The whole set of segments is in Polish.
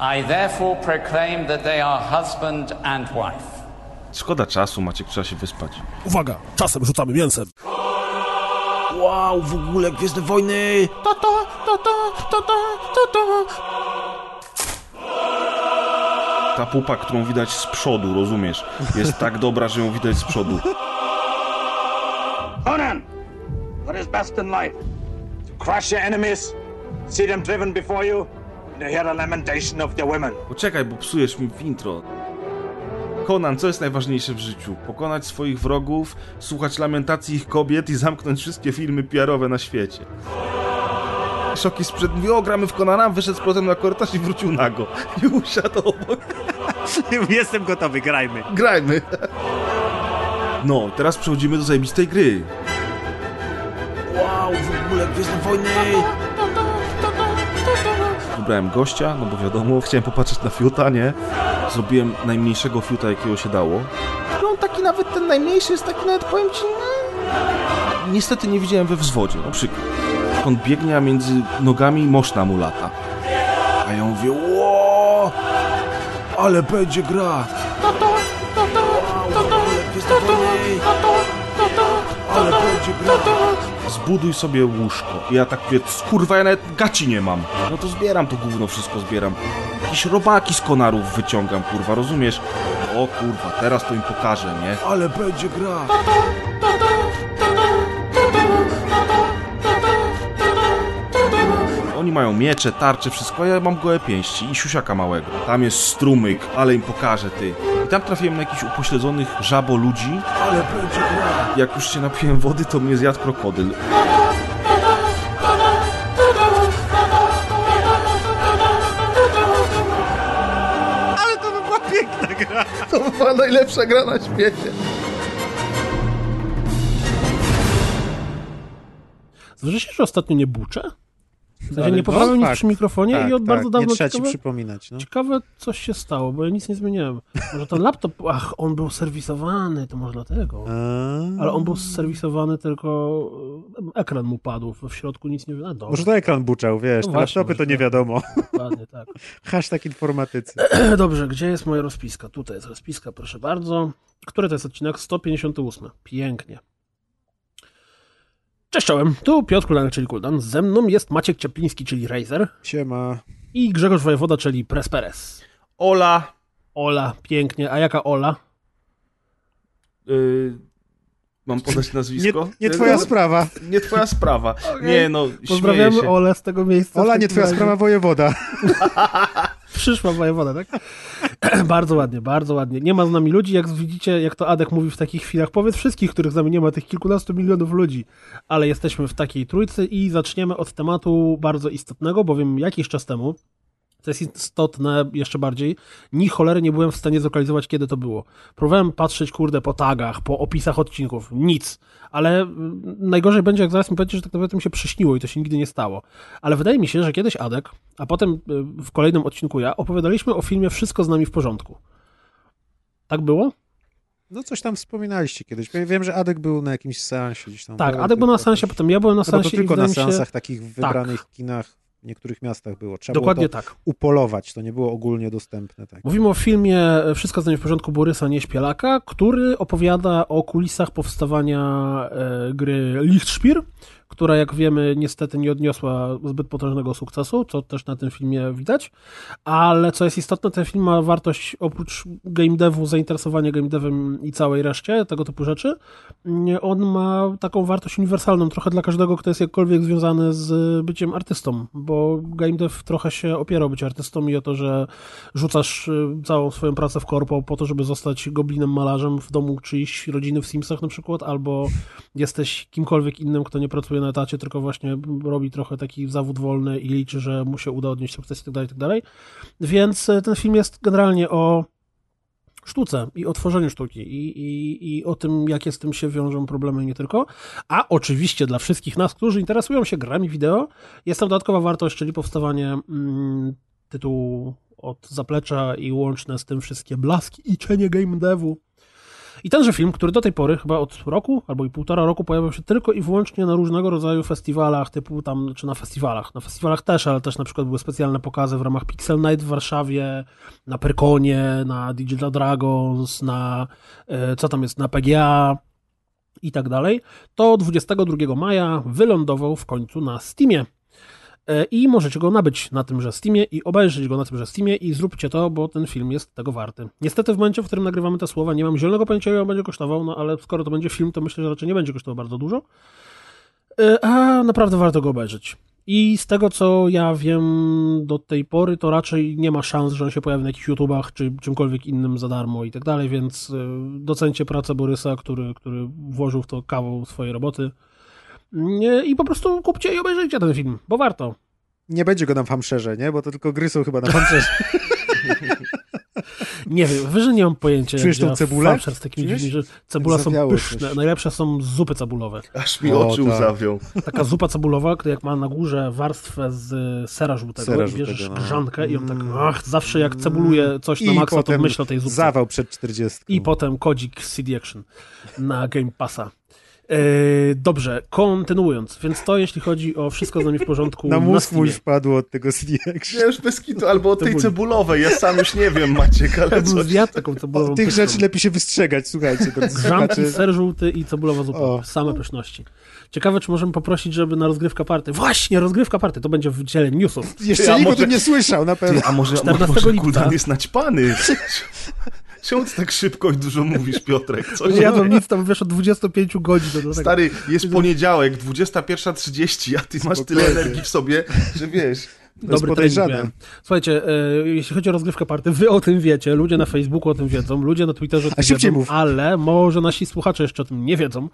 I therefore proclaim that they are husband and wife. Szkoda czasu, Maciek, trzeba się wyspać. Uwaga, czasem rzucamy mięsem. Wow, w ogóle Gwiezdne Wojny! Ta pupa, którą widać z przodu, rozumiesz? Jest tak dobra, że ją widać z przodu. Conan! What is best in life? To crush your enemies, see them driven before you, and to hear the lamentation of their women. Poczekaj, bo psujesz mi w intro. Conan, co jest najważniejsze w życiu? Pokonać swoich wrogów, słuchać lamentacji ich kobiet i zamknąć wszystkie filmy PR-owe na świecie. Szoki sprzed mówi, o, gramy w Conana, wyszedł z powrotem na korytarz i wrócił nago. I usiadł obok. Jestem gotowy, grajmy. Grajmy. No, teraz przechodzimy do zajebistej gry. Wow, w ogóle Gwiezdne Wojny! Wybrałem gościa, no bo wiadomo, chciałem popatrzeć na Fiuta, nie? Zrobiłem najmniejszego Fiuta, jakiego się dało. No taki nawet ten najmniejszy jest taki, nawet powiem ci, no... Niestety nie widziałem we wzwodzie, na przykład. On biegnie, a między nogami moszna mu lata. A ja mówię, ło, ale będzie gra. Ale będzie gra. Zbuduj sobie łóżko. I ja tak mówię, kurwa, ja nawet gaci nie mam. No to zbieram to gówno, wszystko zbieram. Jakieś robaki z konarów wyciągam, kurwa, rozumiesz? O kurwa, teraz to im pokażę, nie? Ale będzie gra. Oni mają miecze, tarcze, wszystko, a ja mam gołe pięści i siusiaka małego. Tam jest strumyk, ale im pokażę, ty. I tam trafiłem na jakichś upośledzonych żabo ludzi. Ale będzie gra. Jak już się napiłem wody, to mnie zjadł krokodyl. Ale to była piękna gra. To była najlepsza gra na świecie. Zauważyliście, że ostatnio nie buczę? W sensie nie poprawiam nic przy mikrofonie, tak, i od bardzo dawno... Nie trzeba ci przypominać. No. Ciekawe, coś się stało, bo ja nic nie zmieniłem. Może ten laptop... Ach, on był serwisowany, to może dlatego. Ale on był serwisowany, tylko ekran mu padł. W środku nic nie... A, może to ekran buczał, wiesz. No te właśnie, laptopy to nie wiadomo. Dokładnie, tak. Hashtag informatycy. Dobrze, gdzie jest moja rozpiska? Tutaj jest rozpiska, proszę bardzo. Który to jest odcinek? 158. Pięknie. Cześć, czołem. Tu Piotr Kulanek, czyli Kuldan. Ze mną jest Maciek Ciepliński, czyli Razer. Siema. I Grzegorz Wojewoda, czyli Presperes. Ola. Ola, pięknie. A jaka Ola? Mam podać nazwisko? Nie twoja sprawa. Nie twoja sprawa. Okay. Nie, no, pozdrawiamy się. Olę z tego miejsca. Ola, nie twoja sprawa, Wojewoda. Przyszła Wojewoda, tak? Bardzo ładnie, bardzo ładnie. Nie ma z nami ludzi, jak widzicie, jak to Adek mówi w takich chwilach. Powiedz wszystkich, których z nami nie ma, tych kilkunastu milionów ludzi. Ale jesteśmy w takiej trójcy i zaczniemy od tematu bardzo istotnego, bowiem jakiś czas temu, to jest istotne jeszcze bardziej, ni cholery nie byłem w stanie zlokalizować, kiedy to było. Próbowałem patrzeć, kurde, po tagach, po opisach odcinków, nic. Ale najgorzej będzie, jak zaraz mi powiecie, że tak naprawdę mi się przyśniło i to się nigdy nie stało. Ale wydaje mi się, że kiedyś Adek, a potem w kolejnym odcinku ja, opowiadaliśmy o filmie Wszystko z nami w porządku. Tak było? No coś tam wspominaliście kiedyś. Ja wiem, że Adek był na jakimś seansie gdzieś tam. Tak, Adek był na seansie, potem ja byłem na seansie. No to tylko na seansach takich wybranych, tak, kinach. W niektórych miastach było. Trzeba dokładnie było to tak upolować, to nie było ogólnie dostępne. Tak. Mówimy o filmie Wszystko z nami w porządku Borysa Nieśpielaka, który opowiada o kulisach powstawania gry Lichtspiel, która, jak wiemy, niestety nie odniosła zbyt potężnego sukcesu, co też na tym filmie widać, ale co jest istotne, ten film ma wartość, oprócz game devu, zainteresowania game devem i całej reszcie tego typu rzeczy, on ma taką wartość uniwersalną, trochę dla każdego, kto jest jakkolwiek związany z byciem artystą, bo game dev trochę się opiera o bycie artystą i o to, że rzucasz całą swoją pracę w korpo po to, żeby zostać goblinem malarzem w domu czyjejś rodziny w Simsach na przykład, albo jesteś kimkolwiek innym, kto nie pracuje na etacie, tylko właśnie robi trochę taki zawód wolny i liczy, że mu się uda odnieść sukces i tak dalej, więc ten film jest generalnie o sztuce i o tworzeniu sztuki i o tym, jakie z tym się wiążą problemy i nie tylko, a oczywiście dla wszystkich nas, którzy interesują się grami wideo, jest tam dodatkowa wartość, czyli powstawanie tytułu od zaplecza i łączne z tym wszystkie blaski i cienie game devu, I tenże film, który do tej pory chyba od roku albo i półtora roku pojawiał się tylko i wyłącznie na różnego rodzaju festiwalach, typu tam, czy na festiwalach też, ale też na przykład były specjalne pokazy w ramach Pixel Night w Warszawie, na Pyrkonie, na Digital Dragons, na, co tam jest, na PGA i tak dalej, to 22 maja wylądował w końcu na Steamie. I możecie go nabyć na tymże Steamie i obejrzeć go na tymże Steamie i zróbcie to, bo ten film jest tego warty. Niestety w momencie, w którym nagrywamy te słowa, nie mam zielonego pojęcia, ile on będzie kosztował, no ale skoro to będzie film, to myślę, że raczej nie będzie kosztował bardzo dużo. A naprawdę warto go obejrzeć. I z tego, co ja wiem do tej pory, to raczej nie ma szans, że on się pojawi na jakichś YouTubach czy czymkolwiek innym za darmo i tak dalej, więc docencie pracę Borysa, który włożył w to kawał swojej roboty. I po prostu kupcie i obejrzyjcie ten film, bo warto. Nie będzie go na Famszerze, nie? Bo to tylko gry są chyba na Famszerze. Nie wiem, wyżej nie mam pojęcia. Czujesz tą cebulę? Z takimi dziwnymi, że cebula są pyszne. Coś. Najlepsze są zupy cebulowe. Aż mi oczy uzawią. Taka zupa cebulowa, która jak ma na górze warstwę z sera żółtego, i bierzesz grzankę i on tak, zawsze jak cebuluje coś na maksa, to myślę o tej zupce. Zawał przed 40. I potem kodzik CD Action na Game Passa. Dobrze, kontynuując, więc to jeśli chodzi o wszystko z nami w porządku na mózg mój wpadło od tego Steam. Ja już bez kitu, albo od tej cebulowej, ja sam już nie wiem, Maciek, ale coś. Ja taką cebulową od tych pyszną rzeczy lepiej się wystrzegać, słuchajcie. Grzanki, ser żółty i cebulowa zupa, same pyszności. Ciekawe, czy możemy poprosić, żeby na rozgrywka party. Właśnie, rozgrywka party, to będzie w dziele newsów. Jeszcze nikt o tym nie słyszał, na pewno. Ty, a może 14 lipca. Kuldan jest naćpany. Czemu ty tak szybko i dużo mówisz, Piotrek? Coś nie jadłem nic, tam wiesz, od 25 godzin. Do tego. Stary, jest poniedziałek, 21:30, a ty masz tyle energii w sobie, że wiesz... Dobry trening. Słuchajcie, jeśli chodzi o rozgrywkę party, wy o tym wiecie, ludzie na Facebooku o tym wiedzą, ludzie na Twitterze o tym wiedzą, ale może nasi słuchacze jeszcze o tym nie wiedzą.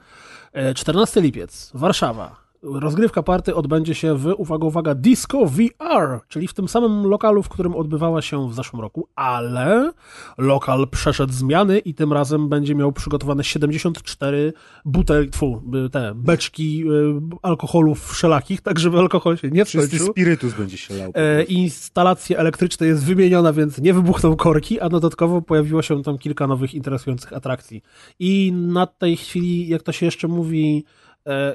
14 lipiec, Warszawa. Rozgrywka party odbędzie się w, uwaga, uwaga, Disco VR, czyli w tym samym lokalu, w którym odbywała się w zeszłym roku, ale lokal przeszedł zmiany i tym razem będzie miał przygotowane 74 beczki alkoholów wszelakich, tak żeby alkohol się nie skończył. Czysty spirytus będzie się lał. Instalacja elektryczna jest wymieniona, więc nie wybuchną korki, a dodatkowo pojawiło się tam kilka nowych interesujących atrakcji. I na tej chwili, jak to się jeszcze mówi...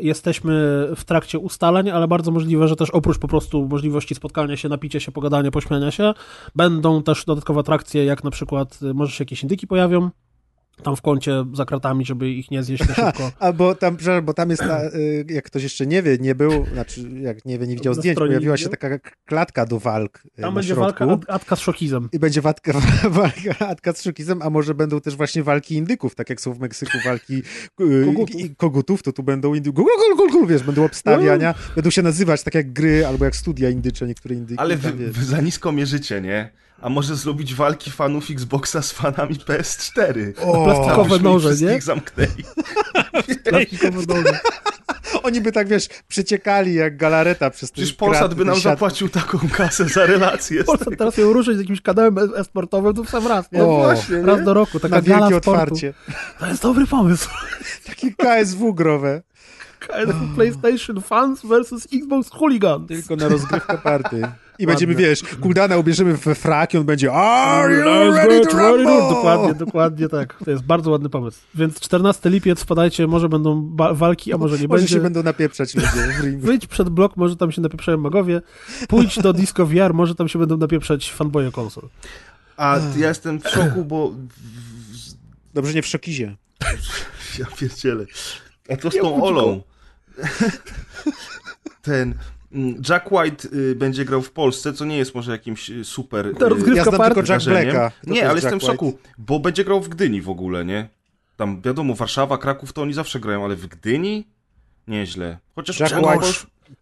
Jesteśmy w trakcie ustaleń, ale bardzo możliwe, że też oprócz po prostu możliwości spotkania się, napicia się, pogadania, pośmiania się, będą też dodatkowe atrakcje, jak na przykład może się jakieś indyki pojawią tam w kącie za kratami, żeby ich nie zjeść na szybko. A bo tam jest, jak ktoś jeszcze nie wie, nie był, znaczy jak nie wie, nie widział zdjęć, pojawiła się taka klatka do walk tam na środku. Tam będzie walka Atka z Szokizem. I będzie walka Atka z Szokizem, a może będą też właśnie walki indyków, tak jak są w Meksyku walki kogutów, to tu będą indyków, wiesz, będą obstawiania, będą się nazywać tak jak gry, albo jak studia indycze, niektóre indyki. Ale wy za nisko mierzycie, nie? A może zrobić walki fanów Xboxa z fanami PS4. Plastikowe noże, nie? Ich zamknęli. Plastikowe noże. Oni by tak, wiesz, przeciekali jak galareta przez ten. Przecież Polsat by nam zapłacił taką kasę za relację. Polsat teraz ją ruszyć z jakimś kanałem e-sportowym, to w sam raz. Nie? Właśnie, raz do roku. Taka gala sportu. Otwarcie. To jest dobry pomysł. Takie KSW growe. PlayStation Fans versus Xbox Hooligan. Tylko na rozgrywkę party. I będziemy, wiesz, Kuldana ubierzemy we frak i on będzie Are you ready to rumble? Dokładnie tak. To jest bardzo ładny pomysł. Więc 14 lipiec, wpadajcie, może będą walki, a może nie będzie. Może się będą napieprzać ludzie. Wyjdź przed blok, może tam się napieprzają magowie. Pójdź do Disco VR, może tam się będą napieprzać fanboje konsol. A ja jestem w szoku, bo... Dobrze, nie w Szokizie. Ja pierdzielę. A to z tą Olą. Ten... Jack White będzie grał w Polsce, co nie jest może jakimś super... To rozgrywka ja znam tylko Jack Blacka. Nie, ale jestem w szoku, bo będzie grał w Gdyni w ogóle, nie? Tam wiadomo, Warszawa, Kraków to oni zawsze grają, ale w Gdyni? Nieźle. Chociaż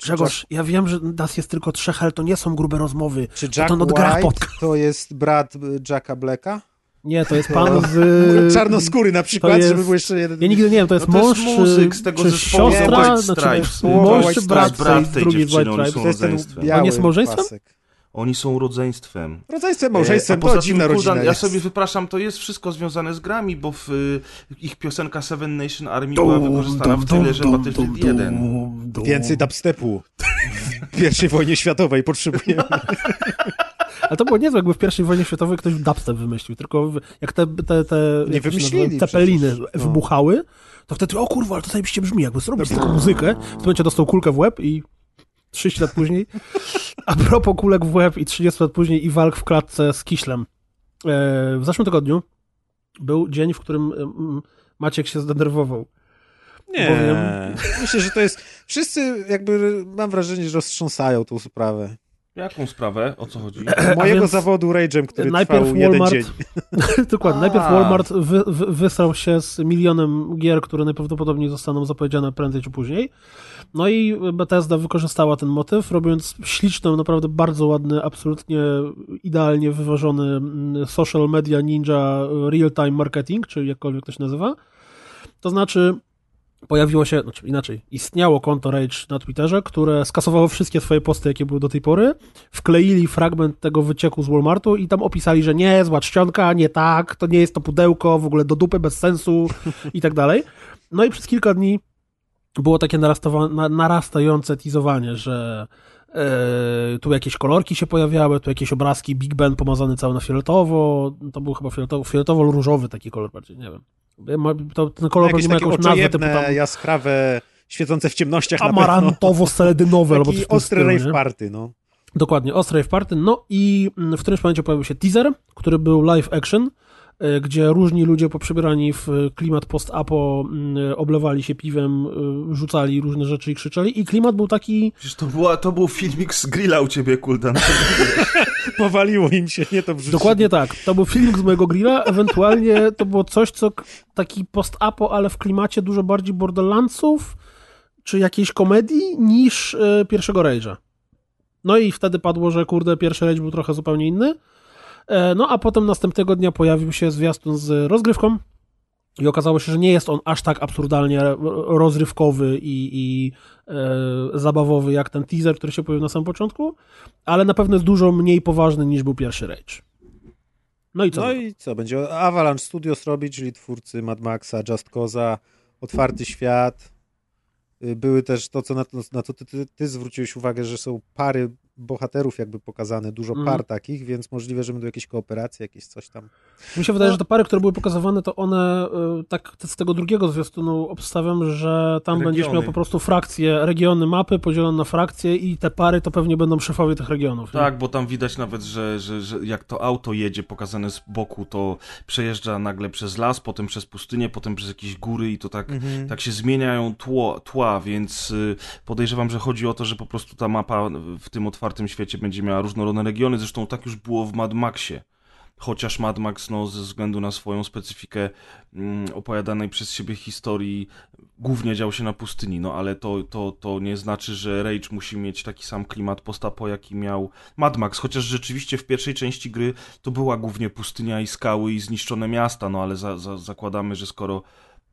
Grzegorz, ja wiem, że nas jest tylko trzech, ale to nie są grube rozmowy. Czy Jack White to jest brat Jacka Blacka? Nie, to jest pan z... Czarnoskóry na przykład, jest... żeby był jeszcze jeden... Ja nigdy nie wiem, to jest mąż, czy siostra, mąż, czy brat tej dziewczyny, oni są rodzeństwem. On jest małżeństwem? Oni są rodzeństwem. Rodzeństwem, małżeństwem, to dziwna rodzina. Ja sobie wypraszam, to jest wszystko związane z grami, bo ich piosenka Seven Nation Army była wykorzystana w tyle, że Battlefield 1. Więcej dubstepu w I wojnie światowej potrzebujemy. Ale to było niezłe, jakby w pierwszej wojnie światowej ktoś dubstep wymyślił, tylko jak te cepeliny wybuchały, to wtedy, o kurwa, ale to zajebiście brzmi, jakby zrobić taką muzykę, w tym momencie dostał kulkę w łeb i 30 lat później, a propos kulek w łeb i 30 lat później i walk w klatce z Kiślem. W zeszłym tygodniu był dzień, w którym Maciek się zdenerwował. Nie, bowiem... myślę, że to jest... Wszyscy jakby, mam wrażenie, że roztrząsają tą sprawę. Jaką sprawę? O co chodzi? Mojego zawodu rage'em, który trwał jeden dzień. Dokładnie. Najpierw Walmart wysrał się z milionem gier, które najprawdopodobniej zostaną zapowiedziane prędzej czy później. No i Bethesda wykorzystała ten motyw, robiąc śliczny, naprawdę bardzo ładny, absolutnie idealnie wyważony social media ninja real-time marketing, czy jakkolwiek to się nazywa. To znaczy... Pojawiło się, znaczy inaczej, istniało konto Rage na Twitterze, które skasowało wszystkie swoje posty, jakie były do tej pory, wkleili fragment tego wycieku z Walmartu i tam opisali, że nie, zła czcionka, nie tak, to nie jest to pudełko, w ogóle do dupy, bez sensu i tak dalej. No i przez kilka dni było takie narastające teasowanie, że tu jakieś kolorki się pojawiały, tu jakieś obrazki, Big Ben pomazany cały na fioletowo, to był chyba fioletowo-różowy taki kolor bardziej, nie wiem. To, ten kolor nie ma jakąś nazwę typu tam... jaskrawe, świecące w ciemnościach amarantowo-seledynowe albo coś ostry rave party, no. Dokładnie, ostry rave party. No i w którymś momencie pojawił się teaser, który był live action, gdzie różni ludzie poprzebierani w klimat post-apo oblewali się piwem, rzucali różne rzeczy i krzyczeli i klimat był taki... Przecież to był filmik z grilla u ciebie, Kuldan. Powaliło im się, nie to wrzuciło. Dokładnie tak. To był filmik z mojego grilla, ewentualnie to było coś, co taki post-apo, ale w klimacie dużo bardziej Borderlandsów czy jakiejś komedii niż pierwszego Rage'a. No i wtedy padło, że kurde, pierwszy Rage był trochę zupełnie inny. No a potem następnego dnia pojawił się zwiastun z rozgrywką i okazało się, że nie jest on aż tak absurdalnie rozrywkowy i zabawowy jak ten teaser, który się pojawił na samym początku, ale na pewno jest dużo mniej poważny niż był pierwszy Rage. No i co? No i co? Będzie Avalanche Studios robić, czyli twórcy Mad Maxa, Just Cause'a, Otwarty Świat. Były też to, co na to ty zwróciłeś uwagę, że są pary bohaterów jakby pokazane, dużo par takich, więc możliwe, że będą jakieś kooperacje, jakieś coś tam. Mi się wydaje, że te pary, które były pokazywane, to one tak z tego drugiego zwiastunu obstawiam, że tam będziesz miał po prostu frakcje, regiony, mapy podzielone na frakcje i te pary to pewnie będą szefowie tych regionów. Tak, nie? Bo tam widać nawet, że jak to auto jedzie pokazane z boku, to przejeżdża nagle przez las, potem przez pustynię, potem przez jakieś góry i to tak, tak się zmieniają tła, więc podejrzewam, że chodzi o to, że po prostu ta mapa w tym otwartym świecie będzie miała różnorodne regiony, zresztą tak już było w Mad Maxie. Chociaż Mad Max, no, ze względu na swoją specyfikę opowiadanej przez siebie historii, głównie dział się na pustyni, no ale to nie znaczy, że Rage musi mieć taki sam klimat post-apo, jaki miał Mad Max, chociaż rzeczywiście w pierwszej części gry to była głównie pustynia i skały i zniszczone miasta, no ale zakładamy, że skoro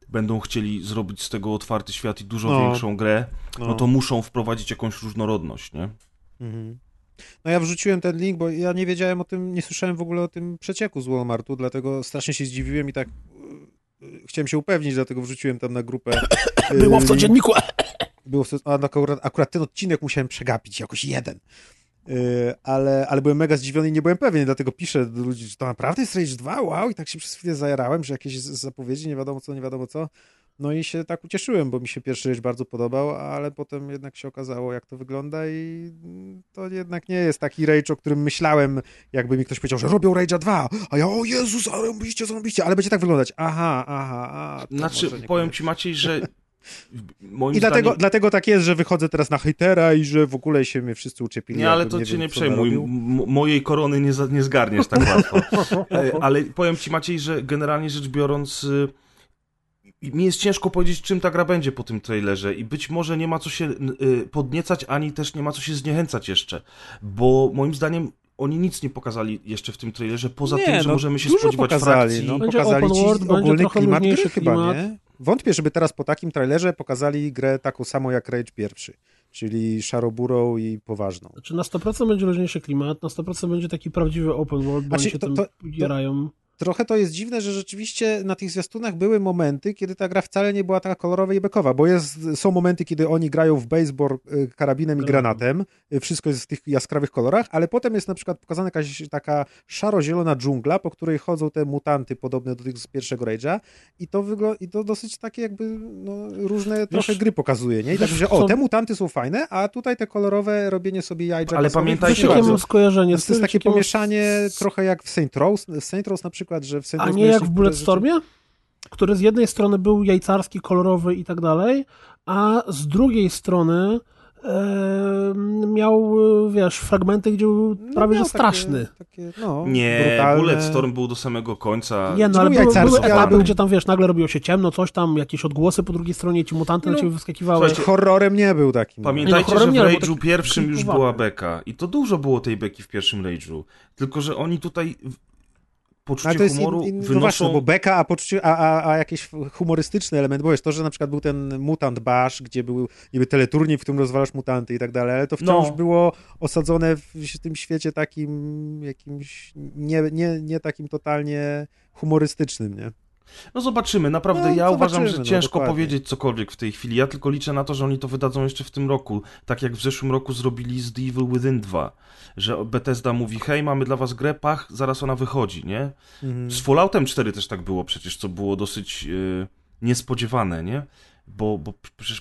będą chcieli zrobić z tego otwarty świat i dużo większą grę, no to muszą wprowadzić jakąś różnorodność, nie? No ja wrzuciłem ten link, bo ja nie wiedziałem o tym, nie słyszałem w ogóle o tym przecieku z Walmartu, dlatego strasznie się zdziwiłem i tak chciałem się upewnić, dlatego wrzuciłem tam na grupę. Było w codzienniku. Akurat ten odcinek musiałem przegapić, jakoś jeden. Ale byłem mega zdziwiony i nie byłem pewien, dlatego piszę do ludzi, że to naprawdę jest Rage 2? Wow! I tak się przez chwilę zajarałem, że jakieś zapowiedzi, nie wiadomo co. No i się tak ucieszyłem, bo mi się pierwszy Rage bardzo podobał, ale potem jednak się okazało, jak to wygląda i to jednak nie jest taki Rage, o którym myślałem, jakby mi ktoś powiedział, że robią Rage'a 2, a ja, o Jezus, zarobiście, ale będzie tak wyglądać. Znaczy, powiem ci, Maciej, że moim zdaniem... dlatego tak jest, że wychodzę teraz na hejtera i że w ogóle się mnie wszyscy uczepili. Nie, ale to cię nie przejmuj. Mojej korony nie zgarniesz tak łatwo. Ale powiem ci, Maciej, że generalnie rzecz biorąc... I mi jest ciężko powiedzieć, czym ta gra będzie po tym trailerze i być może nie ma co się podniecać, ani też nie ma co się zniechęcać jeszcze, bo moim zdaniem oni nic nie pokazali jeszcze w tym trailerze, poza tym, że możemy się spodziewać frakcji. No, pokazali ci ogólny klimat gry chyba, nie? Wątpię, żeby teraz po takim trailerze pokazali grę taką samą jak Rage pierwszy, czyli szaroburą i poważną. Znaczy na 100% będzie luźniejszy klimat, na 100% będzie taki prawdziwy open world, bo oni się tym jarają. trochę to jest dziwne, że rzeczywiście na tych zwiastunach były momenty, kiedy ta gra wcale nie była taka kolorowa i bekowa, bo są momenty, kiedy oni grają w baseball karabinem i granatem, wszystko jest w tych jaskrawych kolorach, ale potem jest na przykład pokazana jakaś taka szaro-zielona dżungla, po której chodzą te mutanty podobne do tych z pierwszego Rage'a i to dosyć takie jakby różne trochę gry pokazuje, nie? I tak, że te mutanty są fajne, a tutaj te kolorowe robienie sobie jajcza. Ale pamiętajcie, jakie mam skojarzenie. To jest takie pomieszanie trochę jak w Saint Rose na przykład, że w Saint Rose... A nie jak w Bulletstormie? Który z jednej strony był jajcarski, kolorowy i tak dalej, a z drugiej strony miał, wiesz, fragmenty, gdzie był prawie że straszny. Brutalne. Bulletstorm był do samego końca. Nie, no ale były etapy, gdzie tam, wiesz, nagle robiło się ciemno, coś tam, jakieś odgłosy po drugiej stronie, ci mutanty na ciebie wyskakiwały. Horrorem nie był takim. Pamiętajcie, że w Rage'u pierwszym już była beka i to dużo było tej beki w pierwszym Rage'u, tylko że oni tutaj... Poczucie humoru wynoszą... No właśnie, bo beka, a jakiś humorystyczny element, bo wiesz, to, że na przykład był ten mutant Bash, gdzie był niby teleturniej, w którym rozwalasz mutanty i tak dalej, ale to wciąż było osadzone w tym świecie takim jakimś nie takim totalnie humorystycznym, nie? No zobaczymy, naprawdę ja uważam, że ciężko powiedzieć cokolwiek w tej chwili, ja tylko liczę na to, że oni to wydadzą jeszcze w tym roku, tak jak w zeszłym roku zrobili z The Evil Within 2, że Bethesda mówi, hej, mamy dla was grę, pach, zaraz ona wychodzi, nie? Z Falloutem 4 też tak było przecież, co było dosyć niespodziewane, nie? Bo przecież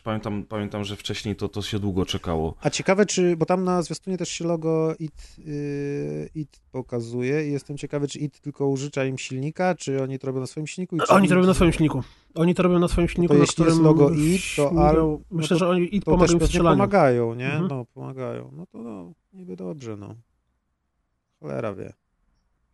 pamiętam, że wcześniej to się długo czekało. A ciekawe, bo tam na zwiastunie też się logo IT pokazuje i jestem ciekawy, czy IT tylko użycza im silnika, czy oni to robią na swoim silniku? Oni to robią na swoim silniku. To na którym jest logo IT, myślę, że oni IT pomagają w strzelaniu. Pomagają, nie? Mhm. Pomagają. Niby dobrze, Cholera wie.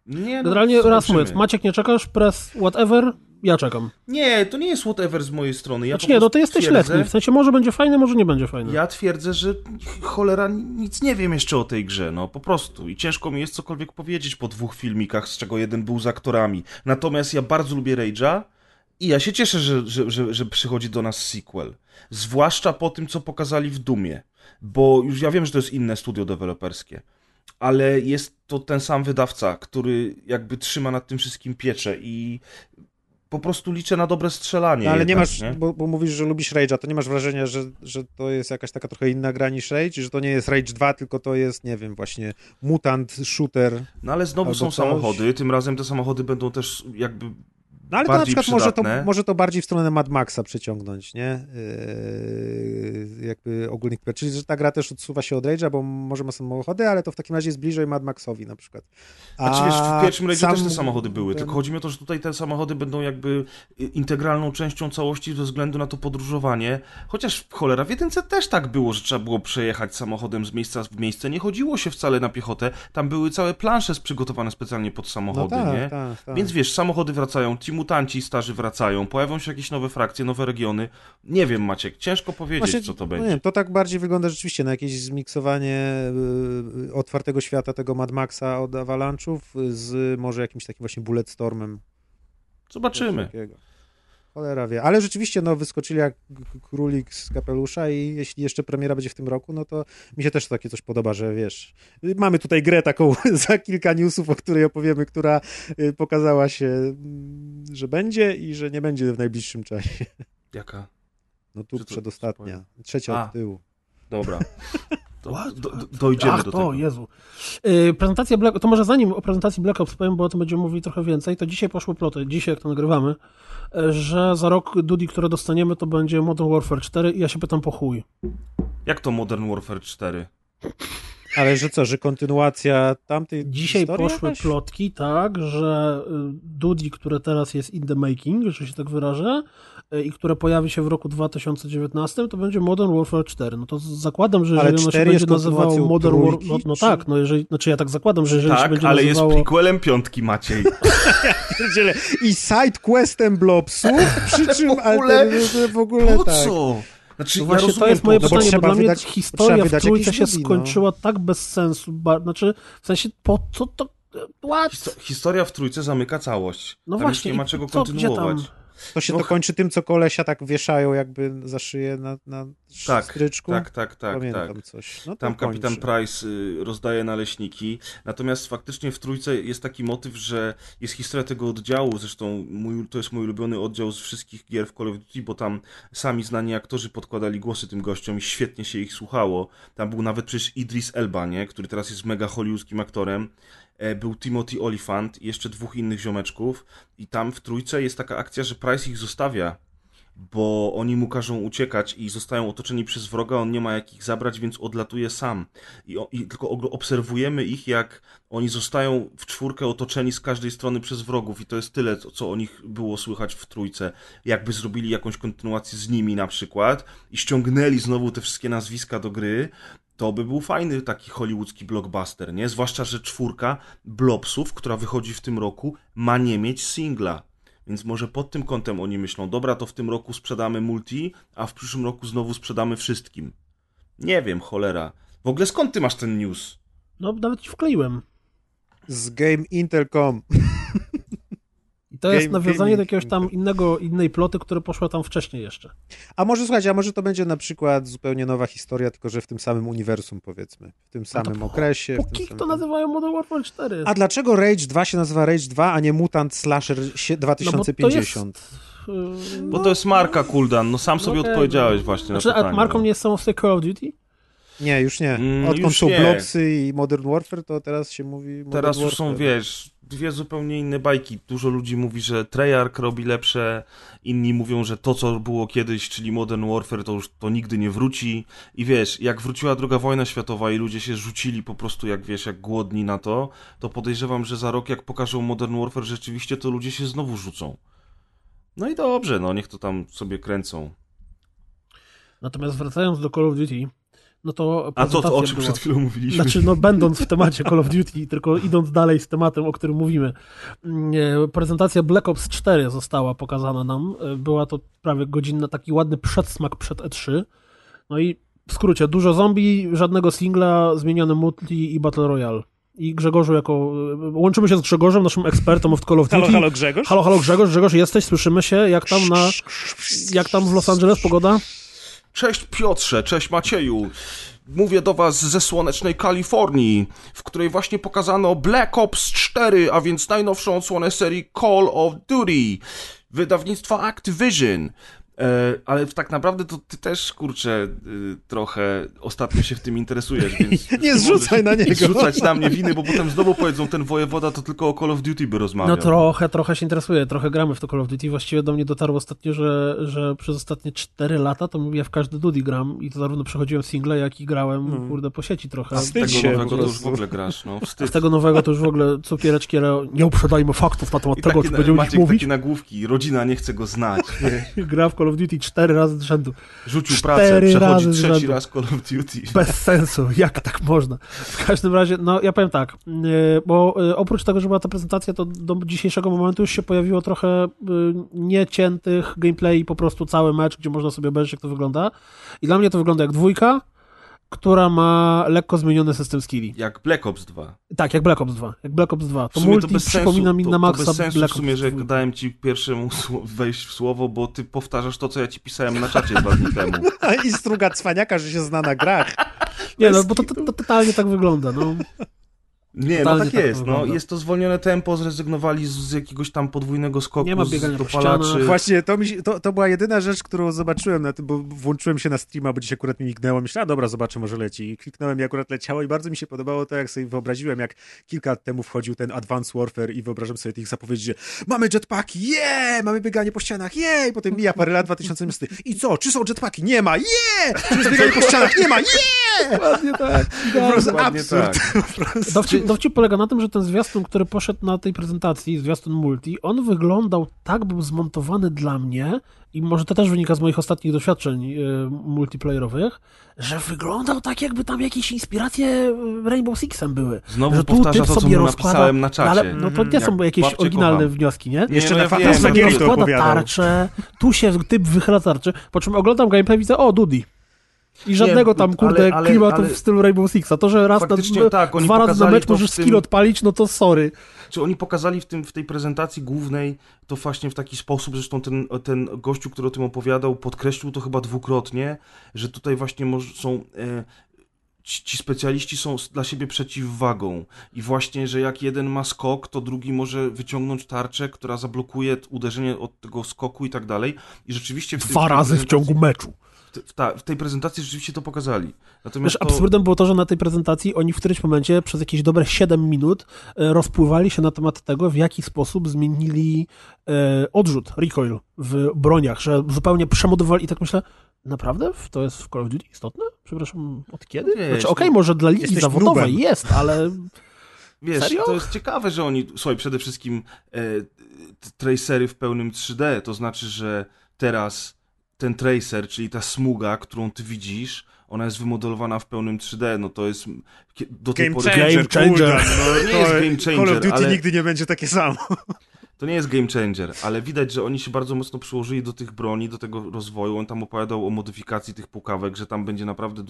Generalnie raz mówiąc, Maciek, nie czekasz, press whatever, ja czekam. Nie, to nie jest whatever z mojej strony. Ja ty jesteś letni, w sensie może będzie fajny, może nie będzie fajny. Ja twierdzę, że cholera nic nie wiem jeszcze o tej grze, po prostu. I ciężko mi jest cokolwiek powiedzieć po 2 filmikach, z czego jeden był z aktorami. Natomiast ja bardzo lubię Rage'a i ja się cieszę, że przychodzi do nas sequel. Zwłaszcza po tym, co pokazali w Doomie. Bo już ja wiem, że to jest inne studio deweloperskie. Ale jest to ten sam wydawca, który jakby trzyma nad tym wszystkim pieczę i po prostu liczę na dobre strzelanie. No ale jednak, nie masz, bo mówisz, że lubisz Rage'a, to nie masz wrażenia, że to jest jakaś taka trochę inna gra niż Rage, że to nie jest Rage 2, tylko to jest, nie wiem, właśnie mutant, shooter. No ale znowu są samochody, tym razem te samochody będą też jakby... No ale to na przykład może to bardziej w stronę Mad Maxa przeciągnąć, nie? Jakby ogólnie. Czyli że ta gra też odsuwa się od Rage'a, bo może ma samochody, ale to w takim razie jest bliżej Mad Maxowi na przykład. Znaczy wiesz, w pierwszym Rage'u też te samochody były, tylko chodzi mi o to, że tutaj te samochody będą jakby integralną częścią całości ze względu na to podróżowanie. Chociaż cholera, w jedynce też tak było, że trzeba było przejechać samochodem z miejsca w miejsce. Nie chodziło się wcale na piechotę, tam były całe plansze przygotowane specjalnie pod samochody, nie? Tak. Więc wiesz, samochody wracają, mutanci starzy wracają, pojawią się jakieś nowe frakcje, nowe regiony. Nie wiem, Maciek, ciężko powiedzieć, co to będzie. Nie, to tak bardziej wygląda rzeczywiście na jakieś zmiksowanie otwartego świata tego Mad Maxa od Avalanche'ów z może jakimś takim właśnie Bulletstormem. Zobaczymy. Cholera wie. Ale rzeczywiście wyskoczyli jak królik z kapelusza i jeśli jeszcze premiera będzie w tym roku, to mi się też takie coś podoba, że wiesz, mamy tutaj grę taką za kilka newsów, o której opowiemy, która pokazała się, że będzie i że nie będzie w najbliższym czasie. Jaka? Przedostatnia. Trzecia od tyłu. Dobra. Dojdziemy do tego. Jezu. Prezentacja to może zanim o prezentacji Black Ops powiem, bo o tym będziemy mówili trochę więcej, to dzisiaj poszły ploty, dzisiaj jak to nagrywamy, że za rok Duty, które dostaniemy, to będzie Modern Warfare 4 i ja się pytam po chuj. Jak to Modern Warfare 4? Ale że co, że kontynuacja tamtej dzisiaj poszły plotki, tak, że Duty, które teraz jest in the making, że się tak wyrażę, i które pojawi się w roku 2019, to będzie Modern Warfare 4. To zakładam, że jeżeli ono się będzie nazywało Modern Warfare... ja tak zakładam, że jeżeli się będzie nazywało... Tak, ale jest prequelem 5, Maciej. I sidequestem Blobsów, przy czym... W ogóle po co? Znaczy, właśnie to jest moje pytanie, bo dla mnie historia w trójce się skończyła tak bez sensu. Po co to... Historia w trójce zamyka całość. Tam właśnie. Nie ma czego kontynuować. To się to kończy tym, co kolesia tak wieszają jakby za szyję na stryczku. Tak. Pamiętam tak. Coś. No, tam kapitan Price rozdaje naleśniki. Natomiast faktycznie w trójce jest taki motyw, że jest historia tego oddziału. Zresztą to jest mój ulubiony oddział z wszystkich gier w Call of Duty, bo tam sami znani aktorzy podkładali głosy tym gościom i świetnie się ich słuchało. Tam był nawet przecież Idris Elba, nie? Który teraz jest mega hollywoodzkim aktorem. Był Timothy Olyphant i jeszcze dwóch innych ziomeczków i tam w trójce jest taka akcja, że Price ich zostawia, bo oni mu każą uciekać i zostają otoczeni przez wroga, on nie ma jak ich zabrać, więc odlatuje sam. I tylko obserwujemy ich, jak oni zostają w czwórkę otoczeni z każdej strony przez wrogów i to jest tyle, co o nich było słychać w trójce. Jakby zrobili jakąś kontynuację z nimi na przykład i ściągnęli znowu te wszystkie nazwiska do gry, to by był fajny taki hollywoodzki blockbuster, nie? Zwłaszcza, że czwórka Blobsów, która wychodzi w tym roku, ma nie mieć singla. Więc może pod tym kątem oni myślą, dobra, to w tym roku sprzedamy multi, a w przyszłym roku znowu sprzedamy wszystkim. Nie wiem, cholera. W ogóle skąd ty masz ten news? No, nawet ci wkleiłem. Z GameIntel.com. I to jest nawiązanie do jakiegoś tam innej ploty, która poszła tam wcześniej jeszcze. A może, słuchajcie, a może to będzie na przykład zupełnie nowa historia, tylko że w tym samym uniwersum, powiedzmy. W tym samym okresie. Póki to nazywają Modern Warfare 4. A dlaczego Rage 2 się nazywa Rage 2, a nie Mutant Slasher 2050? No bo to jest, bo to jest marka, Kuldan. No sam sobie odpowiedziałeś właśnie na pytanie. A marką nie jest samo w tej Call of Duty? Nie, już nie. Odkąd są Blobsy i Modern Warfare, to teraz się mówi Modern Warfare. Teraz już są, wiesz, dwie zupełnie inne bajki. Dużo ludzi mówi, że Treyarch robi lepsze, inni mówią, że to, co było kiedyś, czyli Modern Warfare, to już to nigdy nie wróci. I wiesz, jak wróciła II wojna światowa i ludzie się rzucili po prostu, jak wiesz, jak głodni na to, to podejrzewam, że za rok, jak pokażą Modern Warfare rzeczywiście, to ludzie się znowu rzucą. No i dobrze, no niech to tam sobie kręcą. Natomiast wracając do Call of Duty, no to a to, o czym była przed chwilą mówiliśmy. Znaczy, no będąc w temacie Call of Duty, tylko idąc dalej z tematem, o którym mówimy. Prezentacja Black Ops 4 została pokazana nam. Była to prawie godzinna, taki ładny przedsmak przed E3. No i w skrócie, dużo zombie, żadnego singla, zmieniony multi i Battle Royale. I Grzegorzu łączymy się z Grzegorzem, naszym ekspertem w Call of Duty. Halo, halo Grzegorz. Halo, halo Grzegorz. Grzegorz, jesteś? Słyszymy się? Jak tam w Los Angeles pogoda? Cześć Piotrze, cześć Macieju. Mówię do was ze słonecznej Kalifornii, w której właśnie pokazano Black Ops 4, a więc najnowszą odsłonę serii Call of Duty, wydawnictwa Activision. Ale tak naprawdę to ty też, kurczę, trochę ostatnio się w tym interesujesz, więc... Nie zrzucaj na niego. Zrzucać na mnie winy, bo potem znowu powiedzą, ten wojewoda to tylko o Call of Duty by rozmawiał. No trochę się interesuję, trochę gramy w to Call of Duty. Właściwie do mnie dotarło ostatnio, że przez ostatnie 4 lata to ja w każdy Duty gram i to zarówno przechodziłem single, jak i grałem, kurde, po sieci trochę. A z tego nowego to już w ogóle grasz, no. Z tego nowego to już w ogóle cukiereczki, ale nie uprzedzajmy faktów na temat tego, co będziemy mówić. Maciek takie nagłówki, rodzina nie chce go znać. Gra w Call of Duty 4 razy z rzędu. Rzucił pracę, przechodzi trzeci raz Call of Duty. Bez sensu, jak tak można. W każdym razie, no ja powiem tak, bo oprócz tego, że była ta prezentacja, to do dzisiejszego momentu już się pojawiło trochę nieciętych gameplay, po prostu cały mecz, gdzie można sobie obejrzeć, jak to wygląda. I dla mnie to wygląda jak dwójka, która ma lekko zmieniony system skilli. Jak Black Ops 2. Tak, jak Black Ops 2. Jak Black Ops 2. To multi przypomina mi na maksa Black Ops 2. W sumie, że dałem ci pierwszemu wejść w słowo, bo ty powtarzasz to, co ja ci pisałem na czacie 2 dni temu. I struga cwaniaka, że się zna na grach. Nie, no bo to totalnie tak wygląda, no. Nie, no tak jest, no. Jest to zwolnione tempo, zrezygnowali z jakiegoś tam podwójnego skoku. Nie ma biegania po ścianach. Właśnie, to była jedyna rzecz, którą zobaczyłem na tym, bo włączyłem się na streama, bo dzisiaj akurat mi mignęło. Myślałem, dobra, zobaczę, może leci. I kliknąłem i akurat leciało i bardzo mi się podobało to, jak sobie wyobraziłem, jak kilka lat temu wchodził ten Advanced Warfare i wyobrażam sobie tych zapowiedzi, że mamy jetpacki, mamy bieganie po ścianach, i potem mija parę lat, 2000. I co? Czy są jetpacki? Nie ma, Czy jest bieganie po ścianach? Nie ma, Ładnie tak. Po prostu absurd. Dowcip polega na tym, że ten zwiastun, który poszedł na tej prezentacji, zwiastun multi, on wyglądał tak, był zmontowany dla mnie i może to też wynika z moich ostatnich doświadczeń multiplayerowych, że wyglądał tak, jakby tam jakieś inspiracje Rainbow Sixem były. Znowu że powtarza to, co mu napisałem na czacie. Ale no to nie są jakieś oryginalne wnioski, nie? Jeszcze na faktycznie rozkłada tarczę, tu się typ wychyla tarczę, po czym oglądam gameplay i widzę, o, Dudy. I żadnego tam, kurde, klimatu w stylu Rainbow Sixa. To, że raz na tak, dwa razy na mecz możesz skill odpalić, no to sorry. Czy oni pokazali w tej prezentacji głównej to właśnie w taki sposób, zresztą ten gościu, który o tym opowiadał, podkreślił to chyba dwukrotnie, że tutaj właśnie są... Ci specjaliści są dla siebie przeciwwagą i właśnie, że jak jeden ma skok, to drugi może wyciągnąć tarczę, która zablokuje uderzenie od tego skoku i tak dalej. I rzeczywiście... Dwa razy w ciągu meczu. W tej prezentacji rzeczywiście to pokazali. Natomiast absurdem było to, że na tej prezentacji oni w którymś momencie przez jakieś dobre 7 minut rozpływali się na temat tego, w jaki sposób zmienili odrzut, recoil w broniach, że zupełnie przemodowali i tak myślę, naprawdę? To jest w Call of Duty istotne? Przepraszam, od kiedy? Znaczy, okej, może dla ligi zawodowej nubem. Jest, ale... Wiesz, serio? To jest ciekawe, że oni... Słuchaj, przede wszystkim tracery w pełnym 3D, to znaczy, że teraz ten tracer, czyli ta smuga, którą ty widzisz, ona jest wymodelowana w pełnym 3D, no to jest... Do tej pory... Game changer. No, nie jest game changer, Call of Duty nigdy nie będzie takie samo. To nie jest game changer, ale widać, że oni się bardzo mocno przyłożyli do tych broni, do tego rozwoju. On tam opowiadał o modyfikacji tych pukawek, że tam będzie naprawdę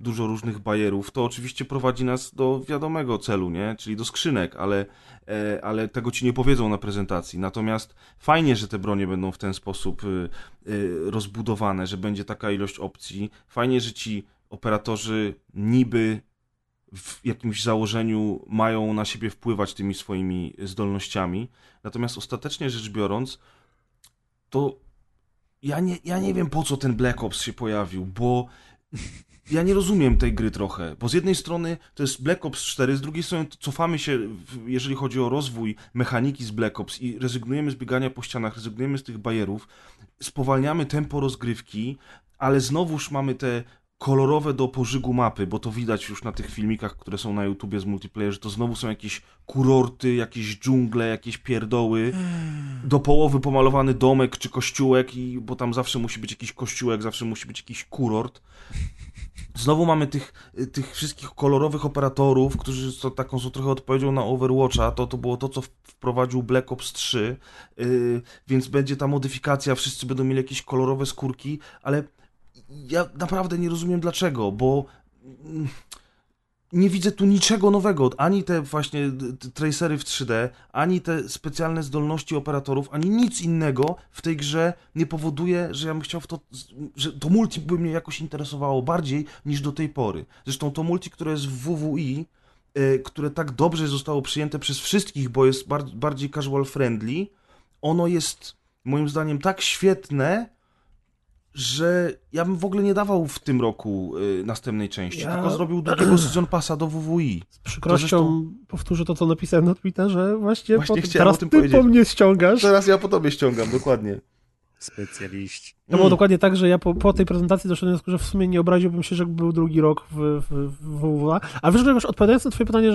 dużo różnych bajerów. To oczywiście prowadzi nas do wiadomego celu, nie? Czyli do skrzynek, ale tego ci nie powiedzą na prezentacji. Natomiast fajnie, że te bronie będą w ten sposób rozbudowane, że będzie taka ilość opcji. Fajnie, że ci operatorzy niby... w jakimś założeniu mają na siebie wpływać tymi swoimi zdolnościami. Natomiast ostatecznie rzecz biorąc, to ja nie wiem, po co ten Black Ops się pojawił, bo ja nie rozumiem tej gry trochę, bo z jednej strony to jest Black Ops 4, z drugiej strony cofamy się, jeżeli chodzi o rozwój mechaniki z Black Ops i rezygnujemy z biegania po ścianach, rezygnujemy z tych bajerów, spowalniamy tempo rozgrywki, ale znowuż mamy te kolorowe do pożygu mapy, bo to widać już na tych filmikach, które są na YouTubie z multiplayer, że to znowu są jakieś kurorty, jakieś dżungle, jakieś pierdoły, do połowy pomalowany domek czy kościółek, bo tam zawsze musi być jakiś kościółek, zawsze musi być jakiś kurort. Znowu mamy tych wszystkich kolorowych operatorów, którzy są trochę odpowiedzią na Overwatcha, to było to, co wprowadził Black Ops 3, więc będzie ta modyfikacja, wszyscy będą mieli jakieś kolorowe skórki, ale ja naprawdę nie rozumiem dlaczego, bo nie widzę tu niczego nowego, ani te właśnie tracery w 3D, ani te specjalne zdolności operatorów, ani nic innego w tej grze nie powoduje, że ja bym chciał że to multi by mnie jakoś interesowało bardziej niż do tej pory. Zresztą to multi, które jest w WWI, które tak dobrze zostało przyjęte przez wszystkich, bo jest bardziej casual friendly, ono jest moim zdaniem tak świetne, że ja bym w ogóle nie dawał w tym roku następnej części, tylko zrobił drugiego Season Passa do WWI. Z przykrością powtórzę to, co napisałem na Twitterze, właśnie teraz ty po mnie ściągasz. Teraz ja po tobie ściągam, dokładnie. Specjaliści. To było dokładnie tak, że ja po tej prezentacji doszedłem do wniosku, że w sumie nie obraziłbym się, że był drugi rok w WWA. A wiesz, że już odpowiadając na twoje pytanie,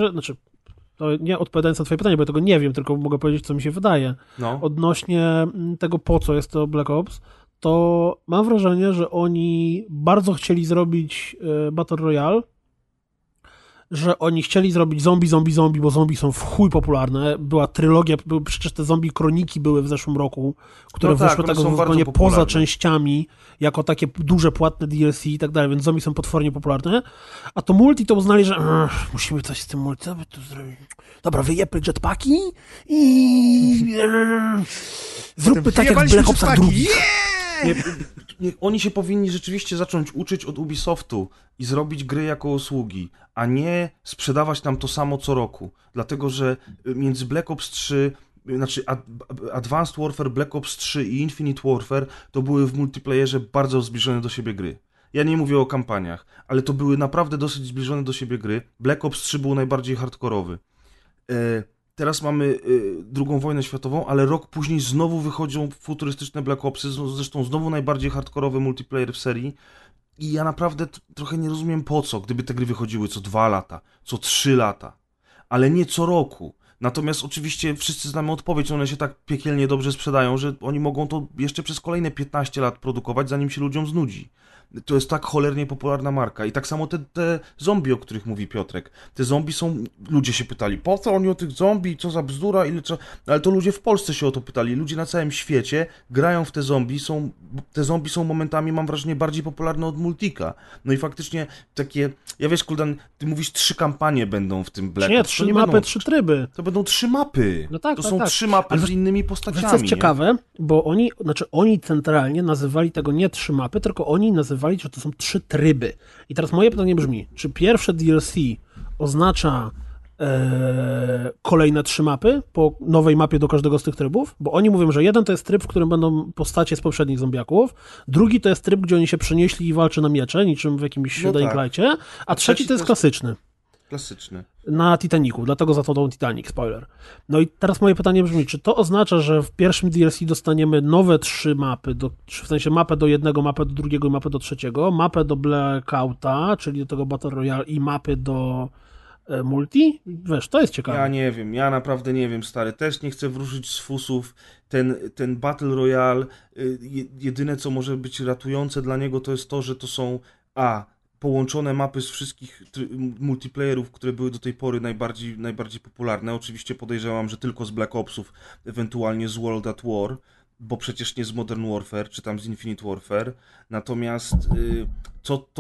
to nie odpowiadając na twoje pytanie, bo ja tego nie wiem, tylko mogę powiedzieć, co mi się wydaje. No. Odnośnie tego, po co jest to Black Ops, to mam wrażenie, że oni bardzo chcieli zrobić Battle Royale, że oni chcieli zrobić zombie, bo zombie są w chuj popularne. Była trylogia, przecież te zombie kroniki były w zeszłym roku, które wyszły tak zupełnie poza częściami, jako takie duże, płatne DLC i tak dalej, więc zombie są potwornie popularne. A to multi to uznali, że musimy coś z tym multi zrobić. Dobra, wyjebmy jetpacki i zróbmy tak jak w Black Opsach II. Oni się powinni rzeczywiście zacząć uczyć od Ubisoftu i zrobić gry jako usługi, a nie sprzedawać nam to samo co roku. Dlatego, że między Black Ops 3, znaczy Advanced Warfare, Black Ops 3 i Infinite Warfare to były w multiplayerze bardzo zbliżone do siebie gry. Ja nie mówię o kampaniach, ale to były naprawdę dosyć zbliżone do siebie gry. Black Ops 3 był najbardziej hardkorowy. Teraz mamy II wojnę światową, ale rok później znowu wychodzą futurystyczne Black Opsy, zresztą znowu najbardziej hardkorowy multiplayer w serii i ja naprawdę trochę nie rozumiem po co, gdyby te gry wychodziły co 2 lata, co 3 lata, ale nie co roku. Natomiast oczywiście wszyscy znamy odpowiedź, one się tak piekielnie dobrze sprzedają, że oni mogą to jeszcze przez kolejne 15 lat produkować, zanim się ludziom znudzi. To jest tak cholernie popularna marka. I tak samo te zombie, o których mówi Piotrek. Te zombie są... Ludzie się pytali, po co oni o tych zombie, co za bzdura, ile co... Ale to ludzie w Polsce się o to pytali. Ludzie na całym świecie grają w te zombie. Te zombie są momentami, mam wrażenie, bardziej popularne od Multika. No i faktycznie takie... Ja wiesz, Kuldan, ty mówisz, 3 kampanie będą w tym Blacku. Nie, 3 mapy, 3 tryby. To będą 3 mapy. No tak, to są tak. 3 mapy z innymi postaciami. To jest ciekawe, bo oni centralnie nazywali tego nie 3 mapy, tylko oni nazywali, że to są 3 tryby. I teraz moje pytanie brzmi, czy pierwsze DLC oznacza kolejne 3 mapy po nowej mapie do każdego z tych trybów? Bo oni mówią, że jeden to jest tryb, w którym będą postacie z poprzednich zombiaków, drugi to jest tryb, gdzie oni się przenieśli i walczy na miecze, niczym w jakimś Dying Light'cie, a trzeci to jest klasyczny. Na Titanicu, dlatego za to dał Titanic, spoiler. No i teraz moje pytanie brzmi, czy to oznacza, że w pierwszym DLC dostaniemy nowe 3 mapy, w sensie mapę do jednego, mapę do drugiego i mapę do trzeciego, mapę do Blackouta, czyli do tego Battle Royale i mapy do multi? Wiesz, to jest ciekawe. Ja nie wiem, ja naprawdę nie wiem, stary. Też nie chcę wróżyć z fusów. Ten Battle Royale, jedyne co może być ratujące dla niego to jest to, że to są połączone mapy z wszystkich multiplayerów, które były do tej pory najbardziej popularne. Oczywiście podejrzewam, że tylko z Black Opsów, ewentualnie z World at War, bo przecież nie z Modern Warfare, czy tam z Infinite Warfare. Natomiast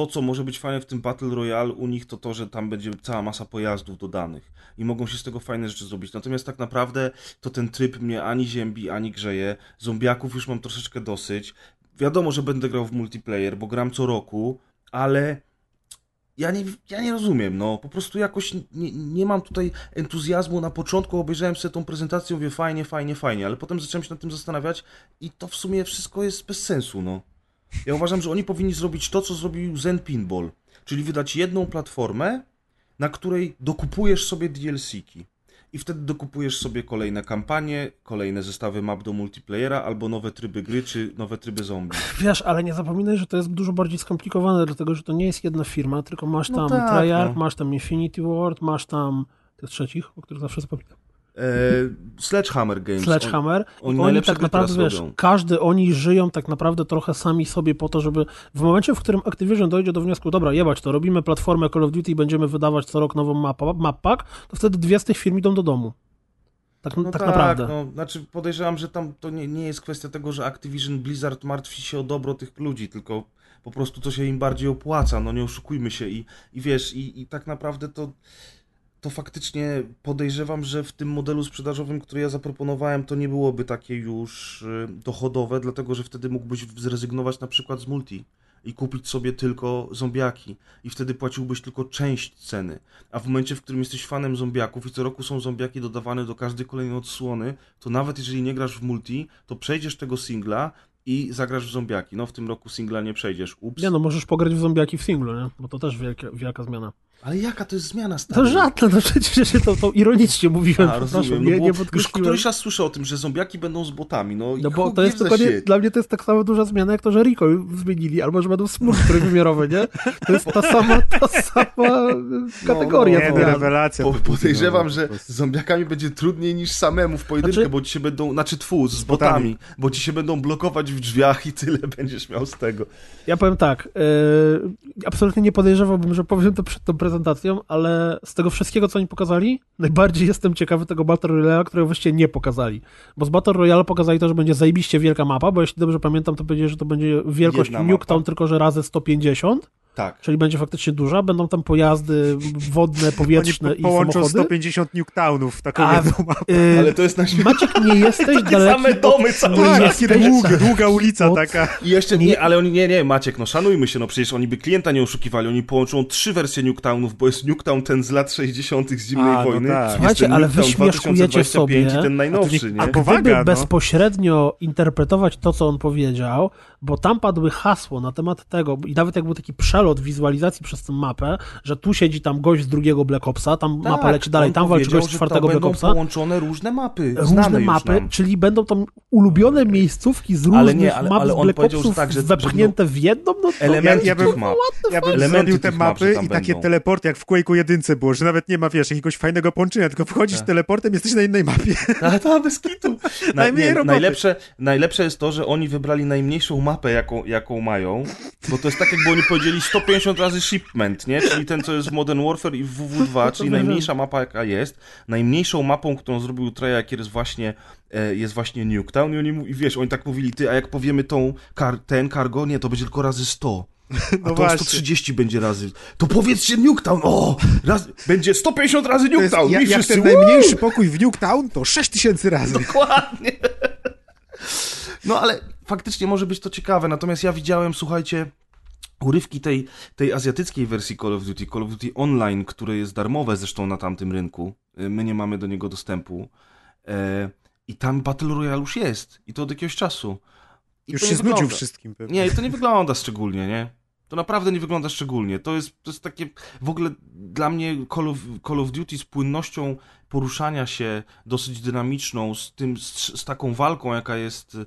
co może być fajne w tym Battle Royale u nich, to to, że tam będzie cała masa pojazdów dodanych i mogą się z tego fajne rzeczy zrobić. Natomiast tak naprawdę to ten tryb mnie ani ziębi, ani grzeje. Zombiaków już mam troszeczkę dosyć. Wiadomo, że będę grał w multiplayer, bo gram co roku, ale... Ja nie rozumiem, no po prostu jakoś nie mam tutaj entuzjazmu. Na początku obejrzałem sobie tą prezentację, mówię fajnie, ale potem zacząłem się nad tym zastanawiać i to w sumie wszystko jest bez sensu, no. Ja uważam, że oni powinni zrobić to, co zrobił Zen Pinball, czyli wydać jedną platformę, na której dokupujesz sobie DLC-ki. I wtedy dokupujesz sobie kolejne kampanie, kolejne zestawy map do multiplayera, albo nowe tryby gry, czy nowe tryby zombie. Wiesz, ale nie zapominaj, że to jest dużo bardziej skomplikowane, dlatego że to nie jest jedna firma, tylko masz tam Treyarch, masz tam Infinity Ward, masz tam tych trzecich, o których zawsze zapominam. Sledgehammer Games. Sledgehammer. Oni tak naprawdę, wiesz, oni żyją tak naprawdę trochę sami sobie po to, żeby w momencie, w którym Activision dojdzie do wniosku, dobra, jebać to, robimy platformę Call of Duty i będziemy wydawać co rok nową map pack, to wtedy 2 z tych firm idą do domu. Tak naprawdę. No, znaczy podejrzewam, że tam to nie jest kwestia tego, że Activision Blizzard martwi się o dobro tych ludzi, tylko po prostu to się im bardziej opłaca, no nie oszukujmy się i wiesz, i tak naprawdę to faktycznie podejrzewam, że w tym modelu sprzedażowym, który ja zaproponowałem, to nie byłoby takie już dochodowe, dlatego że wtedy mógłbyś zrezygnować na przykład z multi i kupić sobie tylko zombiaki i wtedy płaciłbyś tylko część ceny. A w momencie, w którym jesteś fanem zombiaków i co roku są zombiaki dodawane do każdej kolejnej odsłony, to nawet jeżeli nie grasz w multi, to przejdziesz tego singla i zagrasz w zombiaki. No w tym roku singla nie przejdziesz. Ups. Nie no, możesz pograć w zombiaki w singlu, nie? Bo to też wielka zmiana. Ale jaka to jest zmiana, stary? To żadna, no przecież to ironicznie mówiłem. Rozumiem, no bo już któryś raz słyszę o tym, że zombiaki będą z botami, no i no bo to jest dokładnie, dla mnie to jest tak samo duża zmiana, jak to, że recoil zmienili, albo że będą smurf trójwymiarowe, nie? To jest ta sama kategoria. No, nie, rewelacja. Podejrzewam, że z zombiakami będzie trudniej niż samemu w pojedynkę, bo ci się będą, z botami, bo ci się będą blokować w drzwiach i tyle będziesz miał z tego. Ja powiem tak, absolutnie nie podejrzewałbym, że powiem to przed tą prezentacją, ale z tego wszystkiego, co oni pokazali, najbardziej jestem ciekawy tego Battle Royale, którego właściwie nie pokazali. Bo z Battle Royale pokazali to, że będzie zajebiście wielka mapa, bo jeśli dobrze pamiętam, to powiedzieli, że to będzie wielkość Nuketown, tylko że razy 150. Tak. Czyli będzie faktycznie duża, będą tam pojazdy wodne, powietrzne i samochody. Połączą 150 Nuketownów w taką jedną mapę. Ale to jest Maciek, nie jesteś daleki. Same domy, długa ulica taka. I jeszcze nie, Maciek, no szanujmy się, no przecież oni by klienta nie oszukiwali, oni połączą 3 wersje Nuketownów, bo jest Nuketown ten z lat 60. z zimnej wojny. No tak. Słuchajcie, ale wy śmieszkujecie sobie, ten najnowszy, nie? Gdyby bezpośrednio interpretować to, co on powiedział, bo tam padły hasło na temat tego, i nawet jak był taki przełom od wizualizacji przez tę mapę, że tu siedzi tam gość z drugiego Black Opsa, tam tak, mapa leci dalej, tam walczy gość z czwartego Black Opsa. Będą połączone różne mapy. Różne mapy, czyli będą tam ulubione miejscówki z różnych map z Black Opsów tak, wepchnięte w jedną. No to ja bym zrobił te mapy i takie teleporty, jak w Quake'u 1 było, że nawet nie ma, wiesz, jakiegoś fajnego połączenia, tylko wchodzisz teleportem, jesteś na innej mapie. Tak, bez kitu. Najlepsze jest to, że oni wybrali najmniejszą mapę, jaką mają, bo to jest tak, jakby oni powiedzieli 150 razy shipment, nie? Czyli ten, co jest w Modern Warfare i w WW2, czyli najmniejsza mapa, jaka jest. Najmniejszą mapą, którą zrobił Treyarch, jest właśnie Nuketown i wiesz, oni tak mówili, a jak powiemy ten cargo, nie, to będzie tylko razy 100. A no to właśnie. 130 będzie razy. To powiedzcie Nuketown, będzie 150 razy Nuketown. Jak ten najmniejszy pokój w Nuketown, to 6000 razy. Dokładnie. No ale faktycznie może być to ciekawe, natomiast ja widziałem, słuchajcie, urywki tej azjatyckiej wersji Call of Duty Online, które jest darmowe zresztą na tamtym rynku. My nie mamy do niego dostępu. I tam Battle Royale już jest. I to od jakiegoś czasu. Już się znudził wszystkim pewnie. Nie, to nie wygląda szczególnie, nie? To naprawdę nie wygląda szczególnie. To jest takie, w ogóle dla mnie Call of Duty z płynnością poruszania się dosyć dynamiczną, z taką walką, jaka jest,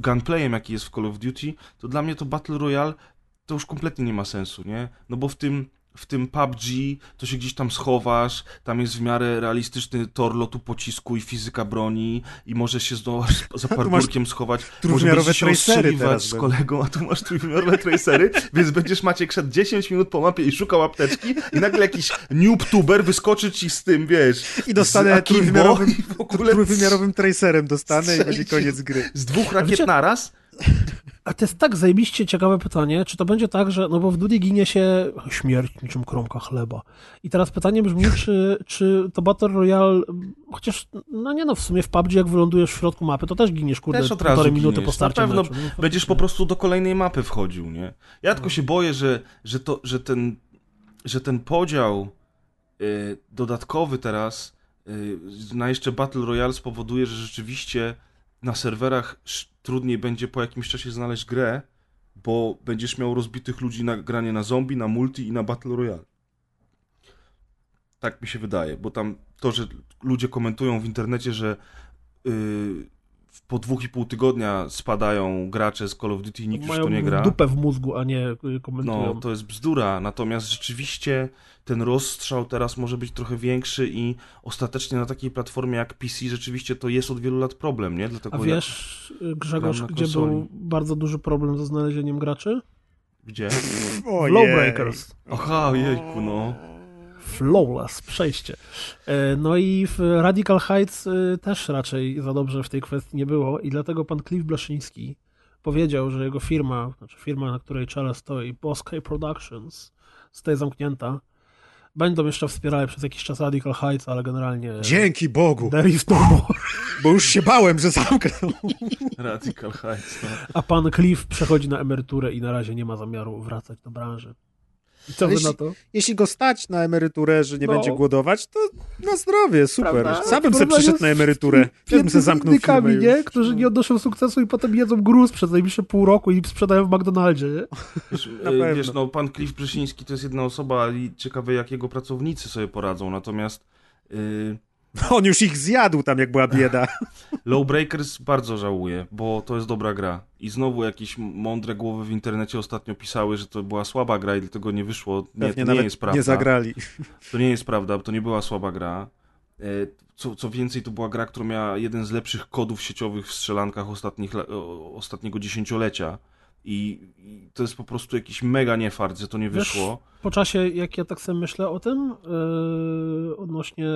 gunplayem, jaki jest w Call of Duty, to dla mnie to Battle Royale to już kompletnie nie ma sensu, nie? No bo w tym PUBG to się gdzieś tam schowasz, tam jest w miarę realistyczny tor lotu pocisku i fizyka broni i możesz się za parkurkiem schować, możesz się rozstrzeliwać z kolegą, a tu masz trójwymiarowe tracery, więc będziesz, Maciek, szedł 10 minut po mapie i szukał apteczki i nagle jakiś noobtuber wyskoczy ci z tym, wiesz, i dostanę trójwymiarowym tracerem dostanę i będzie koniec gry. Z 2 rakiet naraz. A to jest tak zajebiście ciekawe pytanie, czy to będzie tak, że, no bo w Duty ginie się śmierć niczym kromka chleba. I teraz pytanie brzmi, czy to Battle Royale, chociaż, w sumie w PUBG jak wylądujesz w środku mapy, to też giniesz, kurde, półtorej minuty po starcie. Na pewno meczu, będziesz po prostu do kolejnej mapy wchodził, nie? Ja tylko się boję, że ten podział dodatkowy teraz na jeszcze Battle Royale spowoduje, że rzeczywiście na serwerach trudniej będzie po jakimś czasie znaleźć grę, bo będziesz miał rozbitych ludzi na granie na zombie, na multi i na Battle Royale. Tak mi się wydaje, bo tam to, że ludzie komentują w internecie, że po 2,5 tygodnia spadają gracze z Call of Duty i nikt już to nie gra. Mają dupę w mózgu, a nie komentują. No, to jest bzdura, natomiast rzeczywiście ten rozstrzał teraz może być trochę większy i ostatecznie na takiej platformie jak PC rzeczywiście to jest od wielu lat problem, nie? Dlatego, a wiesz, Grzegorz, gdzie był bardzo duży problem ze znalezieniem graczy? Gdzie? Lawbreakers. Aha, jejku, no. Flawless przejście. No i w Radical Heights też raczej za dobrze w tej kwestii nie było i dlatego pan Cliff Bleszyński powiedział, że jego firma, na której czele stoi Boskai Productions, zostaje zamknięta. Będą jeszcze wspierały przez jakiś czas Radical Heights, ale generalnie... Dzięki Bogu! There is no more. Bo już się bałem, że zamknął. Radical Heights. No. A pan Cliff przechodzi na emeryturę i na razie nie ma zamiaru wracać do branży. I co wy na to? Jeśli go stać na emeryturę, że nie będzie głodować, to na zdrowie, super. Sam bym se przeszedł na emeryturę. Ja bym se zamknął firmę, nie? Którzy nie odnoszą sukcesu i potem jedzą gruz przez najbliższe pół roku i sprzedają w McDonaldzie, nie? Wiesz, no pan Cliff Brzeziński to jest jedna osoba i ciekawe, jak jego pracownicy sobie poradzą, natomiast... On już ich zjadł tam, jak była bieda. Lawbreakers bardzo żałuję, bo to jest dobra gra. I znowu jakieś mądre głowy w internecie ostatnio pisały, że to była słaba gra i dlatego nie wyszło. Nie, to nie jest prawda. Nie zagrali. To nie jest prawda, bo to nie była słaba gra. Co więcej, to była gra, która miała jeden z lepszych kodów sieciowych w strzelankach ostatniego dziesięciolecia. I to jest po prostu jakiś mega niefart, że to nie wyszło. Wiesz, po czasie, jak ja tak sobie myślę o tym, odnośnie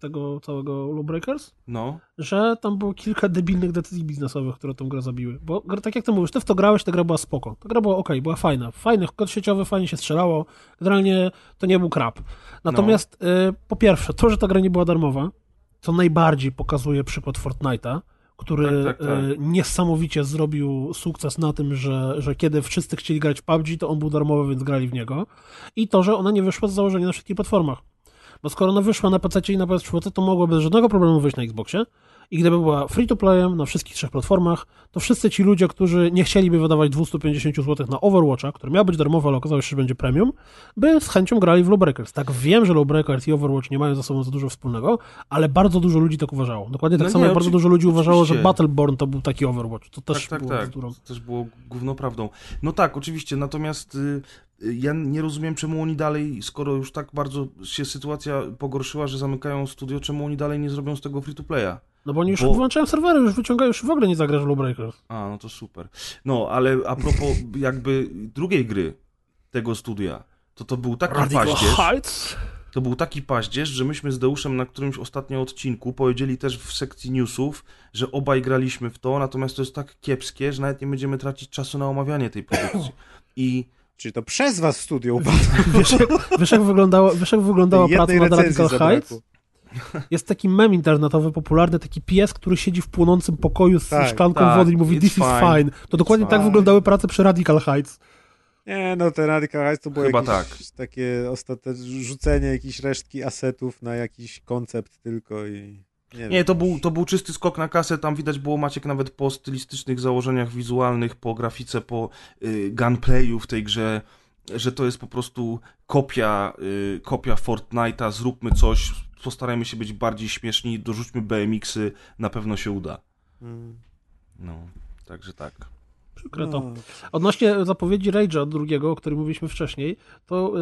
tego całego Lawbreakers, że tam było kilka debilnych decyzji biznesowych, które tą grę zabiły. Bo tak jak ty mówisz, ty w to grałeś, ta gra była spoko. Ta gra była okej, była fajna. Fajny kod sieciowy, fajnie się strzelało. Generalnie to nie był crap. Natomiast po pierwsze, to, że ta gra nie była darmowa, to najbardziej pokazuje przykład Fortnite'a, który niesamowicie zrobił sukces na tym, że kiedy wszyscy chcieli grać w PUBG, to on był darmowy, więc grali w niego. I to, że ona nie wyszła z założenia na wszystkich platformach. Bo skoro ona wyszła na PC i na PS4, to mogła bez żadnego problemu wyjść na Xboxie i gdyby była free to playem na wszystkich trzech platformach, to wszyscy ci ludzie, którzy nie chcieliby wydawać 250 zł na Overwatcha, który miał być darmowy, ale okazało się, że będzie premium, by z chęcią grali w Lawbreakers. Tak, wiem, że Lawbreakers i Overwatch nie mają ze sobą za dużo wspólnego, ale bardzo dużo ludzi tak uważało. Dokładnie tak samo jak bardzo dużo ludzi uważało, że Battleborn to był taki Overwatch. To też tak, było bzdurą. To też było gówno prawdą. No tak, oczywiście, natomiast ja nie rozumiem, czemu oni dalej, skoro już tak bardzo się sytuacja pogorszyła, że zamykają studio, czemu oni dalej nie zrobią z tego free-to-playa? No bo oni już wyłączają serwery, już wyciągają, już w ogóle nie zagrasz w Lawbreakers. A, no to super. No, ale a propos jakby drugiej gry tego studia, to był taki Radical paździerz. Heights. To był taki paździerz, że myśmy z Deuszem na którymś ostatnim odcinku powiedzieli też w sekcji newsów, że obaj graliśmy w to, natomiast to jest tak kiepskie, że nawet nie będziemy tracić czasu na omawianie tej produkcji. Czyli to przez was studio upadło. Wiesz jak wyglądała praca nad Radical Heights? Jest taki mem internetowy popularny, taki pies, który siedzi w płonącym pokoju z szklanką wody i mówi this is fine. To dokładnie tak wyglądały prace przy Radical Heights. Nie, no ten Radical Heights to było chyba jakieś takie ostateczne rzucenie jakichś resztki asetów na jakiś koncept tylko i... Nie, to był czysty skok na kasę, tam widać było, Maciek, nawet po stylistycznych założeniach wizualnych, po grafice, po gunplayu w tej grze, że to jest po prostu kopia Fortnite'a, zróbmy coś, postarajmy się być bardziej śmieszni, dorzućmy BMX-y, na pewno się uda. No, także tak. Przykre to. Odnośnie zapowiedzi Rage'a drugiego, o którym mówiliśmy wcześniej, to...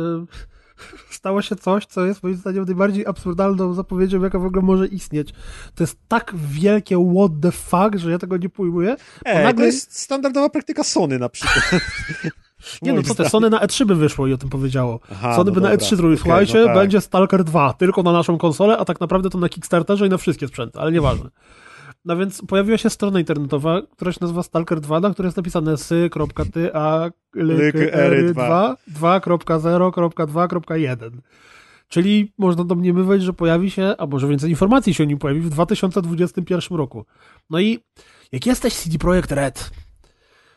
Stało się coś, co jest moim zdaniem najbardziej absurdalną zapowiedzią, jaka w ogóle może istnieć. To jest tak wielkie what the fuck, że ja tego nie pojmuję. To jest standardowa praktyka Sony na przykład. Nie no, to te Sony na E3 by wyszło i o tym powiedziało. Sony by na E3 zrobił, słuchajcie, będzie Stalker 2, tylko na naszą konsolę, a tak naprawdę to na Kickstarterze i na wszystkie sprzęty, ale nieważne. No więc pojawiła się strona internetowa, która się nazywa Stalker 2, na której jest napisane sy.ty.a.lyk.r2.0.2.1. Czyli można domniemywać, że pojawi się, a może więcej informacji się o nim pojawi w 2021 roku. No i jak jesteś CD Projekt Red,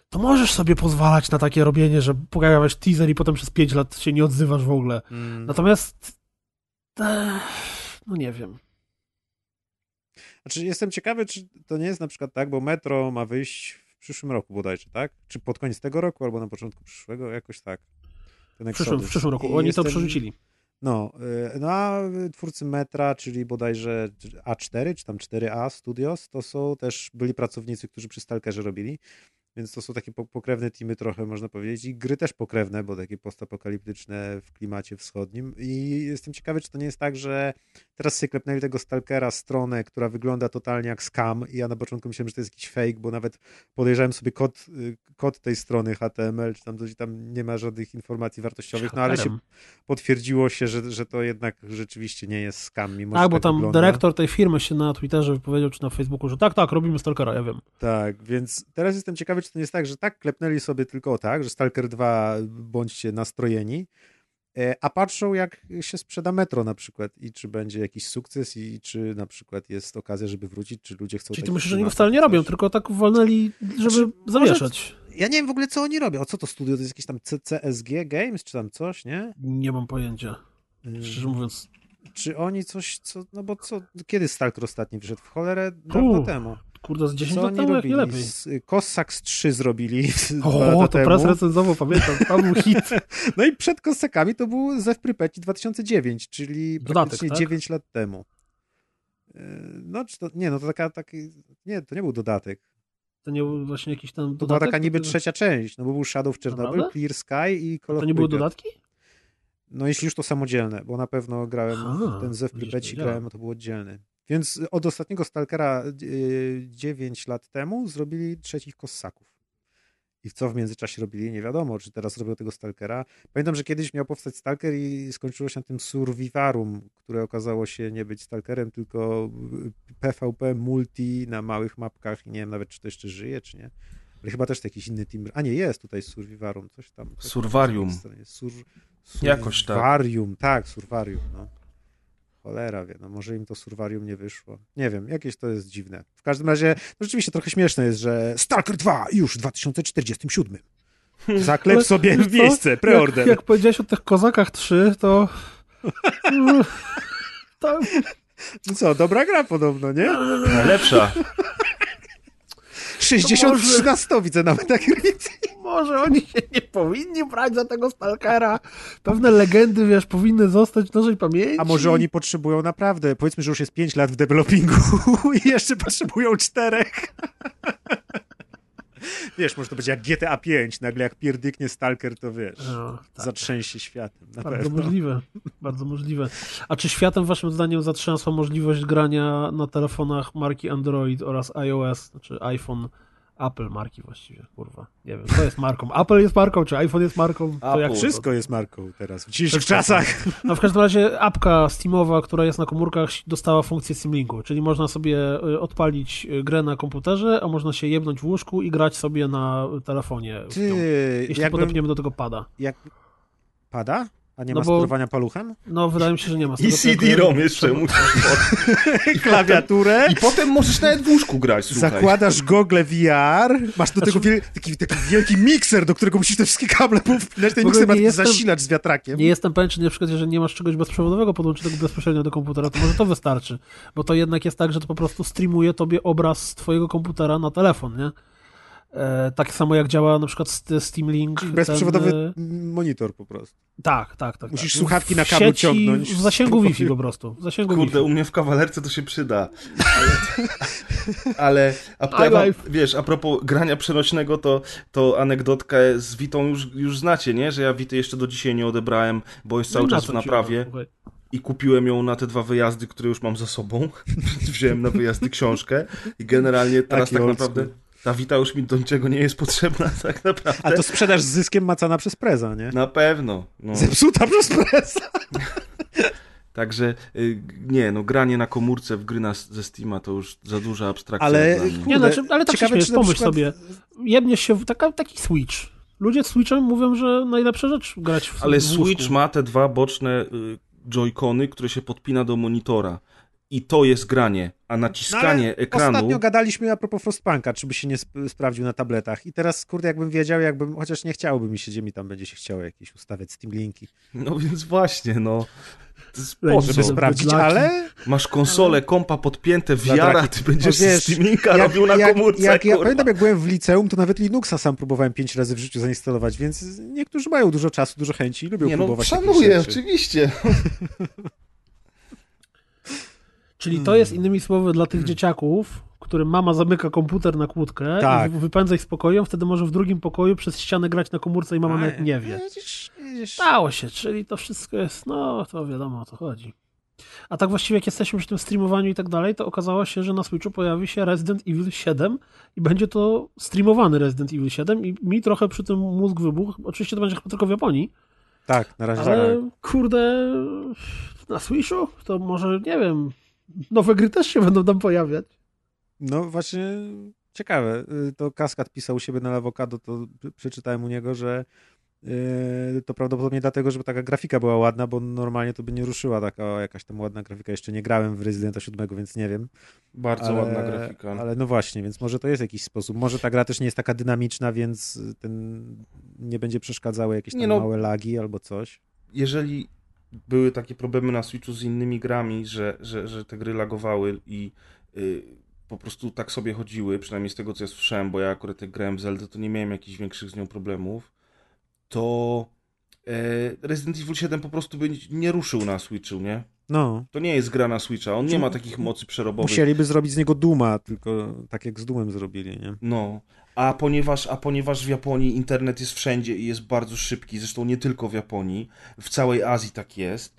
to możesz sobie pozwalać na takie robienie, że pojawiasz teaser i potem przez 5 lat się nie odzywasz w ogóle. Natomiast no nie wiem. Znaczy, jestem ciekawy, czy to nie jest na przykład tak, bo Metro ma wyjść w przyszłym roku bodajże, tak? Czy pod koniec tego roku, albo na początku przyszłego, jakoś tak. W przyszłym roku, oni to przerzucili. No a twórcy Metra, czyli bodajże A4, czy tam 4A Studios, to są też, byli pracownicy, którzy przy Stalkerze robili, więc to są takie pokrewne teamy trochę, można powiedzieć, i gry też pokrewne, bo takie postapokaliptyczne w klimacie wschodnim. I jestem ciekawy, czy to nie jest tak, że teraz sobie klepnęli tego Stalkera, stronę, która wygląda totalnie jak scam i ja na początku myślałem, że to jest jakiś fake, bo nawet podejrzałem sobie kod tej strony HTML, czy tam nie ma żadnych informacji wartościowych, no ale się potwierdziło się, że to jednak rzeczywiście nie jest scam, mimo że tak wygląda. Dyrektor tej firmy się na Twitterze wypowiedział, czy na Facebooku, że tak, robimy Stalkera, ja wiem. Tak, więc teraz jestem ciekawy, to nie jest tak, że tak klepnęli sobie tylko tak, że Stalker 2 bądźcie nastrojeni, a patrzą jak się sprzeda Metro na przykład i czy będzie jakiś sukces i czy na przykład jest okazja, żeby wrócić, czy ludzie chcą... Czyli ty myślisz, że oni wcale nie robią, tylko tak uwolnęli, żeby zamieszać. Ja nie wiem w ogóle, co oni robią. Co to studio? To jest jakieś tam CSG Games, czy tam coś, nie? Nie mam pojęcia. Szczerze mówiąc... Czy oni coś, kiedy Stalker ostatni wyszedł? W cholerę dawno temu. Kurde, z 10 lat temu, jak nie lepiej. Cossacks 3 zrobili. To teraz recenzowo pamiętam, tam był hit. No i przed Cossakami to był Zew Prypeci 2009, czyli praktycznie 9 lat temu. No, czy to, nie, no to to nie był dodatek. To nie był właśnie jakiś tam dodatek? To była taka niby trzecia część, no bo był Shadow of Chernobyl, Clear Sky i Call of Duty. To nie były dodatki? No jeśli już to samodzielne, bo na pewno grałem w ten Zew Prypeci, a to było oddzielny. Więc od ostatniego Stalkera 9 lat temu zrobili trzecich Kossaków. I co w międzyczasie robili, nie wiadomo, czy teraz robią tego Stalkera. Pamiętam, że kiedyś miał powstać Stalker i skończyło się na tym Survivarum, które okazało się nie być Stalkerem, tylko PvP multi na małych mapkach i nie wiem nawet, czy to jeszcze żyje, czy nie. Ale chyba też to jakiś inny team. A nie, jest tutaj Survivarum, coś tam. Survarium. Jakoś tak. Survarium, no. Cholera wie, no może im to Survarium nie wyszło. Nie wiem, jakieś to jest dziwne. W każdym razie, no rzeczywiście trochę śmieszne jest, że Stalker 2 już w 2047. Zaklep sobie w miejsce, preorder. Jak powiedziałeś o tych Kozakach 3, to... No co, dobra gra podobno, nie? Najlepsza. 63 na 100 widzę nawet takie nic. Może oni się nie powinni brać za tego Stalkera. Pewne legendy, wiesz, powinny zostać w naszej pamięci. A może oni potrzebują naprawdę, powiedzmy, że już jest 5 lat w developingu i jeszcze potrzebują 4. Wiesz, może to być jak GTA 5, nagle jak pierdyknie Stalker, to wiesz, no, tak. Zatrzęsie światem. Bardzo możliwe, bardzo możliwe. A czy światem waszym zdaniem zatrzęsła możliwość grania na telefonach marki Android oraz iOS, znaczy iPhone, Apple marki właściwie, kurwa, nie wiem, co jest marką. Apple jest marką, czy iPhone jest marką? To jak wszystko jest marką teraz, w dzisiejszych czasach. No w każdym razie apka Steamowa, która jest na komórkach, dostała funkcję Steamlinku, czyli można sobie odpalić grę na komputerze, a można się jebnąć w łóżku i grać sobie na telefonie. Jeśli podepniemy do tego pada. Jak... Pada? A nie no ma sterowania paluchem? No, wydaje mi się, że nie ma. I CD-ROM jeszcze musisz klawiaturę. I potem możesz nawet w łóżku grać, słuchaj. Zakładasz gogle VR, masz do tego taki wielki mikser, do którego musisz te wszystkie kable powpinać. Ten mikser ma zasilacz z wiatrakiem. Nie jestem pewien, czy na przykład, jeżeli nie masz czegoś bezprzewodowego podłączonego bezpośrednio do komputera, to może to wystarczy. Bo to jednak jest tak, że to po prostu streamuje tobie obraz z twojego komputera na telefon, nie? Tak samo jak działa na przykład Steam Link. Bezprzewodowy monitor po prostu. Tak. Musisz słuchawki na kablu ciągnąć. W zasięgu Wi-Fi po prostu. W zasięgu Kurde, Wi-Fi. U mnie w kawalerce to się przyda. Ale wiesz, a propos grania przenośnego, to anegdotkę z Witą już znacie, nie? Że ja Wity jeszcze do dzisiaj nie odebrałem, bo jest cały czas w naprawie. I kupiłem ją na te 2 wyjazdy, które już mam za sobą. Wziąłem na wyjazdy książkę i generalnie teraz tak naprawdę... Ta Wita już mi do niczego nie jest potrzebna tak naprawdę. A to sprzedaż z zyskiem macana przez Preza, nie? Na pewno. No. Zepsuta przez Preza. Także nie, no granie na komórce w gry ze Steama to już za duża abstrakcja. Ale, nie, znaczy, ale tak ciekawe, się pomyśl przykład... sobie. Jebniesz się w taki Switch. Ludzie z Switchem mówią, że najlepsza rzecz grać w Ale Switch łóżku. Ma te 2 boczne joy-cony, które się podpina do monitora. I to jest granie, a naciskanie ekranu... Ostatnio gadaliśmy a propos Frostpunka, czy by się nie sprawdził na tabletach. I teraz, kurde, jakbym wiedział, chociaż nie chciałoby mi się, gdzie mi tam będzie się chciało jakieś ustawiać Steam Linki. No więc właśnie, no... Żeby sprawdzić, ale... Masz konsolę, kompa podpięte, wiara, ty będziesz wiesz, Steam Linka robił na komórce. Ja pamiętam, jak byłem w liceum, to nawet Linuxa sam próbowałem 5 razy w życiu zainstalować, więc niektórzy mają dużo czasu, dużo chęci i lubią próbować. No szanuję, oczywiście. Czyli to jest, innymi słowy, dla tych dzieciaków, którym mama zamyka komputer na kłódkę tak. I wypędza ich z pokoju, wtedy może w drugim pokoju przez ścianę grać na komórce i mama nawet nie wie. Stało się, czyli to wszystko jest, no to wiadomo o co chodzi. A tak właściwie jak jesteśmy przy tym streamowaniu i tak dalej, to okazało się, że na Switchu pojawi się Resident Evil 7 i będzie to streamowany Resident Evil 7 i mi trochę przy tym mózg wybuchł. Oczywiście to będzie chyba tylko w Japonii. Tak, na razie. Ale kurde, na Switchu to może, nie wiem... Nowe gry też się będą tam pojawiać. No właśnie, ciekawe. To Kaskad pisał u siebie na Lawokado, to przeczytałem u niego, że to prawdopodobnie dlatego, żeby taka grafika była ładna, bo normalnie to by nie ruszyła taka jakaś tam ładna grafika. Jeszcze nie grałem w Rezydenta 7, więc nie wiem. Bardzo ładna grafika. Ale no właśnie, więc może to jest jakiś sposób. Może ta gra też nie jest taka dynamiczna, więc nie będzie przeszkadzały jakieś tam małe lagi albo coś. Jeżeli... Były takie problemy na Switchu z innymi grami, że te gry lagowały i po prostu tak sobie chodziły, przynajmniej z tego, co ja słyszałem, bo ja akurat jak grałem w Zelda, to nie miałem jakichś większych z nią problemów, to Resident Evil 7 po prostu by nie ruszył na Switchu, nie? No. To nie jest gra na Switcha, on nie ma takich mocy przerobowych. Musieliby zrobić z niego Dooma, tylko tak jak z Doomem zrobili, nie? No. A ponieważ w Japonii internet jest wszędzie i jest bardzo szybki, zresztą nie tylko w Japonii, w całej Azji tak jest,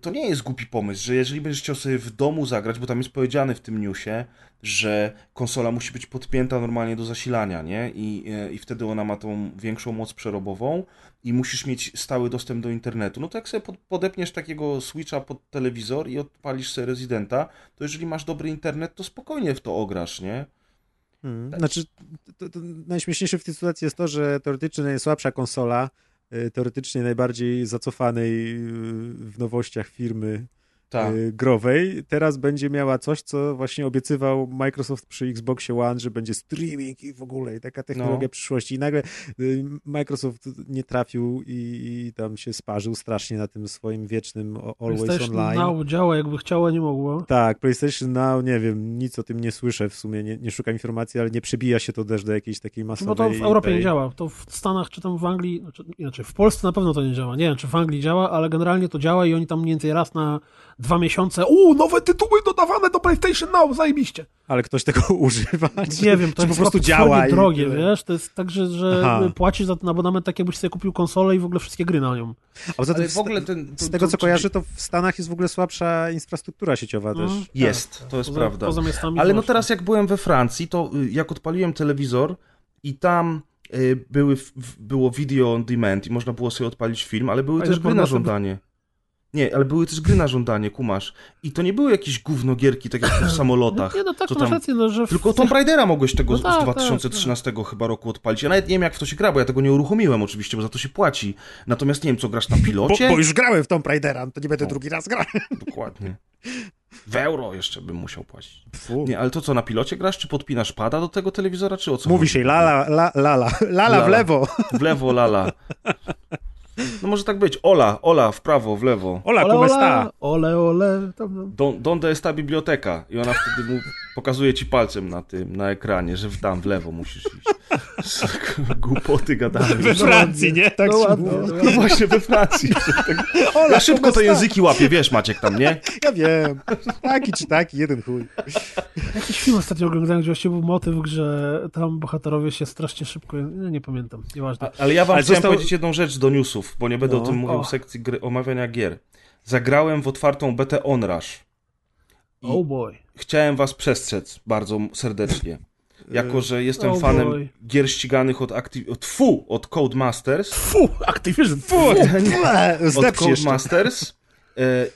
to nie jest głupi pomysł, że jeżeli będziesz chciał sobie w domu zagrać, bo tam jest powiedziane w tym newsie, że konsola musi być podpięta normalnie do zasilania, nie? I wtedy ona ma tą większą moc przerobową i musisz mieć stały dostęp do internetu. No to jak sobie podepniesz takiego Switcha pod telewizor i odpalisz sobie Residenta, to jeżeli masz dobry internet, to spokojnie w to ograsz, nie? Tak. Znaczy, to najśmieszniejsze w tej sytuacji jest to, że teoretycznie najsłabsza konsola, teoretycznie najbardziej zacofanej w nowościach firmy growej. Teraz będzie miała coś, co właśnie obiecywał Microsoft przy Xboxie One, że będzie streaming i w ogóle i taka technologia przyszłości. I nagle Microsoft nie trafił i tam się sparzył strasznie na tym swoim wiecznym Always PlayStation Online. PlayStation Now działa, jakby chciała, nie mogło. Tak, PlayStation Now, nie wiem, nic o tym nie słyszę w sumie, nie szukam informacji, ale nie przebija się to też do jakiejś takiej masowej... No to w Europie nie działa, to w Stanach czy tam w Anglii, znaczy w Polsce na pewno to nie działa, nie wiem czy w Anglii działa, ale generalnie to działa i oni tam mniej więcej raz na 2 miesiące, nowe tytuły dodawane do PlayStation Now, zajebiście. Ale ktoś tego używa? Nie wiem, to jest po prostu działa drogie, wiesz, to jest tak, że płacisz za ten abonament tak, jakbyś sobie kupił konsolę i w ogóle wszystkie gry na nią. A zatem w ogóle z tego, co kojarzę, to w Stanach jest w ogóle słabsza infrastruktura sieciowa też. Jest, to jest prawda. Poza miastami. Ale no teraz jak byłem we Francji, to jak odpaliłem telewizor i tam było video on demand i można było sobie odpalić film, ale były też gry na żądanie. Nie, ale były też gry na żądanie, kumasz. I to nie były jakieś gównogierki, tak jak w samolotach. Nie, no tak, masz rację, no, że... Tylko Tomb Raidera mogłeś tego z 2013 chyba roku odpalić. Ja nawet nie wiem, jak w to się gra, bo ja tego nie uruchomiłem oczywiście, bo za to się płaci. Natomiast nie wiem, co grasz na pilocie. Bo już grałem w Tomb Raidera, to nie będę drugi raz grał. Dokładnie. W euro jeszcze bym musiał płacić. Nie, ale to co, na pilocie grasz? Czy podpinasz pada do tego telewizora, czy o co? Mówisz jej lala w lewo. W lewo lala. No może tak być. Ola, w prawo, w lewo. Ola, como está? Ole. Donde está biblioteka? I ona wtedy mu pokazuje ci palcem na ekranie, że tam w lewo musisz iść. Głupoty gadamy. We Francji, nie? Tak no właśnie, we Francji. Tak. Ola, ja szybko te języki łapię, wiesz Maciek tam, nie? Ja wiem. Taki czy taki, jeden chuj. Jakiś film ostatnio oglądałem, gdzie właśnie był motyw, że tam bohaterowie się strasznie szybko... Nie pamiętam, nieważne. Ale ja wam chciałem powiedzieć jedną rzecz do newsów, bo nie będę o tym mówił w sekcji omawiania gier. Zagrałem w otwartą betę Onrush. Chciałem was przestrzec bardzo serdecznie. Jako, że jestem fanem gier ściganych od Codemasters. Activision. Od Codemasters.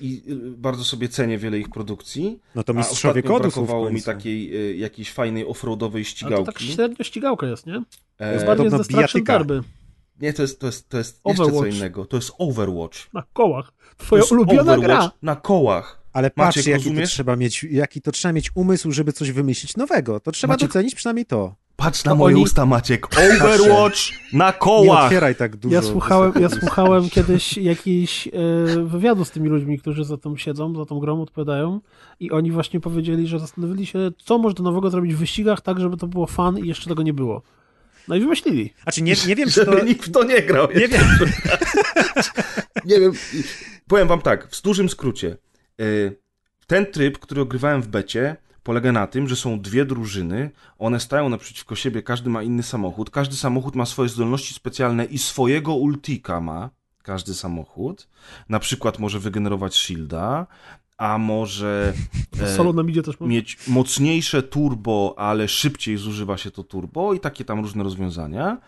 I bardzo sobie cenię wiele ich produkcji. No to mistrzowie kodów. Brakowało mi takiej jakiejś fajnej offroadowej ścigałki. A to tak średnio ścigałka jest, nie? Jest bardziej z Destruction Derby. Nie, to jest jeszcze co innego. To jest Overwatch. Na kołach. Twoja ulubiona gra. Na kołach. Ale patrz, Maciek, jaki to trzeba mieć umysł, żeby coś wymyślić nowego. To trzeba docenić przynajmniej to. Patrz na moje usta, Maciek. Overwatch na kołach. Nie otwieraj tak dużo. Ja słuchałem kiedyś jakiejś wywiadu z tymi ludźmi, którzy za tym siedzą, za tą grą odpowiadają i oni właśnie powiedzieli, że zastanowili się, co można nowego zrobić w wyścigach, tak żeby to było fan i jeszcze tego nie było. No i wymyślili. Znaczy nie wiem, czy to... nikt w to nie grał. Nie wiem. Nie wiem. Powiem wam tak, w dużym skrócie. Ten tryb, który ogrywałem w becie, polega na tym, że są dwie drużyny, one stają naprzeciwko siebie, każdy ma inny samochód, każdy samochód ma swoje zdolności specjalne i swojego ultika ma każdy samochód. Na przykład może wygenerować shielda, a może mieć mocniejsze turbo, ale szybciej zużywa się to turbo i takie tam różne rozwiązania.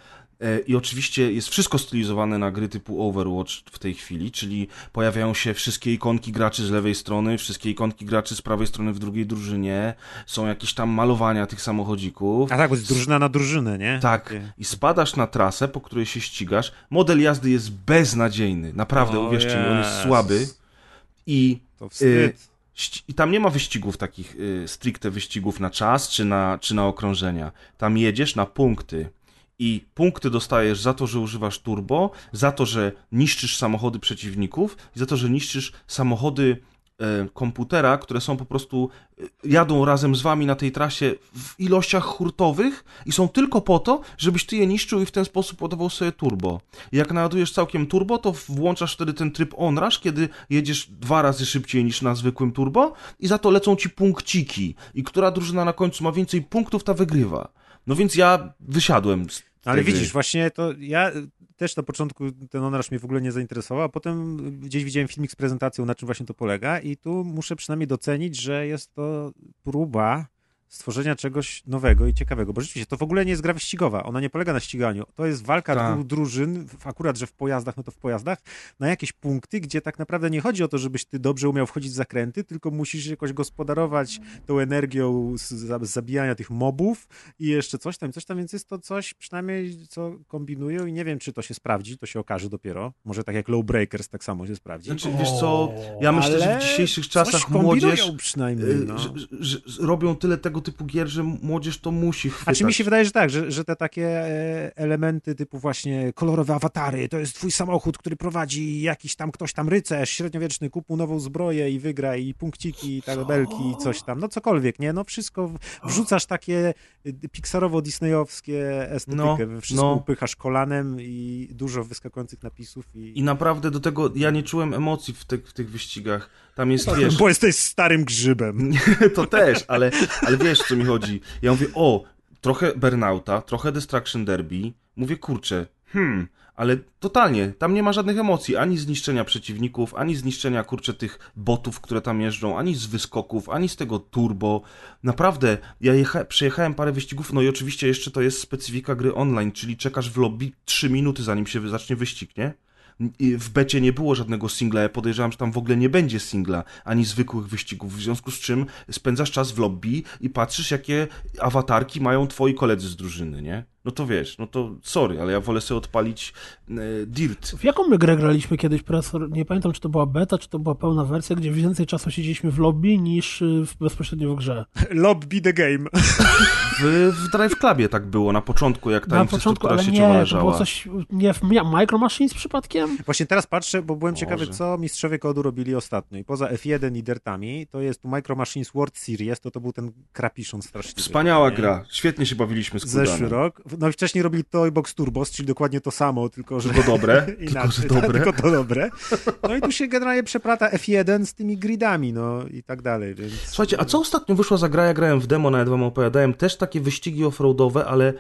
I oczywiście jest wszystko stylizowane na gry typu Overwatch w tej chwili, czyli pojawiają się wszystkie ikonki graczy z lewej strony, wszystkie ikonki graczy z prawej strony w drugiej drużynie, są jakieś tam malowania tych samochodzików. A tak, bo jest drużyna na drużynę, nie? Tak. I spadasz na trasę, po której się ścigasz. Model jazdy jest beznadziejny, naprawdę, uwierzcie mi, on jest słaby. I tam nie ma wyścigów takich, stricte wyścigów na czas czy na okrążenia. Tam jedziesz na punkty i punkty dostajesz za to, że używasz turbo, za to, że niszczysz samochody przeciwników i za to, że niszczysz samochody komputera, które są po prostu, jadą razem z wami na tej trasie w ilościach hurtowych i są tylko po to, żebyś ty je niszczył i w ten sposób ładował sobie turbo. Jak naładujesz całkiem turbo, to włączasz wtedy ten tryb onrush, kiedy jedziesz 2 razy szybciej niż na zwykłym turbo i za to lecą ci punkciki i która drużyna na końcu ma więcej punktów, ta wygrywa. No więc ja wysiadłem z Ale widzisz, właśnie to ja też na początku ten onrush mnie w ogóle nie zainteresował, a potem gdzieś widziałem filmik z prezentacją, na czym właśnie to polega i tu muszę przynajmniej docenić, że jest to próba stworzenia czegoś nowego i ciekawego, bo rzeczywiście to w ogóle nie jest gra wyścigowa, ona nie polega na ściganiu, to jest walka dwóch drużyn, akurat, że w pojazdach, no to w pojazdach, na jakieś punkty, gdzie tak naprawdę nie chodzi o to, żebyś ty dobrze umiał wchodzić w zakręty, tylko musisz jakoś gospodarować tą energią z zabijania tych mobów i jeszcze coś tam, więc jest to coś przynajmniej, co kombinują i nie wiem, czy to się sprawdzi, to się okaże dopiero, może tak jak Law Breakers tak samo się sprawdzi. Znaczy, wiesz co, ja myślę, że w dzisiejszych czasach młodzież przynajmniej, no. że robią tyle tego typu gier, że młodzież to musi chwytać. A czy mi się wydaje, że tak, że te takie elementy typu właśnie kolorowe awatary, to jest twój samochód, który prowadzi jakiś tam ktoś tam rycerz średniowieczny, kupuj nową zbroję i wygraj, i punkciki, i tabelki, i coś tam, no cokolwiek, nie? No wszystko, wrzucasz takie piksarowo-disneyowskie estetykę, wszystko upychasz kolanem i dużo wyskakujących napisów. I naprawdę do tego, ja nie czułem emocji w tych wyścigach. Tam jest, wiesz... Bo jesteś starym grzybem. To też, ale wiesz, co mi chodzi. Ja mówię, trochę Burnouta, trochę Destruction Derby. Mówię, kurczę, ale totalnie, tam nie ma żadnych emocji, ani zniszczenia przeciwników, ani zniszczenia, kurczę, tych botów, które tam jeżdżą, ani z wyskoków, ani z tego turbo. Naprawdę, ja przejechałem parę wyścigów, no i oczywiście jeszcze to jest specyfika gry online, czyli czekasz w lobby 3 minuty, zanim się zacznie wyścig, nie? W becie nie było żadnego singla, ja podejrzewam, że tam w ogóle nie będzie singla, ani zwykłych wyścigów, w związku z czym spędzasz czas w lobby i patrzysz, jakie awatarki mają twoi koledzy z drużyny, nie? No to wiesz, no to sorry, ale ja wolę sobie odpalić Dirt. W jaką my grę graliśmy kiedyś, profesor? Nie pamiętam, czy to była beta, czy to była pełna wersja, gdzie więcej czasu siedzieliśmy w lobby niż bezpośrednio w grze. Lobby the game. W Drive Clubie tak było na początku, jak ta infrastruktura sieciowa leżała. Było coś, nie, w Micro Machines przypadkiem? Właśnie teraz patrzę, bo byłem ciekawy, co mistrzowie kodu robili ostatnio. I poza F1 i Dirtami, to jest tu Micro Machines World Series, to był ten krapiszon straszliwy. Wspaniała gra, świetnie się bawiliśmy z Kudanem. Zeszły rok. No wcześniej robili Toybox Turbos, czyli dokładnie to samo, tylko że... Tylko dobre. Tylko to dobre. No i tu się generalnie przeplata F1 z tymi gridami, no i tak dalej. Więc... Słuchajcie, a co ostatnio wyszła za gra? Ja grałem w demo, nawet wam opowiadałem. Też takie wyścigi offroadowe, ale...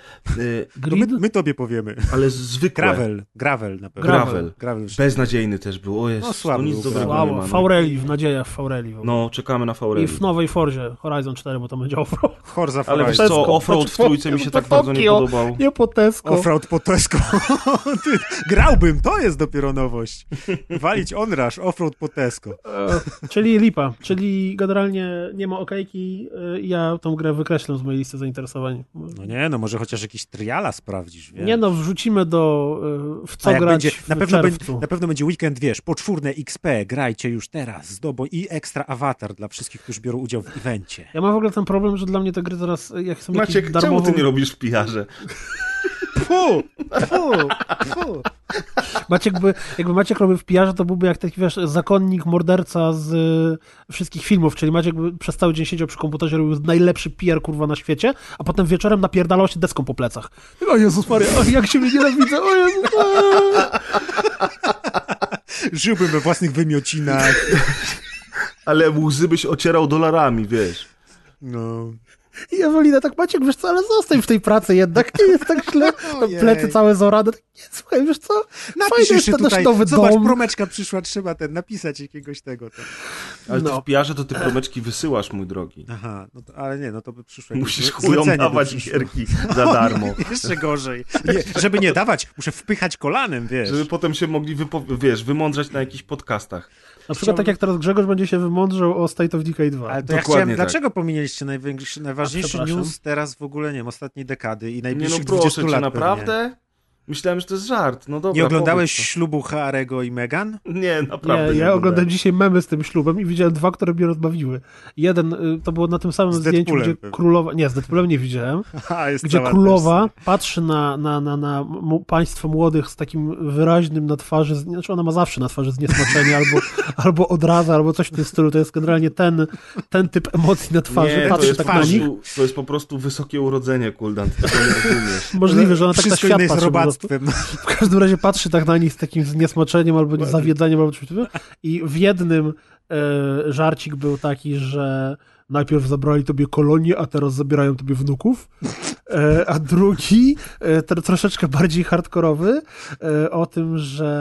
My tobie powiemy. Ale zwykłe. Gravel na pewno. Gravel. Beznadziejny też był. O jest. No słabo. Nic dobrego nie ma. V-Rally, nadzieja w V-Rally. No, czekamy na V-Rally. I w nowej Forzie, Horizon 4, bo to będzie offroad. Forza Horizon. Ale wiesz co, offroad w trójce mi się tak bardzo nie podoba. Nie po Tesco. Offroad po Tesco. Grałbym, to jest dopiero nowość. Walić onrush, offroad po Tesco. Czyli lipa. Czyli generalnie nie ma okejki. Ja tą grę wykreślam z mojej listy zainteresowań. No nie, no może chociaż jakiś triala sprawdzisz. Wiesz. Nie no, wrzucimy do w co grać będzie, na pewno będzie weekend, wiesz, poczwórne XP, grajcie już teraz, zdobo i ekstra awatar dla wszystkich, którzy biorą udział w evencie. Ja mam w ogóle ten problem, że dla mnie te gry teraz jak są jakieś darmowe... Maciek, czemu ty nie robisz w pijarze? Fu! Maciek jakby Maciek robił w pijarze, to byłby jak taki, wiesz, zakonnik, morderca z wszystkich filmów, czyli Maciek by przez cały dzień siedział przy komputerze, robił najlepszy PR, kurwa, na świecie, a potem wieczorem napierdalał się deską po plecach. O Jezus Maria, jak się mnie nienawidzę, o Jezus Maria. Żyłbym we własnych wymiocinach. Ale łzy byś ocierał dolarami, wiesz. No... I Ewelina tak, Maciek, wiesz co, ale zostań w tej pracy jednak, nie jest tak źle. Plecy całe zorane, tak, nie, słuchaj, wiesz co, napisz jeszcze tutaj, nowy zobacz, dom. Promeczka przyszła, trzeba napisać jakiegoś tego. Tam. Ale ty w pijarze to ty promeczki wysyłasz, mój drogi. Aha, no to, ale nie, no to by przyszło. Musisz chujom dawać gierki za darmo. Jeszcze gorzej. Nie, żeby nie dawać, muszę wpychać kolanem, wiesz. Żeby potem się mogli, wiesz, wymądrzać na jakichś podcastach. Na przykład tak jak teraz Grzegorz będzie się wymądrzał o State of Decay 2. Ale to ja chciałem, tak. Dlaczego pominęliście najważniejszy news teraz w ogóle, nie wiem, ostatniej dekady i najbliższych 20 lat naprawdę? Pewnie. Myślałem, że to jest żart. No dobra, nie oglądałeś ślubu Harego i Meghan? Nie, naprawdę nie. Ja oglądałem dzisiaj memy z tym ślubem i widziałem dwa, które mnie rozbawiły. Jeden, to było na tym samym zdjęciu, gdzie królowa... Nie, z Deadpoolem nie widziałem. Gdzie królowa patrzy na państwo młodych z takim wyraźnym na twarzy... Znaczy ona ma zawsze na twarzy zniesmaczenie albo odraza, albo coś w tym stylu. To jest generalnie ten typ emocji na twarzy. Nie, patrzy tak na nich. To jest po prostu wysokie urodzenie, Kuldant. Możliwe, że ona tak na świat patrzy. W każdym razie patrzy tak na nich z takim zniesmaczeniem albo zawiedzeniem albo czymś takim. I w jednym żarcik był taki, że najpierw zabrali tobie kolonię, a teraz zabierają tobie wnuków. A drugi, troszeczkę bardziej hardkorowy, o tym, że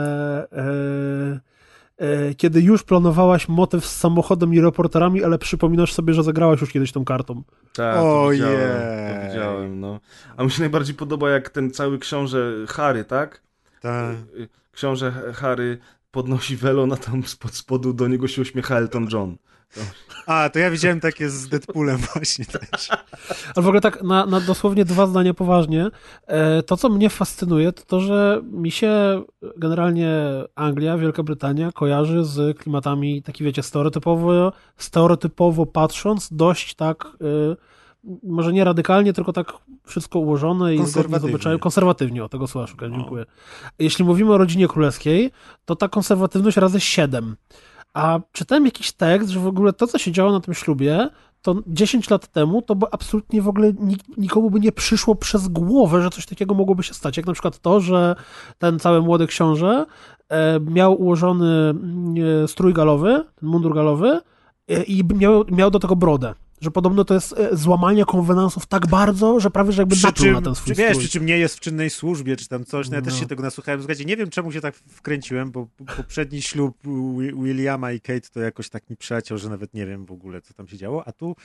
kiedy już planowałaś motyw z samochodem i reporterami, ale przypominasz sobie, że zagrałaś już kiedyś tą kartą. Tak, to widziałem, no. A mi się najbardziej podoba, jak ten cały książę Harry, tak? Tak. Książę Harry podnosi welon, a tam spod spodu do niego się uśmiecha Elton John. To ja widziałem takie z Deadpoolem właśnie też. Ale w ogóle tak na dosłownie dwa zdania poważnie, to co mnie fascynuje, to to, że mi się generalnie Anglia, Wielka Brytania kojarzy z klimatami, taki wiecie, stereotypowo patrząc, dość tak może nie radykalnie, tylko tak wszystko ułożone i zgodnie z obyczajem. Konserwatywnie, o tego słowa szukam, dziękuję. Jeśli mówimy o rodzinie królewskiej, to ta konserwatywność razy 7. A czytałem jakiś tekst, że w ogóle to, co się działo na tym ślubie, to 10 lat temu, to by absolutnie w ogóle nikomu by nie przyszło przez głowę, że coś takiego mogłoby się stać. Jak na przykład to, że ten cały młody książę miał ułożony strój galowy, mundur galowy i miał do tego brodę. Że podobno to jest złamanie konwenansów tak bardzo, że prawie że jakby zaczął na ten swój strój. Wiesz, przy czym nie jest w czynnej służbie, czy tam coś, no ja też się tego nasłuchałem. Słuchajcie, nie wiem czemu się tak wkręciłem, bo poprzedni ślub Williama i Kate to jakoś tak mi przeleciał, że nawet nie wiem w ogóle, co tam się działo, a tu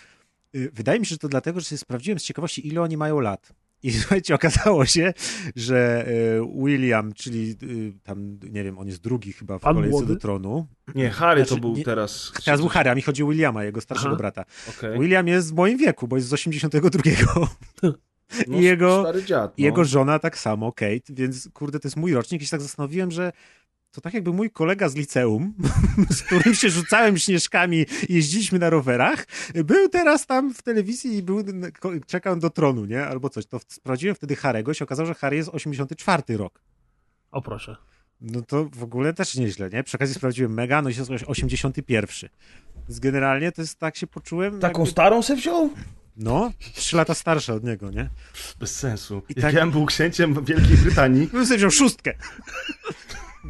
wydaje mi się, że to dlatego, że sobie sprawdziłem z ciekawości, ile oni mają lat. I słuchajcie, okazało się, że William, czyli tam, nie wiem, on jest drugi chyba w kolejce do tronu. Nie, Harry znaczy, to był teraz. Teraz był Harry, a mi chodzi o Williama, jego starszego brata. Okay. William jest w moim wieku, bo jest z 82. No, stary dziad, no. Jego żona tak samo, Kate, więc kurde, to jest mój rocznik i się tak zastanowiłem, że to tak jakby mój kolega z liceum, z którym się rzucałem śnieżkami, jeździliśmy na rowerach, był teraz tam w telewizji i czekał do tronu, nie? Albo coś. To sprawdziłem wtedy Harry'ego i się okazało, że Harry jest 84 rok. O proszę. No to w ogóle też nieźle, nie? Przy okazji sprawdziłem Meghan, no i się okazało 81. Więc generalnie to jest, tak się poczułem. Taką jakby... starą se wziął? No, 3 lata starsza od niego, nie? Bez sensu. I tak... ja był księciem Wielkiej Brytanii. Bym sobie wziął 6.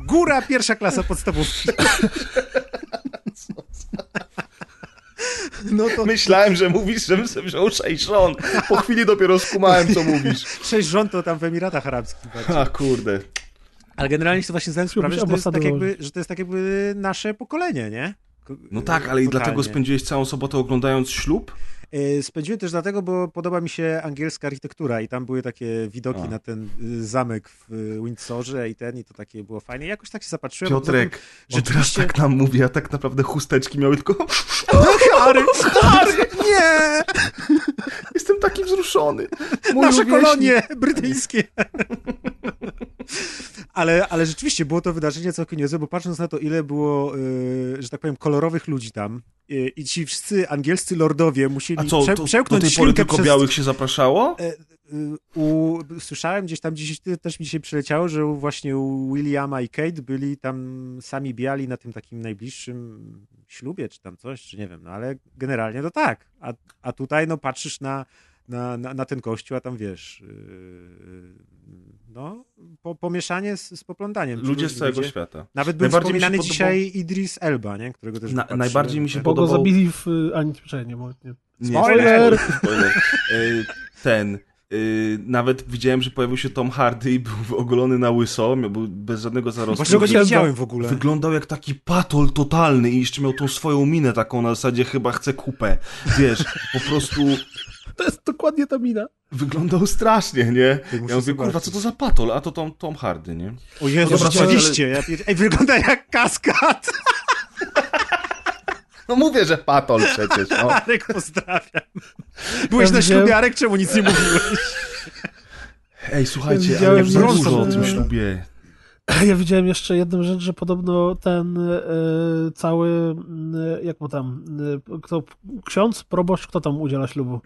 Góra, 1. klasa podstawówki. No to... Myślałem, że mówisz, żebym sobie wziął 6 żon. Po chwili dopiero skumałem, co mówisz. 6 żon to tam w Emiratach Arabskich. Bardziej. A kurde. Ale generalnie się właśnie zdałem sprawę, że to jest tak jakby nasze pokolenie, nie? No tak, ale i dlatego spędziłeś całą sobotę oglądając ślub? Spędziłem też dlatego, bo podoba mi się angielska architektura i tam były takie widoki na ten zamek w Windsorze i to takie było fajne. Jakoś tak się zapatrzyłem. Piotrek, że teraz tak nam mówi, a tak naprawdę chusteczki miały tylko... Harry! Nie! Jestem taki wzruszony. Nasze kolonie brytyjskie. Ale rzeczywiście było to wydarzenie całkiem niezłe, bo patrząc na to, ile było, że tak powiem, kolorowych ludzi tam i ci wszyscy angielscy lordowie musieli przełknąć do tej pory tylko białych się zapraszało? Słyszałem gdzieś też mi się przyleciało, że właśnie u Williama i Kate byli tam sami biali na tym takim najbliższym ślubie, czy tam coś, czy nie wiem, no ale generalnie to tak. A tutaj no patrzysz na ten kościół, a tam wiesz... No, pomieszanie z poplątaniem. Ludzie z całego świata. Nawet był wspominany dzisiaj Idris Elba, nie? Którego też najbardziej mi się podobał. Bo go zabili w Aniczenie. Spoiler! Nawet widziałem, że pojawił się Tom Hardy i był ogolony na łyso, był bez żadnego zarostku. Właśnie go nie widziałem w ogóle. Wyglądał jak taki patol totalny i jeszcze miał tą swoją minę taką na zasadzie chyba chce kupę. Wiesz, po prostu... To jest dokładnie ta mina. Wyglądał strasznie, nie? Ja mówię, kurwa, co to za patol? A to Tom Hardy, nie? O Jezu, no dobra, rzeczywiście. Ale... Ej, wygląda jak kaskad. No mówię, że patol przecież. No. Arek, pozdrawiam. Byłeś na ślubie, Arek, czemu nic nie mówiłeś? Ej, słuchajcie, ale ja za dużo o tym ślubie. Ja widziałem jeszcze jedną rzecz, że podobno ten cały, jak mu tam, kto, ksiądz, proboszcz, kto tam udziela ślubu?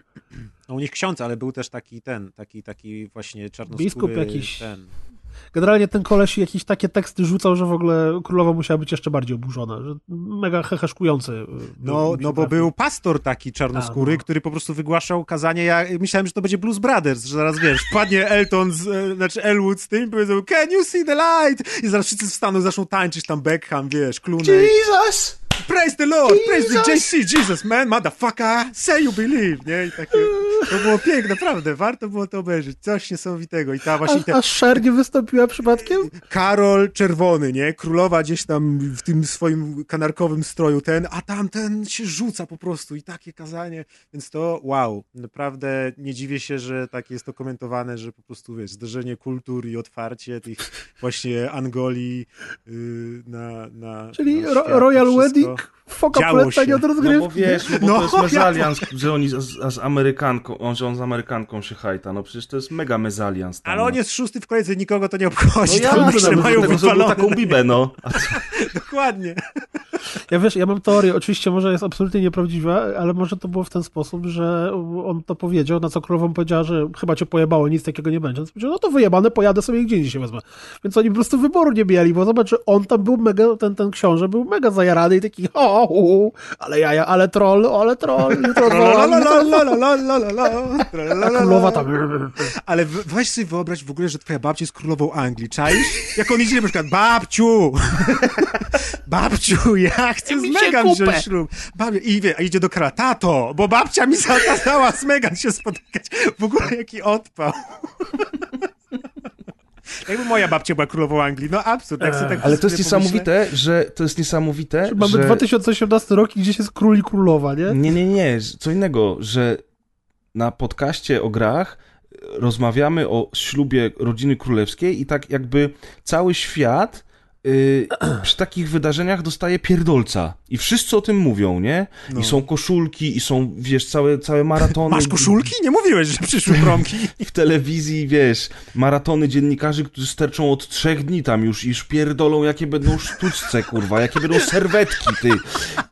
No u nich ksiądz, ale był też taki właśnie czarnoskóry. Biskup jakiś. Ten. Generalnie ten koleś jakieś takie teksty rzucał, że w ogóle królowa musiała być jeszcze bardziej oburzona, że mega heheszkujący. No bo był pastor taki czarnoskóry, który po prostu wygłaszał kazanie, ja myślałem, że to będzie Blues Brothers, że zaraz wiesz, padnie Elwood z tym, powiedzą can you see the light? I zaraz wszyscy wstaną, zaczną tańczyć tam Beckham, wiesz, Clooney. Jesus! Praise the Lord! Jesus. Praise the JC! Jesus, man, motherfucker! Say you believe! Nie? I takie... To było piękne, naprawdę, warto było to obejrzeć. Coś niesamowitego. I ta właśnie a Cher nie wystąpiła przypadkiem? Karol Czerwony, nie? Królowa gdzieś tam w tym swoim kanarkowym stroju a tamten się rzuca po prostu i takie kazanie. Więc to wow. Naprawdę nie dziwię się, że tak jest to komentowane, że po prostu, wiesz, zderzenie kultur i otwarcie tych właśnie Angolii na czyli na świat, Royal Wedding? Foka poleta nie od rozgrywki. No bo wiesz, bo to jest mezalians, że oni z Amerykanką, że on z Amerykanką się hajta. No przecież to jest mega mezalians. Ale on jest szósty w kolejce, nikogo to nie obchodzi. No ja myślę, mają taką bibę, no. Dokładnie. Ja wiesz, ja mam teorię, oczywiście może jest absolutnie nieprawdziwa, ale może to było w ten sposób, że on to powiedział, na co królową powiedziała, że chyba cię pojebało, nic takiego nie będzie. Więc powiedział, no to wyjebane, pojadę sobie gdzie indziej się wezmę. Więc oni po prostu wyboru nie mieli, bo zobacz, że on tam był mega, ten książę był mega zajarany i taki ale jaja, ale troll, a królowa tam. Ale weź sobie wyobraź w ogóle, że twoja babcia jest królową Anglii, czaisz? Jak on idzie na przykład, babciu, ja chcę z Megan wziąć ślub. I wie, idzie do króla, tato, bo babcia mi zakazała z Megan się spotykać. W ogóle jaki odpał. Jakby moja babcia była królową Anglii. No absurd. Jak tak ale to jest niesamowite, że to jest niesamowite, że... Mamy 2018 rok i gdzieś jest król i królowa, nie? Nie. Co innego, że na podcaście o grach rozmawiamy o ślubie rodziny królewskiej i tak jakby cały świat przy takich wydarzeniach dostaje pierdolca. I wszyscy o tym mówią, nie? No. I są koszulki, i są, wiesz, całe maratony. Masz koszulki? Nie mówiłeś, że przyszły promki. W telewizji, wiesz, maratony dziennikarzy, którzy sterczą od 3 dni tam już i szpierdolą, jakie będą sztuczce, kurwa, jakie będą serwetki, ty.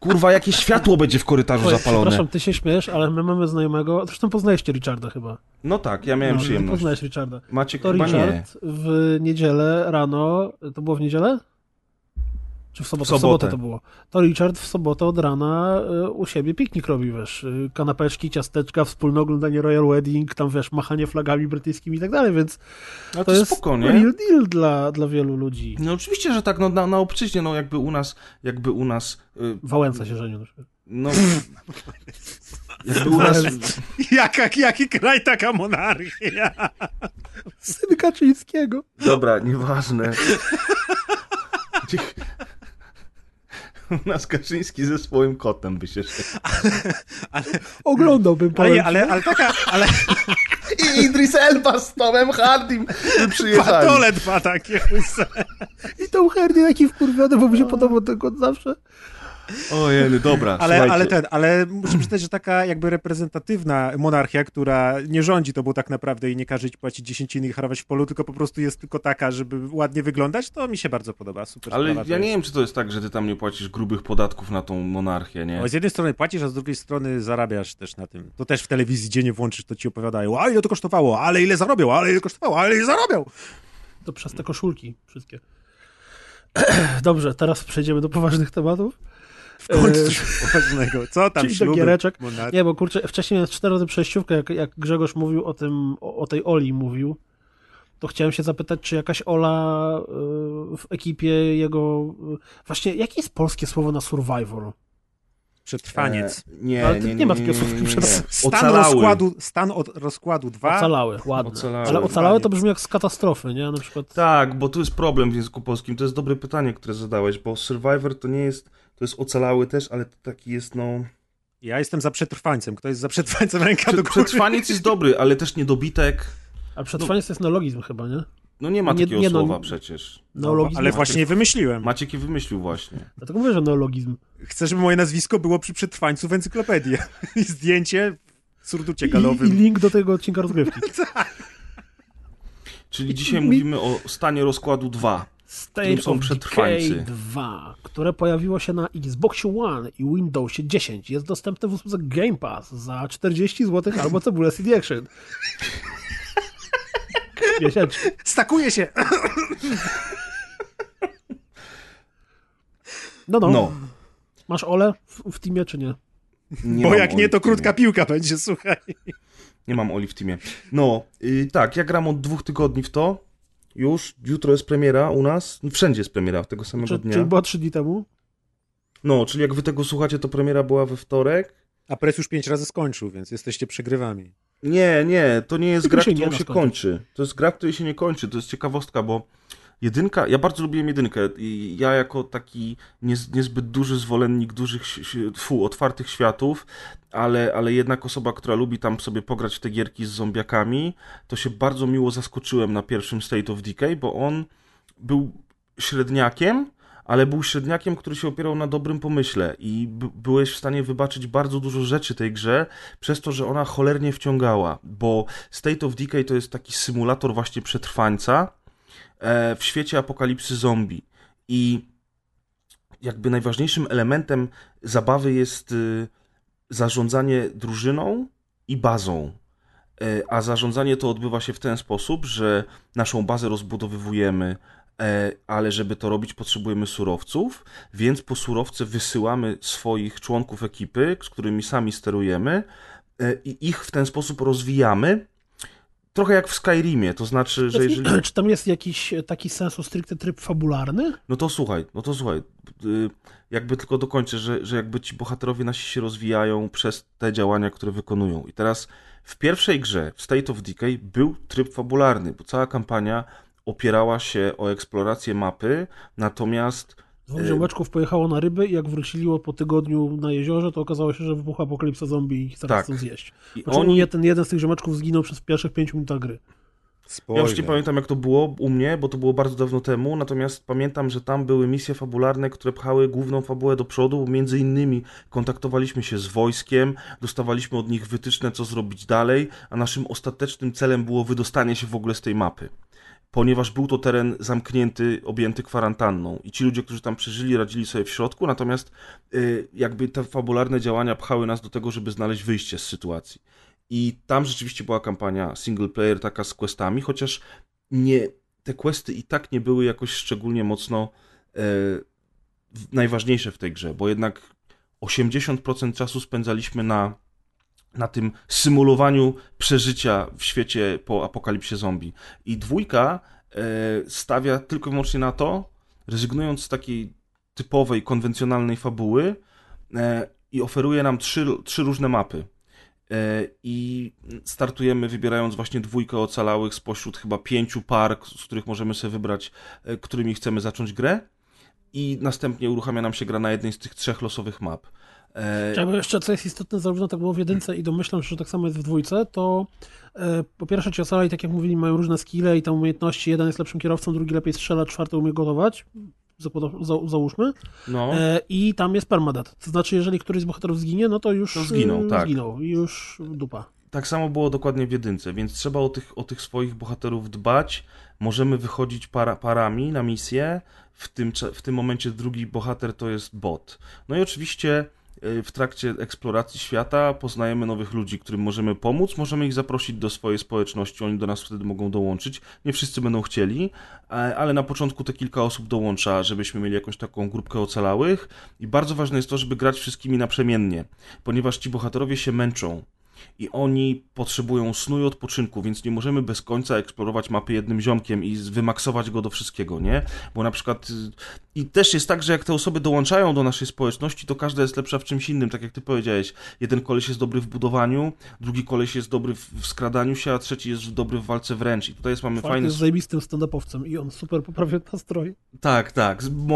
Kurwa, jakie światło będzie w korytarzu zapalone. Przepraszam, ty się śmiesz, ale my mamy znajomego, zresztą poznałeś Richarda chyba. No tak, ja miałem przyjemność. Ty poznałeś Richarda. Maciek to chyba Richard nie. W niedzielę rano, to było w niedzielę? Czy w sobotę? W sobotę to było. To Richard w sobotę od rana u siebie piknik robi, wiesz, kanapeczki, ciasteczka, wspólne oglądanie Royal Wedding, tam, wiesz, machanie flagami brytyjskimi i tak dalej, więc ale to jest spoko, nie? Real deal dla wielu ludzi. No oczywiście, że tak, no na obczyźnie, no jakby u nas... Wałęsa się żenił. No... Jaki kraj, taka monarchia! Syn Kaczyńskiego. Dobra, nieważne. U nas Kaczyński ze swoim kotem by się szedł. Ale oglądałbym, powiem. Ale i Idris Elba z Tomem Hardym by przyjechali. Patole 2 takie. I Tom Hardy taki wkurwiony, bo mu się podobał ten kot zawsze. Ojej, dobra, ale muszę przyznać, że taka jakby reprezentatywna monarchia, która nie rządzi to, bo tak naprawdę i nie każe ci płacić dziesięciny i harować w polu, tylko po prostu jest tylko taka, żeby ładnie wyglądać, to mi się bardzo podoba. Super. Ale ja nie wiem, czy to jest tak, że ty tam nie płacisz grubych podatków na tą monarchię, nie? No, z jednej strony płacisz, a z drugiej strony zarabiasz też na tym. To też w telewizji, gdzie nie włączysz, to ci opowiadają, a ile to kosztowało, ale ile zarobią, ale ile kosztowało, ale ile zarobią. To przez te koszulki wszystkie. Dobrze, teraz przejdziemy do poważnych tematów. W końcu coś poważnego. Co tam śluby? Nie, bo kurczę, wcześniej miałem 4 razy przejściówkę, jak Grzegorz mówił o tym, o tej Oli mówił, to chciałem się zapytać, czy jakaś Ola w ekipie jego... Właśnie, jakie jest polskie słowo na survival? Przetrwaniec. Nie ma takiego słówki. Stan od rozkładu 2. Ocalały, ładne. Ale ocalały to brzmi jak z katastrofy, nie? Na przykład... Tak, bo tu jest problem w języku polskim. To jest dobre pytanie, które zadałeś, bo survivor to nie jest... To jest ocalały też, ale to taki jest, no... Ja jestem za przetrwańcem. Kto jest za przetrwańcem, ręka do góry. Przetrwaniec jest dobry, ale też niedobitek. A przetrwaniec to jest neologizm chyba, nie? No nie ma takiego słowa przecież. Neologizm. Ale właśnie wymyśliłem. Maciek je wymyślił właśnie. Dlatego mówię, że neologizm. Chcę, żeby moje nazwisko było przy przetrwańcu w encyklopedii. I zdjęcie w surducie galowym. I link do tego odcinka rozgrywki. Tak. Czyli dzisiaj mówimy o stanie rozkładu 2. State of Decay 2, które pojawiło się na Xbox One i Windowsie 10. Jest dostępne w usłudze Game Pass za 40 zł albo cebulę CD Action. Miesięcznie. Stakuje się! No. Masz Olę w teamie, czy nie? Bo jak nie, to krótka piłka będzie, słuchaj. Nie mam Oli w teamie. No, tak, ja gram od 2 tygodni w to. Już, jutro jest premiera u nas. Wszędzie jest premiera tego samego dnia. Czyli była 3 dni temu? No, czyli jak wy tego słuchacie, to premiera była we wtorek. A Prez już 5 razy skończył, więc jesteście przegrywami. Nie, to nie jest gra, którą się kończy. To jest gra, której się nie kończy. To jest ciekawostka, bo jedynka, ja bardzo lubiłem jedynkę i ja jako taki niezbyt duży zwolennik otwartych światów, ale jednak osoba, która lubi tam sobie pograć w te gierki z zombiakami, to się bardzo miło zaskoczyłem na pierwszym State of Decay, bo on był średniakiem, ale był średniakiem, który się opierał na dobrym pomyśle i byłeś w stanie wybaczyć bardzo dużo rzeczy tej grze przez to, że ona cholernie wciągała, bo State of Decay to jest taki symulator właśnie przetrwańca w świecie apokalipsy zombie i jakby najważniejszym elementem zabawy jest zarządzanie drużyną i bazą. A zarządzanie to odbywa się w ten sposób, że naszą bazę rozbudowywujemy, ale żeby to robić, potrzebujemy surowców, więc po surowce wysyłamy swoich członków ekipy, z którymi sami sterujemy i ich w ten sposób rozwijamy. Trochę jak w Skyrimie, to znaczy, że jeżeli... Czy tam jest jakiś taki sensu stricte tryb fabularny? No to słuchaj, jakby tylko dokończę, że jakby ci bohaterowie nasi się rozwijają przez te działania, które wykonują. I teraz w pierwszej grze, w State of Decay, był tryb fabularny, bo cała kampania opierała się o eksplorację mapy, natomiast... Ziomeczków pojechało na ryby i jak wróciliło po tygodniu na jeziorze, to okazało się, że wybuchła apokalipsa zombie i ich zaraz chcą zjeść. Znaczy, ten jeden z tych ziomeczków zginął przez pierwszych 5 minut gry. Spoiler. Ja już nie pamiętam, jak to było u mnie, bo to było bardzo dawno temu, natomiast pamiętam, że tam były misje fabularne, które pchały główną fabułę do przodu, bo między innymi kontaktowaliśmy się z wojskiem, dostawaliśmy od nich wytyczne, co zrobić dalej, a naszym ostatecznym celem było wydostanie się w ogóle z tej mapy. Ponieważ był to teren zamknięty, objęty kwarantanną i ci ludzie, którzy tam przeżyli, radzili sobie w środku, natomiast jakby te fabularne działania pchały nas do tego, żeby znaleźć wyjście z sytuacji. I tam rzeczywiście była kampania single player taka z questami, chociaż te questy i tak nie były jakoś szczególnie mocno najważniejsze w tej grze, bo jednak 80% czasu spędzaliśmy na tym symulowaniu przeżycia w świecie po apokalipsie zombie. I dwójka stawia tylko i wyłącznie na to, rezygnując z takiej typowej, konwencjonalnej fabuły i oferuje nam trzy różne mapy. I startujemy wybierając właśnie 2 ocalałych spośród chyba 5 par, z których możemy sobie wybrać, którymi chcemy zacząć grę. I następnie uruchamia nam się gra na jednej z tych 3 losowych map. Chciałbym jeszcze, co jest istotne, zarówno tak było w jedynce i domyślam się, że tak samo jest w dwójce, to po pierwsze ci ocalali, tak jak mówili, mają różne skille i tam umiejętności, jeden jest lepszym kierowcą, drugi lepiej strzela, 4 umie gotować, załóżmy, no. I tam jest permadeath, to znaczy jeżeli któryś z bohaterów zginie, no to już zginął, już dupa. Tak samo było dokładnie w jedynce, więc trzeba o tych swoich bohaterów dbać. Możemy wychodzić parami na misję, w tym momencie drugi bohater to jest bot. No i oczywiście w trakcie eksploracji świata poznajemy nowych ludzi, którym możemy pomóc, możemy ich zaprosić do swojej społeczności, oni do nas wtedy mogą dołączyć, nie wszyscy będą chcieli, ale na początku te kilka osób dołącza, żebyśmy mieli jakąś taką grupkę ocalałych i bardzo ważne jest to, żeby grać wszystkimi naprzemiennie, ponieważ ci bohaterowie się męczą i oni potrzebują snu i odpoczynku, więc nie możemy bez końca eksplorować mapy jednym ziomkiem i wymaksować go do wszystkiego, nie? Bo na przykład... I też jest tak, że jak te osoby dołączają do naszej społeczności, to każda jest lepsza w czymś innym, tak jak ty powiedziałeś. Jeden koleś jest dobry w budowaniu, drugi koleś jest dobry w skradaniu się, a trzeci jest dobry w walce wręcz. I tutaj mamy fajny... jest zajebistym stand-upowcem i on super poprawia nastroje. Tak.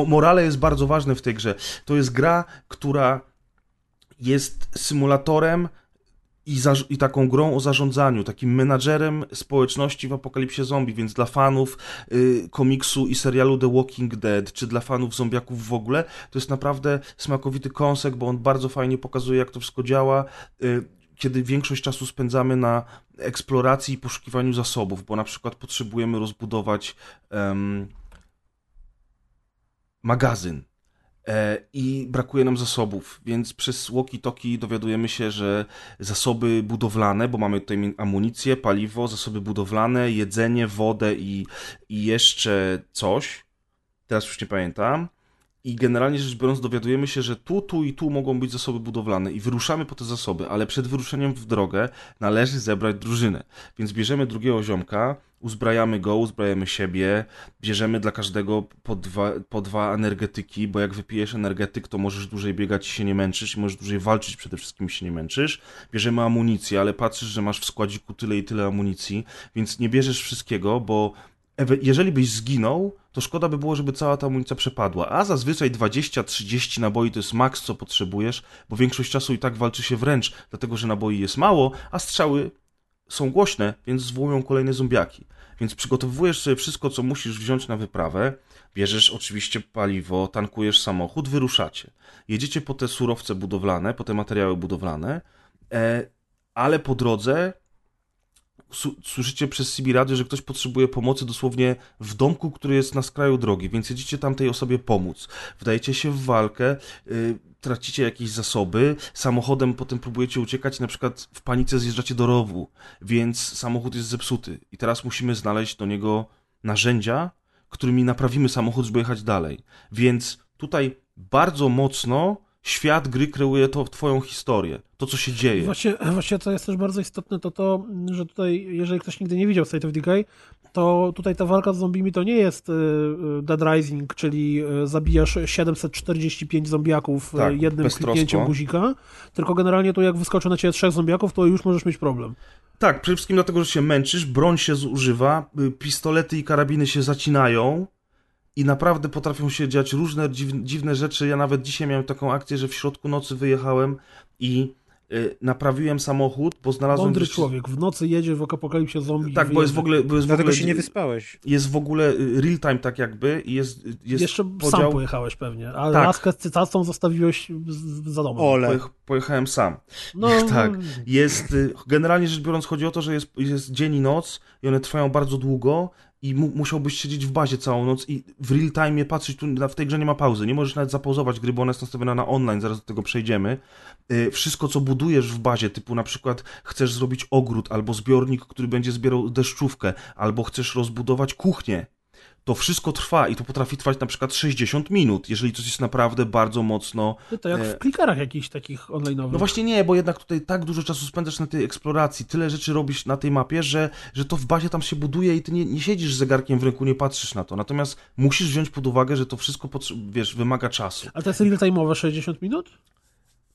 Morale jest bardzo ważne w tej grze. To jest gra, która jest symulatorem i taką grą o zarządzaniu, takim menadżerem społeczności w apokalipsie zombie, więc dla fanów komiksu i serialu The Walking Dead, czy dla fanów zombiaków w ogóle, to jest naprawdę smakowity kąsek, bo on bardzo fajnie pokazuje, jak to wszystko działa, kiedy większość czasu spędzamy na eksploracji i poszukiwaniu zasobów, bo na przykład potrzebujemy rozbudować magazyn. I brakuje nam zasobów, więc przez walkie-talkie dowiadujemy się, że zasoby budowlane, bo mamy tutaj amunicję, paliwo, zasoby budowlane, jedzenie, wodę i jeszcze coś, teraz już nie pamiętam, I generalnie rzecz biorąc dowiadujemy się, że tu i tu mogą być zasoby budowlane i wyruszamy po te zasoby, ale przed wyruszeniem w drogę należy zebrać drużynę. Więc bierzemy drugiego ziomka, uzbrajamy go, uzbrajamy siebie, bierzemy dla każdego po dwa energetyki, bo jak wypijesz energetyk, to możesz dłużej biegać i się nie męczysz, i możesz dłużej walczyć przede wszystkim i się nie męczysz. Bierzemy amunicję, ale patrzysz, że masz w składziku tyle i tyle amunicji, więc nie bierzesz wszystkiego, bo jeżeli byś zginął, to szkoda by było, żeby cała ta amunicja przepadła. A zazwyczaj 20-30 naboi to jest maks, co potrzebujesz, bo większość czasu i tak walczy się wręcz, dlatego że naboi jest mało, a strzały są głośne, więc zwołują kolejne zombiaki. Więc przygotowujesz sobie wszystko, co musisz wziąć na wyprawę, bierzesz oczywiście paliwo, tankujesz samochód, wyruszacie. Jedziecie po te surowce budowlane, po te materiały budowlane, ale po drodze słyszycie przez CB radio, że ktoś potrzebuje pomocy dosłownie w domku, który jest na skraju drogi, więc jedziecie tamtej osobie pomóc. Wdajecie się w walkę, tracicie jakieś zasoby, samochodem potem próbujecie uciekać, na przykład w panice zjeżdżacie do rowu, więc samochód jest zepsuty i teraz musimy znaleźć do niego narzędzia, którymi naprawimy samochód, żeby jechać dalej. Więc tutaj bardzo mocno świat gry kreuje to twoją historię, to co się dzieje. Właśnie co jest też bardzo istotne, to, że tutaj, jeżeli ktoś nigdy nie widział State of Decay, to tutaj ta walka z zombimi to nie jest Dead Rising, czyli zabijasz 745 zombiaków jednym kliknięciem guzika, tylko generalnie tu jak wyskoczy na ciebie 3 zombiaków, to już możesz mieć problem. Tak, przede wszystkim dlatego, że się męczysz, broń się zużywa, pistolety i karabiny się zacinają, i naprawdę potrafią się dziać różne dziwne rzeczy. Ja nawet dzisiaj miałem taką akcję, że w środku nocy wyjechałem i naprawiłem samochód, bo znalazłem... Mądry człowiek, w nocy jedzie w apokalipsie zombie. Tak, bo jest w ogóle... Dlatego się nie wyspałeś. Jest w ogóle real time tak jakby i jest jeszcze podział... sam pojechałeś pewnie, ale tak. Laskę z cycastą zostawiłeś za domem. Pojechałem sam. No... Tak. Jest, generalnie rzecz biorąc chodzi o to, że jest dzień i noc i one trwają bardzo długo. I musiałbyś siedzieć w bazie całą noc i w real time patrzeć, tu w tej grze nie ma pauzy, nie możesz nawet zapauzować gry, bo ona jest nastawiona na online, zaraz do tego przejdziemy. Wszystko, co budujesz w bazie, typu na przykład chcesz zrobić ogród, albo zbiornik, który będzie zbierał deszczówkę, albo chcesz rozbudować kuchnię, to wszystko trwa i to potrafi trwać na przykład 60 minut, jeżeli coś jest naprawdę bardzo mocno... To jak w klikarach jakichś takich online'owych. No właśnie nie, bo jednak tutaj tak dużo czasu spędzasz na tej eksploracji, tyle rzeczy robisz na tej mapie, że to w bazie tam się buduje i ty nie siedzisz z zegarkiem w ręku, nie patrzysz na to. Natomiast musisz wziąć pod uwagę, że to wszystko wymaga czasu. A to jest real-time'owe 60 minut?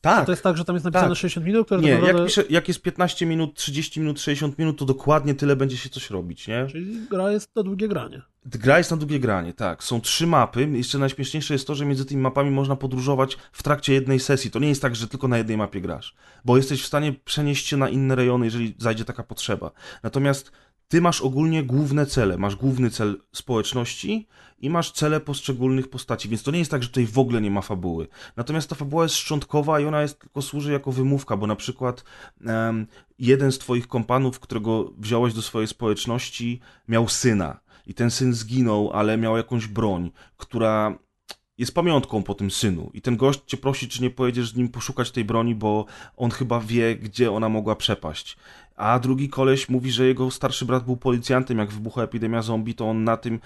Tak. To jest tak, że tam jest napisane 60 minut? Które nie, naprawdę... jak jest 15 minut, 30 minut, 60 minut, to dokładnie tyle będzie się coś robić, nie? Czyli gra jest na długie granie. Gra jest na długie granie, tak. Są 3 mapy. Jeszcze najśmieszniejsze jest to, że między tymi mapami można podróżować w trakcie jednej sesji. To nie jest tak, że tylko na jednej mapie grasz, bo jesteś w stanie przenieść się na inne rejony, jeżeli zajdzie taka potrzeba. Natomiast ty masz ogólnie główne cele. Masz główny cel społeczności i masz cele poszczególnych postaci, więc to nie jest tak, że tutaj w ogóle nie ma fabuły. Natomiast ta fabuła jest szczątkowa i ona tylko służy jako wymówka, bo na przykład jeden z twoich kompanów, którego wziąłeś do swojej społeczności, miał syna i ten syn zginął, ale miał jakąś broń, która... jest pamiątką po tym synu i ten gość cię prosi, czy nie pojedziesz z nim poszukać tej broni, bo on chyba wie, gdzie ona mogła przepaść. A drugi koleś mówi, że jego starszy brat był policjantem, jak wybuchła epidemia zombie, to on na tym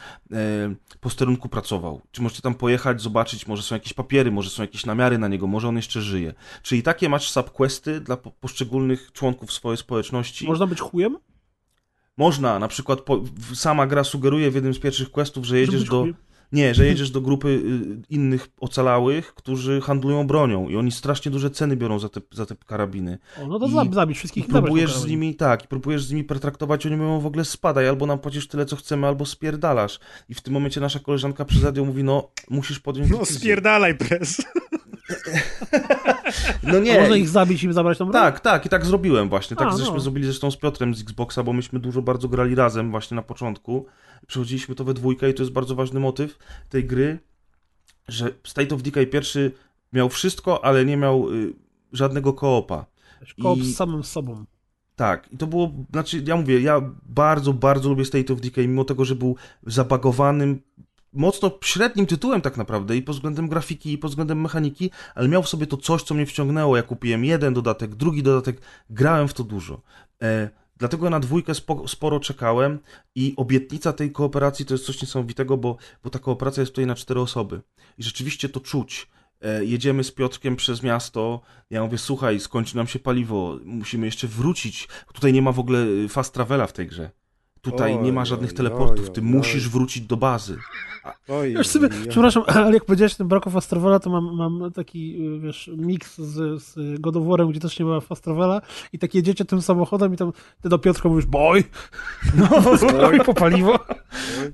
posterunku pracował. Czy możecie tam pojechać, zobaczyć, może są jakieś papiery, może są jakieś namiary na niego, może on jeszcze żyje. Czyli takie masz subquesty dla poszczególnych członków swojej społeczności. Można być chujem? Można, na przykład sama gra sugeruje w jednym z pierwszych questów, że jedziesz do... chujem? Nie, że jedziesz do grupy innych ocalałych, którzy handlują bronią i oni strasznie duże ceny biorą za te karabiny. O, no to zabić wszystkich. Próbujesz z nimi, próbujesz z nimi pertraktować, oni mówią w ogóle spadaj, albo nam płacisz tyle, co chcemy, albo spierdalasz. I w tym momencie nasza koleżanka przy radio mówi, no musisz podjąć decyzję. No spierdalaj, prez. No nie. A można ich zabić i zabrać tą broń? Tak, i tak zrobiłem właśnie. Tak żeśmy zrobili zresztą z Piotrem z Xboxa, bo myśmy dużo bardzo grali razem właśnie na początku. Przechodziliśmy to we dwójkę i to jest bardzo ważny motyw tej gry, że State of Decay pierwszy miał wszystko, ale nie miał żadnego koopa. Koop z samym sobą. Tak, i to było, znaczy ja bardzo, bardzo lubię State of Decay, mimo tego, że był zabagowanym, mocno średnim tytułem tak naprawdę i pod względem grafiki, i pod względem mechaniki, ale miał w sobie to coś, co mnie wciągnęło. Ja kupiłem jeden dodatek, drugi dodatek, grałem w to dużo. Dlatego na dwójkę sporo czekałem i obietnica tej kooperacji to jest coś niesamowitego, bo ta kooperacja jest tutaj na 4 osoby. I rzeczywiście to czuć. Jedziemy z Piotrkiem przez miasto, ja mówię, słuchaj, skończy nam się paliwo, musimy jeszcze wrócić. Tutaj nie ma w ogóle fast travela w tej grze. Tutaj nie ma żadnych teleportów, ty musisz wrócić do bazy. Już sobie, przepraszam, ale jak powiedziałeś o tym braku fast travela, to mam taki, wiesz, miks z God of War'em, gdzie też nie ma fast travela i tak jedziecie tym samochodem i tam ty do Piotrka mówisz, boy! No, i po paliwo.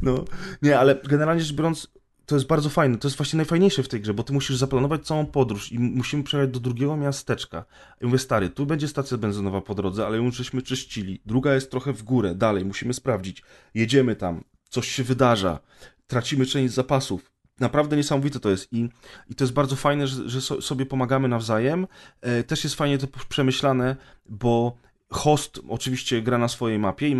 No. Nie, ale generalnie rzecz biorąc, to jest bardzo fajne, to jest właśnie najfajniejsze w tej grze, bo ty musisz zaplanować całą podróż i musimy przejechać do drugiego miasteczka. I mówię, stary, tu będzie stacja benzynowa po drodze, ale ją żeśmy czyścili. Druga jest trochę w górę, dalej, musimy sprawdzić. Jedziemy tam, coś się wydarza, tracimy część zapasów. Naprawdę niesamowite to jest i to jest bardzo fajne, że sobie pomagamy nawzajem. Też jest fajnie to przemyślane, bo host oczywiście gra na swojej mapie i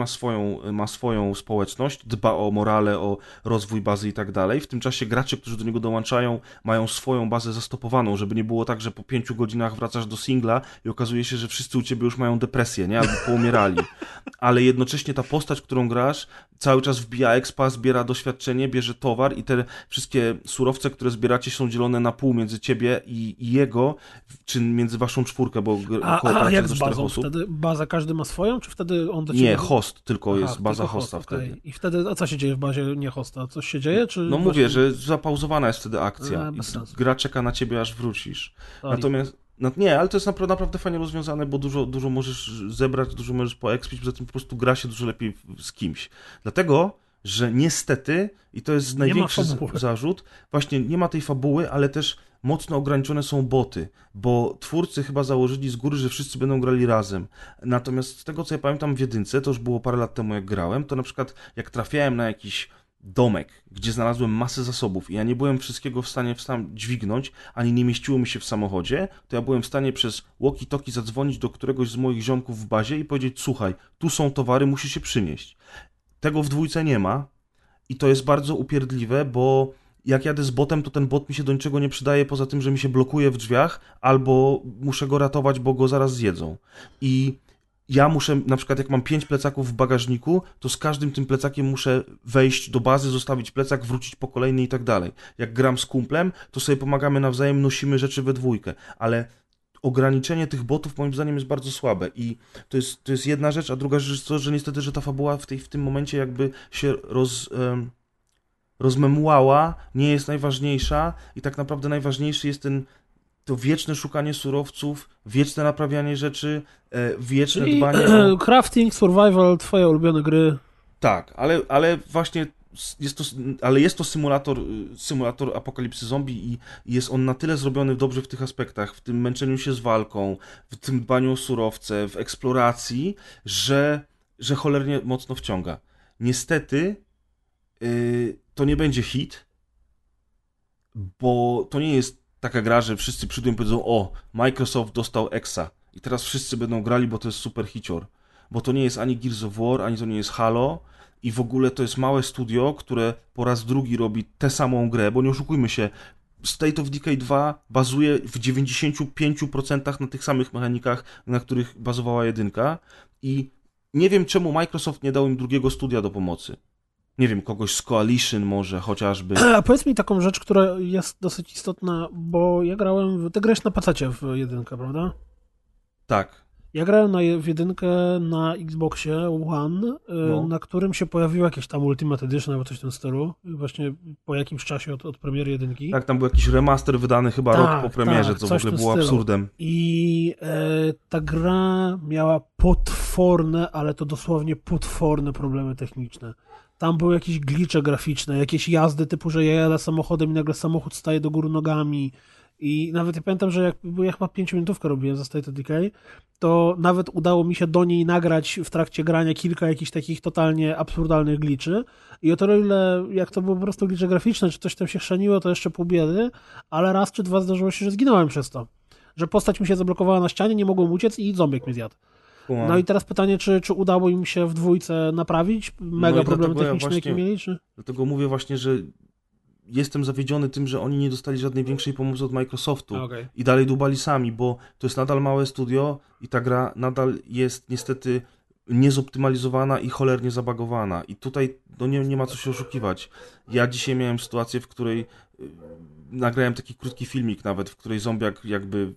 ma swoją społeczność, dba o morale, o rozwój bazy i tak dalej. W tym czasie gracze, którzy do niego dołączają, mają swoją bazę zastopowaną, żeby nie było tak, że po 5 godzinach wracasz do singla i okazuje się, że wszyscy u ciebie już mają depresję, nie? Albo poumierali. Ale jednocześnie ta postać, którą grasz, cały czas wbija expa, zbiera doświadczenie, bierze towar i te wszystkie surowce, które zbieracie, są dzielone na pół między ciebie i jego, czy między waszą czwórkę, bo kooperacja jak do 4 osób. Wtedy baza każdy ma swoją, czy wtedy on do ciebie... Nie, host tylko jest, baza tylko hosta wtedy. Okay. I wtedy, a co się dzieje w bazie nie hosta? Coś się dzieje, czy... No mówię, że zapauzowana jest wtedy akcja. Gra czeka na ciebie, aż wrócisz. Natomiast... No nie, ale to jest naprawdę fajnie rozwiązane, bo dużo możesz zebrać, dużo możesz poekspić, poza tym po prostu gra się dużo lepiej z kimś. Dlatego, że niestety, i to jest największy zarzut, właśnie nie ma tej fabuły, ale też mocno ograniczone są boty, bo twórcy chyba założyli z góry, że wszyscy będą grali razem. Natomiast z tego, co ja pamiętam w jedynce, to już było parę lat temu jak grałem, to na przykład jak trafiałem na jakiś domek, gdzie znalazłem masę zasobów i ja nie byłem wszystkiego w stanie sam dźwignąć, ani nie mieściło mi się w samochodzie, to ja byłem w stanie przez walkie-talkie zadzwonić do któregoś z moich ziomków w bazie i powiedzieć, słuchaj, tu są towary, musisz się przynieść. Tego w dwójce nie ma i to jest bardzo upierdliwe, bo jak jadę z botem, to ten bot mi się do niczego nie przydaje, poza tym, że mi się blokuje w drzwiach, albo muszę go ratować, bo go zaraz zjedzą. I ja muszę, na przykład jak mam 5 plecaków w bagażniku, to z każdym tym plecakiem muszę wejść do bazy, zostawić plecak, wrócić po kolejny i tak dalej. Jak gram z kumplem, to sobie pomagamy nawzajem, nosimy rzeczy we dwójkę, ale ograniczenie tych botów moim zdaniem jest bardzo słabe i to jest jedna rzecz, a druga rzecz to, że niestety, że ta fabuła w tym momencie jakby się rozmemłała, nie jest najważniejsza i tak naprawdę najważniejszy jest to wieczne szukanie surowców, wieczne naprawianie rzeczy, wieczne czyli dbanie o... crafting, survival, twoje ulubione gry. Tak, ale właśnie jest to symulator apokalipsy zombie i jest on na tyle zrobiony dobrze w tych aspektach, w tym męczeniu się z walką, w tym dbaniu o surowce, w eksploracji, że cholernie mocno wciąga. Niestety to nie będzie hit, bo to nie jest taka gra, że wszyscy przyjdą i powiedzą, o, Microsoft dostał Exa i teraz wszyscy będą grali, bo to jest super hicior. Bo to nie jest ani Gears of War, ani to nie jest Halo i w ogóle to jest małe studio, które po raz drugi robi tę samą grę, bo nie oszukujmy się, State of Decay 2 bazuje w 95% na tych samych mechanikach, na których bazowała jedynka i nie wiem, czemu Microsoft nie dał im drugiego studia do pomocy. Nie wiem, kogoś z Coalition może chociażby. A powiedz mi taką rzecz, która jest dosyć istotna, bo ja grałem... Ty grałeś na pacecie w jedynkę, prawda? Tak. Ja grałem w jedynkę na Xboxie One, na którym się pojawiło jakieś tam Ultimate Edition albo coś w tym stylu, właśnie po jakimś czasie od premiery jedynki. Tak, tam był jakiś remaster wydany chyba rok po premierze, co w ogóle było absurdem. I ta gra miała potworne, ale to dosłownie potworne problemy techniczne. Tam były jakieś glicze graficzne, jakieś jazdy typu, że ja jadę samochodem i nagle samochód staje do góry nogami. I nawet ja pamiętam, że jak chyba 5-minutówkę robiłem za State of Decay, to nawet udało mi się do niej nagrać w trakcie grania kilka jakichś takich totalnie absurdalnych gliczy. I o tyle, jak to było po prostu glicze graficzne, czy coś tam się chrzaniło, to jeszcze pół biedy, ale raz czy dwa zdarzyło się, że zginąłem przez to. Że postać mi się zablokowała na ścianie, nie mogłem uciec i zombiek mnie zjadł. No i teraz pytanie, czy udało im się w dwójce naprawić mega problemy techniczne, jakie mieli? Czy... Dlatego mówię właśnie, że jestem zawiedziony tym, że oni nie dostali żadnej większej pomocy od Microsoftu i dalej dubali sami, bo to jest nadal małe studio i ta gra nadal jest niestety niezoptymalizowana i cholernie zabagowana. I tutaj no nie ma co się oszukiwać. Ja dzisiaj miałem sytuację, w której nagrałem taki krótki filmik nawet, w której zombiak jakby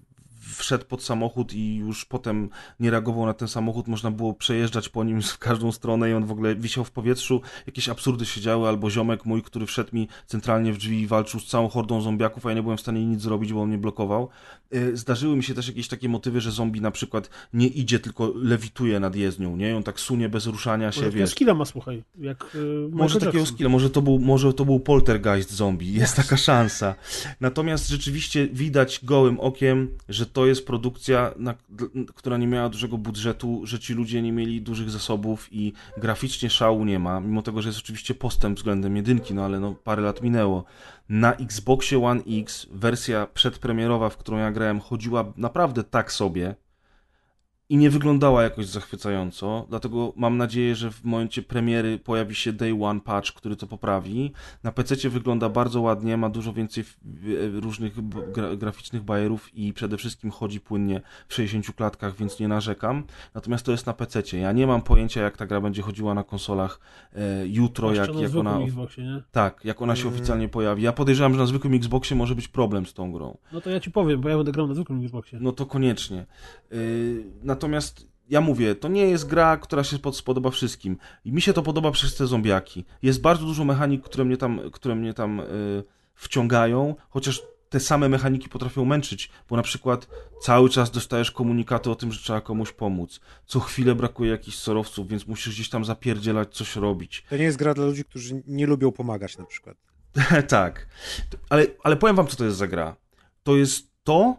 wszedł pod samochód i już potem nie reagował na ten samochód, można było przejeżdżać po nim w każdą stronę i on w ogóle wisiał w powietrzu, jakieś absurdy się działy, albo ziomek mój, który wszedł mi centralnie w drzwi i walczył z całą hordą zombiaków, a ja nie byłem w stanie nic zrobić, bo on mnie blokował. Zdarzyły mi się też jakieś takie motywy, że zombie na przykład nie idzie, tylko lewituje nad jezdnią, nie? On tak sunie bez ruszania się, wiesz. Skilla ma, słuchaj. Jak może takiego skilla, może to był poltergeist zombie, jest taka szansa. Natomiast rzeczywiście widać gołym okiem, że to jest produkcja, która nie miała dużego budżetu, że ci ludzie nie mieli dużych zasobów i graficznie szału nie ma, mimo tego, że jest oczywiście postęp względem jedynki, no ale no, parę lat minęło. Na Xboxie One X wersja przedpremierowa, w którą ja grałem, chodziła naprawdę tak sobie i nie wyglądała jakoś zachwycająco, dlatego mam nadzieję, że w momencie premiery pojawi się Day One Patch, który to poprawi. Na PC-cie wygląda bardzo ładnie, ma dużo więcej różnych graficznych bajerów i przede wszystkim chodzi płynnie w 60 klatkach, więc nie narzekam. Natomiast to jest na PC-cie. Ja nie mam pojęcia, jak ta gra będzie chodziła na konsolach jutro, jak ona... Xboxie, nie? Tak, jak ona się oficjalnie pojawi. Ja podejrzewam, że na zwykłym Xboxie może być problem z tą grą. No to ja ci powiem, bo ja będę grał na zwykłym Xboxie. No to koniecznie. Natomiast ja mówię, to nie jest gra, która się spodoba wszystkim. I mi się to podoba przez te zombiaki. Jest bardzo dużo mechanik, które mnie tam wciągają, chociaż te same mechaniki potrafią męczyć, bo na przykład cały czas dostajesz komunikaty o tym, że trzeba komuś pomóc. Co chwilę brakuje jakichś surowców, więc musisz gdzieś tam zapierdzielać, coś robić. To nie jest gra dla ludzi, którzy nie lubią pomagać na przykład. Tak. Ale powiem wam, co to jest za gra. To jest to,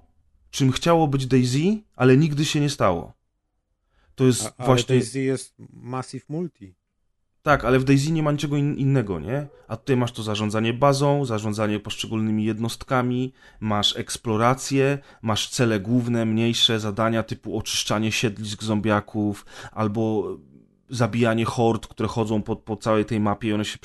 czym chciało być DayZ, ale nigdy się nie stało. To jest ale właśnie... DayZ jest Massive Multi. Tak, ale w DayZ nie ma niczego innego, nie? A tutaj masz to zarządzanie bazą, zarządzanie poszczególnymi jednostkami, masz eksplorację, masz cele główne, mniejsze zadania typu oczyszczanie siedlisk zombiaków, albo zabijanie hord, które chodzą po całej tej mapie i one się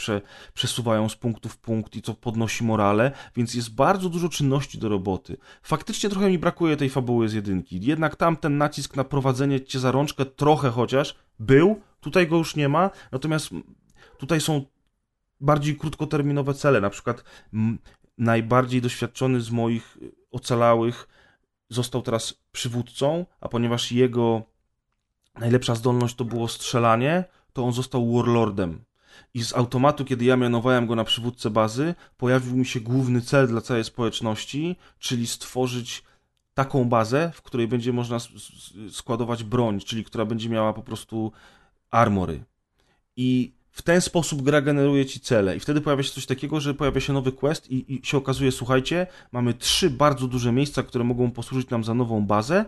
przesuwają z punktu w punkt i to podnosi morale, więc jest bardzo dużo czynności do roboty. Faktycznie trochę mi brakuje tej fabuły z jedynki, jednak tam ten nacisk na prowadzenie cię za rączkę trochę chociaż był, tutaj go już nie ma, natomiast tutaj są bardziej krótkoterminowe cele, na przykład najbardziej doświadczony z moich ocalałych został teraz przywódcą, a ponieważ jego najlepsza zdolność to było strzelanie, to on został warlordem. I z automatu, kiedy ja mianowałem go na przywódcę bazy, pojawił mi się główny cel dla całej społeczności, czyli stworzyć taką bazę, w której będzie można składować broń, czyli która będzie miała po prostu armory. I w ten sposób gra generuje ci cele. I wtedy pojawia się coś takiego, że pojawia się nowy quest i się okazuje, słuchajcie, mamy 3 bardzo duże miejsca, które mogą posłużyć nam za nową bazę.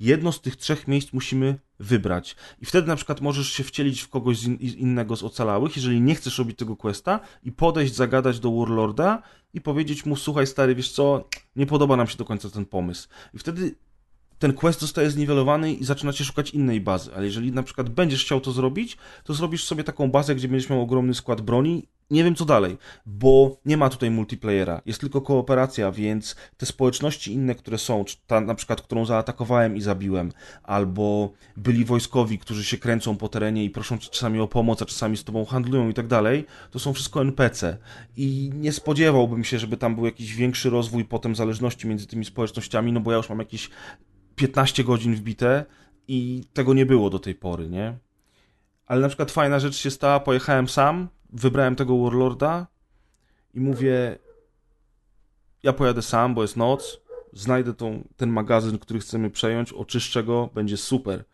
Jedno z tych 3 miejsc musimy wybrać. I wtedy na przykład możesz się wcielić w kogoś innego z ocalałych, jeżeli nie chcesz robić tego questa i podejść, zagadać do Warlorda i powiedzieć mu, słuchaj stary, wiesz co, nie podoba nam się do końca ten pomysł. I wtedy ten quest zostaje zniwelowany i zaczynacie szukać innej bazy. Ale jeżeli na przykład będziesz chciał to zrobić, to zrobisz sobie taką bazę, gdzie będziesz miał ogromny skład broni. Nie wiem co dalej, bo nie ma tutaj multiplayera, jest tylko kooperacja, więc te społeczności inne, które są, czy ta na przykład, którą zaatakowałem i zabiłem, albo byli wojskowi, którzy się kręcą po terenie i proszą cię czasami o pomoc, a czasami z tobą handlują i tak dalej, to są wszystko NPC i nie spodziewałbym się, żeby tam był jakiś większy rozwój potem zależności między tymi społecznościami, no bo ja już mam jakieś 15 godzin wbite i tego nie było do tej pory, nie? Ale na przykład fajna rzecz się stała, pojechałem sam, wybrałem tego Warlorda i mówię, ja pojadę sam, bo jest noc, znajdę ten magazyn, który chcemy przejąć, oczyszczę go, będzie super.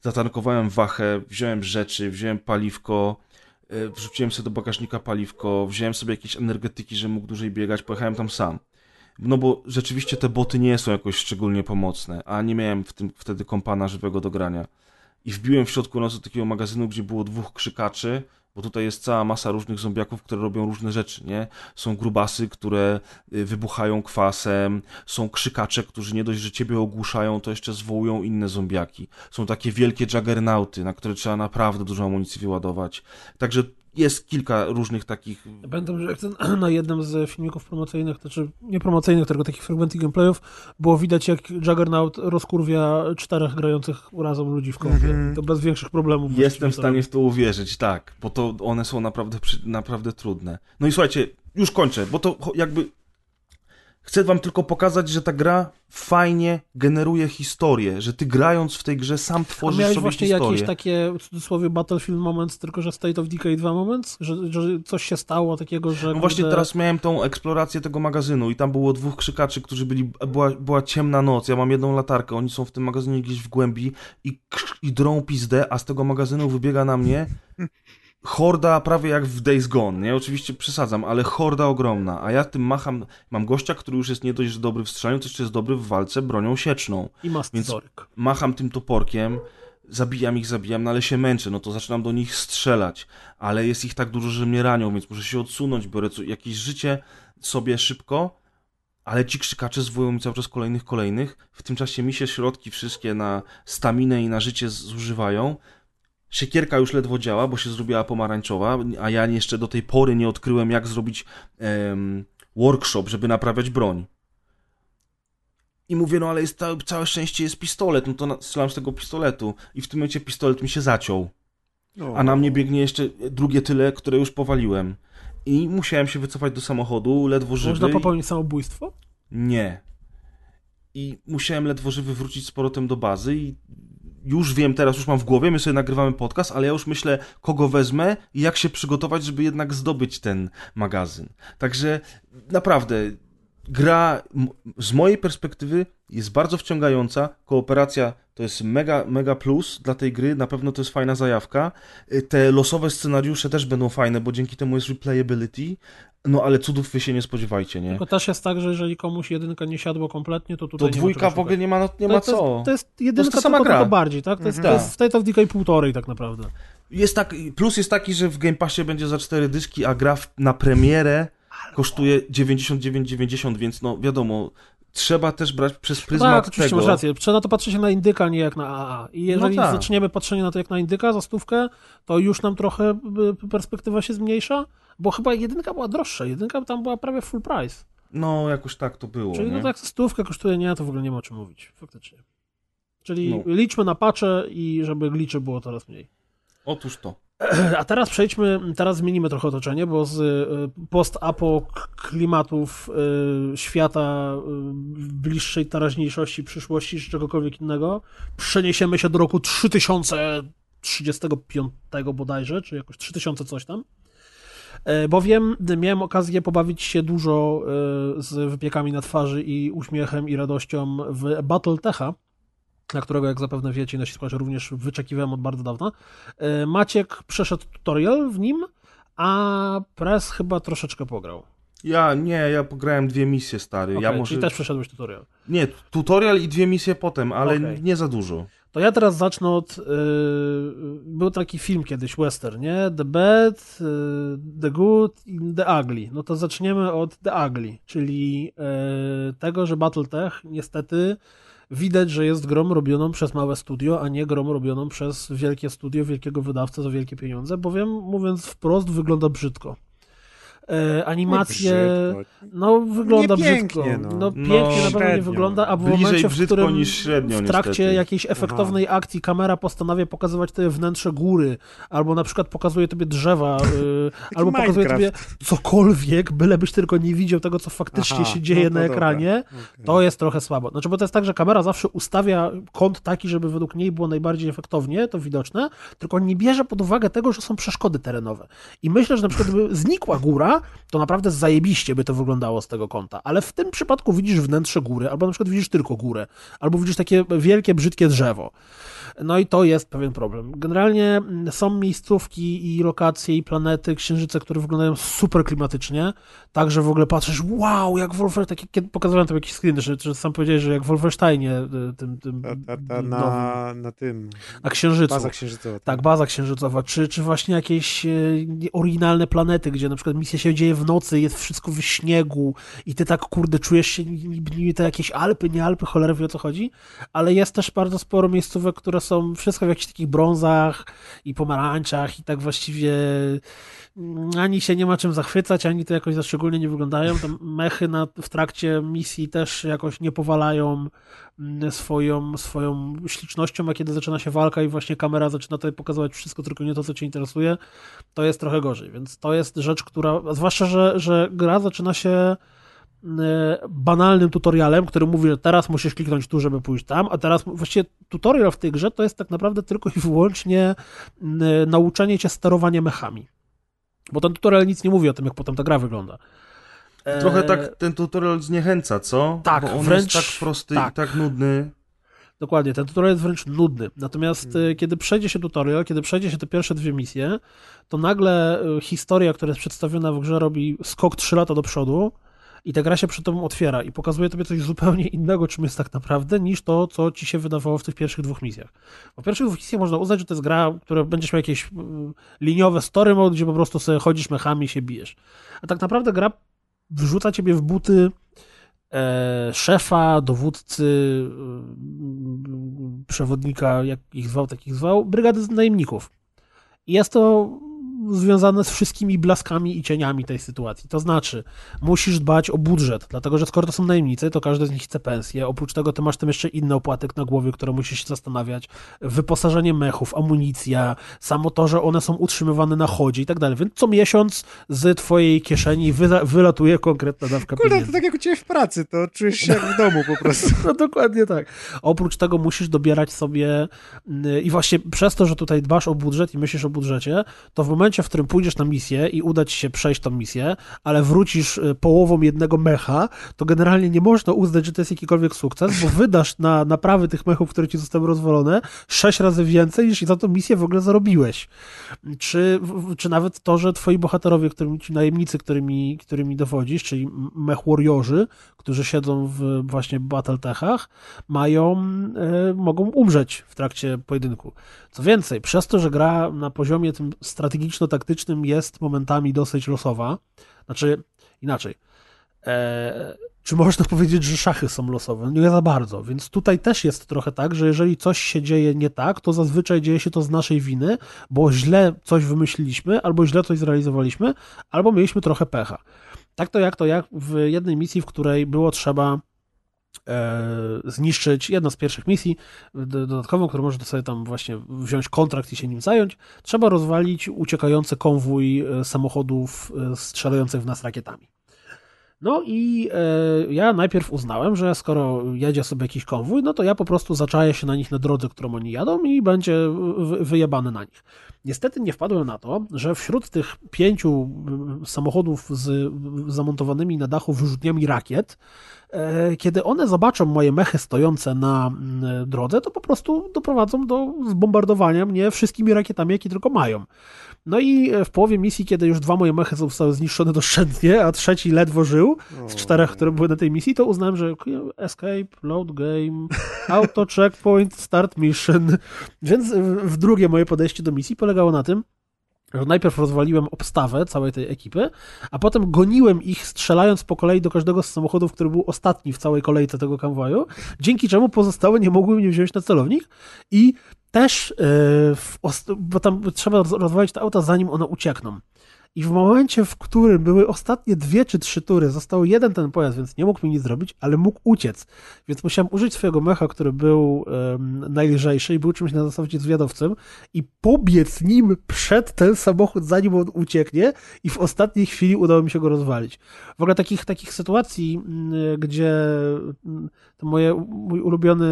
Zatankowałem wachę, wziąłem rzeczy, wziąłem paliwko, wrzuciłem sobie do bagażnika paliwko, wziąłem sobie jakieś energetyki, żebym mógł dłużej biegać, pojechałem tam sam. No bo rzeczywiście te boty nie są jakoś szczególnie pomocne, a nie miałem wtedy kompana żywego do grania. I wbiłem w środku nocy do takiego magazynu, gdzie było 2 krzykaczy, bo tutaj jest cała masa różnych zombiaków, które robią różne rzeczy, nie? Są grubasy, które wybuchają kwasem, są krzykacze, którzy nie dość, że ciebie ogłuszają, to jeszcze zwołują inne zombiaki. Są takie wielkie juggernauty, na które trzeba naprawdę dużo amunicji wyładować. Także jest kilka różnych takich... Pamiętam, że na jednym z filmików promocyjnych, znaczy nie promocyjnych, tylko takich fragmentów gameplayów, było widać, jak Juggernaut rozkurwia 4 grających razem ludzi w kompie. To bez większych problemów. Jestem w stanie w to uwierzyć, tak, bo to one są naprawdę trudne. No i słuchajcie, już kończę, bo to jakby... Chcę wam tylko pokazać, że ta gra fajnie generuje historię, że ty grając w tej grze sam tworzysz sobie historię. Miałeś właśnie jakieś takie, w cudzysłowie, Battlefield Moments, tylko że State of Decay 2 Moments? Że coś się stało takiego, że... No kurde... właśnie teraz miałem tą eksplorację tego magazynu i tam było 2 krzykaczy, którzy byli... Była ciemna noc, ja mam jedną latarkę, oni są w tym magazynie gdzieś w głębi i drą pizdę, a z tego magazynu wybiega na mnie... Horda prawie jak w Days Gone, nie? Oczywiście przesadzam, ale horda ogromna, a ja tym macham, mam gościa, który już jest nie dość dobry w strzelaniu, to jeszcze jest dobry w walce bronią sieczną. I ma scyzoryk. Macham tym toporkiem, zabijam ich, no ale się męczę, no to zaczynam do nich strzelać, ale jest ich tak dużo, że mnie ranią, więc muszę się odsunąć, biorę jakieś życie sobie szybko, ale ci krzykacze zwołują mi cały czas kolejnych, w tym czasie mi się środki wszystkie na staminę i na życie zużywają. Siekierka już ledwo działa, bo się zrobiła pomarańczowa, a ja jeszcze do tej pory nie odkryłem, jak zrobić workshop, żeby naprawiać broń. I mówię, no ale jest całe szczęście jest pistolet, no to strzelam z tego pistoletu i w tym momencie pistolet mi się zaciął. A na mnie biegnie jeszcze drugie tyle, które już powaliłem. I musiałem się wycofać do samochodu, ledwo żywy. Można popełnić samobójstwo? Nie. I musiałem ledwo żywy wrócić z powrotem do bazy i już wiem, teraz już mam w głowie, my sobie nagrywamy podcast, ale ja już myślę, kogo wezmę i jak się przygotować, żeby jednak zdobyć ten magazyn. Także naprawdę, gra z mojej perspektywy jest bardzo wciągająca, kooperacja to jest mega plus dla tej gry, na pewno to jest fajna zajawka, te losowe scenariusze też będą fajne, bo dzięki temu jest replayability, no ale cudów wy się nie spodziewajcie, nie? Tylko też jest tak, że jeżeli komuś jedynka nie siadła kompletnie, to tutaj... To dwójka w ogóle nie ma co. To jest jedynka, to jest sama gra. Tylko bardziej, tak? To jest State of Decay 1,5 tak naprawdę. Jest tak, plus jest taki, że w Game Passie będzie za 4 dyski, a gra na premierę kosztuje 99,90, więc no wiadomo, trzeba też brać przez pryzmat tego. Tak, oczywiście masz rację. Trzeba to patrzeć na indyka, nie jak na AA. I jeżeli zaczniemy patrzenie na to jak na indyka za stówkę, to już nam trochę perspektywa się zmniejsza, bo chyba jedynka była droższa. Jedynka tam była prawie full price. No, jakoś tak to było. Czyli nie? No tak stówkę kosztuje, nie, to w ogóle nie ma o czym mówić. Faktycznie. Czyli liczmy na patche i żeby gliczy było coraz mniej. Otóż to. A teraz teraz zmienimy trochę otoczenie, bo z post-apo klimatów świata bliższej teraźniejszości, przyszłości czy czegokolwiek innego przeniesiemy się do roku 3035 bodajże, czy jakoś 3000 coś tam, bowiem miałem okazję pobawić się dużo z wypiekami na twarzy i uśmiechem i radością w Battletecha, na którego, jak zapewne wiecie, nasi słuchacze również wyczekiwałem od bardzo dawna. Maciek przeszedł tutorial w nim, a Press chyba troszeczkę pograł. Ja pograłem 2 misje, stary. Okay, czyli też przeszedłeś tutorial. Nie, tutorial i 2 misje potem, ale nie za dużo. To ja teraz zacznę od... był taki film kiedyś, western, nie? The Bad, The Good i The Ugly. No to zaczniemy od The Ugly, czyli tego, że Battletech niestety widać, że jest grą robioną przez małe studio, a nie grą robioną przez wielkie studio, wielkiego wydawcę za wielkie pieniądze, bowiem, mówiąc wprost, wygląda brzydko. Animacje... No, wygląda brzydko. No, pięknie na pewno nie wygląda, a w momencie, w którym niż średnio, w trakcie niestety jakiejś efektownej akcji kamera postanawia pokazywać tobie wnętrze góry, albo na przykład pokazuje tobie drzewa, albo pokazuje tobie cokolwiek, bylebyś tylko nie widział tego, co faktycznie się dzieje na ekranie, to jest trochę słabo. Znaczy, bo to jest tak, że kamera zawsze ustawia kąt taki, żeby według niej było najbardziej efektownie, to widoczne, tylko nie bierze pod uwagę tego, że są przeszkody terenowe. I myślę, że na przykład gdyby znikła góra, to naprawdę zajebiście by to wyglądało z tego kąta, ale w tym przypadku widzisz wnętrze góry, albo na przykład widzisz tylko górę, albo widzisz takie wielkie, brzydkie drzewo. No i to jest pewien problem. Generalnie są miejscówki i lokacje i planety, księżyce, które wyglądają super klimatycznie, tak, że w ogóle patrzysz, wow, jak Wolfenstein, tak, pokazywałem tam jakiś screen, że sam powiedziałeś, że jak w Wolfensteinie na księżycu. Baza księżycowa. Tak, baza księżycowa, czy właśnie jakieś oryginalne planety, gdzie na przykład misje się dzieje w nocy, jest wszystko w śniegu i ty tak, kurde, czujesz się niby to jakieś Alpy, nie Alpy, cholera wie o co chodzi, ale jest też bardzo sporo miejscówek, które są wszystko w jakichś takich brązach i pomarańczach i tak właściwie ani się nie ma czym zachwycać, ani to jakoś za szczególnie nie wyglądają. Te mechy w trakcie misji też jakoś nie powalają swoją ślicznością, a kiedy zaczyna się walka i właśnie kamera zaczyna tutaj pokazywać wszystko, tylko nie to, co cię interesuje, to jest trochę gorzej, więc to jest rzecz, która, zwłaszcza, że gra zaczyna się banalnym tutorialem, który mówi, że teraz musisz kliknąć tu, żeby pójść tam, a teraz właściwie tutorial w tej grze to jest tak naprawdę tylko i wyłącznie nauczenie cię sterowania mechami, bo ten tutorial nic nie mówi o tym, jak potem ta gra wygląda. Trochę tak ten tutorial zniechęca, co? Tak, bo on wręcz jest tak prosty tak. I tak nudny. Dokładnie, ten tutorial jest wręcz nudny. Natomiast kiedy przejdzie się tutorial, kiedy przejdzie się te pierwsze dwie misje, to nagle historia, która jest przedstawiona w grze, robi skok 3 lata do przodu i ta gra się przy tobą otwiera i pokazuje tobie coś zupełnie innego, czym jest tak naprawdę, niż to, co ci się wydawało w tych pierwszych dwóch misjach. Po pierwszych dwóch misjach można uznać, że to jest gra, która będziesz miał jakieś liniowe story mode, gdzie po prostu sobie chodzisz mechami i się bijesz. A tak naprawdę gra wrzuca ciebie w buty szefa, dowódcy, przewodnika, jak ich zwał, takich zwał, brygady najemników. I jest to związane z wszystkimi blaskami i cieniami tej sytuacji. To znaczy, musisz dbać o budżet, dlatego że skoro to są najemnicy, to każdy z nich chce pensję. Oprócz tego ty masz tam jeszcze inne opłaty na głowie, które musisz się zastanawiać. Wyposażenie mechów, amunicja, samo to, że one są utrzymywane na chodzie i tak dalej. Więc co miesiąc z twojej kieszeni wylatuje konkretna dawka pieniędzy. Kurde, to tak jak u ciebie w pracy, to czujesz się jak w domu po prostu. No dokładnie tak. Oprócz tego musisz dobierać sobie i właśnie przez to, że tutaj dbasz o budżet i myślisz o budżecie, to w momencie, w którym pójdziesz na misję i uda ci się przejść tą misję, ale wrócisz połową jednego mecha, to generalnie nie można uznać, że to jest jakikolwiek sukces, bo wydasz na naprawy tych mechów, które ci zostały rozwalone, 6 razy więcej, niż za tą misję w ogóle zarobiłeś. Czy nawet to, że twoi bohaterowie, ci najemnicy, którymi dowodzisz, czyli mech warriorzy, którzy siedzą w właśnie battletechach, mogą umrzeć w trakcie pojedynku. Co więcej, przez to, że gra na poziomie tym strategiczno-taktycznym jest momentami dosyć losowa, znaczy inaczej, czy można powiedzieć, że szachy są losowe? Nie za bardzo, więc tutaj też jest trochę tak, że jeżeli coś się dzieje nie tak, to zazwyczaj dzieje się to z naszej winy, bo źle coś wymyśliliśmy, albo źle coś zrealizowaliśmy, albo mieliśmy trochę pecha. Tak to jak w jednej misji, w której było trzeba zniszczyć jedną z pierwszych misji dodatkową, którą można sobie tam właśnie wziąć kontrakt i się nim zająć, trzeba rozwalić uciekający konwój samochodów strzelających w nas rakietami. No i ja najpierw uznałem, że skoro jedzie sobie jakiś konwój, no to ja po prostu zaczaję się na nich na drodze, którą oni jadą i będzie wyjebany na nich. Niestety nie wpadłem na to, że wśród tych 5 samochodów z zamontowanymi na dachu wyrzutniami rakiet, kiedy one zobaczą moje mechy stojące na drodze, to po prostu doprowadzą do zbombardowania mnie wszystkimi rakietami, jakie tylko mają. No i w połowie misji, kiedy już 2 moje mechy zostały zniszczone doszczętnie, a 3 ledwo żył z 4, które były na tej misji, to uznałem, że escape, load game, auto checkpoint, start mission. Więc w drugie moje podejście do misji polegało na tym, że najpierw rozwaliłem obstawę całej tej ekipy, a potem goniłem ich, strzelając po kolei do każdego z samochodów, który był ostatni w całej kolejce tego konwoju, dzięki czemu pozostałe nie mogły mnie wziąć na celownik i też, bo tam trzeba rozwalić te auta, zanim one uciekną. I w momencie, w którym były ostatnie 2 czy 3 tury, został jeden ten pojazd, więc nie mógł mi nic zrobić, ale mógł uciec. Więc musiałem użyć swojego mecha, który był najlżejszy i był czymś na zasadzie zwiadowcem i pobiec nim przed ten samochód, zanim on ucieknie i w ostatniej chwili udało mi się go rozwalić. W ogóle takich sytuacji, gdzie to mój ulubiony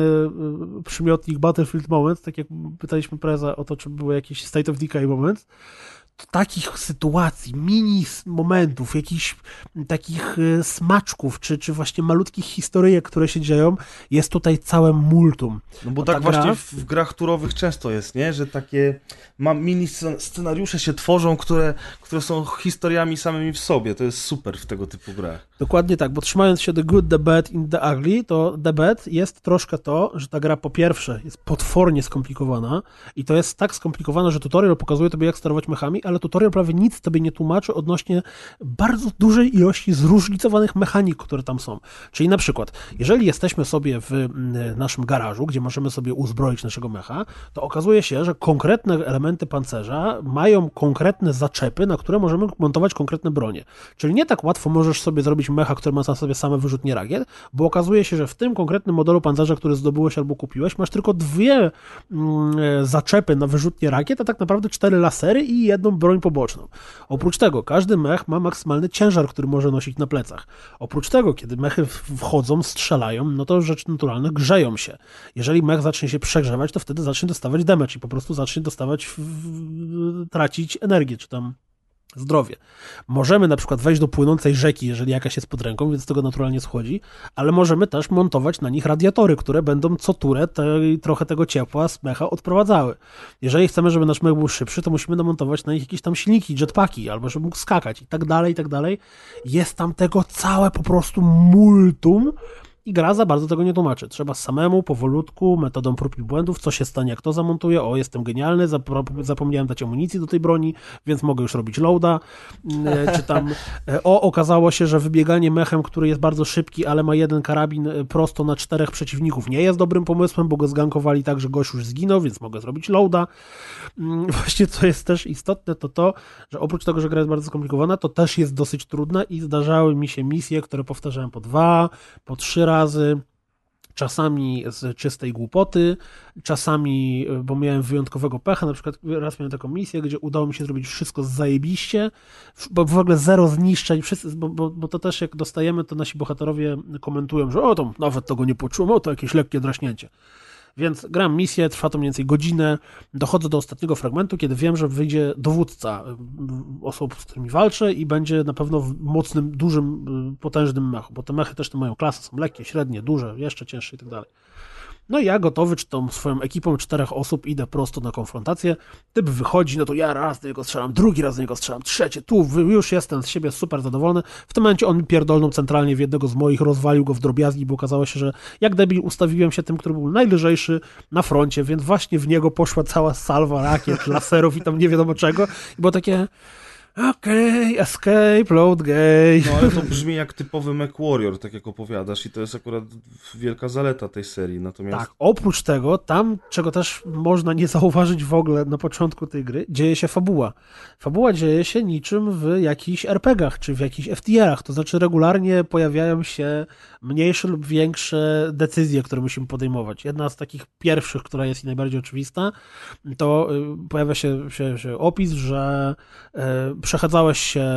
przymiotnik Battlefield Moment, tak jak pytaliśmy Preza o to, czy były jakieś State of Decay Moment, takich sytuacji, mini momentów, jakichś takich smaczków, czy właśnie malutkich historyjek, które się dzieją, jest tutaj całe multum. No bo tak właśnie w grach turowych często jest, nie? Że takie mini scenariusze się tworzą, które są historiami samymi w sobie. To jest super w tego typu grach. Dokładnie tak, bo trzymając się The Good, The Bad and The Ugly, to The Bad jest troszkę to, że ta gra po pierwsze jest potwornie skomplikowana i to jest tak skomplikowana, że tutorial pokazuje tobie, jak sterować mechami, ale tutorial prawie nic tobie nie tłumaczy odnośnie bardzo dużej ilości zróżnicowanych mechanik, które tam są. Czyli na przykład, jeżeli jesteśmy sobie w naszym garażu, gdzie możemy sobie uzbroić naszego mecha, to okazuje się, że konkretne elementy pancerza mają konkretne zaczepy, na które możemy montować konkretne bronie. Czyli nie tak łatwo możesz sobie zrobić mecha, który ma na sobie same wyrzutnie rakiet, bo okazuje się, że w tym konkretnym modelu pancerza, który zdobyłeś albo kupiłeś, masz tylko dwie zaczepy na wyrzutnie rakiet, a tak naprawdę 4 lasery i jedną broń poboczną. Oprócz tego każdy mech ma maksymalny ciężar, który może nosić na plecach. Oprócz tego, kiedy mechy wchodzą, strzelają, no to rzecz naturalna, grzeją się. Jeżeli mech zacznie się przegrzewać, to wtedy zacznie dostawać damage i po prostu zacznie tracić energię, czy tam zdrowie. Możemy na przykład wejść do płynącej rzeki, jeżeli jakaś jest pod ręką, więc tego naturalnie schodzi, ale możemy też montować na nich radiatory, które będą co turę trochę tego ciepła z mecha odprowadzały. Jeżeli chcemy, żeby nasz mech był szybszy, to musimy namontować na nich jakieś tam silniki, jetpacki, albo żeby mógł skakać i tak dalej, i tak dalej. Jest tam tego całe po prostu multum i gra za bardzo tego nie tłumaczy. Trzeba samemu, powolutku, metodą prób i błędów, co się stanie, jak to zamontuję, o, jestem genialny, zapomniałem dać amunicji do tej broni, więc mogę już robić loada, czy tam, o, okazało się, że wybieganie mechem, który jest bardzo szybki, ale ma jeden karabin prosto na 4 przeciwników, nie jest dobrym pomysłem, bo go zgankowali tak, że gość już zginął, więc mogę zrobić loada. Właśnie, co jest też istotne, to to, że oprócz tego, że gra jest bardzo skomplikowana, to też jest dosyć trudna i zdarzały mi się misje, które powtarzałem po 2, po 3 razy, czasami z czystej głupoty, czasami, bo miałem wyjątkowego pecha, na przykład raz miałem taką misję, gdzie udało mi się zrobić wszystko zajebiście, bo w ogóle zero zniszczeń, wszyscy, bo to też jak dostajemy, to nasi bohaterowie komentują, że o, to nawet tego nie poczułem, o, to jakieś lekkie draśnięcie. Więc gram misję, trwa to mniej więcej godzinę, dochodzę do ostatniego fragmentu, kiedy wiem, że wyjdzie dowódca osób, z którymi walczę i będzie na pewno w mocnym, dużym, potężnym mechu, bo te mechy też mają klasy, są lekkie, średnie, duże, jeszcze cięższe i tak dalej. No i ja gotowy, czy tą swoją ekipą 4 osób idę prosto na konfrontację, typ wychodzi, no to ja raz do niego strzelam, drugi raz do niego strzelam, trzecie, tu już jestem z siebie super zadowolony, w tym momencie on mi pierdolnął centralnie w jednego z moich, rozwalił go w drobiazgi, bo okazało się, że jak debil ustawiłem się tym, który był najlżejszy na froncie, więc właśnie w niego poszła cała salwa rakiet, laserów i tam nie wiadomo czego i było takie... Okej, escape, load game. No ale to brzmi jak typowy MechWarrior, tak jak opowiadasz, i to jest akurat wielka zaleta tej serii. Natomiast... Tak, oprócz tego, tam, czego też można nie zauważyć w ogóle na początku tej gry, dzieje się fabuła. Fabuła dzieje się niczym w jakichś RPG-ach, czy w jakichś FTR-ach, to znaczy regularnie pojawiają się mniejsze lub większe decyzje, które musimy podejmować. Jedna z takich pierwszych, która jest i najbardziej oczywista, to pojawia się opis, że przechadzałeś się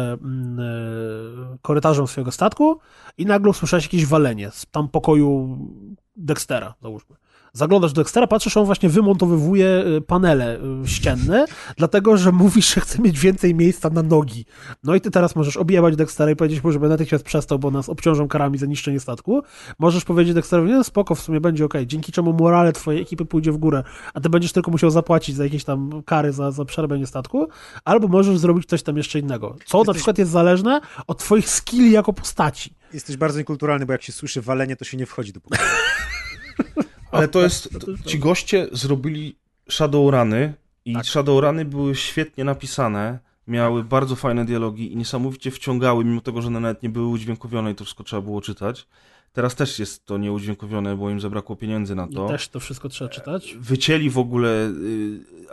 korytarzem swojego statku i nagle usłyszałeś jakieś walenie z tam pokoju Dextera, załóżmy. Zaglądasz do Dextera, patrzysz, on właśnie wymontowywuje panele ścienne, dlatego, że mówisz, że chce mieć więcej miejsca na nogi. No i ty teraz możesz objebać Dextera i powiedzieć mu, żeby natychmiast przestał, bo nas obciążą karami za niszczenie statku. Możesz powiedzieć Dexterowi, no spoko, w sumie będzie okej, dzięki czemu morale twojej ekipy pójdzie w górę, a ty będziesz tylko musiał zapłacić za jakieś tam kary za przerwanie statku, albo możesz zrobić coś tam jeszcze innego, co na przykład jest zależne od twoich skilli jako postaci. Jesteś bardzo niekulturalny, bo jak się słyszy walenie, to się nie wchodzi do pokoju. Ale to jest, ci goście zrobili Shadowruny i tak. Shadowruny były świetnie napisane, miały bardzo fajne dialogi i niesamowicie wciągały, mimo tego, że one nawet nie były udźwiękowione i to wszystko trzeba było czytać. Teraz też jest to nieudźwiękowione, bo im zabrakło pieniędzy na to. I też to wszystko trzeba czytać. Wycięli w ogóle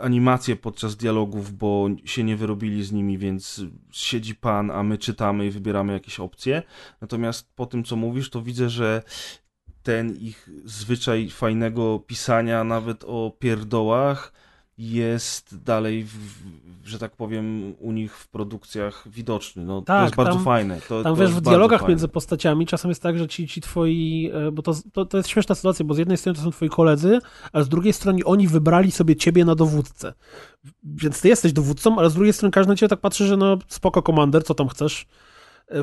animacje podczas dialogów, bo się nie wyrobili z nimi, więc siedzi pan, a my czytamy i wybieramy jakieś opcje. Natomiast po tym, co mówisz, to widzę, że ten ich zwyczaj fajnego pisania nawet o pierdołach jest dalej, że tak powiem, u nich w produkcjach widoczny. No, tak, to jest bardzo fajne. Tam wiesz, w dialogach między postaciami czasem jest tak, że ci twoi... Bo to jest śmieszna sytuacja, bo z jednej strony to są twoi koledzy, a z drugiej strony oni wybrali sobie ciebie na dowódcę. Więc ty jesteś dowódcą, ale z drugiej strony każdy na ciebie tak patrzy, że no spoko, komander, co tam chcesz?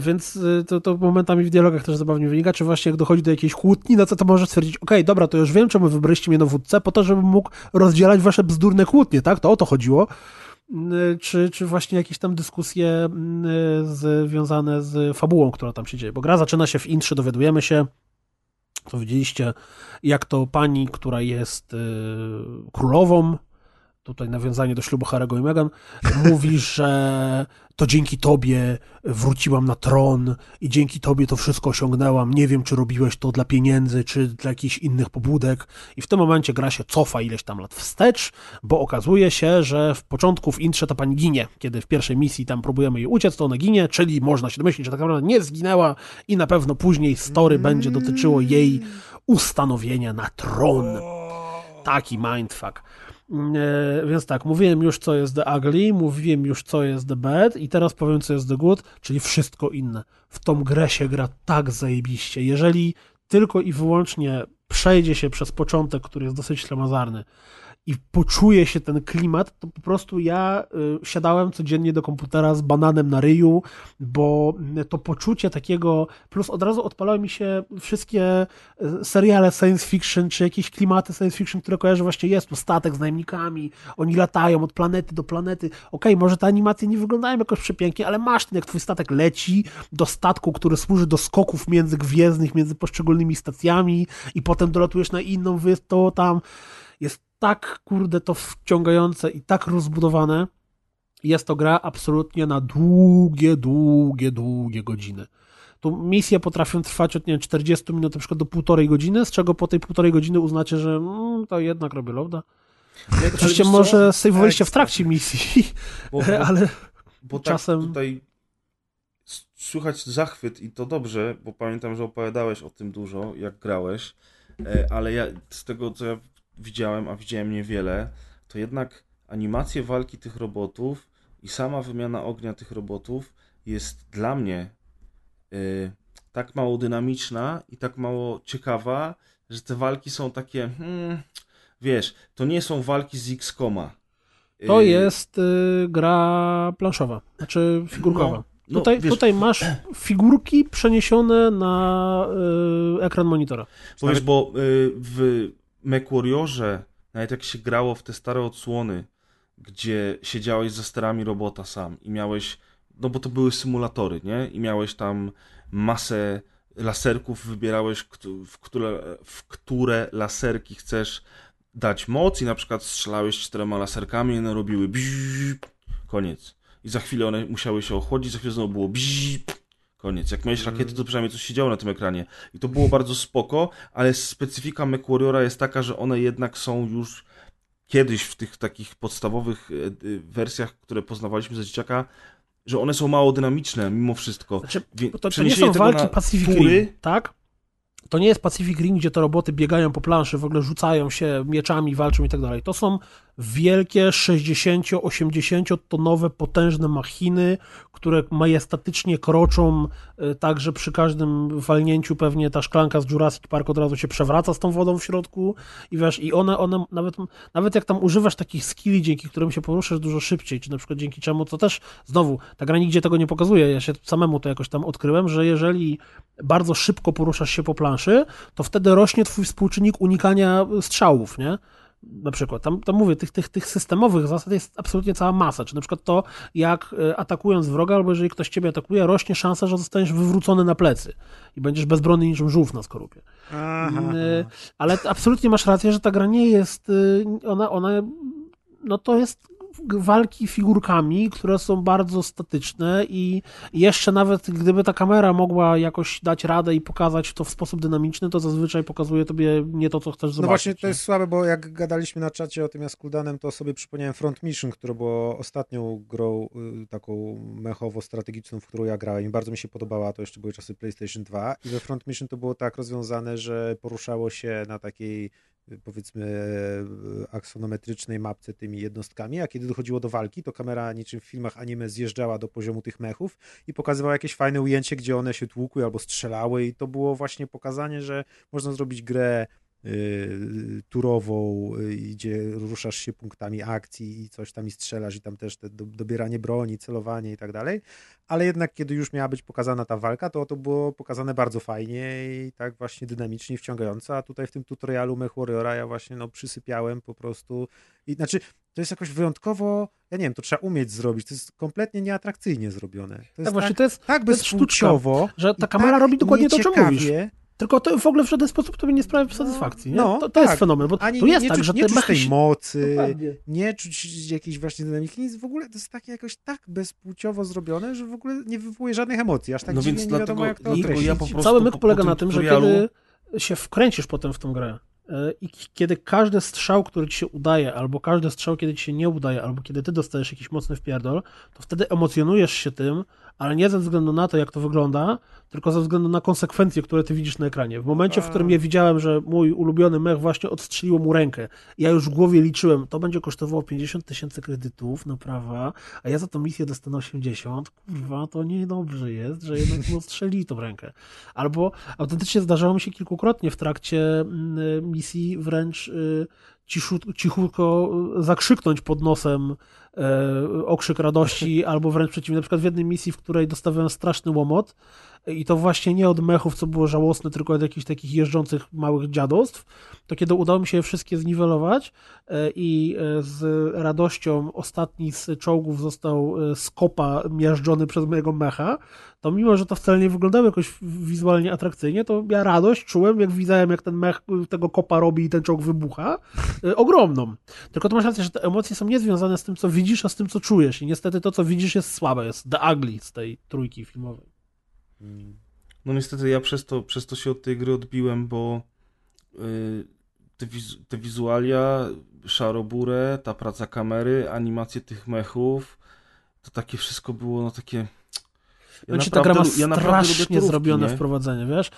Więc to momentami w dialogach też zabawnie wynika, czy właśnie jak dochodzi do jakiejś kłótni, no to możesz stwierdzić, okej, dobra, to już wiem, czemu wybraliście mnie dowódcę, po to, żebym mógł rozdzielać wasze bzdurne kłótnie, tak? To o to chodziło. Czy właśnie jakieś tam dyskusje związane z fabułą, która tam się dzieje, bo gra zaczyna się w intrze, dowiadujemy się, co widzieliście, jak to pani, która jest królową, tutaj nawiązanie do ślubu Harry'ego i Meghan, mówi, że to dzięki tobie wróciłam na tron i dzięki tobie to wszystko osiągnęłam. Nie wiem, czy robiłeś to dla pieniędzy, czy dla jakichś innych pobudek. I w tym momencie gra się cofa ileś tam lat wstecz, bo okazuje się, że w początku w intrze ta pani ginie. Kiedy w pierwszej misji tam próbujemy jej uciec, to ona ginie, czyli można się domyślić, że tak naprawdę nie zginęła i na pewno później story będzie dotyczyło jej ustanowienia na tron. Taki mindfuck. Więc tak, mówiłem już, co jest The Ugly, mówiłem już, co jest The Bad i teraz powiem, co jest The Good, czyli wszystko inne. W tą grę się gra tak zajebiście. Jeżeli tylko i wyłącznie przejdzie się przez początek, który jest dosyć ślamazarny i poczuje się ten klimat, to po prostu ja siadałem codziennie do komputera z bananem na ryju, bo to poczucie takiego, plus od razu odpalały mi się wszystkie seriale science fiction, czy jakieś klimaty science fiction, które kojarzę, właśnie jest tu statek z najemnikami, oni latają od planety do planety, okej, może te animacje nie wyglądają jakoś przepięknie, ale masz ten, jak twój statek leci do statku, który służy do skoków międzygwiezdnych, między poszczególnymi stacjami i potem dolatujesz na inną wyspę, to tam jest tak, kurde, to wciągające i tak rozbudowane. Jest to gra absolutnie na długie godziny. Tu misje potrafią trwać od, nie wiem, 40 minut na przykład do 1,5 godziny, z czego po tej 1,5 godziny uznacie, że to jednak robię loada. Oczywiście może sejwowaliście w trakcie misji, ale bo czasem... Tak tutaj słychać zachwyt i to dobrze, bo pamiętam, że opowiadałeś o tym dużo, jak grałeś, ale ja z tego, co ja widziałem, a widziałem niewiele, to jednak animacje walki tych robotów i sama wymiana ognia tych robotów jest dla mnie tak mało dynamiczna i tak mało ciekawa, że te walki są takie, wiesz, to nie są walki z X-Koma. To jest gra planszowa, znaczy figurkowa. No, tutaj masz figurki przeniesione na ekran monitora. Powiesz, bo w MechWarriorze, nawet jak się grało w te stare odsłony, gdzie siedziałeś za sterami robota sam i miałeś, no bo to były symulatory, nie? I miałeś tam masę laserków, wybierałeś, w które laserki chcesz dać moc i na przykład strzelałeś 4 laserkami i one robiły bzzzp, koniec. I za chwilę one musiały się ochłodzić, za chwilę znowu było bzzzp, koniec. Jak miałeś rakiety, to przynajmniej coś się działo na tym ekranie. I to było bardzo spoko, ale specyfika MechWarriora jest taka, że one jednak są już kiedyś w tych takich podstawowych wersjach, które poznawaliśmy za dzieciaka, że one są mało dynamiczne mimo wszystko. Znaczy, to nie są walki Pacific Rim, tak? To nie jest Pacific Rim, gdzie te roboty biegają po planszy, w ogóle rzucają się mieczami, walczą i tak dalej. To są wielkie 60-80 tonowe potężne machiny, które majestatycznie kroczą, tak że przy każdym walnięciu pewnie ta szklanka z Jurassic Park od razu się przewraca z tą wodą w środku i wiesz, i one nawet jak tam używasz takich skilli, dzięki którym się poruszasz dużo szybciej, czy na przykład dzięki czemu, to też znowu, ta gra nigdzie tego nie pokazuje, ja się samemu to jakoś tam odkryłem, że jeżeli bardzo szybko poruszasz się po planszy, to wtedy rośnie twój współczynnik unikania strzałów, nie? Na przykład, tam mówię, tych systemowych zasad jest absolutnie cała masa, czy na przykład to, jak atakując wroga, albo jeżeli ktoś ciebie atakuje, rośnie szansa, że zostaniesz wywrócony na plecy i będziesz bezbronny niczym żółw na skorupie. Ale absolutnie masz rację, że ta gra nie jest, no to jest walki figurkami, które są bardzo statyczne i jeszcze nawet gdyby ta kamera mogła jakoś dać radę i pokazać to w sposób dynamiczny, to zazwyczaj pokazuje tobie nie to, co chcesz zobaczyć. No właśnie, to jest słabe, bo jak gadaliśmy na czacie o tym Jaskuldanem, to sobie przypomniałem Front Mission, które było ostatnią grą taką mechowo-strategiczną, w którą ja grałem i bardzo mi się podobała, to jeszcze były czasy PlayStation 2 i we Front Mission to było tak rozwiązane, że poruszało się na takiej, powiedzmy, aksonometrycznej mapce tymi jednostkami, a kiedy dochodziło do walki, to kamera niczym w filmach anime zjeżdżała do poziomu tych mechów i pokazywała jakieś fajne ujęcie, gdzie one się tłukły albo strzelały i to było właśnie pokazanie, że można zrobić grę turową, gdzie ruszasz się punktami akcji i coś tam i strzelasz i tam też te dobieranie broni, celowanie i tak dalej, ale jednak kiedy już miała być pokazana ta walka, to było pokazane bardzo fajnie i tak właśnie dynamicznie, wciągająco, a tutaj w tym tutorialu MechWarriora ja właśnie przysypiałem po prostu i znaczy to jest jakoś wyjątkowo, ja nie wiem, to trzeba umieć zrobić, to jest kompletnie nieatrakcyjnie zrobione. To jest tak bezpłciowo, że ta kamera robi dokładnie to, o czym mówisz. Tylko to w ogóle w żaden sposób to mi nie sprawia satysfakcji. Nie? No, to jest fenomen, bo ani, tu jest nie tak, że nie czuć tej mocy, dokładnie. Nie czuć jakiejś właśnie dynamiki, nic w ogóle, to jest takie jakoś tak bezpłciowo zrobione, że w ogóle nie wywołuje żadnych emocji, aż tak no dziwnie nie wiadomo jak to określić. Cały myk polega na tym, że kiedy się wkręcisz potem w tą grę i kiedy każdy strzał, który ci się udaje, albo każdy strzał, kiedy ci się nie udaje, albo kiedy ty dostajesz jakiś mocny wpierdol, to wtedy emocjonujesz się tym, ale nie ze względu na to, jak to wygląda, tylko ze względu na konsekwencje, które ty widzisz na ekranie. W momencie, w którym ja widziałem, że mój ulubiony mech właśnie odstrzelił mu rękę, ja już w głowie liczyłem, to będzie kosztowało 50 000 kredytów, naprawa, a ja za tą misję dostanę 80, kurwa, to niedobrze jest, że jednak mu odstrzeli tą rękę. Albo autentycznie zdarzało mi się kilkukrotnie w trakcie misji wręcz cichutko zakrzyknąć pod nosem okrzyk radości, albo wręcz przeciwnie, na przykład w jednej misji, w której dostawałem straszny łomot i to właśnie nie od mechów, co było żałosne, tylko od jakichś takich jeżdżących małych dziadostw, to kiedy udało mi się je wszystkie zniwelować i z radością ostatni z czołgów został z kopa miażdżony przez mojego mecha, to mimo, że to wcale nie wyglądało jakoś wizualnie atrakcyjnie, to ja radość czułem, jak widziałem, jak ten mech tego kopa robi i ten czołg wybucha, ogromną. Tylko to masz rację, że te emocje są niezwiązane z tym, co widzisz, a z tym, co czujesz. I niestety to, co widzisz, jest słabe. Jest The Ugly z tej trójki filmowej. No niestety ja przez to się od tej gry odbiłem, bo te wizualia, szaroburę, ta praca kamery, animacje tych mechów, to takie wszystko było no takie... Ja naprawdę, ta gra ma strasznie zrobione wprowadzenie, wiesz?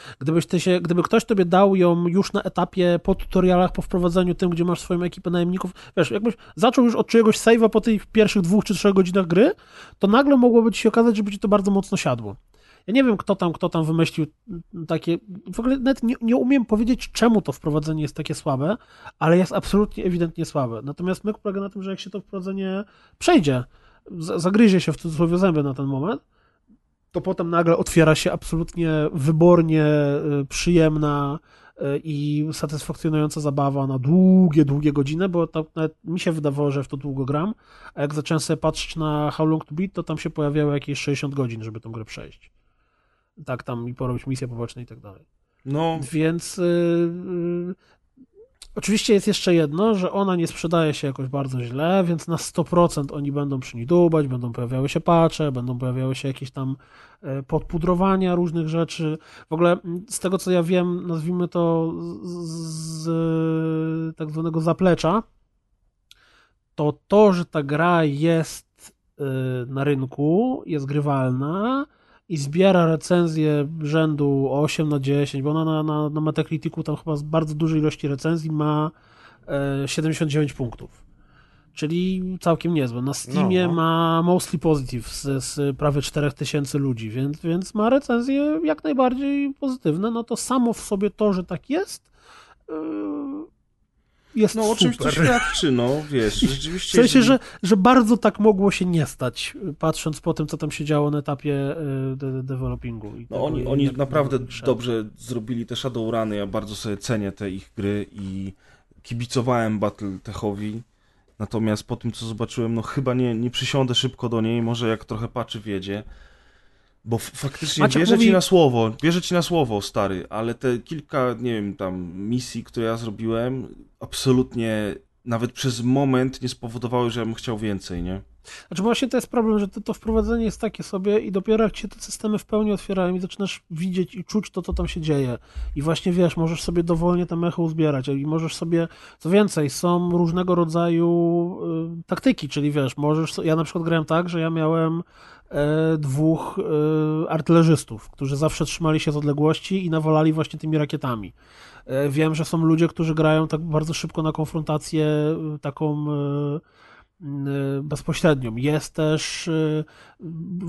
Gdyby ktoś tobie dał ją już na etapie po tutorialach, po wprowadzeniu tym, gdzie masz swoją ekipę najemników, wiesz, jakbyś zaczął już od czyjegoś save'a po tych pierwszych 2 czy 3 godzinach gry, to nagle mogłoby ci się okazać, żeby ci to bardzo mocno siadło. Ja nie wiem, kto tam wymyślił takie... W ogóle nawet nie umiem powiedzieć, czemu to wprowadzenie jest takie słabe, ale jest absolutnie, ewidentnie słabe. Natomiast myk polega na tym, że jak się to wprowadzenie przejdzie, zagryzie się w cudzysłowie zęby na ten moment, to potem nagle otwiera się absolutnie wybornie przyjemna i satysfakcjonująca zabawa na długie, długie godziny, bo to nawet mi się wydawało, że w to długo gram, a jak zacząłem sobie patrzeć na How Long to Beat, to tam się pojawiało jakieś 60 godzin, żeby tę grę przejść. Tak tam i porobić misje poboczne i tak dalej. No. Więc oczywiście jest jeszcze jedno, że ona nie sprzedaje się jakoś bardzo źle, więc na 100% oni będą przy niej dłubać, będą pojawiały się patche, będą pojawiały się jakieś tam podpudrowania różnych rzeczy. W ogóle z tego, co ja wiem, nazwijmy to z tak zwanego zaplecza, to, że ta gra jest na rynku, jest grywalna i zbiera recenzje rzędu 8/10, bo ona na Metacriticu tam chyba z bardzo dużej ilości recenzji ma 79 punktów, czyli całkiem niezłe. Na Steamie ma mostly positive z prawie 4000 ludzi, więc ma recenzje jak najbardziej pozytywne. No to samo w sobie to, że tak jest, jest super. No oczywiście to świadczy, wiesz, rzeczywiście... W sensie, że bardzo tak mogło się nie stać, patrząc po tym, co tam się działo na etapie developingu. No oni naprawdę dobrze zrobili te Shadowruny, ja bardzo sobie cenię te ich gry i kibicowałem Battletechowi, natomiast po tym, co zobaczyłem, chyba nie przysiądę szybko do niej, może jak trochę patrzy wiedzie, bo faktycznie wierzę ci na słowo, stary, ale te kilka, misji, które ja zrobiłem, absolutnie nawet przez moment nie spowodowały, że ja bym chciał więcej, nie? Znaczy właśnie to jest problem, że to wprowadzenie jest takie sobie i dopiero jak się te systemy w pełni otwierają i zaczynasz widzieć i czuć to, co tam się dzieje. I właśnie wiesz, możesz sobie dowolnie te mechy uzbierać i możesz sobie, co więcej, są różnego rodzaju taktyki, czyli wiesz, ja na przykład grałem tak, że ja miałem 2 artylerzystów, którzy zawsze trzymali się z odległości i nawalali właśnie tymi rakietami. Wiem, że są ludzie, którzy grają tak bardzo szybko na konfrontację taką bezpośrednią. Jest też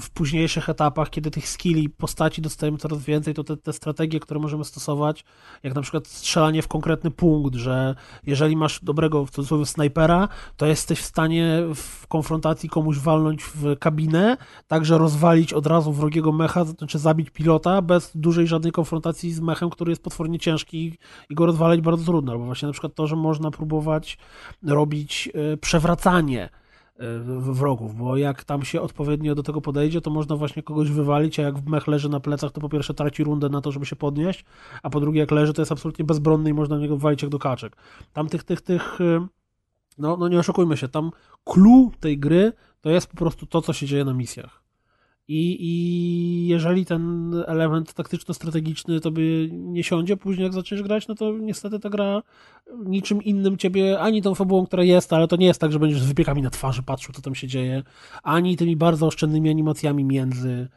w późniejszych etapach, kiedy tych skilli postaci dostajemy coraz więcej, to te strategie, które możemy stosować, jak na przykład strzelanie w konkretny punkt, że jeżeli masz dobrego, w cudzysłowie, snajpera, to jesteś w stanie w konfrontacji komuś walnąć w kabinę, także rozwalić od razu wrogiego mecha, znaczy zabić pilota bez dużej żadnej konfrontacji z mechem, który jest potwornie ciężki i go rozwalać bardzo trudno. Albo właśnie na przykład to, że można próbować robić przewracanie wrogów, bo jak tam się odpowiednio do tego podejdzie, to można właśnie kogoś wywalić, a jak mech leży na plecach, to po pierwsze traci rundę na to, żeby się podnieść, a po drugie jak leży, to jest absolutnie bezbronny i można na niego walić jak do kaczek. Tam no nie oszukujmy się, tam clue tej gry to jest po prostu to, co się dzieje na misjach. I jeżeli ten element taktyczno-strategiczny tobie nie siądzie, później jak zaczniesz grać, no to niestety ta gra niczym innym ciebie, ani tą fabułą, która jest, ale to nie jest tak, że będziesz z wypiekami na twarzy patrzył, co tam się dzieje, ani tymi bardzo oszczędnymi animacjami między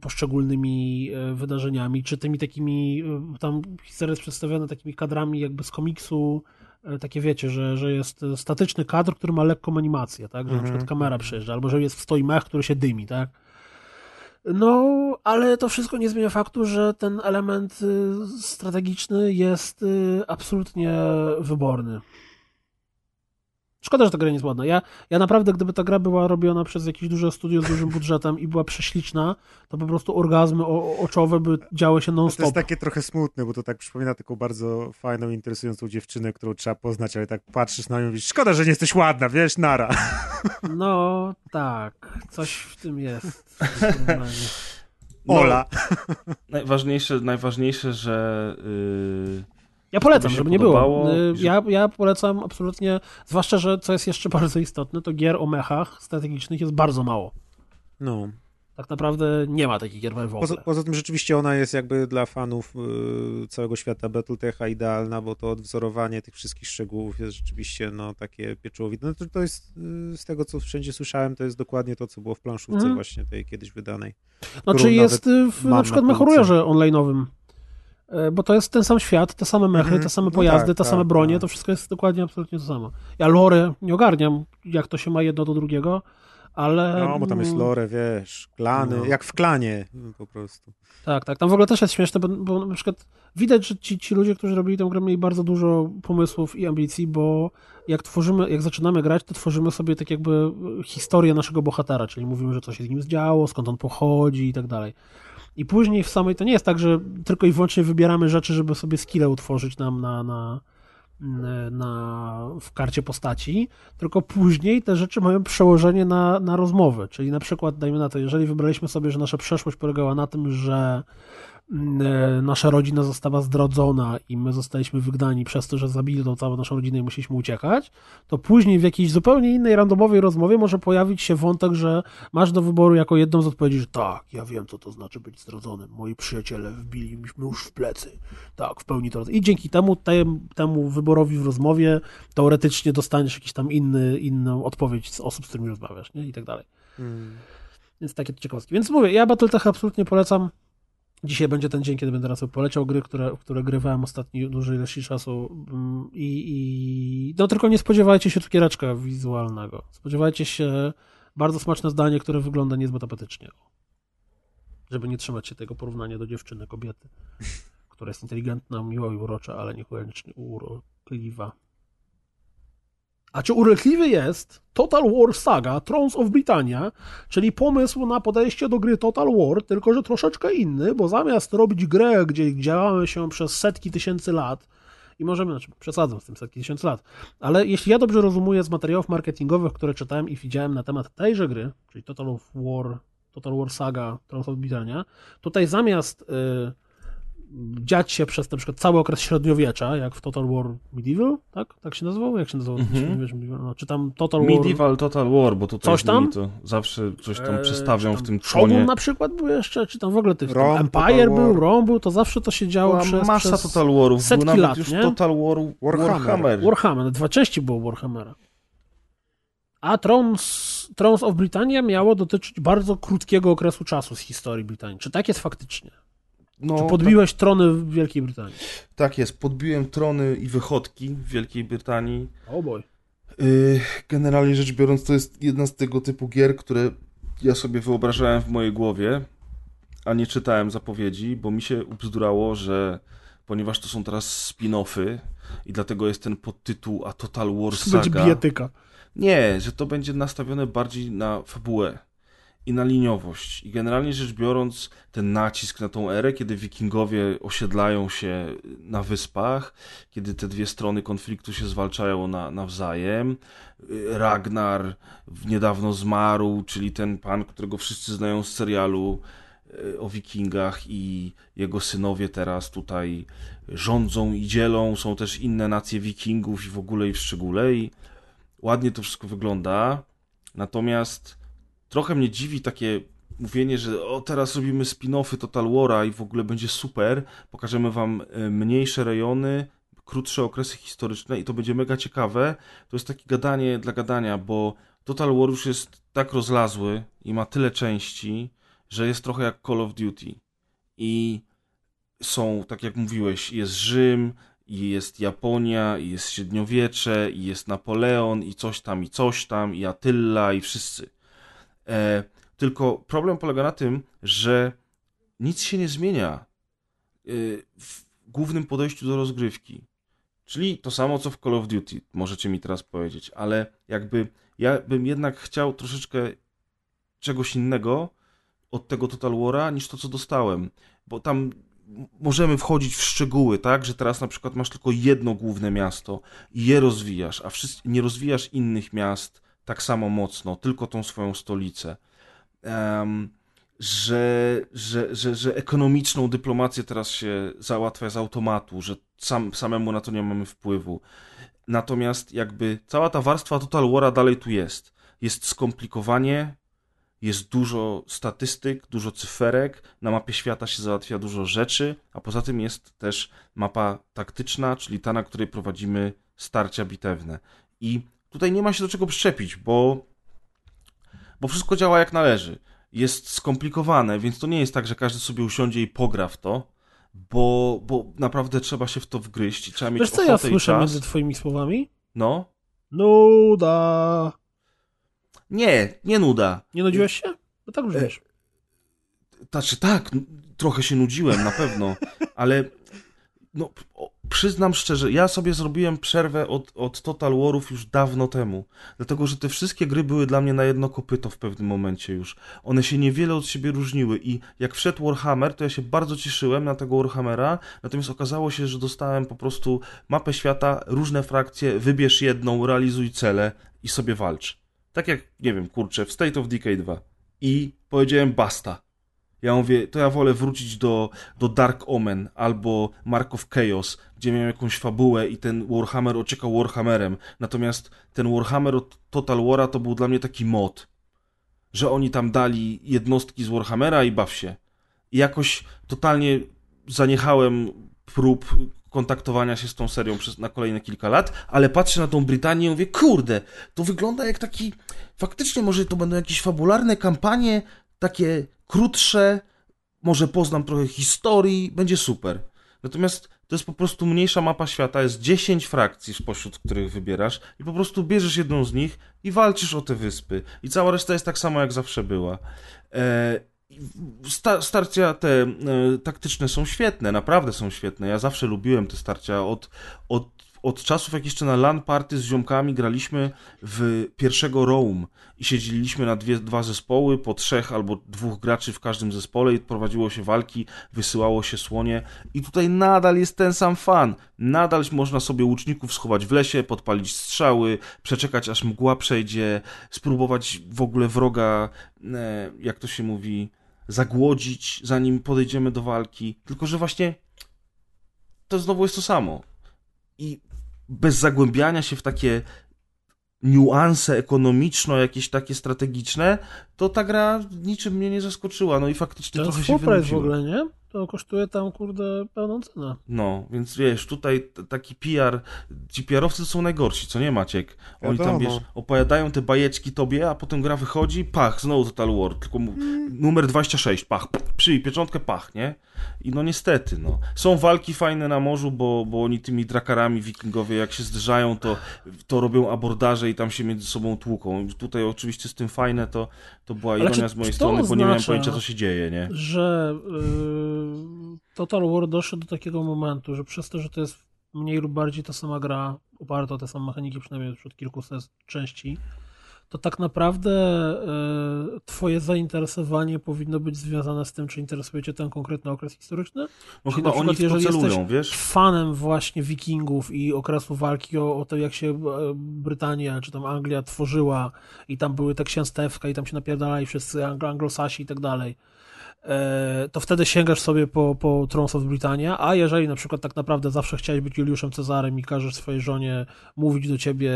poszczególnymi wydarzeniami, czy tymi takimi, tam historia jest przedstawiona takimi kadrami jakby z komiksu, takie wiecie, że jest statyczny kadr, który ma lekką animację, tak, że na przykład kamera przejeżdża, albo że jest stoi mech, który się dymi, tak. No, ale to wszystko nie zmienia faktu, że ten element strategiczny jest absolutnie wyborny. Szkoda, że ta gra nie jest ładna. Ja naprawdę, gdyby ta gra była robiona przez jakieś duże studio z dużym budżetem i była prześliczna, to po prostu orgazmy oczowe by działy się non-stop. No to jest takie trochę smutne, bo to tak przypomina taką bardzo fajną, interesującą dziewczynę, którą trzeba poznać, ale tak patrzysz na nią i mówisz, szkoda, że nie jesteś ładna, wiesz, nara. No tak, coś w tym jest. Ola. No, najważniejsze, że... Ja polecam, żeby nie było. Ja polecam absolutnie, zwłaszcza, że co jest jeszcze bardzo istotne, to gier o mechach strategicznych jest bardzo mało. No. Tak naprawdę nie ma takich gier w ogóle. Poza tym rzeczywiście ona jest jakby dla fanów całego świata Battletecha idealna, bo to odwzorowanie tych wszystkich szczegółów jest rzeczywiście no, takie pieczołowite. No, to jest z tego, co wszędzie słyszałem, to jest dokładnie to, co było w planszówce właśnie tej kiedyś wydanej. Znaczy jest na przykład Mechurierze online'owym. Bo to jest ten sam świat, te same mechy, te same pojazdy, no tak, te same bronie, to wszystko jest dokładnie absolutnie to samo. Ja lore nie ogarniam, jak to się ma jedno do drugiego, ale... No, bo tam jest lore, wiesz, klany, jak w klanie po prostu. Tak, tak, tam w ogóle też jest śmieszne, bo na przykład widać, że ci ludzie, którzy robili tę grę, mieli bardzo dużo pomysłów i ambicji, bo jak zaczynamy grać, to tworzymy sobie tak jakby historię naszego bohatera, czyli mówimy, że coś się z nim zdziało, skąd on pochodzi i tak dalej. I później w samej, to nie jest tak, że tylko i wyłącznie wybieramy rzeczy, żeby sobie skillę utworzyć nam w karcie postaci, tylko później te rzeczy mają przełożenie na rozmowy, czyli na przykład, dajmy na to, jeżeli wybraliśmy sobie, że nasza przeszłość polegała na tym, że nasza rodzina została zdradzona i my zostaliśmy wygnani przez to, że zabili tą całą naszą rodzinę i musieliśmy uciekać, to później w jakiejś zupełnie innej, randomowej rozmowie może pojawić się wątek, że masz do wyboru jako jedną z odpowiedzi, że tak, ja wiem, co to znaczy być zdrodzonym, moi przyjaciele wbili mi nóż w plecy, tak, w pełni to. I dzięki temu wyborowi w rozmowie teoretycznie dostaniesz jakiś tam inną odpowiedź z osób, z którymi rozmawiasz, nie? I tak dalej. Więc takie to ciekawostki. Więc mówię, ja Battletech absolutnie polecam. Dzisiaj będzie ten dzień, kiedy będę raz poleciał gry, które grywałem ostatnio dużej ilości czasu no tylko nie spodziewajcie się cukiereczka wizualnego. Spodziewajcie się bardzo smaczne zdanie, które wygląda niezbyt apetycznie. Żeby nie trzymać się tego porównania do dziewczyny, kobiety, która jest inteligentna, miła i urocza, ale niekoniecznie urokliwa. A czy urokliwy jest Total War Saga Thrones of Britannia, czyli pomysł na podejście do gry Total War, tylko że troszeczkę inny, bo zamiast robić grę, gdzie działamy się przez setki tysięcy lat, i możemy, znaczy przesadzam z tym setki tysięcy lat, ale jeśli ja dobrze rozumuję z materiałów marketingowych, które czytałem i widziałem na temat tejże gry, czyli Total War Saga Thrones of Britannia, tutaj zamiast dziać się przez na przykład cały okres średniowiecza, jak w Total War Medieval, tak? Tak się nazywało? Jak się nazywało? No, czy tam Total War... Medieval Total War, bo tutaj coś tam? To zawsze coś tam przestawią w tym tronie. Shogun na przykład był jeszcze, czy tam w ogóle Empire był, Rome był, to zawsze to się działo przez masa Total Warów, setki był nawet lat, już nie? Total War Warhammer. 2 części było Warhammera. A Thrones of Britannia miało dotyczyć bardzo krótkiego okresu czasu z historii Brytanii. Czy tak jest faktycznie? No, czy podbiłeś trony w Wielkiej Brytanii? Tak jest, podbiłem trony i wychodki w Wielkiej Brytanii. Oh boy. Generalnie rzecz biorąc, to jest jedna z tego typu gier, które ja sobie wyobrażałem w mojej głowie, a nie czytałem zapowiedzi, bo mi się ubzdurało, że ponieważ to są teraz spin-offy i dlatego jest ten podtytuł A Total War Saga. To będzie bijatyka. Nie, że to będzie nastawione bardziej na fabułę. i na liniowość. I generalnie rzecz biorąc, ten nacisk na tą erę, kiedy wikingowie osiedlają się na wyspach, kiedy te dwie strony konfliktu się zwalczają nawzajem. Ragnar niedawno zmarł, czyli ten pan, którego wszyscy znają z serialu o wikingach, i jego synowie teraz tutaj rządzą i dzielą. Są też inne nacje wikingów i w ogóle i w szczególe. I ładnie to wszystko wygląda. Natomiast trochę mnie dziwi takie mówienie, że teraz robimy spin-offy Total War'a i w ogóle będzie super, pokażemy wam mniejsze rejony, krótsze okresy historyczne i to będzie mega ciekawe. To jest takie gadanie dla gadania, bo Total War już jest tak rozlazły i ma tyle części, że jest trochę jak Call of Duty. I są, tak jak mówiłeś, jest Rzym, i jest Japonia, i jest Średniowiecze, i jest Napoleon, i coś tam, i Attila, i wszyscy. Tylko problem polega na tym, że nic się nie zmienia w głównym podejściu do rozgrywki. Czyli to samo, co w Call of Duty, możecie mi teraz powiedzieć, ale jakby ja bym jednak chciał troszeczkę czegoś innego od tego Total War'a niż to, co dostałem, bo tam możemy wchodzić w szczegóły, tak, że teraz na przykład masz tylko jedno główne miasto i je rozwijasz, a nie rozwijasz innych miast tak samo mocno, tylko tą swoją stolicę. Że ekonomiczną dyplomację teraz się załatwia z automatu, że samemu na to nie mamy wpływu. Natomiast jakby cała ta warstwa Total War'a dalej tu jest. Jest skomplikowanie, jest dużo statystyk, dużo cyferek, na mapie świata się załatwia dużo rzeczy, a poza tym jest też mapa taktyczna, czyli ta, na której prowadzimy starcia bitewne. I tutaj nie ma się do czego przyczepić, bo wszystko działa jak należy. Jest skomplikowane, więc to nie jest tak, że każdy sobie usiądzie i pogra w to, bo naprawdę trzeba się w to wgryźć i trzeba mieć ochotę i czas. Wiesz co ja słyszę między twoimi słowami? No? Nuda. Nie nuda. Nie nudziłeś się? No tak brzmiesz. Tak, trochę się nudziłem na pewno, ale no, przyznam szczerze, ja sobie zrobiłem przerwę od Total War'ów już dawno temu, dlatego że te wszystkie gry były dla mnie na jedno kopyto w pewnym momencie już. One się niewiele od siebie różniły i jak wszedł Warhammer, to ja się bardzo cieszyłem na tego Warhammera, natomiast okazało się, że dostałem po prostu mapę świata, różne frakcje, wybierz jedną, realizuj cele i sobie walcz. Tak jak, nie wiem, kurczę, w State of Decay 2. I powiedziałem basta. Ja mówię, to ja wolę wrócić do Dark Omen albo Mark of Chaos, gdzie miałem jakąś fabułę i ten Warhammer ociekał Warhammerem. Natomiast ten Warhammer od Total War'a to był dla mnie taki mod, że oni tam dali jednostki z Warhammera i baw się. I jakoś totalnie zaniechałem prób kontaktowania się z tą serią na kolejne kilka lat, ale patrzę na tą Brytanię i mówię, kurde, to wygląda jak taki, faktycznie może to będą jakieś fabularne kampanie, takie krótsze, może poznam trochę historii, będzie super. Natomiast to jest po prostu mniejsza mapa świata, jest 10 frakcji, spośród których wybierasz i po prostu bierzesz jedną z nich i walczysz o te wyspy. I cała reszta jest tak samo, jak zawsze była. Starcia te taktyczne są świetne, naprawdę są świetne. Ja zawsze lubiłem te starcia. Od czasów, jak jeszcze na LAN party z ziomkami graliśmy w pierwszego Rome i siedzieliśmy na dwa zespoły, po 3 albo 2 graczy w każdym zespole i prowadziło się walki, wysyłało się słonie i tutaj nadal jest ten sam fan. Nadal można sobie łuczników schować w lesie, podpalić strzały, przeczekać aż mgła przejdzie, spróbować w ogóle wroga, jak to się mówi, zagłodzić, zanim podejdziemy do walki. Tylko że właśnie to znowu jest to samo. I bez zagłębiania się w takie niuanse ekonomiczne, jakieś takie strategiczne, to ta gra niczym mnie nie zaskoczyła. No i faktycznie ten trochę się wynudziło. W ogóle, nie? To kosztuje tam, kurde, pełną cenę. No, więc wiesz, tutaj taki PR, ci PR-owcy są najgorsi, co nie, Maciek? Oni tam, wiesz, opowiadają te bajeczki tobie, a potem gra wychodzi, pach, znowu Total War, tylko numer 26, pach, przyjmij pieczątkę, pach, nie? I no niestety, no. Są walki fajne na morzu, bo oni tymi drakarami wikingowie, jak się zderzają, to robią abordaże i tam się między sobą tłuką. I tutaj oczywiście z tym fajne, to była ironia z mojej strony, bo nie miałem pojęcia, co się dzieje, nie? Że Total War doszedł do takiego momentu, że przez to, że to jest mniej lub bardziej ta sama gra, oparta o te same mechaniki, przynajmniej od kilkuset części, to tak naprawdę twoje zainteresowanie powinno być związane z tym, czy interesuje cię ten konkretny okres historyczny. Bo chyba oni jeżeli jesteś fanem właśnie Wikingów i okresu walki o to, jak się Brytania czy tam Anglia tworzyła i tam były te księstewka i tam się napierdalali wszyscy anglosasi i tak dalej, to wtedy sięgasz sobie po Thrones of Britannia, a jeżeli na przykład tak naprawdę zawsze chciałeś być Juliuszem Cezarem i każesz swojej żonie mówić do ciebie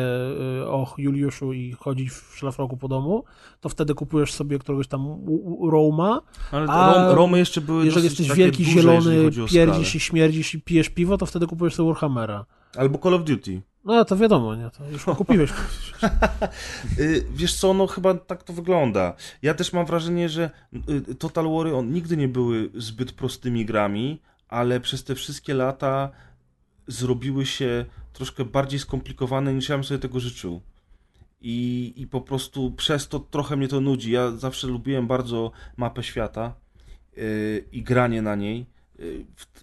o Juliuszu i chodzić w szlafroku po domu, to wtedy kupujesz sobie któregoś tam Roma. Ale Romy jeszcze były jeżeli jesteś wielki, duże, zielony, pierdzisz i śmierdzisz i pijesz piwo, to wtedy kupujesz sobie Warhammera. Albo Call of Duty. No to wiadomo, nie? To już kupiłeś. Wiesz co, no chyba tak to wygląda. Ja też mam wrażenie, że Total War nigdy nie były zbyt prostymi grami, ale przez te wszystkie lata zrobiły się troszkę bardziej skomplikowane niż ja bym sobie tego życzył. I po prostu przez to trochę mnie to nudzi. Ja zawsze lubiłem bardzo mapę świata i granie na niej.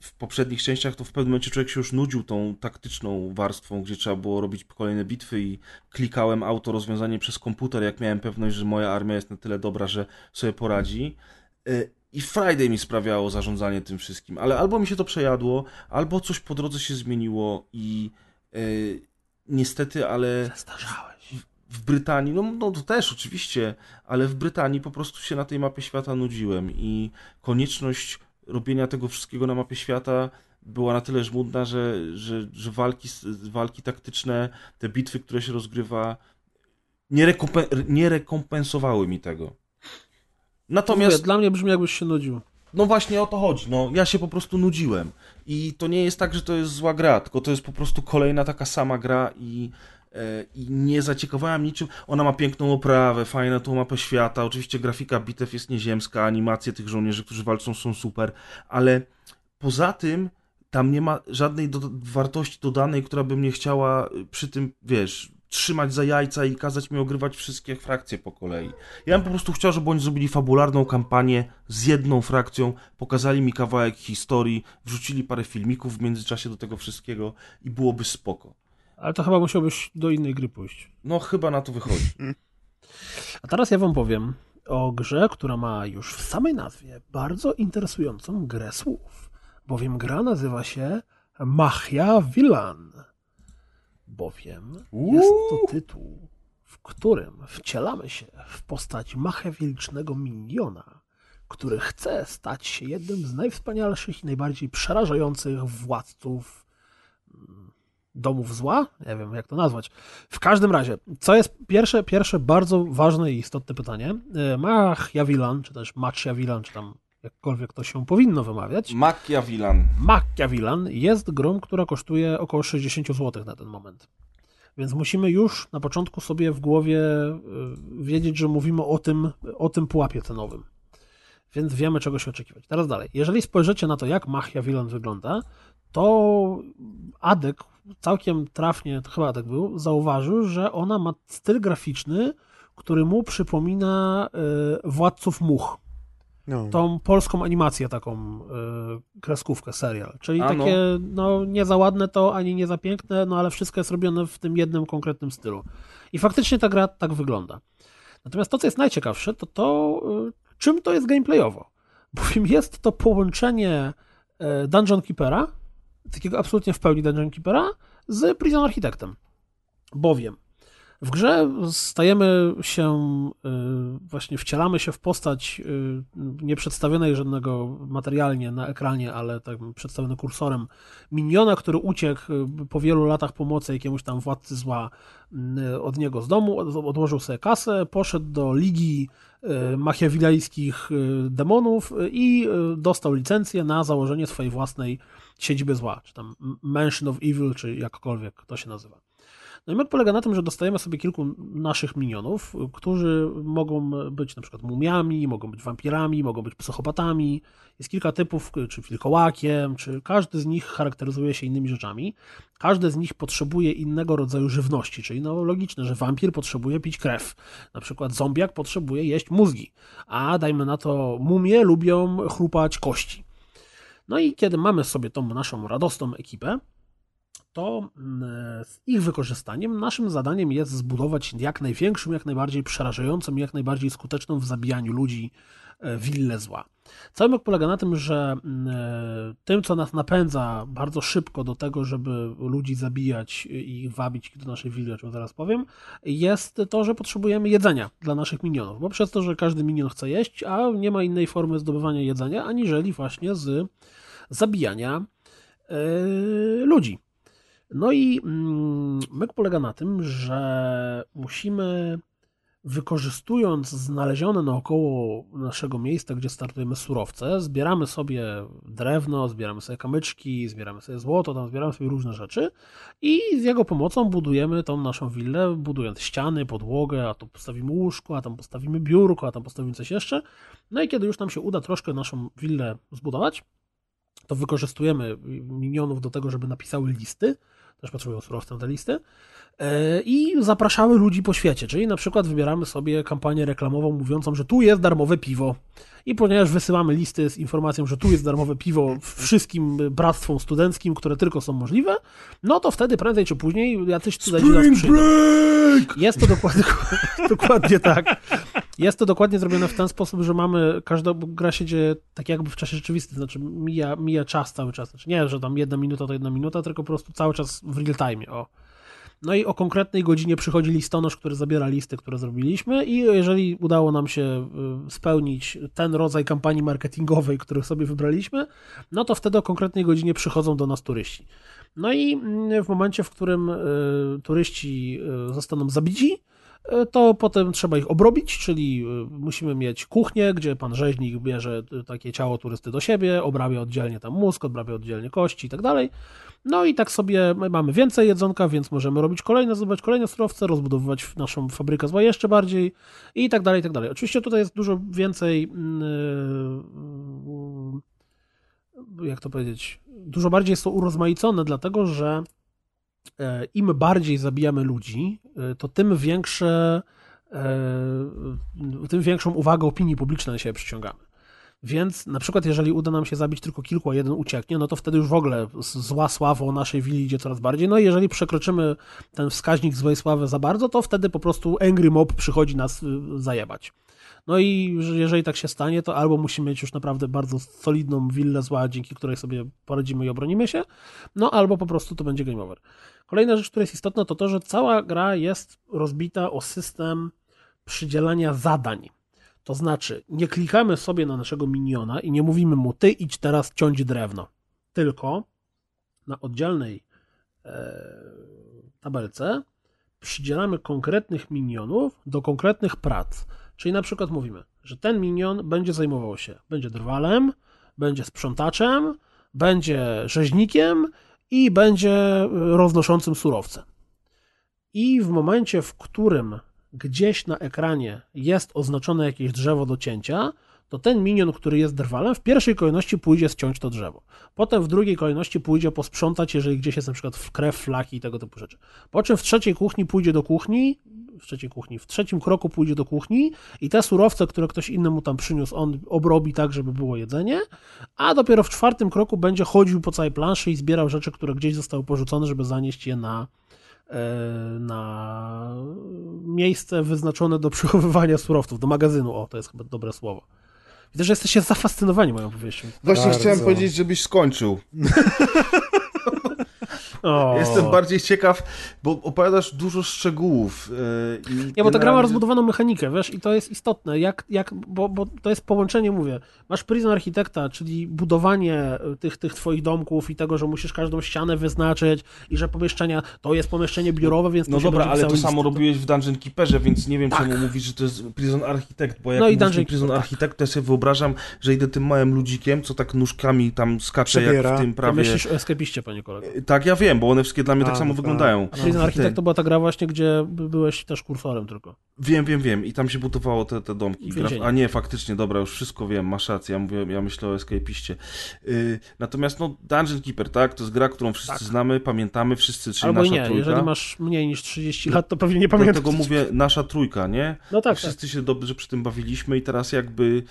W poprzednich częściach to w pewnym momencie człowiek się już nudził tą taktyczną warstwą, gdzie trzeba było robić kolejne bitwy i klikałem auto rozwiązanie przez komputer, jak miałem pewność, że moja armia jest na tyle dobra, że sobie poradzi. I Friday mi sprawiało zarządzanie tym wszystkim, ale albo mi się to przejadło, albo coś po drodze się zmieniło i niestety, ale... Przestarzałeś. W Brytanii, no to też oczywiście, ale w Brytanii po prostu się na tej mapie świata nudziłem i konieczność robienia tego wszystkiego na mapie świata była na tyle żmudna, że walki taktyczne, te bitwy, które się rozgrywa, nie rekompensowały mi tego. Natomiast dla mnie brzmi, jakbyś się nudził. No właśnie o to chodzi. No, ja się po prostu nudziłem. I to nie jest tak, że to jest zła gra, tylko to jest po prostu kolejna taka sama gra i nie zaciekawała mnie niczym. Ona ma piękną oprawę, fajną tą mapę świata, oczywiście grafika bitew jest nieziemska, animacje tych żołnierzy, którzy walczą, są super, ale poza tym tam nie ma żadnej wartości dodanej, która by mnie chciała przy tym, wiesz, trzymać za jajca i kazać mi ogrywać wszystkie frakcje po kolei. Ja bym po prostu chciał, żeby oni zrobili fabularną kampanię z jedną frakcją, pokazali mi kawałek historii, wrzucili parę filmików w międzyczasie do tego wszystkiego i byłoby spoko. Ale to chyba musiałbyś do innej gry pójść. No chyba na to wychodzi. A teraz ja wam powiem o grze, która ma już w samej nazwie bardzo interesującą grę słów, bowiem gra nazywa się Machiavellan. Bowiem jest to tytuł, w którym wcielamy się w postać machiawelicznego miniona, który chce stać się jednym z najwspanialszych i najbardziej przerażających władców domów zła? Nie wiem, jak to nazwać. W każdym razie, co jest pierwsze bardzo ważne i istotne pytanie. Machiavellan, czy też Machiavellan, czy tam jakkolwiek to się powinno wymawiać. Machiavellan jest grą, która kosztuje około 60 zł na ten moment. Więc musimy już na początku sobie w głowie wiedzieć, że mówimy o tym pułapie cenowym. Więc wiemy, czego się oczekiwać. Teraz dalej. Jeżeli spojrzycie na to, jak Machiavellan wygląda, to Adek całkiem trafnie, chyba tak był, zauważył, że ona ma styl graficzny, który mu przypomina Władców Much. No. Tą polską animację, taką kreskówkę, serial. Czyli takie nie za ładne to, ani nie za piękne, ale wszystko jest robione w tym jednym konkretnym stylu. I faktycznie ta gra tak wygląda. Natomiast to, co jest najciekawsze, to czym to jest gameplayowo. Bowiem jest to połączenie Dungeon Keepera, takiego absolutnie w pełni Dungeon Keepera, z Prison Architectem. Bowiem w grze stajemy się, właśnie wcielamy się w postać nie przedstawionej żadnego materialnie na ekranie, ale tak przedstawiony kursorem miniona, który uciekł po wielu latach pomocy jakiemuś tam władcy zła od niego z domu, odłożył sobie kasę, poszedł do Ligi Machiawelańskich Demonów i dostał licencję na założenie swojej własnej siedziby zła, czy tam Mansion of Evil, czy jakkolwiek to się nazywa. No i mod polega na tym, że dostajemy sobie kilku naszych minionów, którzy mogą być na przykład mumiami, mogą być wampirami, mogą być psychopatami. Jest kilka typów, czy wilkołakiem, czy każdy z nich charakteryzuje się innymi rzeczami. Każdy z nich potrzebuje innego rodzaju żywności, czyli no logiczne, że wampir potrzebuje pić krew. Na przykład zombiak potrzebuje jeść mózgi, a dajmy na to mumie lubią chrupać kości. No i kiedy mamy sobie tą naszą radosną ekipę, to z ich wykorzystaniem naszym zadaniem jest zbudować jak największą, jak najbardziej przerażającą, jak najbardziej skuteczną w zabijaniu ludzi willę zła. Cały myk polega na tym, że tym, co nas napędza bardzo szybko do tego, żeby ludzi zabijać i wabić do naszej willi, o czym zaraz powiem, jest to, że potrzebujemy jedzenia dla naszych minionów, bo przez to, że każdy minion chce jeść, a nie ma innej formy zdobywania jedzenia, aniżeli właśnie z zabijania ludzi. No i myk polega na tym, że musimy, wykorzystując znalezione naokoło naszego miejsca, gdzie startujemy, surowce, zbieramy sobie drewno, zbieramy sobie kamyczki, zbieramy sobie złoto, tam zbieramy sobie różne rzeczy i z jego pomocą budujemy tą naszą willę, budując ściany, podłogę, a tu postawimy łóżko, a tam postawimy biurko, a tam postawimy coś jeszcze. No i kiedy już nam się uda troszkę naszą willę zbudować, to wykorzystujemy minionów do tego, żeby napisały listy, też potrzebują surowcem te listy, i zapraszamy ludzi po świecie, czyli na przykład wybieramy sobie kampanię reklamową mówiącą, że tu jest darmowe piwo i ponieważ wysyłamy listy z informacją, że tu jest darmowe piwo wszystkim bractwom studenckim, które tylko są możliwe, no to wtedy prędzej czy później jacyś tutaj do nas przyjdą. Jest to dokładnie tak. Jest to dokładnie zrobione w ten sposób, że mamy, każda gra się dzieje tak jakby w czasie rzeczywistym, znaczy mija czas cały czas, znaczy nie, że tam jedna minuta, tylko po prostu cały czas w real time. O. No i o konkretnej godzinie przychodzi listonosz, który zabiera listy, które zrobiliśmy i jeżeli udało nam się spełnić ten rodzaj kampanii marketingowej, który sobie wybraliśmy, no to wtedy o konkretnej godzinie przychodzą do nas turyści. No i w momencie, w którym turyści zostaną zabici, to potem trzeba ich obrobić, czyli musimy mieć kuchnię, gdzie pan rzeźnik bierze takie ciało turysty do siebie, obrabia oddzielnie tam mózg, obrabia oddzielnie kości i tak dalej. No i tak sobie mamy więcej jedzonka, więc możemy robić kolejne, zdobywać kolejne surowce, rozbudowywać naszą fabrykę zła jeszcze bardziej i tak dalej, i tak dalej. Oczywiście tutaj jest dużo więcej, jak to powiedzieć, dużo bardziej są urozmaicone, dlatego że im bardziej zabijamy ludzi, to tym większą uwagę opinii publicznej na siebie przyciągamy. Więc na przykład jeżeli uda nam się zabić tylko kilku, a jeden ucieknie, no to wtedy już w ogóle zła sława o naszej willi idzie coraz bardziej. No i jeżeli przekroczymy ten wskaźnik złej sławy za bardzo, to wtedy po prostu angry mob przychodzi nas zajebać. No i jeżeli tak się stanie, to albo musimy mieć już naprawdę bardzo solidną willę zła, dzięki której sobie poradzimy i obronimy się, no albo po prostu to będzie game over. Kolejna rzecz, która jest istotna, to to, że cała gra jest rozbita o system przydzielania zadań. To znaczy, nie klikamy sobie na naszego miniona i nie mówimy mu, ty idź teraz ciąć drewno, tylko na oddzielnej tabelce przydzielamy konkretnych minionów do konkretnych prac. Czyli na przykład mówimy, że ten minion będzie zajmował się, będzie drwalem, będzie sprzątaczem, będzie rzeźnikiem i będzie roznoszącym surowce. I w momencie, w którym gdzieś na ekranie jest oznaczone jakieś drzewo do cięcia, to ten minion, który jest drwalem, w pierwszej kolejności pójdzie ściąć to drzewo. Potem w drugiej kolejności pójdzie posprzątać, jeżeli gdzieś jest na przykład w krew, flaki i tego typu rzeczy. Po czym w trzecim kroku pójdzie do kuchni i te surowce, które ktoś inny mu tam przyniósł, on obrobi tak, żeby było jedzenie, a dopiero w czwartym kroku będzie chodził po całej planszy i zbierał rzeczy, które gdzieś zostały porzucone, żeby zanieść je na miejsce wyznaczone do przechowywania surowców, do magazynu, to jest chyba dobre słowo. Widzę, że jesteście zafascynowani moją opowieścią. Właśnie Bardzo. Chciałem powiedzieć, żebyś skończył. Jestem bardziej ciekaw, bo opowiadasz dużo szczegółów. Bo ta gra ma rozbudowaną mechanikę, wiesz, i to jest istotne, bo to jest połączenie, mówię, masz pryzmat architekta, czyli budowanie tych twoich domków i tego, że musisz każdą ścianę wyznaczyć i że pomieszczenia, to jest pomieszczenie biurowe, więc... No dobra, ale to samo robiłeś w Dungeon Keeperze, więc nie wiem, czemu mówisz, że to jest Prison Architect, bo jak mówisz Prison Architect, to ja sobie wyobrażam, że idę tym małym ludzikiem, co tak nóżkami tam skacze, jak w tym prawie... Myślisz o Escapiście, panie kolego. Tak, ja wiem, bo one wszystkie dla mnie tak samo wyglądają. Prison Architect to była ta gra właśnie, gdzie byłeś też kursorem tylko. Wiem. I tam się budowało te domki. A nie, faktycznie, dobra, już wszystko wiem, masz rację. Ja myślę o Escapiście. Natomiast Dungeon Keeper, tak? To jest gra, którą wszyscy znamy, pamiętamy, wszyscy, czyli albo nasza trójka. Jeżeli masz mniej niż 30 lat, to pewnie nie pamiętasz. Dlatego mówię, nasza trójka, nie? No tak. Wszyscy się dobrze przy tym bawiliśmy i teraz jakby...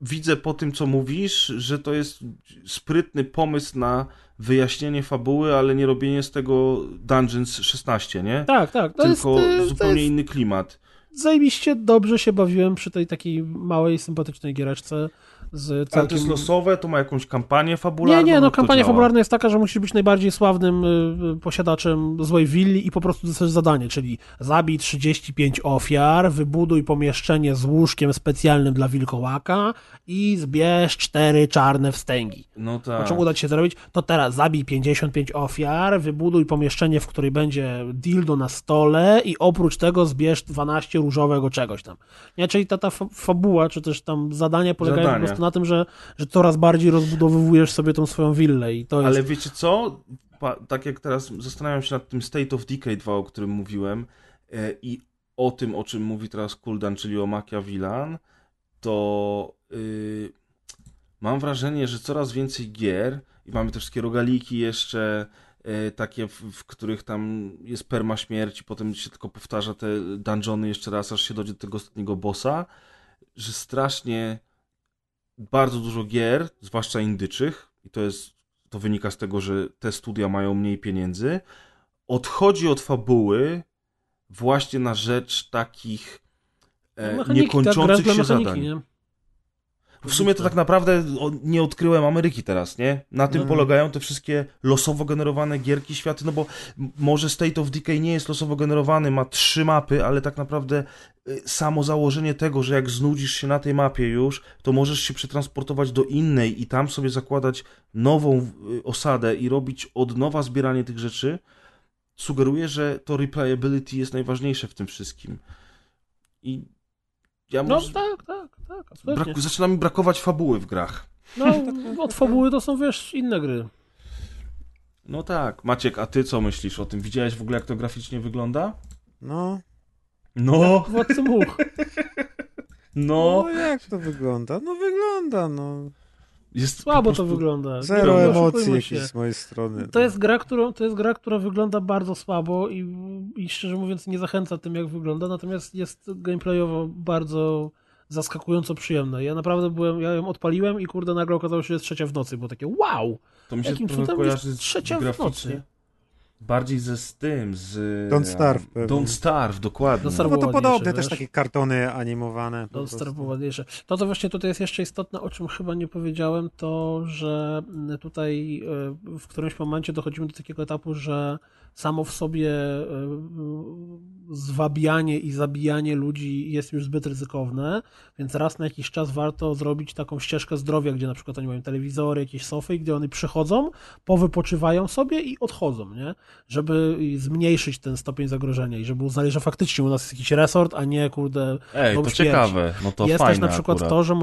widzę po tym, co mówisz, że to jest sprytny pomysł na wyjaśnienie fabuły, ale nie robienie z tego Dungeons 16, nie? Tak, tak. Tylko jest, zupełnie jest inny klimat. Zajebiście dobrze się bawiłem przy tej takiej małej, sympatycznej giereczce. Z całkiem... Ale to jest losowe, to ma jakąś kampanię fabularną? Nie, no kampania fabularna jest taka, że musisz być najbardziej sławnym posiadaczem złej willi i po prostu dostajesz zadanie, czyli zabij 35 ofiar, wybuduj pomieszczenie z łóżkiem specjalnym dla wilkołaka i zbierz 4 czarne wstęgi. No tak. O czym uda ci się zrobić? To teraz zabij 55 ofiar, wybuduj pomieszczenie, w której będzie dildo na stole i oprócz tego zbierz 12 różowego czegoś tam. Nie, czyli ta fabuła, czy też tam zadania polegają po prostu na tym, że coraz bardziej rozbudowywujesz sobie tą swoją willę i to jest... Ale wiecie co? Tak jak teraz zastanawiam się nad tym State of Decay 2, o którym mówiłem i o tym, o czym mówi teraz Kuldan, czyli o Machiavellan, to mam wrażenie, że coraz więcej gier i mamy też takie rogaliki jeszcze takie, w których tam jest perma śmierci, potem się tylko powtarza te dungeony jeszcze raz, aż się dojdzie do tego ostatniego bossa, że strasznie bardzo dużo gier, zwłaszcza indyczych, i to wynika z tego, że te studia mają mniej pieniędzy, odchodzi od fabuły właśnie na rzecz takich niekończących się zadań. Nie? W sumie to tak naprawdę nie odkryłem Ameryki teraz, nie? Na tym polegają te wszystkie losowo generowane gierki, światy, no bo może State of Decay nie jest losowo generowany, ma 3 mapy, ale tak naprawdę samo założenie tego, że jak znudzisz się na tej mapie już, to możesz się przetransportować do innej i tam sobie zakładać nową osadę i robić od nowa zbieranie tych rzeczy, sugeruje, że to replayability jest najważniejsze w tym wszystkim. I ja tak. Zaczyna mi brakować fabuły w grach. No, od fabuły to są, wiesz, inne gry. No tak. Maciek, a ty co myślisz o tym? Widziałeś w ogóle, jak to graficznie wygląda? No. Władcy much. No. Jak to wygląda? No wygląda. Jest słabo to wygląda. Zero emocji jakieś z mojej strony. To jest gra, która wygląda bardzo słabo i szczerze mówiąc nie zachęca tym, jak wygląda, natomiast jest gameplayowo bardzo zaskakująco przyjemna. Ja naprawdę ja ją odpaliłem i kurde, nagle okazało się, że jest 3:00 w nocy, bo takie wow! To mi się jakim cudem jest 3:00 w nocy? Bardziej z Don't Starve. Pewnie. Don't Starve, dokładnie. No to podobne, też takie kartony animowane. Don't Starve było ładniejsze. To, co właśnie tutaj jest jeszcze istotne, o czym chyba nie powiedziałem, to, że tutaj w którymś momencie dochodzimy do takiego etapu, że samo w sobie zwabianie i zabijanie ludzi jest już zbyt ryzykowne, więc raz na jakiś czas warto zrobić taką ścieżkę zdrowia, gdzie na przykład oni mają telewizory, jakieś sofy, gdzie oni przychodzą, powypoczywają sobie i odchodzą, nie? Żeby zmniejszyć ten stopień zagrożenia i żeby uznali, że faktycznie u nas jest jakiś resort, a nie kurde... Ej, to ciekawe, no to jest fajne. Jest też na przykład akurat to, że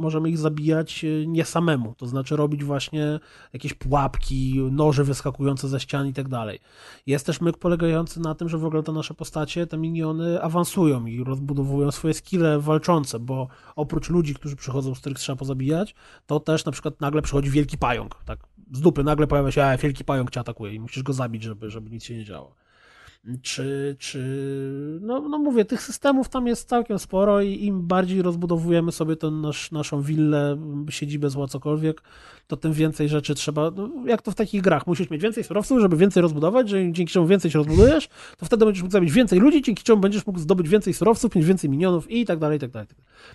możemy ich zabijać nie samemu, to znaczy robić właśnie jakieś pułapki, noże wyskakujące ze ścian i tak dalej. Jest też myk polegający na tym, że w ogóle te nasze postacie, te miniony awansują i rozbudowują swoje skille walczące, bo oprócz ludzi, którzy przychodzą, z których trzeba pozabijać, to też na przykład nagle przychodzi wielki pająk, tak z dupy nagle pojawia się, wielki pająk cię atakuje i musisz go zabić, żeby nic się nie działo. No mówię, tych systemów tam jest całkiem sporo i im bardziej rozbudowujemy sobie naszą willę, siedzibę, zła, cokolwiek, to tym więcej rzeczy trzeba, jak to w takich grach, musisz mieć więcej surowców, żeby więcej rozbudować, że dzięki czemu więcej się rozbudujesz, to wtedy będziesz mógł zabić więcej ludzi, dzięki czemu będziesz mógł zdobyć więcej surowców, mieć więcej minionów i tak dalej, i tak dalej.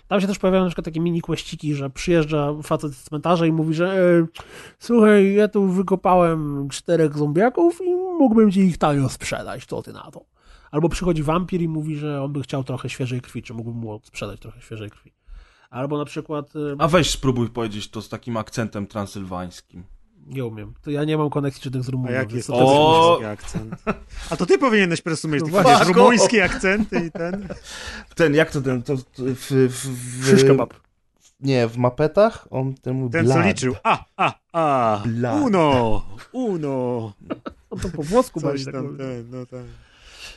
Tam się też pojawiają na przykład takie mini questyki, że przyjeżdża facet z cmentarza i mówi, że słuchaj, ja tu wykopałem 4 zombiaków i mógłbym ci ich tanio sprzedać, to ty na to. Albo przychodzi wampir i mówi, że on by chciał trochę świeżej krwi, czy mógłbym mu sprzedać trochę świeżej krwi. Albo na przykład... A weź spróbuj powiedzieć to z takim akcentem transylwańskim. Nie umiem. To ja nie mam koneksji żadnych z Rumunią. A jaki jest rumuński akcent? A to ty powinieneś po prostu mieć rumuński akcent i ten... Ten, jak to ten? Szyszkebab. Nie, w mapetach on temu ten blad. Co liczył. A. Blad. Uno. No to po włosku bardziej tak.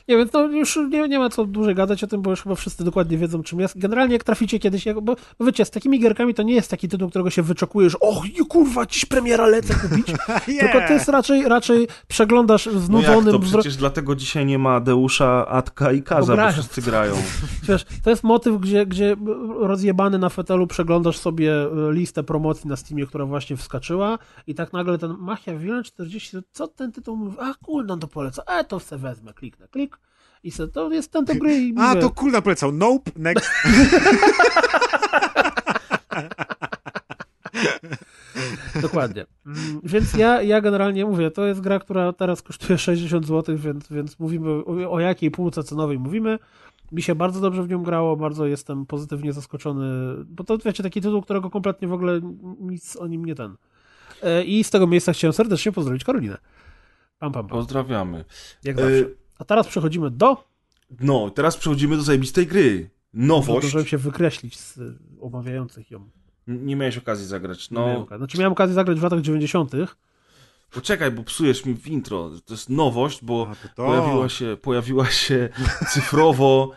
Nie wiem, to już nie ma co dłużej gadać o tym, bo już chyba wszyscy dokładnie wiedzą, czym jest. Generalnie jak traficie kiedyś, bo wiecie, z takimi gierkami to nie jest taki tytuł, którego się wyczekujesz, och, kurwa, dziś premiera, lecę kupić, tylko to jest raczej przeglądasz znudzonym... No jak to? Przecież dlatego dzisiaj nie ma Deusza, Atka i Kaza, bo wszyscy grają. Wiesz, to jest motyw, gdzie rozjebany na fotelu przeglądasz sobie listę promocji na Steamie, która właśnie wskoczyła i tak nagle ten Machiavellian 40, co ten tytuł mówi? A, Kuldan to poleca, to se wezmę, kliknę, klik i se, to jest ten dobry... I mówię, to Kuldan polecał, nope, next. Dokładnie. Więc ja generalnie mówię, to jest gra, która teraz kosztuje 60 zł, więc mówimy o jakiej półce cenowej mówimy. Mi się bardzo dobrze w nią grało, bardzo jestem pozytywnie zaskoczony, bo to wiecie, taki tytuł, którego kompletnie w ogóle nic o nim nie ten. I z tego miejsca chciałem serdecznie pozdrowić Karolinę. Pam, pam, pam. Pozdrawiamy. Jak zawsze. A teraz przechodzimy do... No, teraz przechodzimy do zajebistej gry. Nowość. Możemy się wykreślić z omawiających ją. Nie miałeś okazji zagrać. No. Miałem okazję zagrać w latach 90. Poczekaj, bo psujesz mi w intro. To jest nowość, bo pojawiła się cyfrowo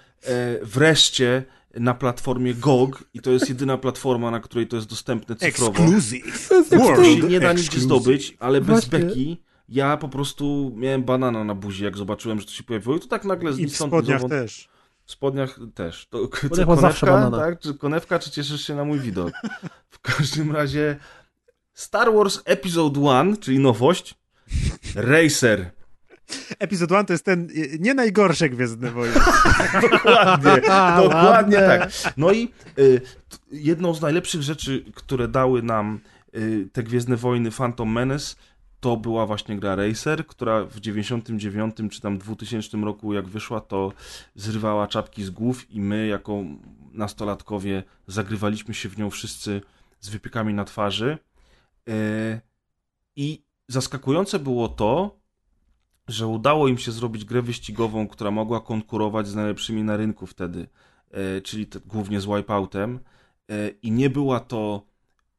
wreszcie na platformie GOG i to jest jedyna platforma, na której to jest dostępne cyfrowo. Exclusive. World. Nie da nic zdobyć, ale właśnie. Bez beki ja po prostu miałem banana na buzi, jak zobaczyłem, że to się pojawiło i to tak nagle znikąd. W spodniach też. To konewka, tak? Czy konewka, czy cieszysz się na mój widok? W każdym razie Star Wars Episode 1, czyli nowość, Racer. Episode 1 to jest ten nie najgorszy Gwiezdny Wojen. Dokładnie tak. No i jedną z najlepszych rzeczy, które dały nam te Gwiezdne Wojny Phantom Menace, to była właśnie gra Racer, która w 99 czy tam 2000 roku jak wyszła, to zrywała czapki z głów i my jako nastolatkowie zagrywaliśmy się w nią wszyscy z wypiekami na twarzy. I zaskakujące było to, że udało im się zrobić grę wyścigową, która mogła konkurować z najlepszymi na rynku wtedy, czyli głównie z Wipeoutem. I nie była to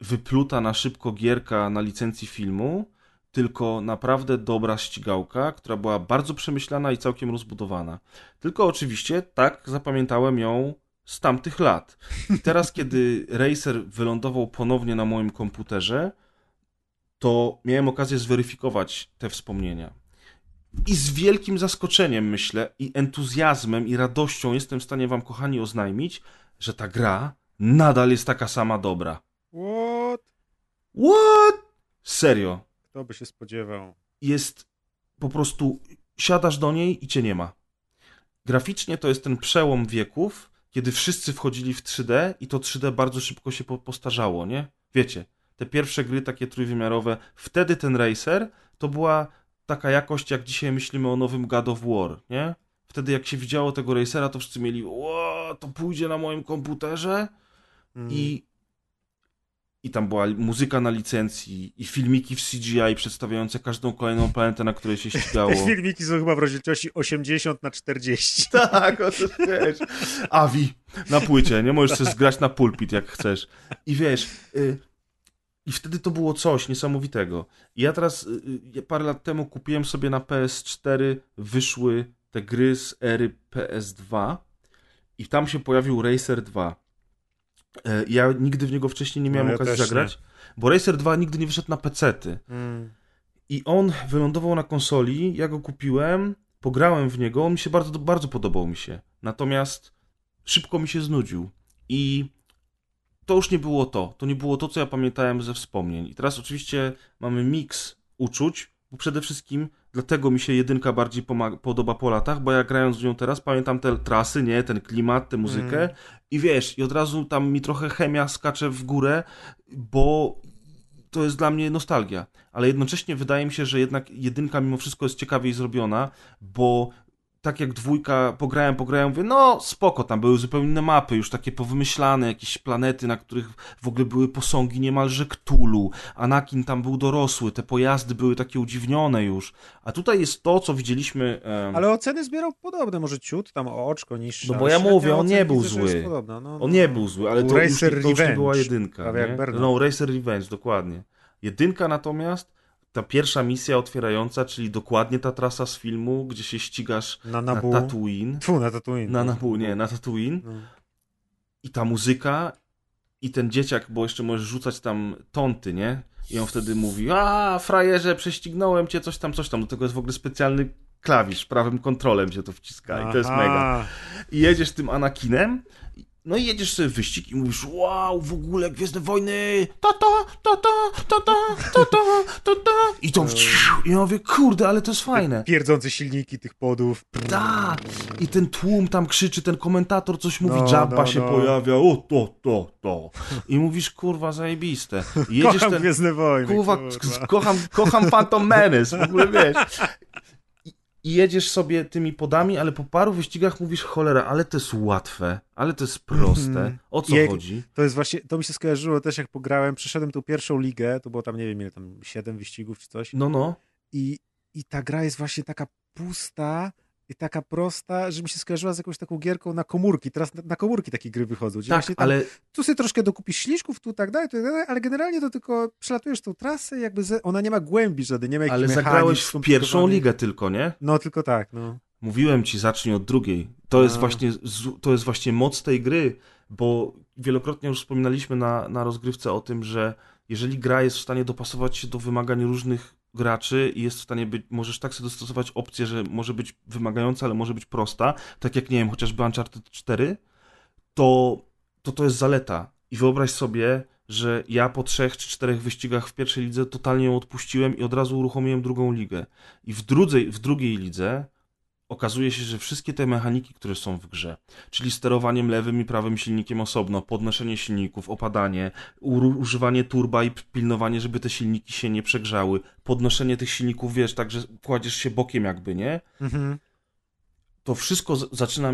wypluta na szybko gierka na licencji filmu, tylko naprawdę dobra ścigałka, która była bardzo przemyślana i całkiem rozbudowana. Tylko oczywiście tak zapamiętałem ją z tamtych lat. I teraz, kiedy Racer wylądował ponownie na moim komputerze, to miałem okazję zweryfikować te wspomnienia. I z wielkim zaskoczeniem, myślę, i entuzjazmem, i radością jestem w stanie wam, kochani, oznajmić, że ta gra nadal jest taka sama dobra. What? Serio. Kto by się spodziewał? Jest po prostu, siadasz do niej i cię nie ma. Graficznie to jest ten przełom wieków, kiedy wszyscy wchodzili w 3D i to 3D bardzo szybko się postarzało, nie? Wiecie, te pierwsze gry takie trójwymiarowe, wtedy ten Racer to była taka jakość, jak dzisiaj myślimy o nowym God of War, nie? Wtedy jak się widziało tego Racera, to wszyscy mieli, o, to pójdzie na moim komputerze I tam była muzyka na licencji i filmiki w CGI przedstawiające każdą kolejną planetę, na której się ścigało. Te filmiki są chyba w rozdzielczości 80x40. Tak, o to wiesz. AVI na płycie, nie? Możesz się zgrać na pulpit, jak chcesz. I wiesz, i wtedy to było coś niesamowitego. I ja teraz parę lat temu kupiłem sobie na PS4, wyszły te gry z ery PS2 i tam się pojawił Racer 2. Ja nigdy w niego wcześniej nie miałem okazji zagrać, bo Racer 2 nigdy nie wyszedł na pecety. I on wylądował na konsoli, ja go kupiłem, pograłem w niego, on mi się bardzo, bardzo podobał mi się. Natomiast szybko mi się znudził i to już nie było to. To nie było to, co ja pamiętałem ze wspomnień. I teraz oczywiście mamy miks uczuć, bo przede wszystkim dlatego mi się jedynka bardziej podoba po latach, bo ja grając w nią teraz pamiętam te trasy, nie, ten klimat, tę muzykę i wiesz, i od razu tam mi trochę chemia skacze w górę, bo to jest dla mnie nostalgia. Ale jednocześnie wydaje mi się, że jednak jedynka mimo wszystko jest ciekawiej zrobiona, bo tak jak dwójka pograłem, mówię, no spoko, tam były zupełnie inne mapy, już takie powymyślane, jakieś planety, na których w ogóle były posągi niemalże Cthulhu, Anakin tam był dorosły, te pojazdy były takie udziwnione już, a tutaj jest to, co widzieliśmy... Ale oceny zbierał podobne, może ciut, tam o oczko niższe. No bo ja mówię, on nie był zły, on nie był zły, ale to już nie była jedynka. No, Racer Revenge, dokładnie. Jedynka natomiast ta pierwsza misja otwierająca, czyli dokładnie ta trasa z filmu, gdzie się ścigasz na Tatooine. Na Tatooine. No. I ta muzyka i ten dzieciak, bo jeszcze możesz rzucać tam tonty, nie? I on wtedy mówi, frajerze, prześcignąłem cię, coś tam. Do tego jest w ogóle specjalny klawisz, prawym kontrolem się to wciska. Aha. I to jest mega. I jedziesz tym Anakinem, no i jedziesz sobie w wyścig i mówisz, wow, w ogóle Gwiezdne Wojny, ta. I to i mówię, kurde, ale to jest fajne. Te pierdzące silniki tych podów. Tak, i ten tłum tam krzyczy, ten komentator coś mówi, Jabba się pojawia, to. I mówisz, kurwa, zajebiste. Jedziesz kocham ten, Gwiezdne Wojny. Kurwa. Kocham Phantom Menace, w ogóle wiesz. I jedziesz sobie tymi podami, ale po paru wyścigach mówisz, cholera, ale to jest łatwe, ale to jest proste, o co chodzi? To jest właśnie, to mi się skojarzyło też, jak pograłem, przeszedłem tą pierwszą ligę, to było tam, nie wiem ile tam, 7 wyścigów czy coś. No. I ta gra jest właśnie taka pusta i taka prosta, że mi się skojarzyła z jakąś taką gierką na komórki. Teraz na komórki takie gry wychodzą. Tak, tam, ale... Tu sobie troszkę dokupisz śliczków, tu tak dalej, ale generalnie to tylko przelatujesz tą trasę i jakby ona nie ma głębi żadnej, nie ma jakichś mechanizmów. Ale zagrałeś w pierwszą ligę tylko, nie? No, tylko tak, no. Mówiłem ci, zacznij od drugiej. To jest właśnie moc tej gry, bo wielokrotnie już wspominaliśmy na rozgrywce o tym, że jeżeli gra jest w stanie dopasować się do wymagań różnych graczy i jest w stanie być, możesz tak sobie dostosować opcję, że może być wymagająca, ale może być prosta, tak jak, nie wiem, chociażby Uncharted 4, to jest zaleta. I wyobraź sobie, że ja po 3 czy 4 wyścigach w pierwszej lidze totalnie ją odpuściłem i od razu uruchomiłem drugą ligę. I w drugiej lidze okazuje się, że wszystkie te mechaniki, które są w grze, czyli sterowaniem lewym i prawym silnikiem osobno, podnoszenie silników, opadanie, używanie turba i pilnowanie, żeby te silniki się nie przegrzały, podnoszenie tych silników, wiesz, tak, że kładziesz się bokiem jakby, nie? Mhm. To wszystko zaczyna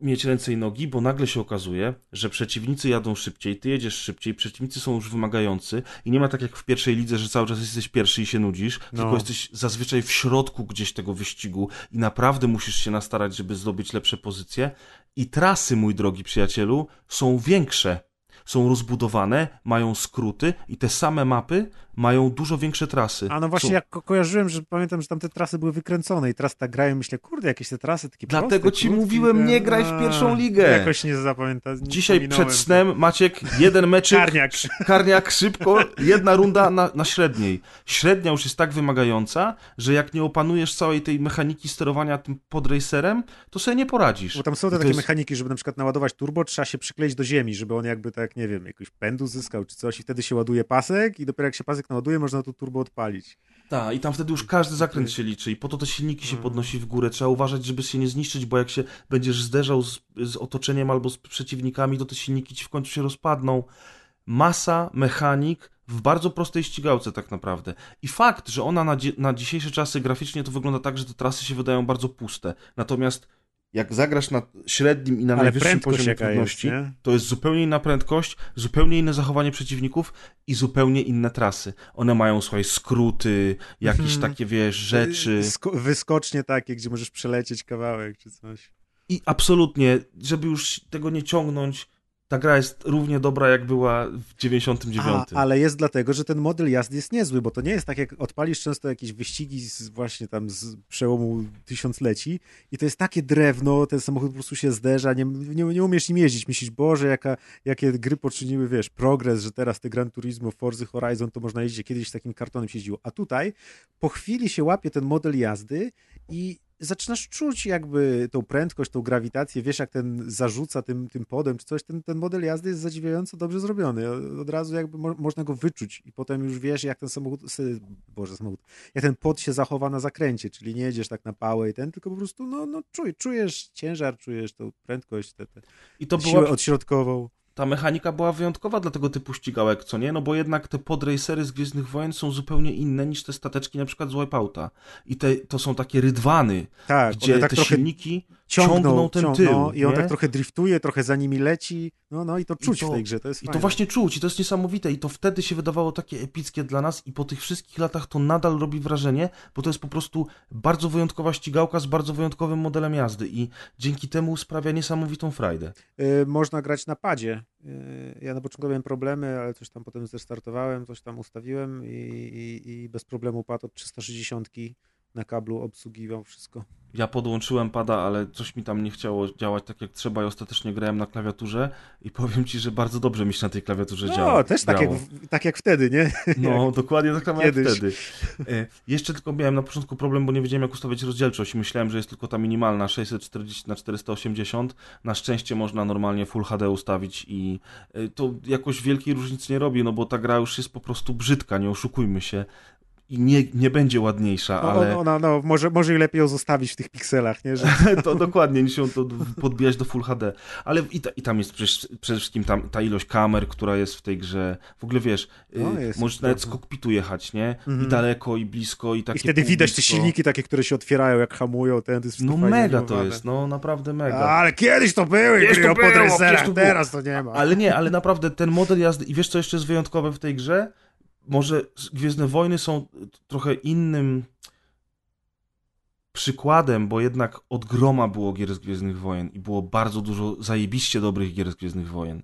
mieć ręce i nogi, bo nagle się okazuje, że przeciwnicy jadą szybciej, ty jedziesz szybciej, przeciwnicy są już wymagający i nie ma tak jak w pierwszej lidze, że cały czas jesteś pierwszy i się nudzisz, tylko jesteś zazwyczaj w środku gdzieś tego wyścigu i naprawdę musisz się nastarać, żeby zdobyć lepsze pozycje. I trasy, mój drogi przyjacielu, są większe, są rozbudowane, mają skróty i te same mapy mają dużo większe trasy. A no właśnie, jak kojarzyłem, że pamiętam, że tam te trasy były wykręcone i teraz tak grają, myślę, kurde, jakieś te trasy takie proste. Dlatego ci mówiłem, nie graj w pierwszą ligę. Jakoś nie zapamiętałem. Dzisiaj przed snem, Maciek, jeden meczyk, karniak szybko, jedna runda na średniej. Średnia już jest tak wymagająca, że jak nie opanujesz całej tej mechaniki sterowania tym podracerem, to sobie nie poradzisz. Bo tam są te takie mechaniki, żeby na przykład naładować turbo, trzeba się przykleić do ziemi, żeby on jakby tak, nie wiem, jakoś pędu zyskał czy coś i wtedy się ładuje pasek i dopiero jak się pasek naładuje, można tu turbo odpalić. Tak, i tam wtedy już każdy zakręt się liczy i po to te silniki się podnosi w górę. Trzeba uważać, żeby się nie zniszczyć, bo jak się będziesz zderzał z otoczeniem albo z przeciwnikami, to te silniki ci w końcu się rozpadną. Masa mechanik w bardzo prostej ścigałce tak naprawdę. I fakt, że ona na dzisiejsze czasy graficznie to wygląda tak, że te trasy się wydają bardzo puste. Natomiast jak zagrasz na średnim i na najwyższym poziomie trudności, to jest zupełnie inna prędkość, zupełnie inne zachowanie przeciwników i zupełnie inne trasy. One mają, słuchaj, skróty, jakieś takie, wiesz, rzeczy. Wyskocznie takie, gdzie możesz przelecieć kawałek czy coś. I absolutnie, żeby już tego nie ciągnąć, ta gra jest równie dobra, jak była w 99. Ale jest dlatego, że ten model jazdy jest niezły, bo to nie jest tak, jak odpalisz często jakieś wyścigi właśnie tam z przełomu tysiącleci i to jest takie drewno, ten samochód po prostu się zderza, nie umiesz nim jeździć, myślisz, Boże, jakie gry poczyniły, wiesz, progres, że teraz te Gran Turismo, Forza Horizon, to można jeździć, kiedyś takim kartonem się jeździło. A tutaj po chwili się łapie ten model jazdy i zaczynasz czuć jakby tą prędkość, tą grawitację, wiesz, jak ten zarzuca tym podem czy coś, ten model jazdy jest zadziwiająco dobrze zrobiony, od razu jakby można go wyczuć i potem już wiesz, jak ten pod się zachowa na zakręcie, czyli nie jedziesz tak na pałę i tylko po prostu czujesz ciężar, czujesz tą prędkość, siłę odśrodkową. Ta mechanika była wyjątkowa dla tego typu ścigałek, co nie? No bo jednak te podracery z Gwiezdnych Wojen są zupełnie inne niż te stateczki na przykład z Wipeouta. I to są takie rydwany, tak, gdzie tak te silniki ciągną tył. No, i on tak trochę driftuje, trochę za nimi leci. No i to czuć w tej grze, to jest fajne. I to właśnie czuć i to jest niesamowite. I to wtedy się wydawało takie epickie dla nas i po tych wszystkich latach to nadal robi wrażenie, bo to jest po prostu bardzo wyjątkowa ścigałka z bardzo wyjątkowym modelem jazdy i dzięki temu sprawia niesamowitą frajdę. Można grać na padzie. Ja na początku miałem problemy, ale coś tam potem zrestartowałem, coś tam ustawiłem i bez problemu padł od 360 na kablu, obsługiwał wszystko. Ja podłączyłem pada, ale coś mi tam nie chciało działać tak jak trzeba i ostatecznie grałem na klawiaturze i powiem ci, że bardzo dobrze mi się na tej klawiaturze działało. No, też tak jak wtedy, nie? No, dokładnie tak samo jak wtedy. Jeszcze tylko miałem na początku problem, bo nie wiedziałem jak ustawiać rozdzielczość. Myślałem, że jest tylko ta minimalna 640x480. Na szczęście można normalnie Full HD ustawić i to jakoś wielkiej różnicy nie robi, no bo ta gra już jest po prostu brzydka, nie oszukujmy się. I nie będzie ładniejsza, ale... No, może i lepiej ją zostawić w tych pikselach, nie? Że... to dokładnie, niż ją to podbijać do Full HD. Ale i tam jest przede wszystkim ta ilość kamer, która jest w tej grze. W ogóle wiesz, możesz nawet z kokpitu jechać, nie? Mhm. I daleko, i blisko, i takie... I wtedy widać te silniki takie, które się otwierają, jak hamują. Ten, to jest no mega filmowane. To jest, no naprawdę mega. Ale kiedyś to były gry o podreserach, teraz to nie ma. Ale naprawdę ten model jazdy... I wiesz, co jeszcze jest wyjątkowe w tej grze? Może Gwiezdne Wojny są trochę innym przykładem, bo jednak od groma było gier z Gwiezdnych Wojen i było bardzo dużo zajebiście dobrych gier z Gwiezdnych Wojen.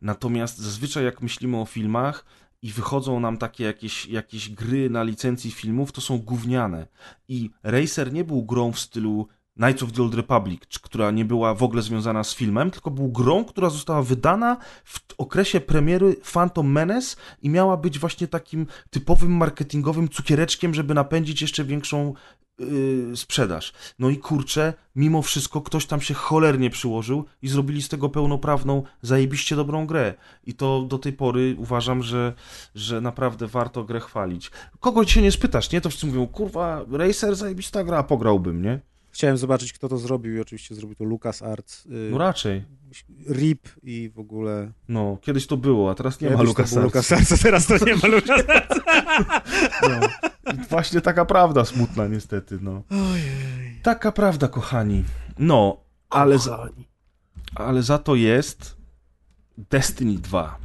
Natomiast zazwyczaj jak myślimy o filmach i wychodzą nam takie jakieś gry na licencji filmów, to są gówniane. I Racer nie był grą w stylu Knights of the Old Republic, która nie była w ogóle związana z filmem, tylko był grą, która została wydana w okresie premiery Phantom Menace i miała być właśnie takim typowym marketingowym cukiereczkiem, żeby napędzić jeszcze większą sprzedaż. No i kurczę, mimo wszystko ktoś tam się cholernie przyłożył i zrobili z tego pełnoprawną, zajebiście dobrą grę. I to do tej pory uważam, że naprawdę warto grę chwalić. Kogoś się nie spytasz, nie? To wszyscy mówią, kurwa, Racer, zajebista gra, pograłbym, nie? Chciałem zobaczyć, kto to zrobił i oczywiście zrobił to LucasArts. No raczej. RIP i w ogóle... No, kiedyś to było, a teraz nie ma LucasArts. A teraz to nie ma LucasArts. No. Właśnie taka prawda smutna niestety, no. Ojej. Taka prawda, kochani. No, ale za to jest Destiny 2.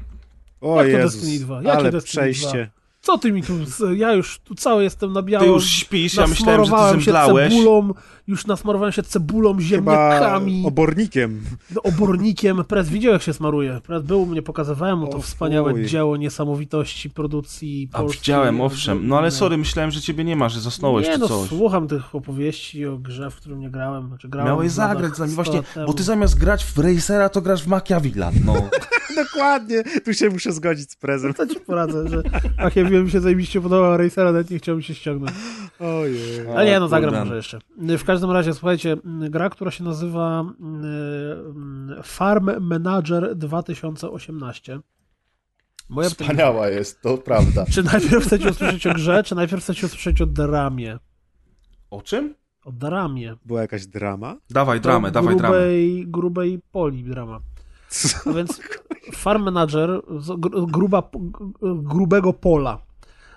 O jak Jezus, to Destiny 2? Jakie ale Destiny przejście. 2? Co ty mi tu... Ja już tu cały jestem na białym. Ty już śpisz, ja myślałem, że ty zemdlałeś. Nasmarowałem się cebulą, ziemniakami. Chyba obornikiem. No, obornikiem. Prez widział, jak się smaruje. Prez był u mnie, pokazywałem mu to wspaniałe dzieło niesamowitości produkcji polskiej. A widziałem, owszem. No ale sorry, myślałem, że ciebie nie ma, że zasnąłeś czy coś. No, słucham tych opowieści o grze, w którym nie grałem. Znaczy, grałem. Miałeś zagrać za mnie właśnie, bo ty zamiast grać w Racera, to grasz w Machiavellan, no. Dokładnie. Tu się muszę zgodzić z Prezem. Co ci poradzę, że Machiavellan mi się zajebiście podobał, a Racera nawet nie chciałbym się ściągnąć. Ojej. Ale ja zagram może jeszcze. W każdym razie, słuchajcie, gra, która się nazywa Farm Manager 2018. Wspaniała jest, to prawda. Czy najpierw chcecie usłyszeć o grze, czy najpierw chcecie usłyszeć o dramie? O czym? O dramie. Była jakaś drama? Dawaj dramę, grubej poli drama. A więc Farm Manager grubego pola.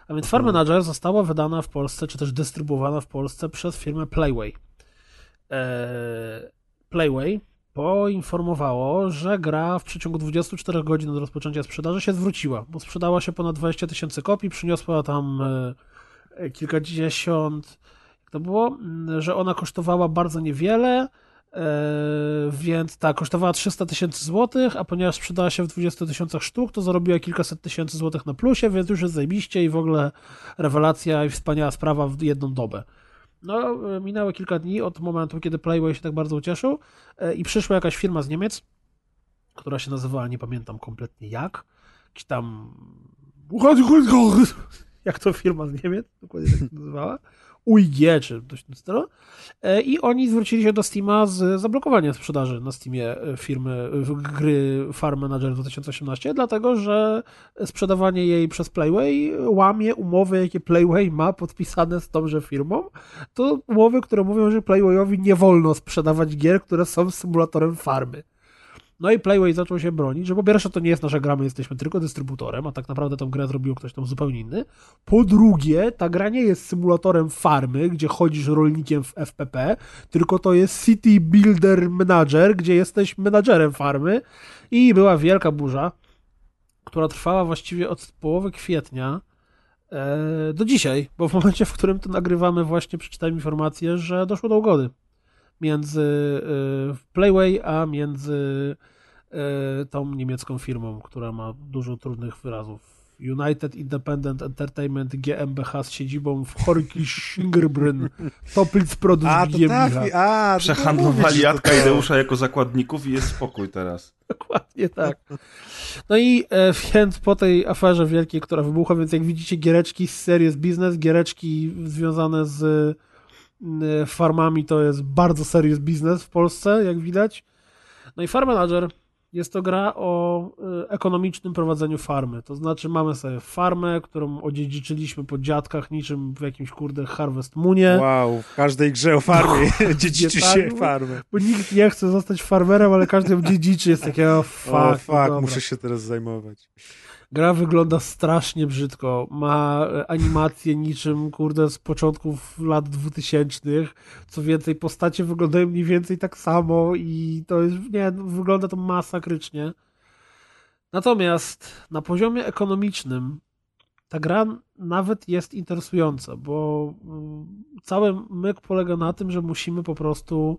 A więc Farm Manager została wydana w Polsce, czy też dystrybuowana w Polsce przez firmę Playway. Playway poinformowało, że gra w przeciągu 24 godzin od rozpoczęcia sprzedaży się zwróciła, bo sprzedała się ponad 20 000 kopii, przyniosła tam kilkadziesiąt, jak to było, że ona kosztowała bardzo niewiele, więc tak, kosztowała 300 000 złotych, a ponieważ sprzedała się w 20 000 sztuk, to zarobiła kilkaset tysięcy złotych na plusie, więc już jest zajebiście i w ogóle rewelacja i wspaniała sprawa w jedną dobę. No, minęło kilka dni od momentu, kiedy Playway się tak bardzo ucieszył i przyszła jakaś firma z Niemiec, która się nazywała, nie pamiętam kompletnie jak, jakiś tam... Jak to firma z Niemiec, dokładnie tak się nazywała. UIG, czy coś w tym stylu. I oni zwrócili się do Steama z zablokowaniem sprzedaży na Steamie gry Farm Manager 2018, dlatego że sprzedawanie jej przez Playway łamie umowy, jakie Playway ma podpisane z tąże firmą. To umowy, które mówią, że Playwayowi nie wolno sprzedawać gier, które są symulatorem farmy. No i Playway zaczął się bronić, że po pierwsze to nie jest nasza gra, my jesteśmy tylko dystrybutorem, a tak naprawdę tą grę zrobił ktoś tam zupełnie inny. Po drugie, ta gra nie jest symulatorem farmy, gdzie chodzisz rolnikiem w FPP, tylko to jest City Builder Manager, gdzie jesteś menadżerem farmy i była wielka burza, która trwała właściwie od połowy kwietnia do dzisiaj, bo w momencie, w którym to nagrywamy, właśnie przeczytałem informację, że doszło do ugody między Playway, a między tą niemiecką firmą, która ma dużo trudnych wyrazów. United Independent Entertainment GmbH z siedzibą w Horkischingrbrunn, Toplic Produkt GmbH. Tak, przehandlowali Jadka i Deusza jako zakładników i jest spokój teraz. Dokładnie tak. No i więc po tej aferze wielkiej, która wybuchła, więc jak widzicie giereczki z Serious Business, giereczki związane z farmami, to jest bardzo Serious Business w Polsce, jak widać. No i Farm Manager jest to gra o ekonomicznym prowadzeniu farmy. To znaczy mamy sobie farmę, którą odziedziczyliśmy po dziadkach, niczym w jakimś kurde Harvest Moonie. Wow, w każdej grze o farmie dziedziczy się farmę. Bo nikt nie chce zostać farmerem, ale każdy dziedziczy, jest takie fuck, muszę się teraz zajmować. Gra wygląda strasznie brzydko, ma animacje niczym, kurde, z początków lat 2000, co więcej postacie wyglądają mniej więcej tak samo i to jest, nie, wygląda to masakrycznie. Natomiast na poziomie ekonomicznym ta gra nawet jest interesująca, bo cały myk polega na tym, że musimy po prostu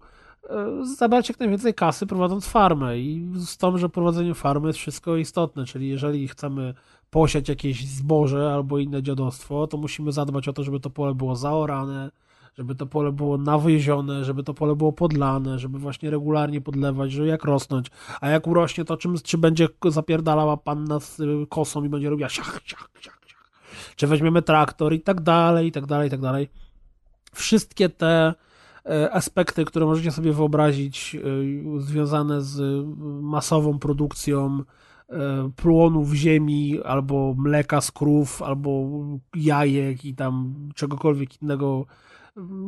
zabrać jak najwięcej kasy prowadząc farmę i z tym, że prowadzenie farmy jest wszystko istotne, czyli jeżeli chcemy posiać jakieś zboże albo inne dziadostwo, to musimy zadbać o to, żeby to pole było zaorane, żeby to pole było nawiezione, żeby to pole było podlane, żeby właśnie regularnie podlewać, żeby jak rosnąć, a jak urośnie to czy będzie zapierdalała panna z kosą i będzie robiła siach, siach, siach, siach, czy weźmiemy traktor i tak dalej, i tak dalej, i tak dalej. Wszystkie te aspekty, które możecie sobie wyobrazić, związane z masową produkcją płonów ziemi, albo mleka z krów, albo jajek i tam czegokolwiek innego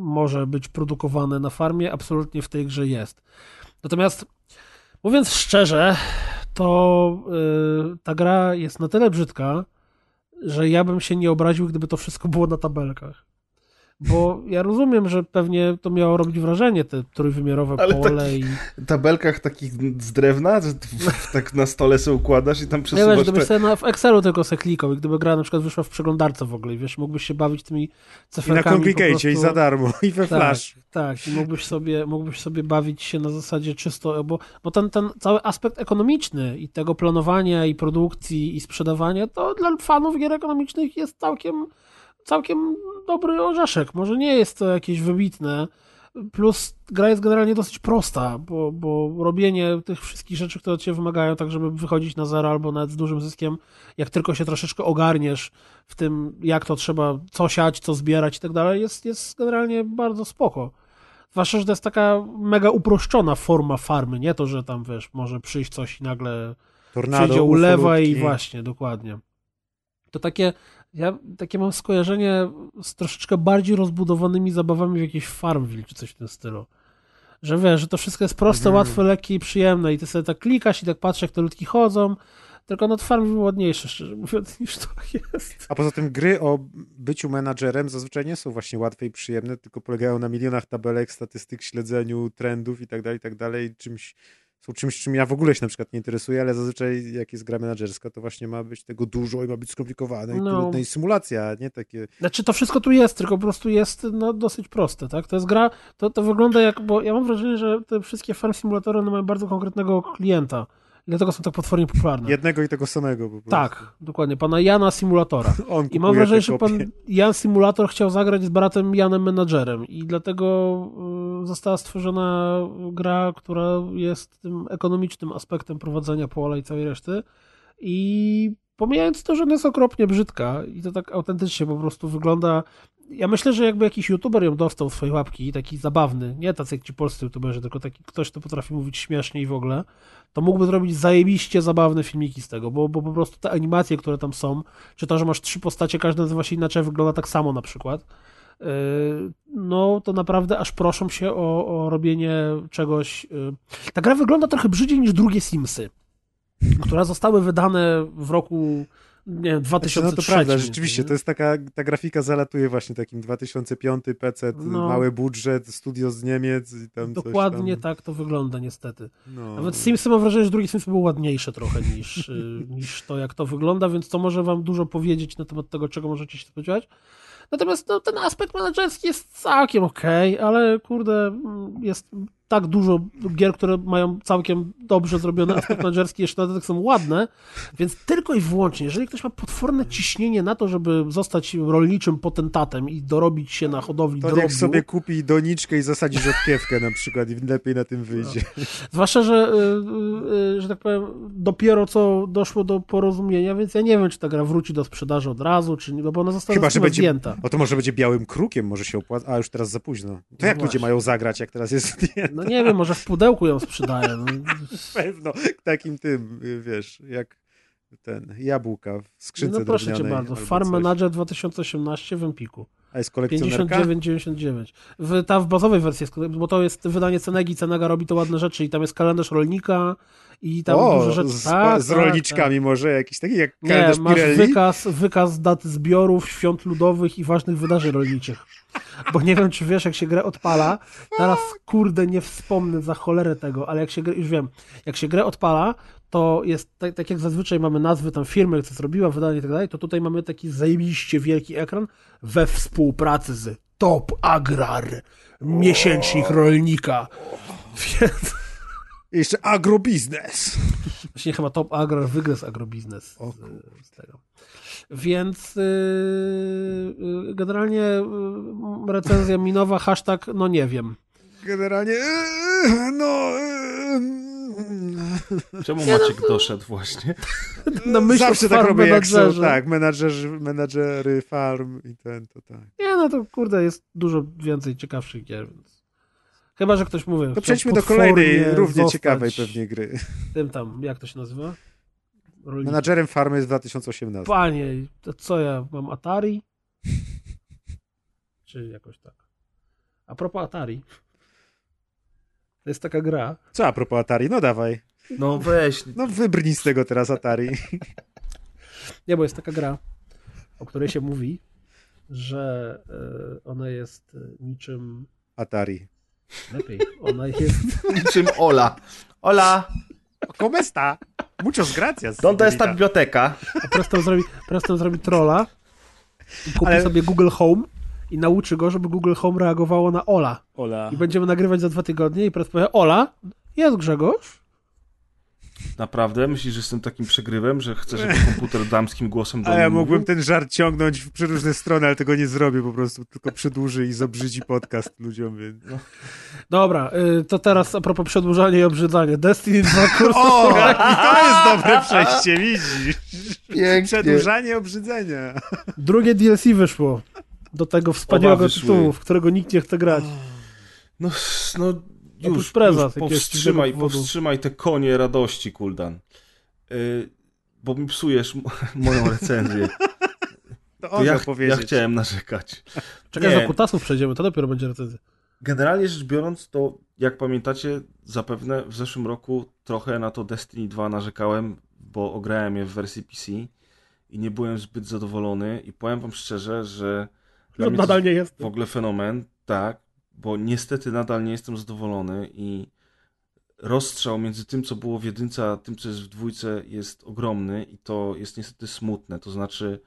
może być produkowane na farmie, absolutnie w tej grze jest. Natomiast mówiąc szczerze, to ta gra jest na tyle brzydka, że ja bym się nie obraził, gdyby to wszystko było na tabelkach. Bo ja rozumiem, że pewnie to miało robić wrażenie, te trójwymiarowe ale pole. Ale w tabelkach takich z drewna, tak na stole sobie układasz i tam przesuwasz. Nie, wiesz, gdybyś sobie w Excelu tylko se klikał i gdyby gra na przykład wyszła w przeglądarce w ogóle i wiesz, mógłbyś się bawić tymi cyferkami. I na Complicate'cie prostu i za darmo, i we Flash. Tak, i mógłbyś sobie bawić się na zasadzie czysto, bo ten cały aspekt ekonomiczny i tego planowania i produkcji i sprzedawania, to dla fanów gier ekonomicznych jest całkiem dobry orzeszek, może nie jest to jakieś wybitne, plus gra jest generalnie dosyć prosta, bo robienie tych wszystkich rzeczy, które od ciebie wymagają, tak żeby wychodzić na zero albo nawet z dużym zyskiem, jak tylko się troszeczkę ogarniesz w tym, jak to trzeba, co siać, co zbierać i tak dalej, jest generalnie bardzo spoko. Zwłaszcza, że to jest taka mega uproszczona forma farmy, nie to, że tam wiesz, może przyjść coś i nagle tornado, przyjdzie ulewa i właśnie, dokładnie. To takie mam skojarzenie z troszeczkę bardziej rozbudowanymi zabawami w jakiejś Farmville czy coś w tym stylu. Że wiesz, że to wszystko jest proste, łatwe, lekkie i przyjemne i ty sobie tak klikasz i tak patrzysz, jak te ludki chodzą, tylko no Farmville ładniejsze, szczerze mówiąc, niż to jest. A poza tym gry o byciu menadżerem zazwyczaj nie są właśnie łatwe i przyjemne, tylko polegają na milionach tabelek, statystyk, śledzeniu, trendów i tak dalej, czym ja w ogóle się na przykład nie interesuję, ale zazwyczaj jak jest gra menadżerska, to właśnie ma być tego dużo i ma być skomplikowane i trudne i symulacja, nie takie... Znaczy to wszystko tu jest, tylko po prostu jest no, dosyć proste, tak? To jest gra, to wygląda jak, bo ja mam wrażenie, że te wszystkie farm simulatory one mają bardzo konkretnego klienta, dlatego są tak potwornie popularne. Jednego i tego samego po prostu. Tak, dokładnie, pana Jana Simulatora. On i mam wrażenie, że pan Jan Simulator chciał zagrać z bratem Janem Menadżerem i dlatego została stworzona gra, która jest tym ekonomicznym aspektem prowadzenia pola i całej reszty i pomijając to, że ona jest okropnie brzydka i to tak autentycznie po prostu wygląda. Ja myślę, że jakby jakiś youtuber ją dostał w swojej łapki, taki zabawny, nie tacy jak ci polscy youtuberzy, tylko taki ktoś, kto potrafi mówić śmiesznie i w ogóle, to mógłby zrobić zajebiście zabawne filmiki z tego, bo po prostu te animacje, które tam są, czy to, że masz 3 postacie, każda nazywa się inaczej, wygląda tak samo na przykład, no to naprawdę aż proszą się o robienie czegoś. Ta gra wygląda trochę brzydziej niż drugie Simsy, które zostały wydane w roku... Nie, 2003. No to prawda, rzeczywiście, nie? To jest ta grafika zalatuje właśnie takim 2005, PC, no, mały budżet, studio z Niemiec i tam dokładnie coś tam. Tak to wygląda niestety. No. Nawet Simsy mam wrażenie, że drugi Simsy był ładniejsze trochę niż to, jak to wygląda, więc to może wam dużo powiedzieć na temat tego, czego możecie się spodziewać. Natomiast no, ten aspekt menedżerski jest całkiem okej, ale kurde, jest tak dużo gier, które mają całkiem dobrze zrobione aspekt menedżerski, jeszcze na dodatek są ładne, więc tylko i wyłącznie, jeżeli ktoś ma potworne ciśnienie na to, żeby zostać rolniczym potentatem i dorobić się na hodowli drobiu... To niech sobie kupi doniczkę i zasadzi rzodkiewkę na przykład i lepiej na tym wyjdzie. No. Zwłaszcza, że tak powiem, dopiero co doszło do porozumienia, więc ja nie wiem, czy ta gra wróci do sprzedaży od razu, czy nie, bo ona została zdjęta. O, to może będzie białym krukiem, może się opłaca, a już teraz za późno. To no jak ludzie mają zagrać, jak teraz jest zdjęta? No nie wiem, może w pudełku ją sprzedają. No. Pewno, takim tym, wiesz, jak ten jabłka w skrzynce drewnianej. No proszę cię bardzo, Farm Manager 2018 w Empiku. A jest kolekcjonerka? 59,99. Ta w bazowej wersji, bo to jest wydanie Cenegi, Cenega robi to ładne rzeczy i tam jest kalendarz rolnika i tam dużo rzeczy. Z rolniczkami tak. Może jakiś taki jak kalendarz Pirelli? Masz wykaz dat zbiorów, świąt ludowych i ważnych wydarzeń rolniczych. Bo nie wiem, czy wiesz, jak się grę odpala, teraz kurde nie wspomnę za cholerę tego, ale jak się grę odpala, to jest, tak jak zazwyczaj mamy nazwy tam firmy, co zrobiła, wydanie i tak dalej, to tutaj mamy taki zajebiście wielki ekran we współpracy z Top Agrar, miesięcznik rolnika. Więc... Jeszcze agrobiznes. Właśnie chyba Top Agrar wygryzł agrobiznes z tego. Więc generalnie recenzja minowa, hashtag no nie wiem. Generalnie Czemu Maciek doszedł właśnie? Na myśl zawsze tak robię, jak są, tak, menadżery farm i ten, to tak. Nie, no to kurde, jest dużo więcej ciekawszych gier, więc... Chyba, że ktoś mówi... To przejdźmy do kolejnej, równie ciekawej pewnie gry. Tym tam, jak to się nazywa? Menadżerem farmy jest 2018. Panie, to co ja mam, Atari? Czy jakoś tak. A propos Atari... To jest taka gra. Co a propos Atari? No dawaj. No weź. No wybrnij z tego teraz Atari. Nie, bo jest taka gra, o której się mówi, że ona jest niczym... Atari. Lepiej. Ona jest... niczym Ola. Ola! ¿Cómo está? Muchas gracias. Donde jest ta biblioteka? Prosto zrobi trolla i kupi sobie Google Home. I nauczy go, żeby Google Home reagowało na Ola. I będziemy nagrywać za 2 tygodnie i teraz powiem, Ola, jest Grzegorz? Naprawdę? Myślisz, że jestem takim przegrywem, że chcę, żeby komputer damskim głosem do mnie mówił? A ja mógłbym ten żart ciągnąć w przeróżne strony, ale tego nie zrobię po prostu, tylko przedłuży i zobrzydzi podcast ludziom. Więc no. Dobra, to teraz a propos przedłużania i obrzydzania. Destiny 2 Curse of Strahd. To jest dobre przejście, widzisz? Pięknie. Przedłużanie obrzydzenia. Drugie DLC wyszło. Do tego wspaniałego tytułu, w którego nikt nie chce grać. No powstrzymaj te konie radości, Kuldan. Bo mi psujesz moją recenzję. To ja chciałem narzekać. Czekaj, za kutasów przejdziemy, to dopiero będzie recenzja. Generalnie rzecz biorąc, to jak pamiętacie, zapewne w zeszłym roku trochę na to Destiny 2 narzekałem, bo ograłem je w wersji PC i nie byłem zbyt zadowolony i powiem wam szczerze, że dla mnie nadal nie jest. W ogóle fenomen, tak, bo niestety nadal nie jestem zadowolony i rozstrzał między tym, co było w jedynce, a tym, co jest w dwójce, jest ogromny i to jest niestety smutne. To znaczy,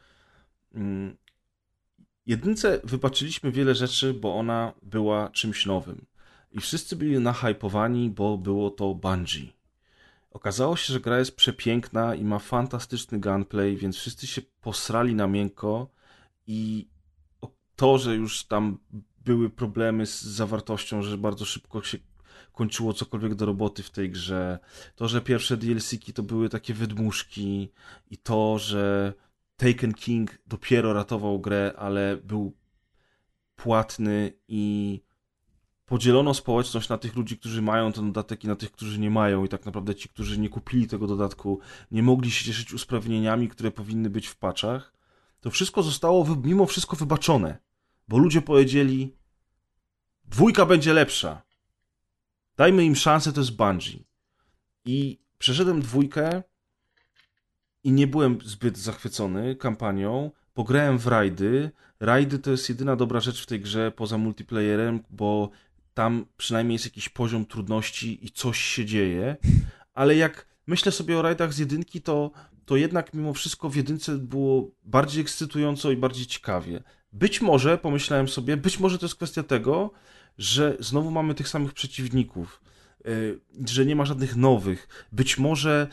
jedynce wybaczyliśmy wiele rzeczy, bo ona była czymś nowym i wszyscy byli nahypowani, bo było to Bungie. Okazało się, że gra jest przepiękna i ma fantastyczny gunplay, więc wszyscy się posrali na miękko i to, że już tam były problemy z zawartością, że bardzo szybko się kończyło cokolwiek do roboty w tej grze, to, że pierwsze DLC-ki to były takie wydmuszki i to, że Taken King dopiero ratował grę, ale był płatny i podzielono społeczność na tych ludzi, którzy mają ten dodatek i na tych, którzy nie mają i tak naprawdę ci, którzy nie kupili tego dodatku, nie mogli się cieszyć usprawnieniami, które powinny być w patchach. To wszystko zostało mimo wszystko wybaczone. Bo ludzie powiedzieli, dwójka będzie lepsza. Dajmy im szansę, to jest Bungie. I przeszedłem dwójkę i nie byłem zbyt zachwycony kampanią. Pograłem w rajdy. Rajdy to jest jedyna dobra rzecz w tej grze poza multiplayerem, bo tam przynajmniej jest jakiś poziom trudności i coś się dzieje. Ale jak myślę sobie o rajdach z jedynki, to jednak mimo wszystko w jedynce było bardziej ekscytująco i bardziej ciekawie. Być może, pomyślałem sobie, to jest kwestia tego, że znowu mamy tych samych przeciwników, że nie ma żadnych nowych. Być może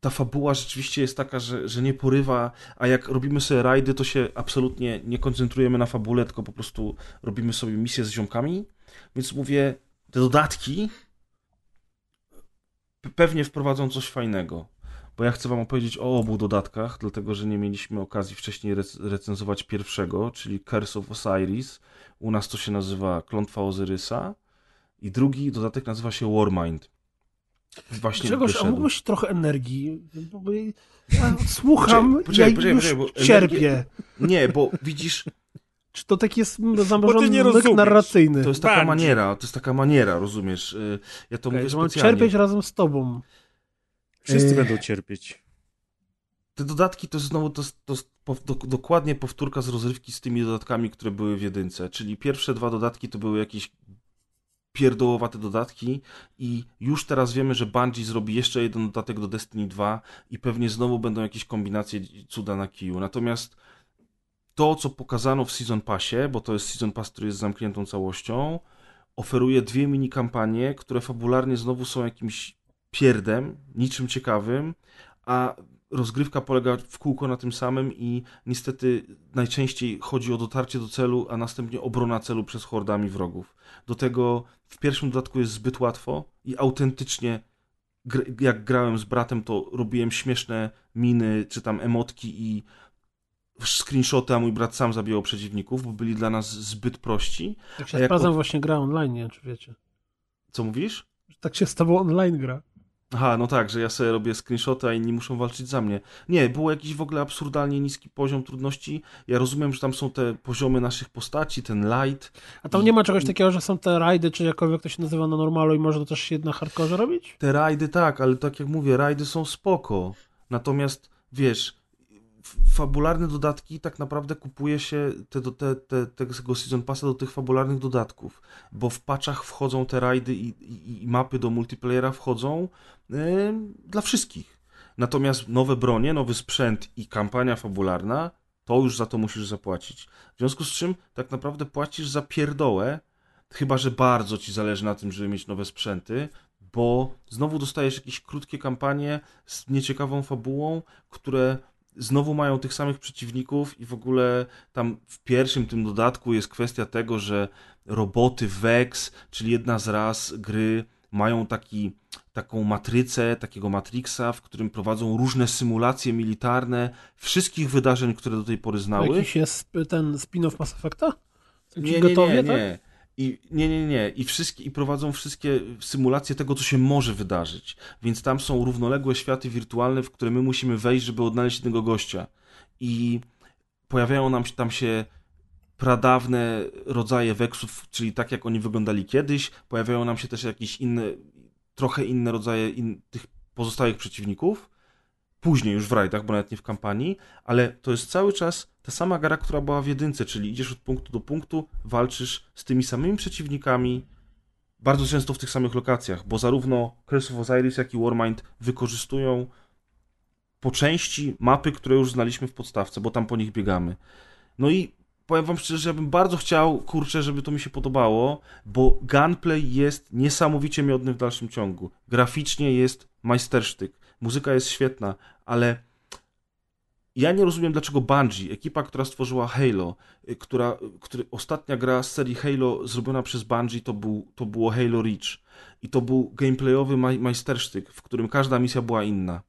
ta fabuła rzeczywiście jest taka, że nie porywa, a jak robimy sobie rajdy, to się absolutnie nie koncentrujemy na fabule, tylko po prostu robimy sobie misje z ziomkami. Więc mówię, te dodatki pewnie wprowadzą coś fajnego. Bo ja chcę wam opowiedzieć o obu dodatkach, dlatego że nie mieliśmy okazji wcześniej recenzować pierwszego, czyli Curse of Osiris. U nas to się nazywa Klątwa Ozyrysa. I drugi dodatek nazywa się Warmind. Właśnie Grzegorz, wyszedł. A mógłbyś trochę energii? Ja słucham, poczekaj, cierpię. Nie, bo widzisz... Czy to tak jest zamrożony myk narracyjny? To jest taka maniera, rozumiesz? Ja to mówię specjalnie. Cierpieć razem z tobą. Wszyscy będą cierpieć. Te dodatki to znowu dokładnie powtórka z rozrywki z tymi dodatkami, które były w jedynce. Czyli pierwsze dwa dodatki to były jakieś pierdołowate dodatki i już teraz wiemy, że Bungie zrobi jeszcze jeden dodatek do Destiny 2 i pewnie znowu będą jakieś kombinacje cuda na kiju. Natomiast to, co pokazano w Season Passie, bo to jest Season Pass, który jest zamkniętą całością, oferuje dwie mini kampanie, które fabularnie znowu są jakimś pierdem, niczym ciekawym, a rozgrywka polega w kółko na tym samym i niestety najczęściej chodzi o dotarcie do celu, a następnie obrona celu przez hordami wrogów. Do tego w pierwszym dodatku jest zbyt łatwo i autentycznie jak grałem z bratem, to robiłem śmieszne miny, czy tam emotki i screenshoty, a mój brat sam zabijał przeciwników, bo byli dla nas zbyt prości. Tak się sprawdzam, właśnie gra online, nie wiem, czy wiecie. Co mówisz? Tak się z tobą online gra. Aha, no tak, że ja sobie robię screenshoty, a inni muszą walczyć za mnie. Nie, było jakiś w ogóle absurdalnie niski poziom trudności. Ja rozumiem, że tam są te poziomy naszych postaci, ten light. A tam nie ma czegoś takiego, że są te rajdy, czy jakkolwiek to się nazywa na normalu i może to też się na hardkorze robić? Te rajdy tak, ale tak jak mówię, rajdy są spoko. Natomiast, wiesz, fabularne dodatki tak naprawdę kupuje się tego Season Passa do tych fabularnych dodatków, bo w patchach wchodzą te rajdy i mapy do multiplayera wchodzą dla wszystkich. Natomiast nowe bronie, nowy sprzęt i kampania fabularna, to już za to musisz zapłacić. W związku z czym tak naprawdę płacisz za pierdołę, chyba że bardzo ci zależy na tym, żeby mieć nowe sprzęty, bo znowu dostajesz jakieś krótkie kampanie z nieciekawą fabułą, które znowu mają tych samych przeciwników i w ogóle tam w pierwszym tym dodatku jest kwestia tego, że roboty Vex, czyli jedna z ras gry, mają taką matrycę, takiego Matrixa, w którym prowadzą różne symulacje militarne wszystkich wydarzeń, które do tej pory znały. Jakiś jest ten spin-off Mass Effecta? Nie. I prowadzą wszystkie symulacje tego, co się może wydarzyć. Więc tam są równoległe światy wirtualne, w które my musimy wejść, żeby odnaleźć jednego gościa. I pojawiają nam się tam pradawne rodzaje weksów, czyli tak jak oni wyglądali kiedyś. Pojawiają nam się też jakieś trochę inne rodzaje tych pozostałych przeciwników. Później już w rajdach, bo nawet nie w kampanii, ale to jest cały czas ta sama gra, która była w jedynce, czyli idziesz od punktu do punktu, walczysz z tymi samymi przeciwnikami, bardzo często w tych samych lokacjach, bo zarówno Curse of Osiris, jak i Warmind wykorzystują po części mapy, które już znaliśmy w podstawce, bo tam po nich biegamy. No i powiem wam szczerze, że ja bym bardzo chciał, żeby to mi się podobało, bo gunplay jest niesamowicie miodny w dalszym ciągu. Graficznie jest majstersztyk. Muzyka jest świetna, ale ja nie rozumiem, dlaczego Bungie, ekipa, która stworzyła Halo, ostatnia gra z serii Halo zrobiona przez Bungie to było Halo Reach. I to był gameplayowy majstersztyk, w którym każda misja była inna.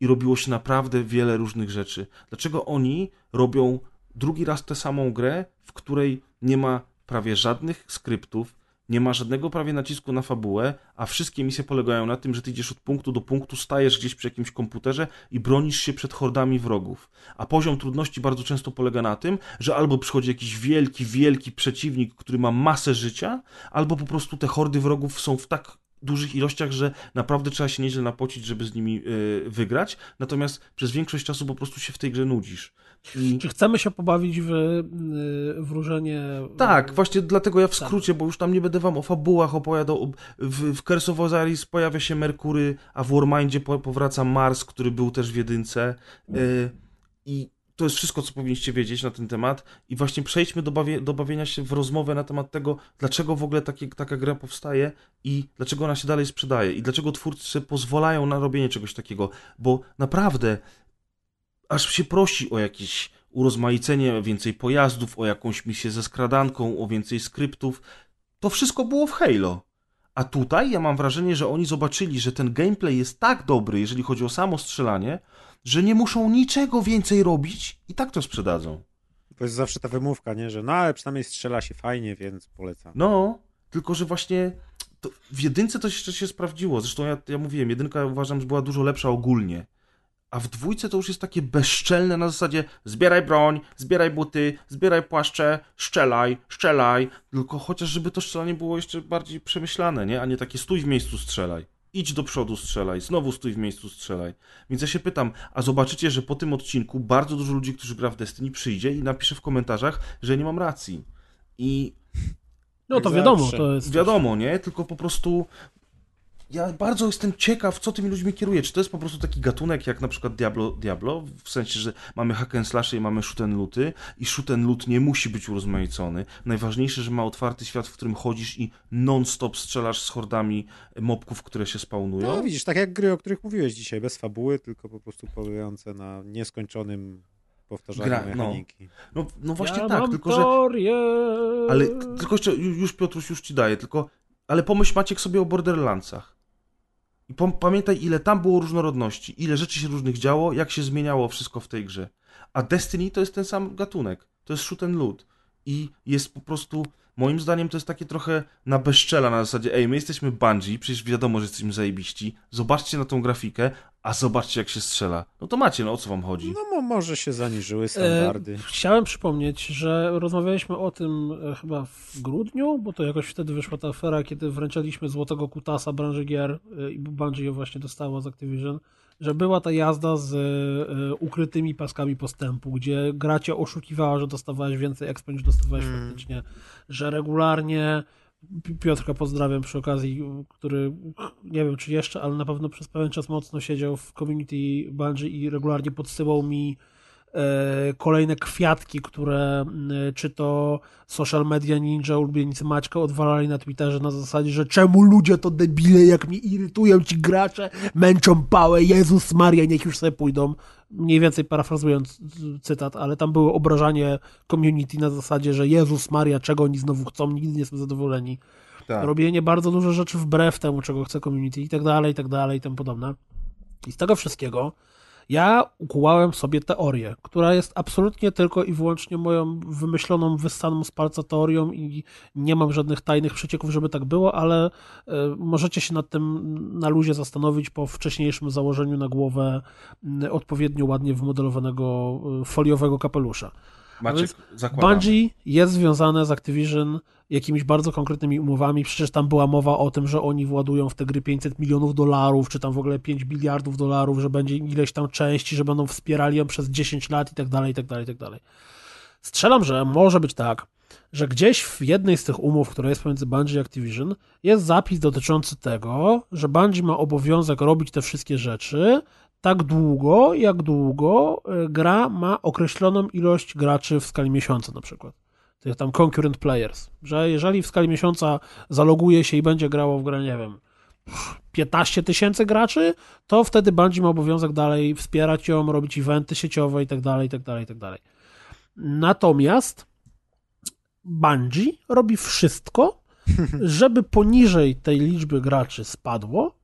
I robiło się naprawdę wiele różnych rzeczy. Dlaczego oni robią drugi raz tę samą grę, w której nie ma prawie żadnych skryptów, nie ma żadnego prawie nacisku na fabułę, a wszystkie misje polegają na tym, że ty idziesz od punktu do punktu, stajesz gdzieś przy jakimś komputerze i bronisz się przed hordami wrogów. A poziom trudności bardzo często polega na tym, że albo przychodzi jakiś wielki przeciwnik, który ma masę życia, albo po prostu te hordy wrogów są w tak dużych ilościach, że naprawdę trzeba się nieźle napocić, żeby z nimi wygrać. Natomiast przez większość czasu po prostu się w tej grze nudzisz. Czy chcemy się pobawić w wróżenie? Tak, właśnie dlatego ja w skrócie, bo już tam nie będę wam o fabułach opowiadał. W Curse of Osiris pojawia się Merkury, a w Warmindzie powraca Mars, który był też w jedynce. I To jest wszystko, co powinniście wiedzieć na ten temat i właśnie przejdźmy do bawienia się w rozmowę na temat tego, dlaczego w ogóle taka gra powstaje i dlaczego ona się dalej sprzedaje i dlaczego twórcy pozwalają na robienie czegoś takiego, bo naprawdę aż się prosi o jakieś urozmaicenie, o więcej pojazdów, o jakąś misję ze skradanką, o więcej skryptów. To wszystko było w Halo. A tutaj ja mam wrażenie, że oni zobaczyli, że ten gameplay jest tak dobry, jeżeli chodzi o samo strzelanie, że nie muszą niczego więcej robić i tak to sprzedadzą. To jest zawsze ta wymówka, nie? Że no, ale przynajmniej strzela się fajnie, więc polecam. No, tylko że właśnie w jedynce to jeszcze się sprawdziło. Zresztą ja mówiłem, jedynka uważam, że była dużo lepsza ogólnie. A w dwójce to już jest takie bezczelne na zasadzie zbieraj broń, zbieraj buty, zbieraj płaszcze, strzelaj, tylko chociaż żeby to strzelanie było jeszcze bardziej przemyślane, nie? A nie takie stój w miejscu, strzelaj. Idź do przodu, strzelaj, znowu stój w miejscu, strzelaj. Więc ja się pytam, a zobaczycie, że po tym odcinku bardzo dużo ludzi, którzy gra w Destiny, przyjdzie i napisze w komentarzach, że nie mam racji. I... No to wiadomo, to jest... Wiadomo, nie? Tylko po prostu... Ja bardzo jestem ciekaw, co tymi ludźmi kieruje. Czy to jest po prostu taki gatunek jak na przykład Diablo, w sensie, że mamy hack and slashy i mamy shoot and looty i shoot and loot nie musi być urozmaicony. Najważniejsze, że ma otwarty świat, w którym chodzisz i non-stop strzelasz z hordami mobków, które się spawnują. No widzisz, tak jak gry, o których mówiłeś dzisiaj, bez fabuły, tylko po prostu polegające na nieskończonym powtarzaniu mechaniki. No właśnie ja tak, tylko teorię. Że... Ale tylko jeszcze, już Piotruś, już ci daję, tylko... Ale pomyśl Maciek sobie o Borderlandsach. I pamiętaj, ile tam było różnorodności, ile rzeczy się różnych działo, jak się zmieniało wszystko w tej grze. A Destiny to jest ten sam gatunek. To jest shoot and loot. I jest po prostu, moim zdaniem, to jest takie trochę na bezczela, na zasadzie my jesteśmy Bungie, przecież wiadomo, że jesteśmy zajebiści. Zobaczcie na tą grafikę, a zobaczcie, jak się strzela. No to macie, o co wam chodzi? No może się zaniżyły standardy. Chciałem przypomnieć, że rozmawialiśmy o tym chyba w grudniu, bo to jakoś wtedy wyszła ta afera, kiedy wręczaliśmy złotego kutasa branży gier i Bungie ją właśnie dostała z Activision, że była ta jazda z ukrytymi paskami postępu, gdzie gra cię oszukiwała, że dostawałeś więcej expa, niż dostawałeś faktycznie, że regularnie... Piotrka pozdrawiam przy okazji, który nie wiem czy jeszcze, ale na pewno przez pewien czas mocno siedział w community Bungie i regularnie podsyłał mi kolejne kwiatki, które czy to social media ninja, ulubienicy Maćka odwalali na Twitterze na zasadzie, że czemu ludzie to debile, jak mi irytują ci gracze, męczą pałę, Jezus Maria, niech już sobie pójdą. Mniej więcej parafrazując cytat, ale tam było obrażanie community na zasadzie, że Jezus Maria, czego oni znowu chcą, nigdy nie są zadowoleni. Tak. Robienie bardzo dużo rzeczy wbrew temu, czego chce community i tak dalej, i tym podobne. I z tego wszystkiego ja ukułałem sobie teorię, która jest absolutnie tylko i wyłącznie moją wymyśloną, wyssaną z palca teorią i nie mam żadnych tajnych przecieków, żeby tak było, ale możecie się nad tym na luzie zastanowić po wcześniejszym założeniu na głowę odpowiednio ładnie wymodelowanego foliowego kapelusza. Maciek, zakładam. Bungie jest związane z Activision jakimiś bardzo konkretnymi umowami, przecież tam była mowa o tym, że oni władują w te gry $500 milionów, czy tam w ogóle $5 biliardów, że będzie ileś tam części, że będą wspierali ją przez 10 lat i tak dalej, i tak dalej, i tak dalej. Strzelam, że może być tak, że gdzieś w jednej z tych umów, która jest pomiędzy Bungie i Activision, jest zapis dotyczący tego, że Bungie ma obowiązek robić te wszystkie rzeczy tak długo, jak długo gra ma określoną ilość graczy w skali miesiąca na przykład. Tych tam concurrent players. Że jeżeli w skali miesiąca zaloguje się i będzie grało w grę, nie wiem, 15,000 graczy, to wtedy Bungie ma obowiązek dalej wspierać ją, robić eventy sieciowe i tak dalej, i tak dalej, i tak dalej. Natomiast Bungie robi wszystko, żeby poniżej tej liczby graczy spadło,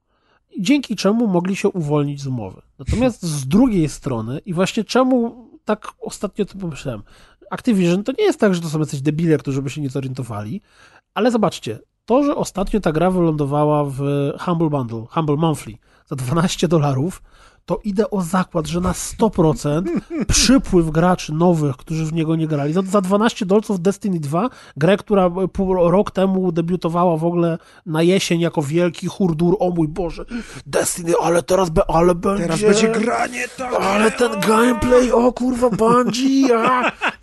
dzięki czemu mogli się uwolnić z umowy. Natomiast z drugiej strony i właśnie czemu tak ostatnio to pomyślałem, Activision to nie jest tak, że to są jacyś debile, którzy by się nie zorientowali, ale zobaczcie, to, że ostatnio ta gra wylądowała w Humble Bundle, Humble Monthly za $12, to idę o zakład, że na 100% przypływ graczy nowych, którzy w niego nie grali. Za $12 Destiny 2, grę, która rok temu debiutowała w ogóle na jesień jako wielki hurdur, o mój Boże, Destiny, ale teraz będzie granie, tak. Ale ten gameplay, o kurwa, Bungie,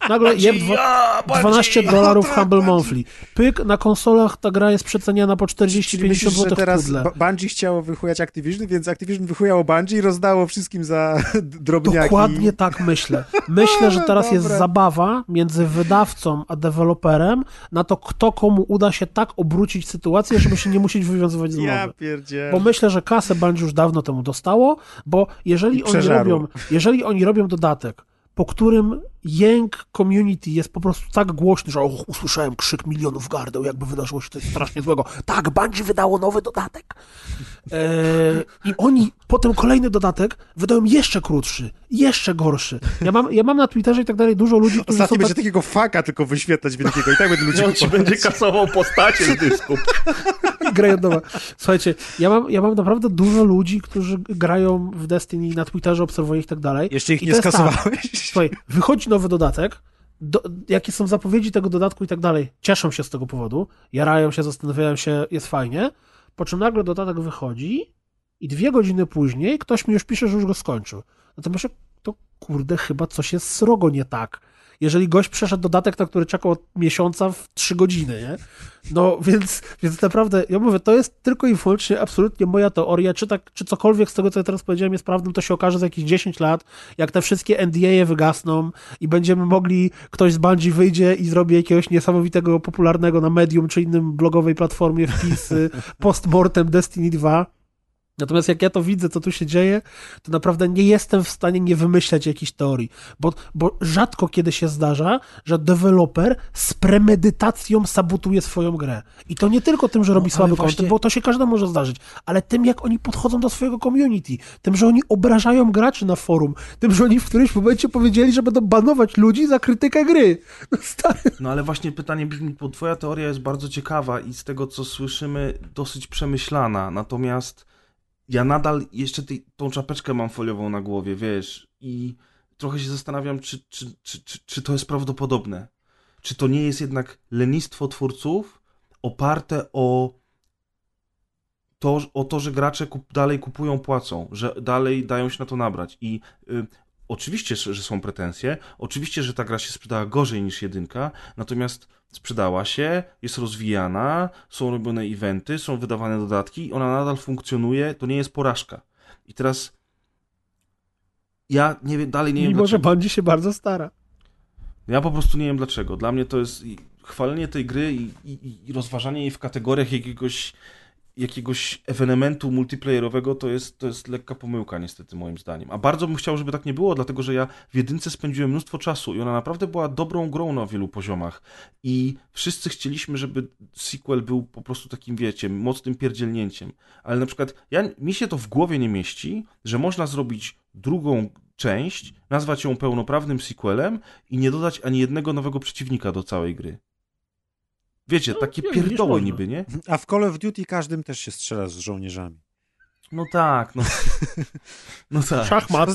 Nagle jeb $12 Humble Monthly. Pyk, na konsolach ta gra jest przeceniana po 40-50 zł. Teraz Bungie chciało wychujać Activision, więc Activision wychujało Bungie i rozdało wszystkim za drobniaki. Dokładnie tak myślę. Myślę, że teraz jest zabawa między wydawcą a deweloperem na to, kto komu uda się tak obrócić sytuację, żeby się nie musieć wywiązywać z umowy. Ja pierdzielę. Bo myślę, że kasę Bungie już dawno temu dostało, bo jeżeli oni robią dodatek, po którym jęk community jest po prostu tak głośny, że usłyszałem krzyk milionów gardeł, jakby wydarzyło się coś strasznie złego. Tak, Bungie wydało nowy dodatek. I oni potem kolejny dodatek wydają jeszcze krótszy, jeszcze gorszy. Ja mam na Twitterze i tak dalej dużo ludzi, którzy ostatnio będzie takiego faka tylko wyświetlać wielkiego i tak będzie ludzi, no, będzie kasował postacie z dysku. Grają nowa. Słuchajcie, ja mam naprawdę dużo ludzi, którzy grają w Destiny, na Twitterze obserwuję ich i tak dalej. Jeszcze ich nie skasowałeś? Tak. Słuchaj, wychodzi nowy dodatek, jakie są zapowiedzi tego dodatku i tak dalej. Cieszą się z tego powodu, jarają się, zastanawiają się, jest fajnie, po czym nagle dodatek wychodzi i 2 godziny później ktoś mi już pisze, że już go skończył. Natomiast to kurde, chyba coś jest srogo nie tak. Jeżeli gość przeszedł dodatek, na który czekał od miesiąca w 3 godziny, nie? No, więc naprawdę, ja mówię, to jest tylko i wyłącznie absolutnie moja teoria, czy cokolwiek z tego, co ja teraz powiedziałem, jest prawdą, to się okaże za jakieś 10 lat, jak te wszystkie NDA-e wygasną i będziemy mogli, ktoś z Bungie wyjdzie i zrobi jakiegoś niesamowitego, popularnego na Medium czy innym blogowej platformie wpis post-mortem Destiny 2. Natomiast jak ja to widzę, co tu się dzieje, to naprawdę nie jestem w stanie nie wymyślać jakichś teorii, bo rzadko kiedy się zdarza, że deweloper z premedytacją sabotuje swoją grę. I to nie tylko tym, że robi słaby content, bo to się każdemu może zdarzyć, ale tym, jak oni podchodzą do swojego community, tym, że oni obrażają graczy na forum, tym, że oni w którymś momencie powiedzieli, że będą banować ludzi za krytykę gry. No, stary. No ale właśnie pytanie brzmi, bo twoja teoria jest bardzo ciekawa i z tego, co słyszymy, dosyć przemyślana, natomiast ja nadal jeszcze tą czapeczkę mam foliową na głowie, wiesz, i trochę się zastanawiam, czy to jest prawdopodobne. Czy to nie jest jednak lenistwo twórców oparte o to, że gracze dalej kupują, płacą, że dalej dają się na to nabrać. I oczywiście, że są pretensje, oczywiście, że ta gra się sprzedała gorzej niż 1, natomiast sprzedała się, jest rozwijana, są robione eventy, są wydawane dodatki, ona nadal funkcjonuje, to nie jest porażka. I teraz ja nie wiem, dalej nie wiem dlaczego. Mimo, że Bungie się bardzo stara. Ja po prostu nie wiem dlaczego. Dla mnie to jest chwalenie tej gry i rozważanie jej w kategoriach jakiegoś ewenementu multiplayerowego, to jest lekka pomyłka niestety moim zdaniem. A bardzo bym chciał, żeby tak nie było, dlatego że ja w 1 spędziłem mnóstwo czasu i ona naprawdę była dobrą grą na wielu poziomach. I wszyscy chcieliśmy, żeby sequel był po prostu takim, wiecie, mocnym pierdzielnięciem. Ale na przykład mi się to w głowie nie mieści, że można zrobić drugą część, nazwać ją pełnoprawnym sequelem i nie dodać ani jednego nowego przeciwnika do całej gry. Wiecie, no, takie pierdoły niby, nie? A w Call of Duty każdym też się strzela z żołnierzami. No tak, no. No tak. Szachmat.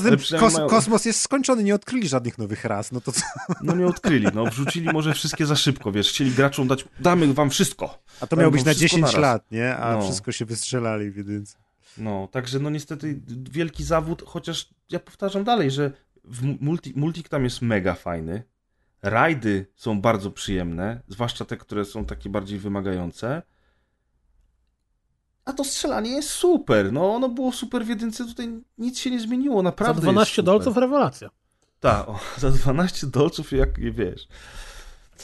Kosmos jest skończony, nie odkryli żadnych nowych ras, no to co? No nie odkryli, no wrzucili może wszystkie za szybko, wiesz, chcieli graczom dać, damy wam wszystko. A to miało być na 10 naraz. Lat, nie? A no. Wszystko się wystrzelali w jedynce. No, także no niestety wielki zawód, chociaż ja powtarzam dalej, że multik tam jest mega fajny. Rajdy są bardzo przyjemne, zwłaszcza te, które są takie bardziej wymagające. A to strzelanie jest super. No, ono było super w 1, tutaj nic się nie zmieniło, naprawdę. Za $12 rewelacja. Tak, za $12, jak nie wiesz.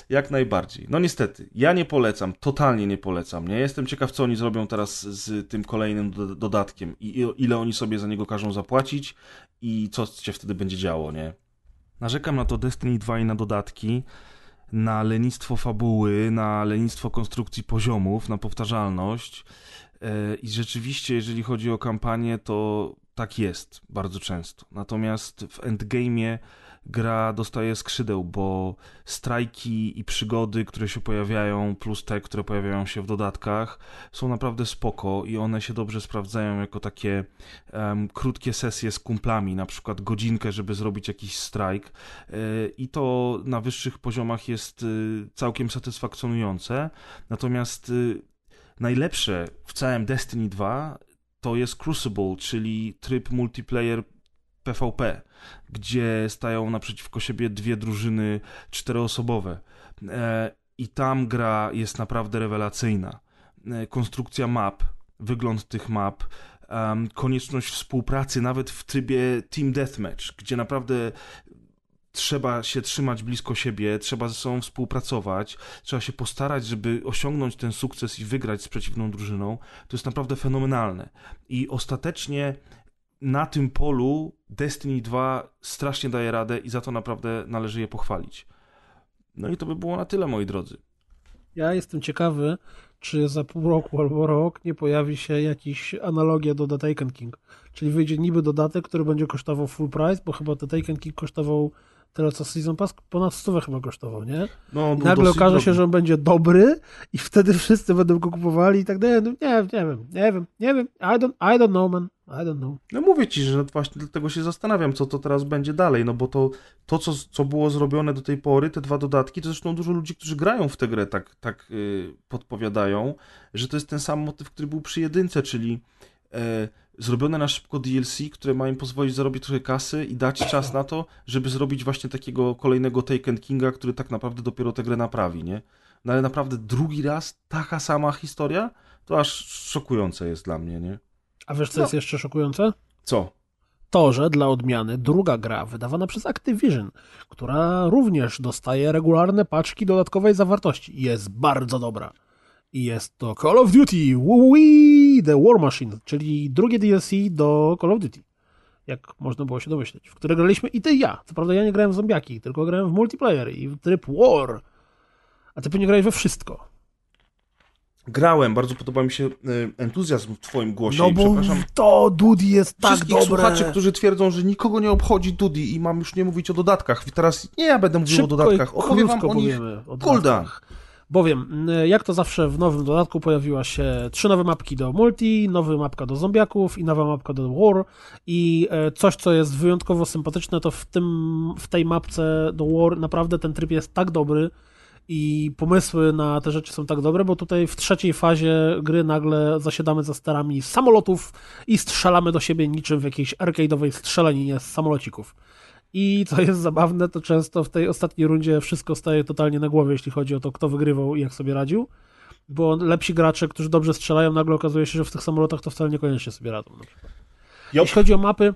Jak najbardziej. No niestety, ja nie polecam, totalnie nie polecam. Nie jestem ciekaw, co oni zrobią teraz z tym kolejnym dodatkiem i ile oni sobie za niego każą zapłacić i co się wtedy będzie działo, nie? Narzekam na to Destiny 2 i na dodatki, na lenistwo fabuły, na lenistwo konstrukcji poziomów, na powtarzalność i rzeczywiście, jeżeli chodzi o kampanię, to tak jest bardzo często. Natomiast w endgame'ie gra dostaje skrzydeł, bo strajki i przygody, które się pojawiają, plus te, które pojawiają się w dodatkach, są naprawdę spoko i one się dobrze sprawdzają jako takie krótkie sesje z kumplami, na przykład godzinkę, żeby zrobić jakiś strajk i to na wyższych poziomach jest całkiem satysfakcjonujące. Natomiast najlepsze w całym Destiny 2 to jest Crucible, czyli tryb multiplayer PvP, gdzie stają naprzeciwko siebie dwie drużyny czteroosobowe i tam gra jest naprawdę rewelacyjna. Konstrukcja map, wygląd tych map, konieczność współpracy nawet w trybie Team Deathmatch, gdzie naprawdę trzeba się trzymać blisko siebie, trzeba ze sobą współpracować, trzeba się postarać, żeby osiągnąć ten sukces i wygrać z przeciwną drużyną. To jest naprawdę fenomenalne. I ostatecznie na tym polu Destiny 2 strasznie daje radę i za to naprawdę należy je pochwalić. No i to by było na tyle, moi drodzy. Ja jestem ciekawy, czy za pół roku albo rok nie pojawi się jakiś analogia do The Taken King. Czyli wyjdzie niby dodatek, który będzie kosztował full price, bo chyba The Taken King kosztował tyle co Season Pass, ponad 100 chyba kosztował, nie? No, nagle okaże się, że on będzie dobry i wtedy wszyscy będą go kupowali i tak dalej. Nie wiem. I don't know. No mówię ci, że właśnie dlatego się zastanawiam, co to teraz będzie dalej, no bo to co było zrobione do tej pory, te dwa dodatki, to zresztą dużo ludzi, którzy grają w tę grę tak podpowiadają, że to jest ten sam motyw, który był przy jedynce, czyli zrobione na szybko DLC, które ma im pozwolić zarobić trochę kasy i dać czas na to, żeby zrobić właśnie takiego kolejnego Taken Kinga, który tak naprawdę dopiero tę grę naprawi, nie? No ale naprawdę drugi raz taka sama historia? To aż szokujące jest dla mnie, nie? A wiesz, co jest jeszcze szokujące? Co? To, że dla odmiany druga gra wydawana przez Activision, która również dostaje regularne paczki dodatkowej zawartości, jest bardzo dobra. I jest to Call of Duty The War Machine, czyli drugie DLC do Call of Duty, jak można było się domyśleć, w które graliśmy i ty i ja. Co prawda ja nie grałem w zombiaki, tylko grałem w multiplayer i w tryb War. A ty pewnie grałeś we wszystko. Grałem, bardzo podoba mi się entuzjazm w twoim głosie. No i bo to Duty jest tak dobre. Wszystkich słuchaczy, którzy twierdzą, że nikogo nie obchodzi Duty i mam już nie mówić o dodatkach. I teraz nie ja będę mówił o dodatkach, opowiem wam o nich cooldownach. Bowiem, jak to zawsze w nowym dodatku pojawiła się 3 nowe mapki do multi, nowa mapka do zombiaków i nowa mapka do war i coś, co jest wyjątkowo sympatyczne, to w tej mapce do war naprawdę ten tryb jest tak dobry i pomysły na te rzeczy są tak dobre, bo tutaj w trzeciej fazie gry nagle zasiadamy za sterami samolotów i strzelamy do siebie niczym w jakiejś arcade'owej strzelaninie z samolocików. I co jest zabawne, to często w tej ostatniej rundzie wszystko staje totalnie na głowie, jeśli chodzi o to, kto wygrywał i jak sobie radził, bo lepsi gracze, którzy dobrze strzelają, nagle okazuje się, że w tych samolotach to wcale niekoniecznie sobie radzą. Na przykład. Jeśli chodzi o mapy...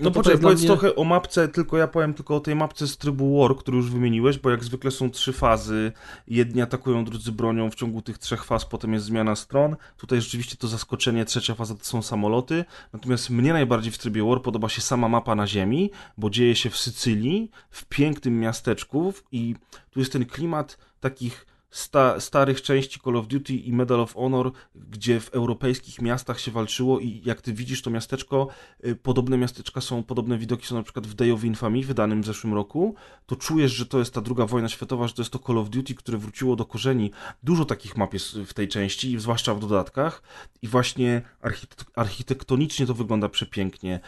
No poczekaj, powiedz mnie... trochę o mapce, tylko ja powiem tylko o tej mapce z trybu War, który już wymieniłeś, bo jak zwykle są 3 fazy, jedni atakują, drudzy bronią, w ciągu tych 3 faz potem jest zmiana stron, tutaj rzeczywiście to zaskoczenie, trzecia faza to są samoloty, natomiast mnie najbardziej w trybie War podoba się sama mapa na ziemi, bo dzieje się w Sycylii, w pięknym miasteczku i tu jest ten klimat takich... starych części Call of Duty i Medal of Honor, gdzie w europejskich miastach się walczyło i jak ty widzisz to miasteczko, podobne miasteczka są, podobne widoki są na przykład w Day of Infamy wydanym w zeszłym roku, to czujesz, że to jest ta druga wojna światowa, że to jest to Call of Duty, które wróciło do korzeni. Dużo takich map jest w tej części, zwłaszcza w dodatkach i właśnie architektonicznie to wygląda przepięknie.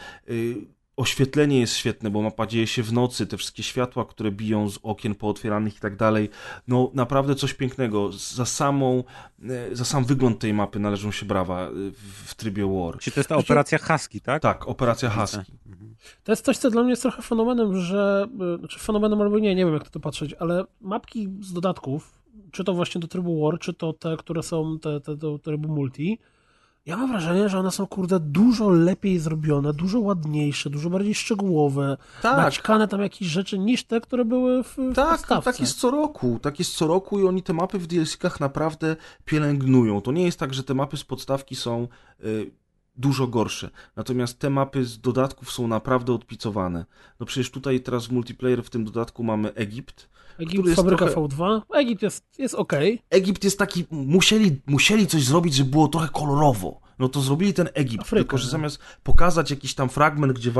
Oświetlenie jest świetne, bo mapa dzieje się w nocy, te wszystkie światła, które biją z okien pootwieranych i tak dalej, no naprawdę coś pięknego, za sam wygląd tej mapy należą się brawa w trybie War. Czyli to jest ta operacja Husky, tak? Tak, operacja Husky. To jest coś, co dla mnie jest trochę fenomenem, że, znaczy fenomenem albo nie wiem jak na to patrzeć, ale mapki z dodatków, czy to właśnie do trybu War, czy to te, które są te do trybu multi, ja mam wrażenie, że one są, kurde, dużo lepiej zrobione, dużo ładniejsze, dużo bardziej szczegółowe, tak. Naćkane tam jakieś rzeczy niż te, które były w podstawce. Tak jest co roku i oni te mapy w DLC-kach naprawdę pielęgnują. To nie jest tak, że te mapy z podstawki są dużo gorsze, natomiast te mapy z dodatków są naprawdę odpicowane. No przecież tutaj teraz w multiplayer w tym dodatku mamy Egipt, fabryka trochę... V2. Egipt jest okej. Okay. Egipt jest taki, musieli coś zrobić, żeby było trochę kolorowo. No to zrobili ten Egipt, Afryka, tylko że zamiast pokazać jakiś tam fragment, gdzie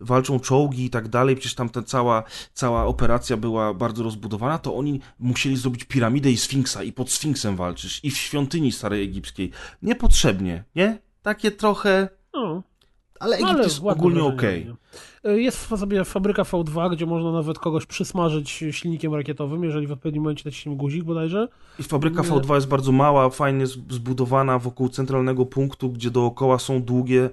walczą czołgi i tak dalej, przecież tam ta cała operacja była bardzo rozbudowana, to oni musieli zrobić piramidę i Sfinksa i pod Sfinksem walczysz i w świątyni starej egipskiej. Niepotrzebnie, nie? Takie trochę... No. Ale Egipt jest ogólnie okej. Okay. Jest sobie fabryka V2, gdzie można nawet kogoś przysmażyć silnikiem rakietowym, jeżeli w odpowiednim momencie naciśniemy guzik bodajże. I fabryka V2 jest bardzo mała, fajnie zbudowana wokół centralnego punktu, gdzie dookoła są długie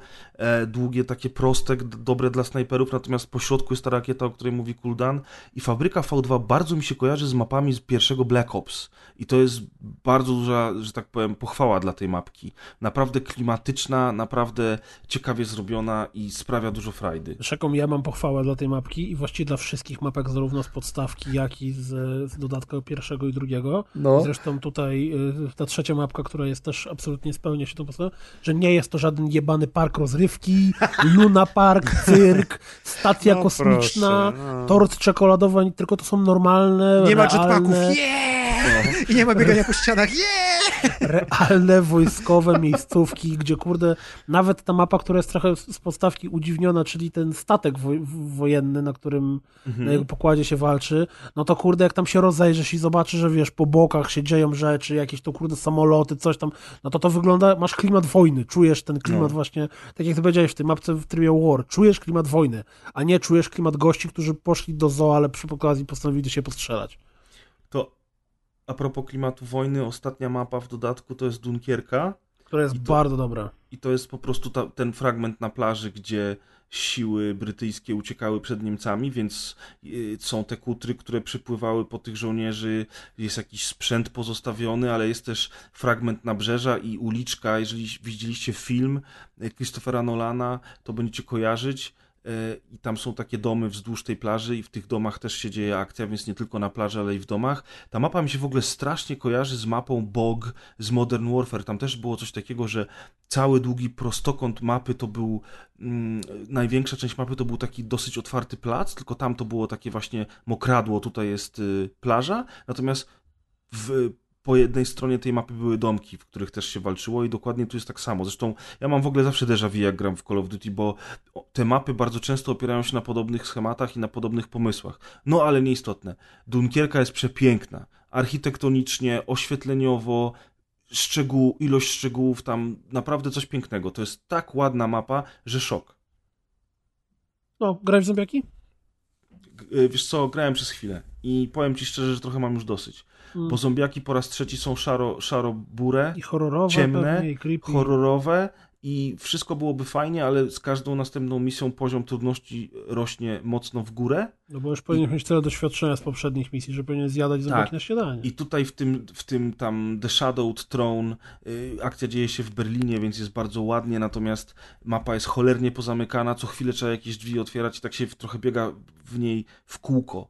długie, takie proste, dobre dla snajperów, natomiast po środku jest ta rakieta, o której mówi Kuldan. I fabryka V2 bardzo mi się kojarzy z mapami z pierwszego Black Ops. I to jest bardzo duża, że tak powiem, pochwała dla tej mapki. Naprawdę klimatyczna, naprawdę ciekawie zrobiona i sprawia dużo frajdy. Rzeką ja mam pochwałę dla tej mapki i właściwie dla wszystkich mapek, zarówno z podstawki, jak i z dodatku pierwszego i drugiego. No. Zresztą tutaj ta trzecia mapka, która jest też absolutnie spełnia się tą postawę, że nie jest to żaden jebany park rozrywki, Luna Park, cyrk, stacja kosmiczna, tort czekoladowy, tylko to są normalne, nie ma jetpacków, i nie ma biegania po ścianach, realne, wojskowe miejscówki, gdzie kurde, nawet ta mapa, która jest trochę z podstawki udziwniona, czyli ten statek wojenny, na którym na jego pokładzie się walczy, no to kurde, jak tam się rozejrzysz i zobaczysz, że wiesz, po bokach się dzieją rzeczy, jakieś to kurde samoloty, coś tam, no to wygląda, masz klimat wojny, czujesz ten klimat właśnie, tak jak ty powiedziałeś w tej mapce w trybie war, czujesz klimat wojny, a nie czujesz klimat gości, którzy poszli do zoo, ale przy okazji postanowili się postrzelać. To a propos klimatu wojny, ostatnia mapa w dodatku to jest Dunkierka. Która jest bardzo dobra. I to jest po prostu ten fragment na plaży, gdzie siły brytyjskie uciekały przed Niemcami, więc są te kutry, które przypływały po tych żołnierzy, jest jakiś sprzęt pozostawiony, ale jest też fragment nabrzeża i uliczka. Jeżeli widzieliście film Christophera Nolana, to będziecie kojarzyć. I tam są takie domy wzdłuż tej plaży i w tych domach też się dzieje akcja, więc nie tylko na plaży, ale i w domach. Ta mapa mi się w ogóle strasznie kojarzy z mapą BOG z Modern Warfare. Tam też było coś takiego, że cały długi prostokąt mapy to był, największa część mapy to był taki dosyć otwarty plac, tylko tam to było takie właśnie mokradło, tutaj jest plaża, natomiast po jednej stronie tej mapy były domki, w których też się walczyło i dokładnie tu jest tak samo. Zresztą ja mam w ogóle zawsze déjà vu, jak gram w Call of Duty, bo te mapy bardzo często opierają się na podobnych schematach i na podobnych pomysłach. No ale nieistotne. Dunkierka jest przepiękna. Architektonicznie, oświetleniowo, ilość szczegółów, tam naprawdę coś pięknego. To jest tak ładna mapa, że szok. No, grałeś w zombiaki? Wiesz co, grałem przez chwilę i powiem ci szczerze, że trochę mam już dosyć. Bo zombiaki po raz trzeci są szaro-burę, i horrorowe, ciemne, pewnie, i creepy. Horrorowe i wszystko byłoby fajnie, ale z każdą następną misją poziom trudności rośnie mocno w górę. No bo już powinien mieć tyle doświadczenia z poprzednich misji, że powinien zjadać zombiaki na śniadanie. I tutaj w tym tam The Shadowed Throne akcja dzieje się w Berlinie, więc jest bardzo ładnie, natomiast mapa jest cholernie pozamykana, co chwilę trzeba jakieś drzwi otwierać i tak się trochę biega w niej w kółko.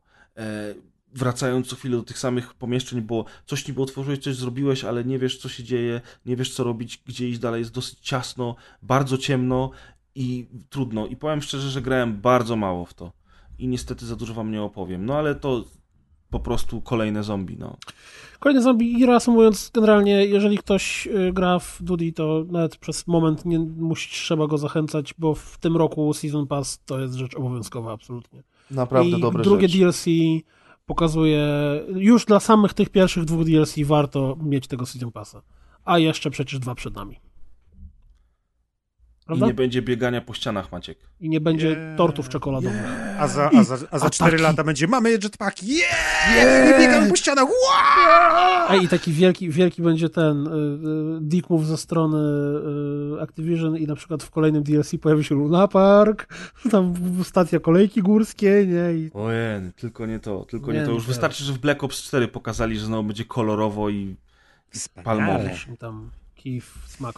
Wracając co chwilę do tych samych pomieszczeń, bo coś niby otworzyłeś, coś zrobiłeś, ale nie wiesz, co się dzieje, nie wiesz, co robić, gdzie iść dalej, jest dosyć ciasno, bardzo ciemno i trudno. I powiem szczerze, że grałem bardzo mało w to i niestety za dużo wam nie opowiem, no ale to po prostu kolejne zombie, no. Kolejne zombie i reasumując, generalnie, jeżeli ktoś gra w Duty, to nawet przez moment nie musi, trzeba go zachęcać, bo w tym roku Season Pass to jest rzecz obowiązkowa, absolutnie. Naprawdę i dobre drugie rzeczy. DLC pokazuje, już dla samych tych pierwszych 2 DLC warto mieć tego Season Passa. A jeszcze przecież 2 przed nami. Prawda? I nie będzie biegania po ścianach, Maciek. I nie będzie tortów czekoladowych. A za 4 lata będzie, mamy jetpacki, biegamy po ścianach, i taki wielki będzie ten dick move ze strony Activision i na przykład w kolejnym DLC pojawi się Luna Park, tam stacja kolejki górskie, nie? I... Ojej, tylko nie to. Już wystarczy, że w Black Ops 4 pokazali, że znowu będzie kolorowo i palmowo. I w smak.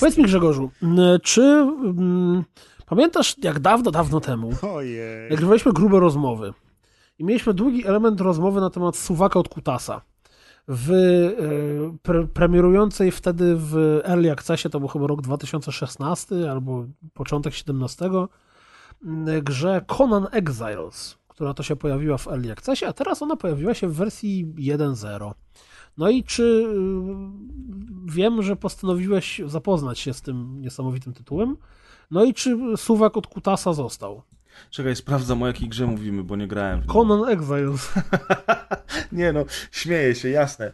Powiedz mi, Grzegorzu, czy pamiętasz, jak dawno temu nagrywaliśmy grube rozmowy i mieliśmy długi element rozmowy na temat suwaka od Kutasa w premierującej wtedy w Early Accessie, to był chyba rok 2016 albo początek 2017, grze Conan Exiles, która to się pojawiła w Early Accessie, a teraz ona pojawiła się w wersji 1.0. No i czy wiem, że postanowiłeś zapoznać się z tym niesamowitym tytułem? No i czy suwak od Kutasa został? Czekaj, sprawdzam, o jakiej grze mówimy, bo nie grałem. Conan Exiles. Nie no, śmieję się, jasne.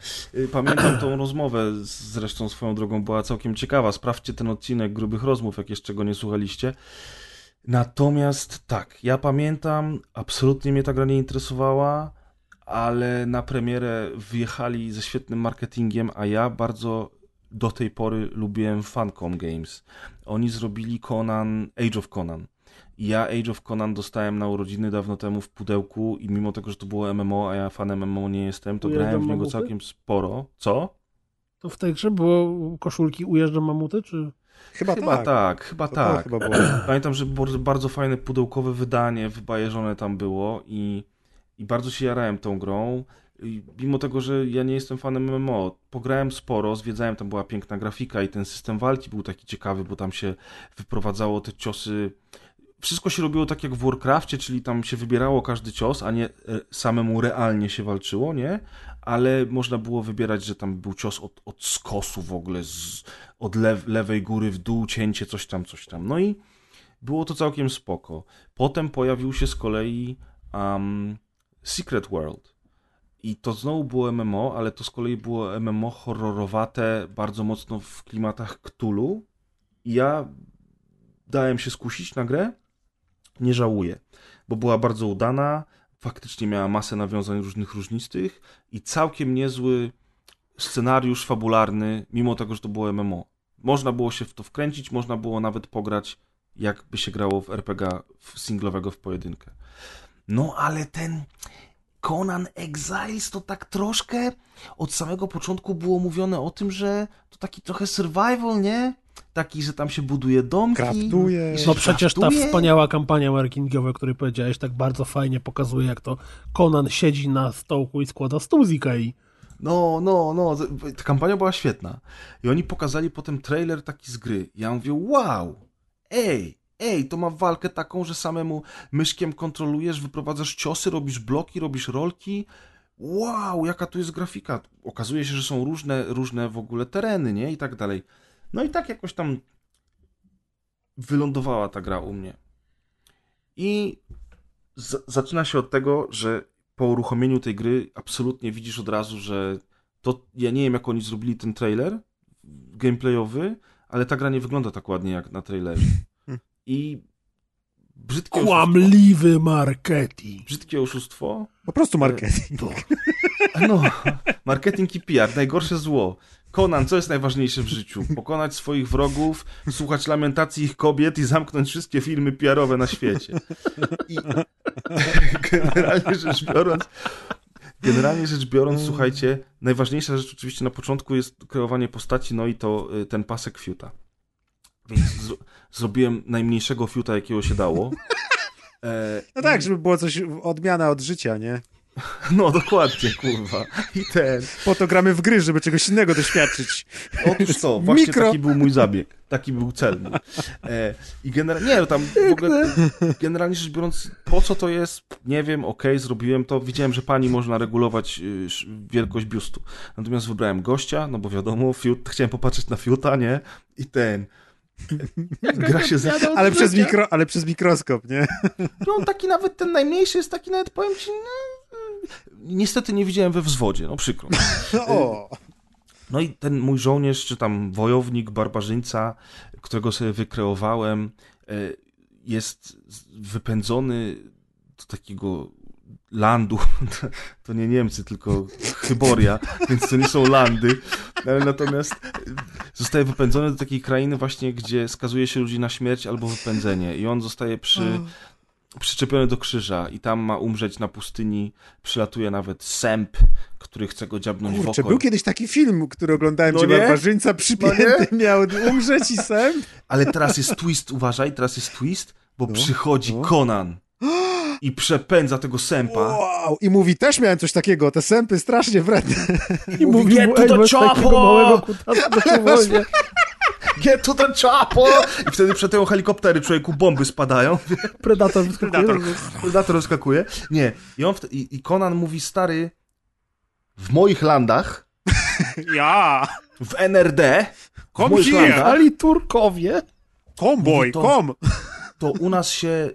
Pamiętam tą rozmowę, zresztą swoją drogą była całkiem ciekawa. Sprawdźcie ten odcinek grubych rozmów, jak jeszcze go nie słuchaliście. Natomiast tak, ja pamiętam, absolutnie mnie ta gra nie interesowała, ale na premierę wyjechali ze świetnym marketingiem, a ja bardzo do tej pory lubiłem Funcom Games. Oni zrobili Conan, Age of Conan. Ja Age of Conan dostałem na urodziny dawno temu w pudełku i mimo tego, że to było MMO, a ja fanem MMO nie jestem, to grałem w niego mamuty? Całkiem sporo. Co? To w tej grze było koszulki Ujeżdżam Mamuty, czy... Chyba tak. Chyba było. Pamiętam, że bardzo fajne pudełkowe wydanie wybajeżone tam było i bardzo się jarałem tą grą. I mimo tego, że ja nie jestem fanem MMO, pograłem sporo, zwiedzałem, tam była piękna grafika i ten system walki był taki ciekawy, bo tam się wyprowadzało te ciosy. Wszystko się robiło tak jak w Warcraftie, czyli tam się wybierało każdy cios, a nie samemu realnie się walczyło, nie? Ale można było wybierać, że tam był cios od skosu w ogóle, od lewej góry w dół, cięcie, coś tam. No i było to całkiem spoko. Potem pojawił się z kolei Secret World. I to znowu było MMO, ale to z kolei było MMO horrorowate, bardzo mocno w klimatach Cthulhu. I ja dałem się skusić na grę, nie żałuję, bo była bardzo udana, faktycznie miała masę nawiązań różnistych i całkiem niezły scenariusz fabularny, mimo tego, że to było MMO. Można było się w to wkręcić, można było nawet pograć, jakby się grało w RPG singlowego w pojedynkę. No ale ten... Conan Exiles to tak troszkę od samego początku było mówione o tym, że to taki trochę survival, nie? Taki, że tam się buduje domki. Kraftuje. No przecież ta wspaniała kampania marketingowa, o której powiedziałeś, tak bardzo fajnie pokazuje, jak to Conan siedzi na stołku i składa stół z Ikei. No. Ta kampania była świetna. I oni pokazali potem trailer taki z gry. Ja mówię, wow, Ej, to ma walkę taką, że samemu myszkiem kontrolujesz, wyprowadzasz ciosy, robisz bloki, robisz rolki. Wow, jaka tu jest grafika. Okazuje się, że są różne w ogóle tereny, nie? I tak dalej. No i tak jakoś tam wylądowała ta gra u mnie. I zaczyna się od tego, że po uruchomieniu tej gry absolutnie widzisz od razu, że to... Ja nie wiem, jak oni zrobili ten trailer gameplayowy, ale ta gra nie wygląda tak ładnie jak na trailerze. I brzydkie kłamliwy oszustwo. Marketing. Brzydkie oszustwo. Po prostu marketing. No, marketing i PR. Najgorsze zło. Conan, co jest najważniejsze w życiu? Pokonać swoich wrogów, słuchać lamentacji ich kobiet i zamknąć wszystkie filmy PR-owe na świecie. I generalnie rzecz biorąc, słuchajcie, najważniejsza rzecz oczywiście na początku jest kreowanie postaci, no i to ten pasek fiuta. Więc zrobiłem najmniejszego fiuta, jakiego się dało. No tak, żeby było coś, odmiana od życia, nie? No dokładnie, kurwa. I ten... Po to gramy w gry, żeby czegoś innego doświadczyć. Otóż co, właśnie taki był mój zabieg. Taki był cel. I generalnie, nie, no tam w ogóle generalnie rzecz biorąc, po co to jest, nie wiem, okej, zrobiłem to. Widziałem, że pani można regulować wielkość biustu. Natomiast wybrałem gościa, no bo wiadomo, chciałem popatrzeć na fiuta, nie? I ten... Gra się ale przez mikroskop, nie? No taki nawet ten najmniejszy jest taki, nawet powiem ci, no, niestety nie widziałem we wzwodzie, no przykro. O. No i ten mój żołnierz, czy tam wojownik, barbarzyńca, którego sobie wykreowałem, jest wypędzony do takiego landu, to nie Niemcy, tylko Chyboria, więc to nie są landy, ale natomiast zostaje wypędzony do takiej krainy właśnie, gdzie skazuje się ludzi na śmierć albo wypędzenie i on zostaje przyczepiony do krzyża i tam ma umrzeć na pustyni, przylatuje nawet sęp, który chce go dziabnąć w oko. Był kiedyś taki film, który oglądałem, no gdzie barbarzyńca przypięty miał umrzeć i sęp. Ale teraz jest twist, uważaj, bo przychodzi Conan. I przepędza tego sępa. Wow, i mówi, też miałem coś takiego, te sępy strasznie wredne. I mówi, get to the chapo! Get to the chapo! I wtedy przetyją helikoptery, człowieku, bomby spadają. Predator wskakuje. Nie, i Conan mówi, stary, w moich landach, ja, w NRD, w moich landach, ali Turkowie, to u nas się...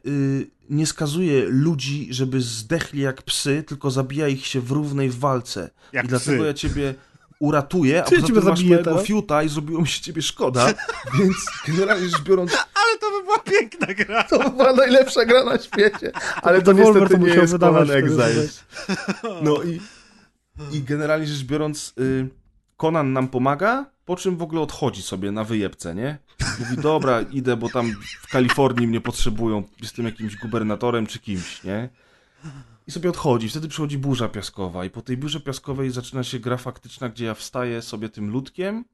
nie skazuje ludzi, żeby zdechli jak psy, tylko zabija ich się w równej walce. Jak I dlatego psy. Ja ciebie uratuję, a poza tym masz mojego fiuta i zrobiło mi się ciebie szkoda, więc generalnie rzecz biorąc... Ale to by była piękna gra. To by była najlepsza gra na świecie. Ale to niestety nie jest Conan Exiles. No i generalnie rzecz biorąc Conan nam pomaga, po czym w ogóle odchodzi sobie na wyjebce, nie? Mówi, dobra, idę, bo tam w Kalifornii mnie potrzebują, jestem jakimś gubernatorem czy kimś, nie? I sobie odchodzi, wtedy przychodzi burza piaskowa i po tej burze piaskowej zaczyna się gra faktyczna, gdzie ja wstaję sobie tym ludkiem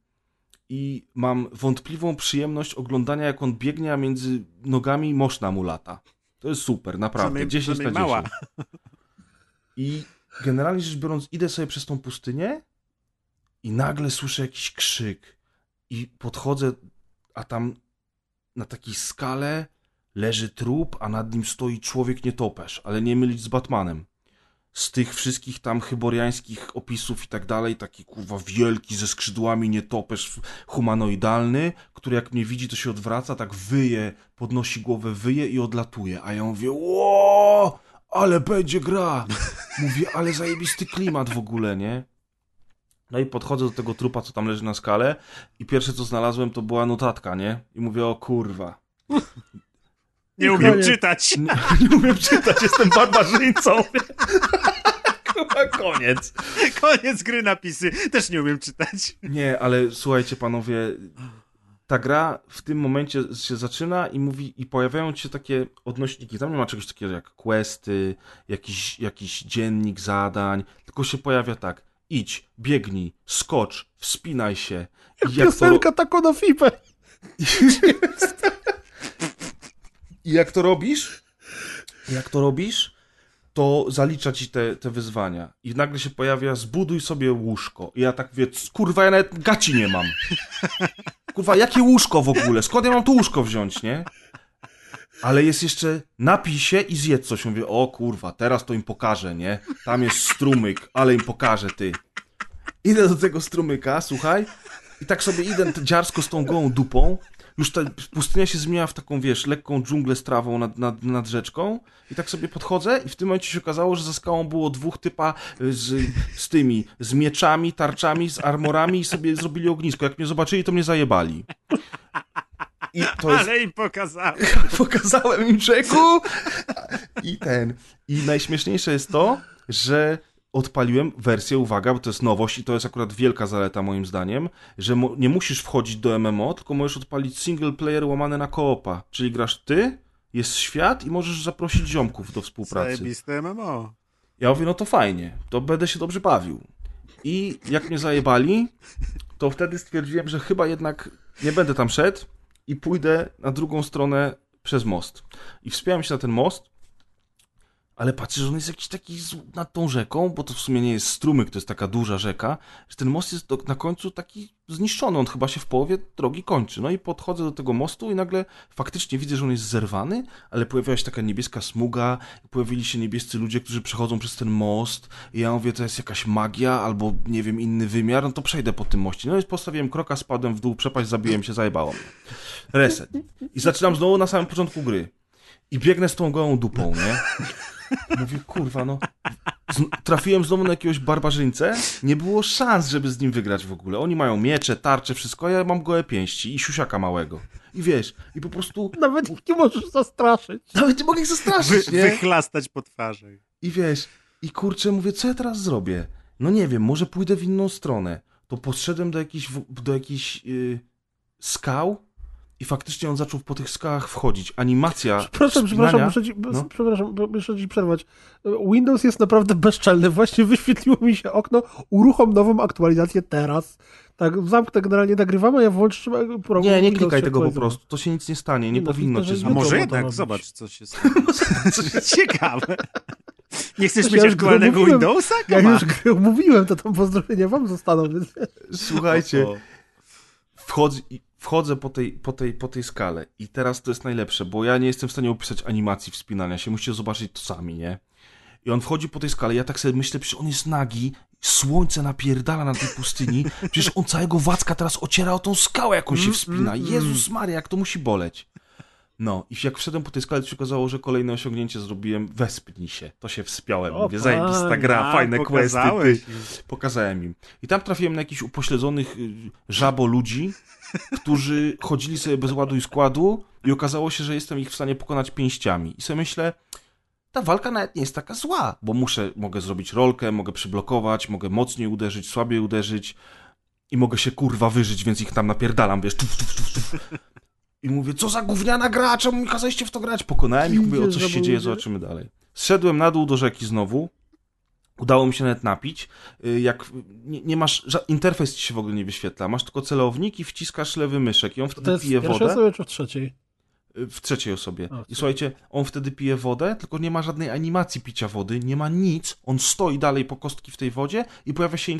i mam wątpliwą przyjemność oglądania, jak on biegnie, a między nogami moszna mu lata. To jest super, naprawdę, 10 na 10. I generalnie rzecz biorąc, idę sobie przez tą pustynię i nagle słyszę jakiś krzyk i podchodzę, a tam na takiej skale leży trup, a nad nim stoi człowiek-nietoperz, ale nie mylić z Batmanem. Z tych wszystkich tam chyboriańskich opisów i tak dalej, taki kurwa wielki ze skrzydłami nietoperz humanoidalny, który jak mnie widzi, to się odwraca, tak wyje, podnosi głowę, wyje i odlatuje. A ja mówię, ło, ale będzie gra! Mówię, ale zajebisty klimat w ogóle, nie? No i podchodzę do tego trupa, co tam leży na skale i pierwsze, co znalazłem, to była notatka, nie? I mówię, o kurwa... Nie umiem czytać. Nie umiem czytać, jestem barbarzyńcą. Chyba koniec. Koniec gry, napisy. Też nie umiem czytać. Nie, ale słuchajcie panowie, ta gra w tym momencie się zaczyna i mówi, i pojawiają się takie odnośniki. Tam nie ma czegoś takiego jak questy, jakiś dziennik zadań, tylko się pojawia tak. Idź, biegnij, skocz, wspinaj się. I jak piosenka to... Taką na fibę. I jak to robisz, to zalicza ci te wyzwania. I nagle się pojawia, zbuduj sobie łóżko. I ja tak mówię, kurwa, ja nawet gaci nie mam. Kurwa, jakie łóżko w ogóle? Skąd ja mam to łóżko wziąć, nie? Ale jest jeszcze, napij się i zjedz coś. Mówię, o kurwa, teraz to im pokażę, nie? Tam jest strumyk, ale im pokażę, ty. Idę do tego strumyka, słuchaj. I tak sobie idę dziarsko z tą gołą dupą. Już ta pustynia się zmieniała w taką, wiesz, lekką dżunglę z trawą nad rzeczką i tak sobie podchodzę i w tym momencie się okazało, że za skałą było dwóch typa z mieczami, tarczami, z armorami i sobie zrobili ognisko. Jak mnie zobaczyli, to mnie zajebali. I to jest... Ale im pokazałem. Pokazałem im rzeku. I najśmieszniejsze jest to, że odpaliłem wersję, uwaga, bo to jest nowość i to jest akurat wielka zaleta moim zdaniem, że nie musisz wchodzić do MMO, tylko możesz odpalić single player łamane na koopa, czyli grasz ty, jest świat i możesz zaprosić ziomków do współpracy. Zajebiste MMO. Ja mówię, no to fajnie, to będę się dobrze bawił. I jak mnie zajebali, to wtedy stwierdziłem, że chyba jednak nie będę tam szedł i pójdę na drugą stronę przez most. I wspiąłem się na ten most, ale patrzę, że on jest jakiś taki nad tą rzeką, bo to w sumie nie jest strumyk, to jest taka duża rzeka, że ten most jest na końcu taki zniszczony, on chyba się w połowie drogi kończy. No i podchodzę do tego mostu i nagle faktycznie widzę, że on jest zerwany, ale pojawiła się taka niebieska smuga, pojawili się niebiescy ludzie, którzy przechodzą przez ten most i ja mówię, to jest jakaś magia albo, nie wiem, inny wymiar, no to przejdę po tym moście. No i postawiłem kroka, spadłem w dół, przepaść, zabiłem się, zajebało mnie. Reset. I zaczynam znowu na samym początku gry. I biegnę z tą gołą dupą, nie? Mówię, kurwa, no... Trafiłem znowu na jakiegoś barbarzyńcę, nie było szans, żeby z nim wygrać w ogóle. Oni mają miecze, tarcze, wszystko, a ja mam gołe pięści i siusiaka małego. I wiesz, i po prostu... Nawet ich nie możesz zastraszyć. Nawet nie mogę ich zastraszyć, nie? Wychlastać po twarzy. I wiesz, i kurczę, mówię, co ja teraz zrobię? No nie wiem, może pójdę w inną stronę. To podszedłem do jakichś skał, i faktycznie on zaczął po tych skałach wchodzić. Animacja muszę ci przerwać. Windows jest naprawdę bezczelny. Właśnie wyświetliło mi się okno. Uruchom nową aktualizację teraz. Tak, zamknę, generalnie nagrywam, a ja włączyłem program. Nie klikaj tego po prostu. To się nic nie stanie. Nie powinno cię zmuszać. Może jednak zobacz, co się stanie. Ciekawe. Nie chcesz mieć aktualnego Windowsa? Ja już gry mówiłem, to tam pozdrowienia wam zostaną. Więc... Słuchajcie. Wchodzę po tej skale i teraz to jest najlepsze, bo ja nie jestem w stanie opisać animacji wspinania się, musicie zobaczyć to sami, nie? I on wchodzi po tej skale, ja tak sobie myślę, przecież on jest nagi, słońce napierdala na tej pustyni, przecież on całego Wacka teraz ociera o tą skałę, jak on się wspina. Jezus Maria, jak to musi boleć. No i jak wszedłem po tej skale, to się okazało, że kolejne osiągnięcie zrobiłem, wespnij się, to się wspiąłem, mówię, zajebista gra, fajne questy. Pokazałem im. I tam trafiłem na jakichś upośledzonych żabo ludzi, którzy chodzili sobie bez ładu i składu i okazało się, że jestem ich w stanie pokonać pięściami. I sobie myślę, ta walka nawet nie jest taka zła, bo mogę zrobić rolkę, mogę przyblokować, mogę mocniej uderzyć, słabiej uderzyć. i mogę się kurwa wyżyć, więc ich tam napierdalam, wiesz, I mówię, co za gówniana gra, czemu mi kazaliście w to grać? Pokonałem ich, mówię, o coś się dzieje, zobaczymy dalej. Zszedłem na dół do rzeki znowu, udało mi się nawet napić. Jak nie masz, interfejs ci się w ogóle nie wyświetla, masz tylko celownik i wciskasz lewy myszek i on wtedy pije wodę. W pierwszej osobie czy w trzeciej? W trzeciej osobie. I słuchajcie, on wtedy pije wodę, tylko nie ma żadnej animacji picia wody, nie ma nic, on stoi dalej po kostki w tej wodzie i pojawia się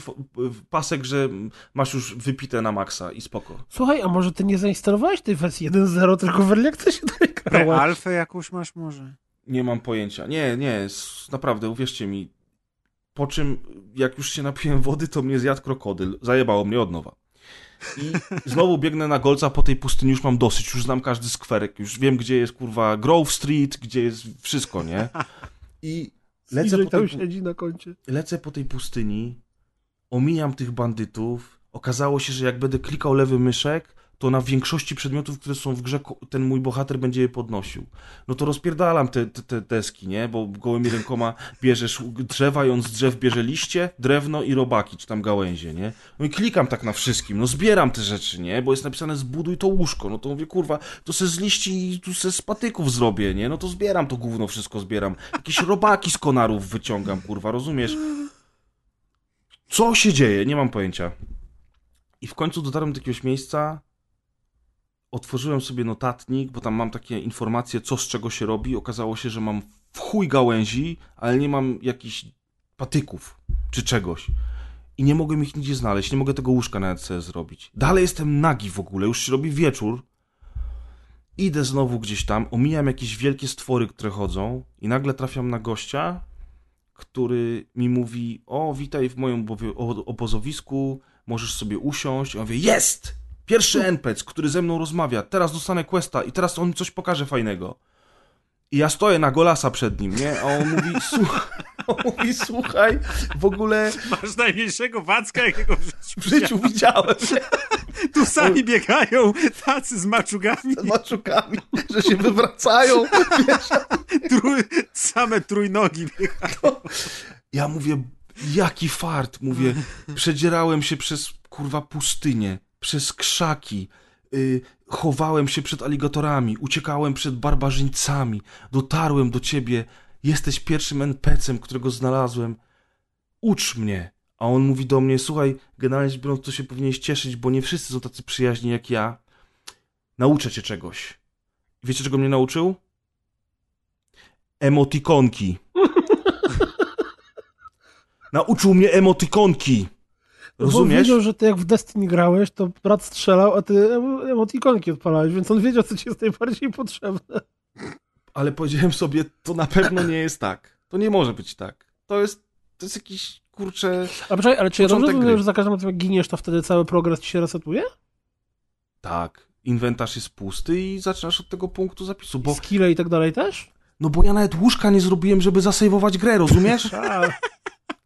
pasek, że masz już wypite na maksa i spoko. Słuchaj, a może ty nie zainstalowałeś tej wersji 1.0, tylko w Early Accessie dalej grałeś? Alfę jakąś masz może? Nie mam pojęcia. Nie, naprawdę, uwierzcie mi. Po czym, jak już się napiłem wody, to mnie zjadł krokodyl. Zajebało mnie od nowa. I znowu biegnę na golca po tej pustyni, już mam dosyć, już znam każdy skwerek, już wiem, gdzie jest, kurwa, Grove Street, gdzie jest wszystko, nie? I lecę po tej pustyni, omijam tych bandytów, okazało się, że jak będę klikał lewy myszek, to na większości przedmiotów, które są w grze, ten mój bohater będzie je podnosił. No to rozpierdalam te deski, nie? Bo gołymi rękoma bierzesz drzewa i on z drzew bierze liście, drewno i robaki, czy tam gałęzie, nie? No i klikam tak na wszystkim, no zbieram te rzeczy, nie? Bo jest napisane zbuduj to łóżko, no to mówię, kurwa, to se z liści i tu se z patyków zrobię, nie? No to zbieram to gówno, wszystko zbieram. Jakieś robaki z konarów wyciągam, kurwa, rozumiesz? Co się dzieje? Nie mam pojęcia. I w końcu dotarłem do jakiegoś miejsca. Otworzyłem sobie notatnik, bo tam mam takie informacje, co z czego się robi. Okazało się, że mam w chuj gałęzi, ale nie mam jakichś patyków czy czegoś. I nie mogłem ich nigdzie znaleźć, nie mogę tego łóżka nawet sobie zrobić. Dalej jestem nagi w ogóle, już się robi wieczór. Idę znowu gdzieś tam, omijam jakieś wielkie stwory, które chodzą i nagle trafiam na gościa, który mi mówi, o witaj w moim obozowisku, możesz sobie usiąść. I ja mówię, jest! Pierwszy NPC, który ze mną rozmawia, teraz dostanę questa i teraz on mi coś pokaże fajnego. I ja stoję na golasa przed nim, nie? A on mówi, słuchaj, w ogóle... Masz najmniejszego wacka, jakiego w życiu widziałem. Tu sami biegają tacy z maczugami. Z maczugami, że się wywracają. Same trójnogi biegają. Ja mówię, jaki fart, mówię. Przedzierałem się przez, kurwa, pustynię. Przez krzaki, chowałem się przed aligatorami, uciekałem przed barbarzyńcami, dotarłem do ciebie, jesteś pierwszym NPC-em, którego znalazłem, ucz mnie. A on mówi do mnie, słuchaj, generalnie rzecz biorąc, to się powinieneś cieszyć, bo nie wszyscy są tacy przyjaźni jak ja, nauczę cię czegoś. Wiecie, czego mnie nauczył? Emotikonki. Nauczył mnie emotikonki. Rozumiesz? Bo wiedział, że ty jak w Destiny grałeś, to brat strzelał, a ty emotikonki odpalałeś, więc on wiedział, co ci jest najbardziej potrzebne. Ale powiedziałem sobie, to na pewno nie jest tak. To nie może być tak. To jest jakiś, kurczę... Ale czy ja dobrze rozumiem, że za każdym razem jak giniesz, to wtedy cały progres ci się resetuje? Tak. Inwentarz jest pusty i zaczynasz od tego punktu zapisu, bo... Skille i tak dalej też? No bo ja nawet łóżka nie zrobiłem, żeby zasejwować grę, rozumiesz?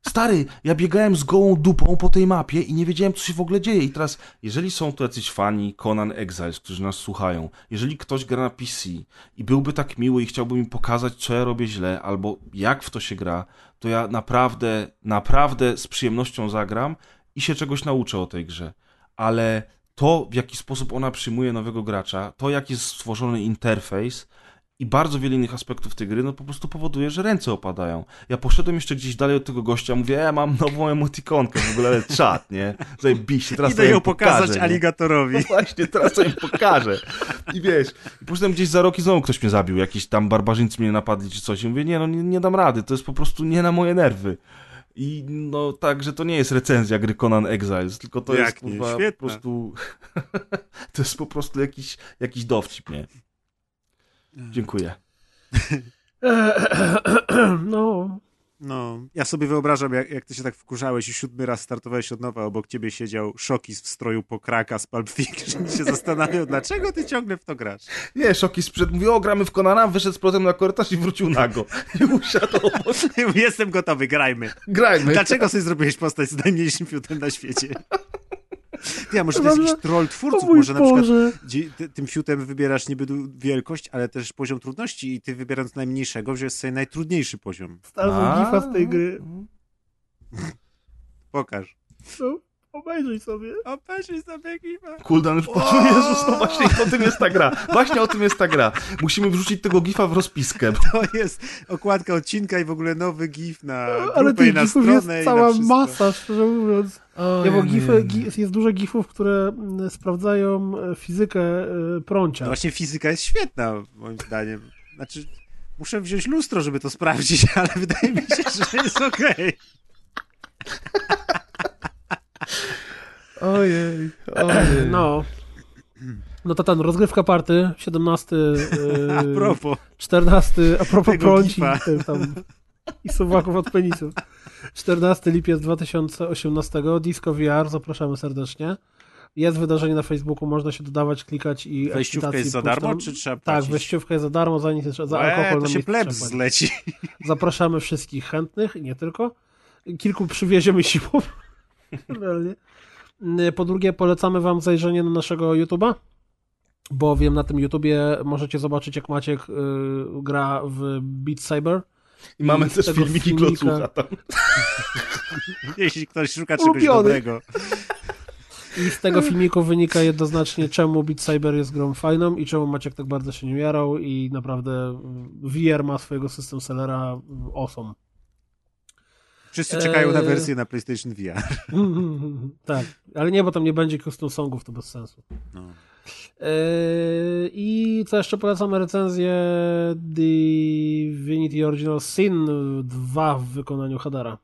Stary, ja biegałem z gołą dupą po tej mapie i nie wiedziałem, co się w ogóle dzieje. I teraz, jeżeli są tu jacyś fani Conan Exiles, którzy nas słuchają, jeżeli ktoś gra na PC i byłby tak miły i chciałby mi pokazać, co ja robię źle, albo jak w to się gra, to ja naprawdę, naprawdę z przyjemnością zagram i się czegoś nauczę o tej grze. Ale to, w jaki sposób ona przyjmuje nowego gracza, to, jak jest stworzony interfejs, i bardzo wiele innych aspektów tej gry, no po prostu powoduje, że ręce opadają. Ja poszedłem jeszcze gdzieś dalej od tego gościa, mówię, mam nową emotikonkę, w ogóle czat, nie? Zajebiście, teraz to ją pokażę, aligatorowi. No właśnie, teraz to im pokażę. I wiesz, poszedłem gdzieś za rok i znowu ktoś mnie zabił, jakiś tam barbarzyńcy mnie napadli czy coś i mówię, nie dam rady, to jest po prostu nie na moje nerwy. I no tak, że to nie jest recenzja gry Conan Exiles, tylko to jest kurwa, po prostu... to jest po prostu jakiś dowcip, nie? Dziękuję. No, ja sobie wyobrażam, jak ty się tak wkurzałeś i 7. raz startowałeś od nowa, obok ciebie siedział Szokis w stroju pokraka z Pulp Fiction i się zastanawiał, dlaczego ty ciągle w to grasz. Nie, Szokis mówi, gramy w Konana, wyszedł z powrotem na korytarz i wrócił nago. I usiadł obok. Jestem gotowy, grajmy. Dlaczego sobie zrobiłeś postać z najmniejszym fiutem na świecie? Ja, może to jest jakiś troll twórców, może na przykład tym fiutem wybierasz niby wielkość, ale też poziom trudności i ty wybierając najmniejszego wziąłeś sobie najtrudniejszy poziom. Starzą gifa z tej gry. Pokaż. No. Obejrzyj sobie gifa. Cooldown już po... Jezus, no właśnie o tym jest ta gra. Właśnie o tym jest ta gra. Musimy wrzucić tego gifa w rozpiskę. To jest okładka odcinka i w ogóle nowy gif na grupę, ale tych i na stronę. Jest i cała masa, szczerze mówiąc. O, ja bo gify, jest dużo gifów, które sprawdzają fizykę prącia. No właśnie fizyka jest świetna, moim zdaniem. Znaczy, muszę wziąć lustro, żeby to sprawdzić, ale wydaje mi się, że jest okej. Ojej, ojej. No to ten, rozgrywka party, 17, a propos. 14, a propos prąci i suwaków od penisów. 14 lipiec 2018, Disco VR, zapraszamy serdecznie. Jest wydarzenie na Facebooku, można się dodawać, klikać i... Wejściówka jest za darmo, czy trzeba płacić? Tak, wejściówka jest za darmo, za nic, za alkohol. To się plebs zleci. Zapraszamy wszystkich chętnych, nie tylko. Kilku przywieziemy siłą. Realnie. Po drugie, polecamy wam zajrzenie na naszego YouTube'a, bowiem na tym YouTubie możecie zobaczyć, jak Maciek gra w Beat Saber. I mamy też filmiki klocucha tam. Jeśli ktoś szuka czegoś dobrego. I z tego filmiku wynika jednoznacznie, czemu Beat Saber jest grą fajną i czemu Maciek tak bardzo się nie jarał i naprawdę VR ma swojego system sellera awesome. Wszyscy czekają na wersję na PlayStation VR. Tak, ale nie, bo tam nie będzie custom songów, to bez sensu. No. I co jeszcze polecamy? Recenzję Divinity Original Sin 2 w wykonaniu Hadara.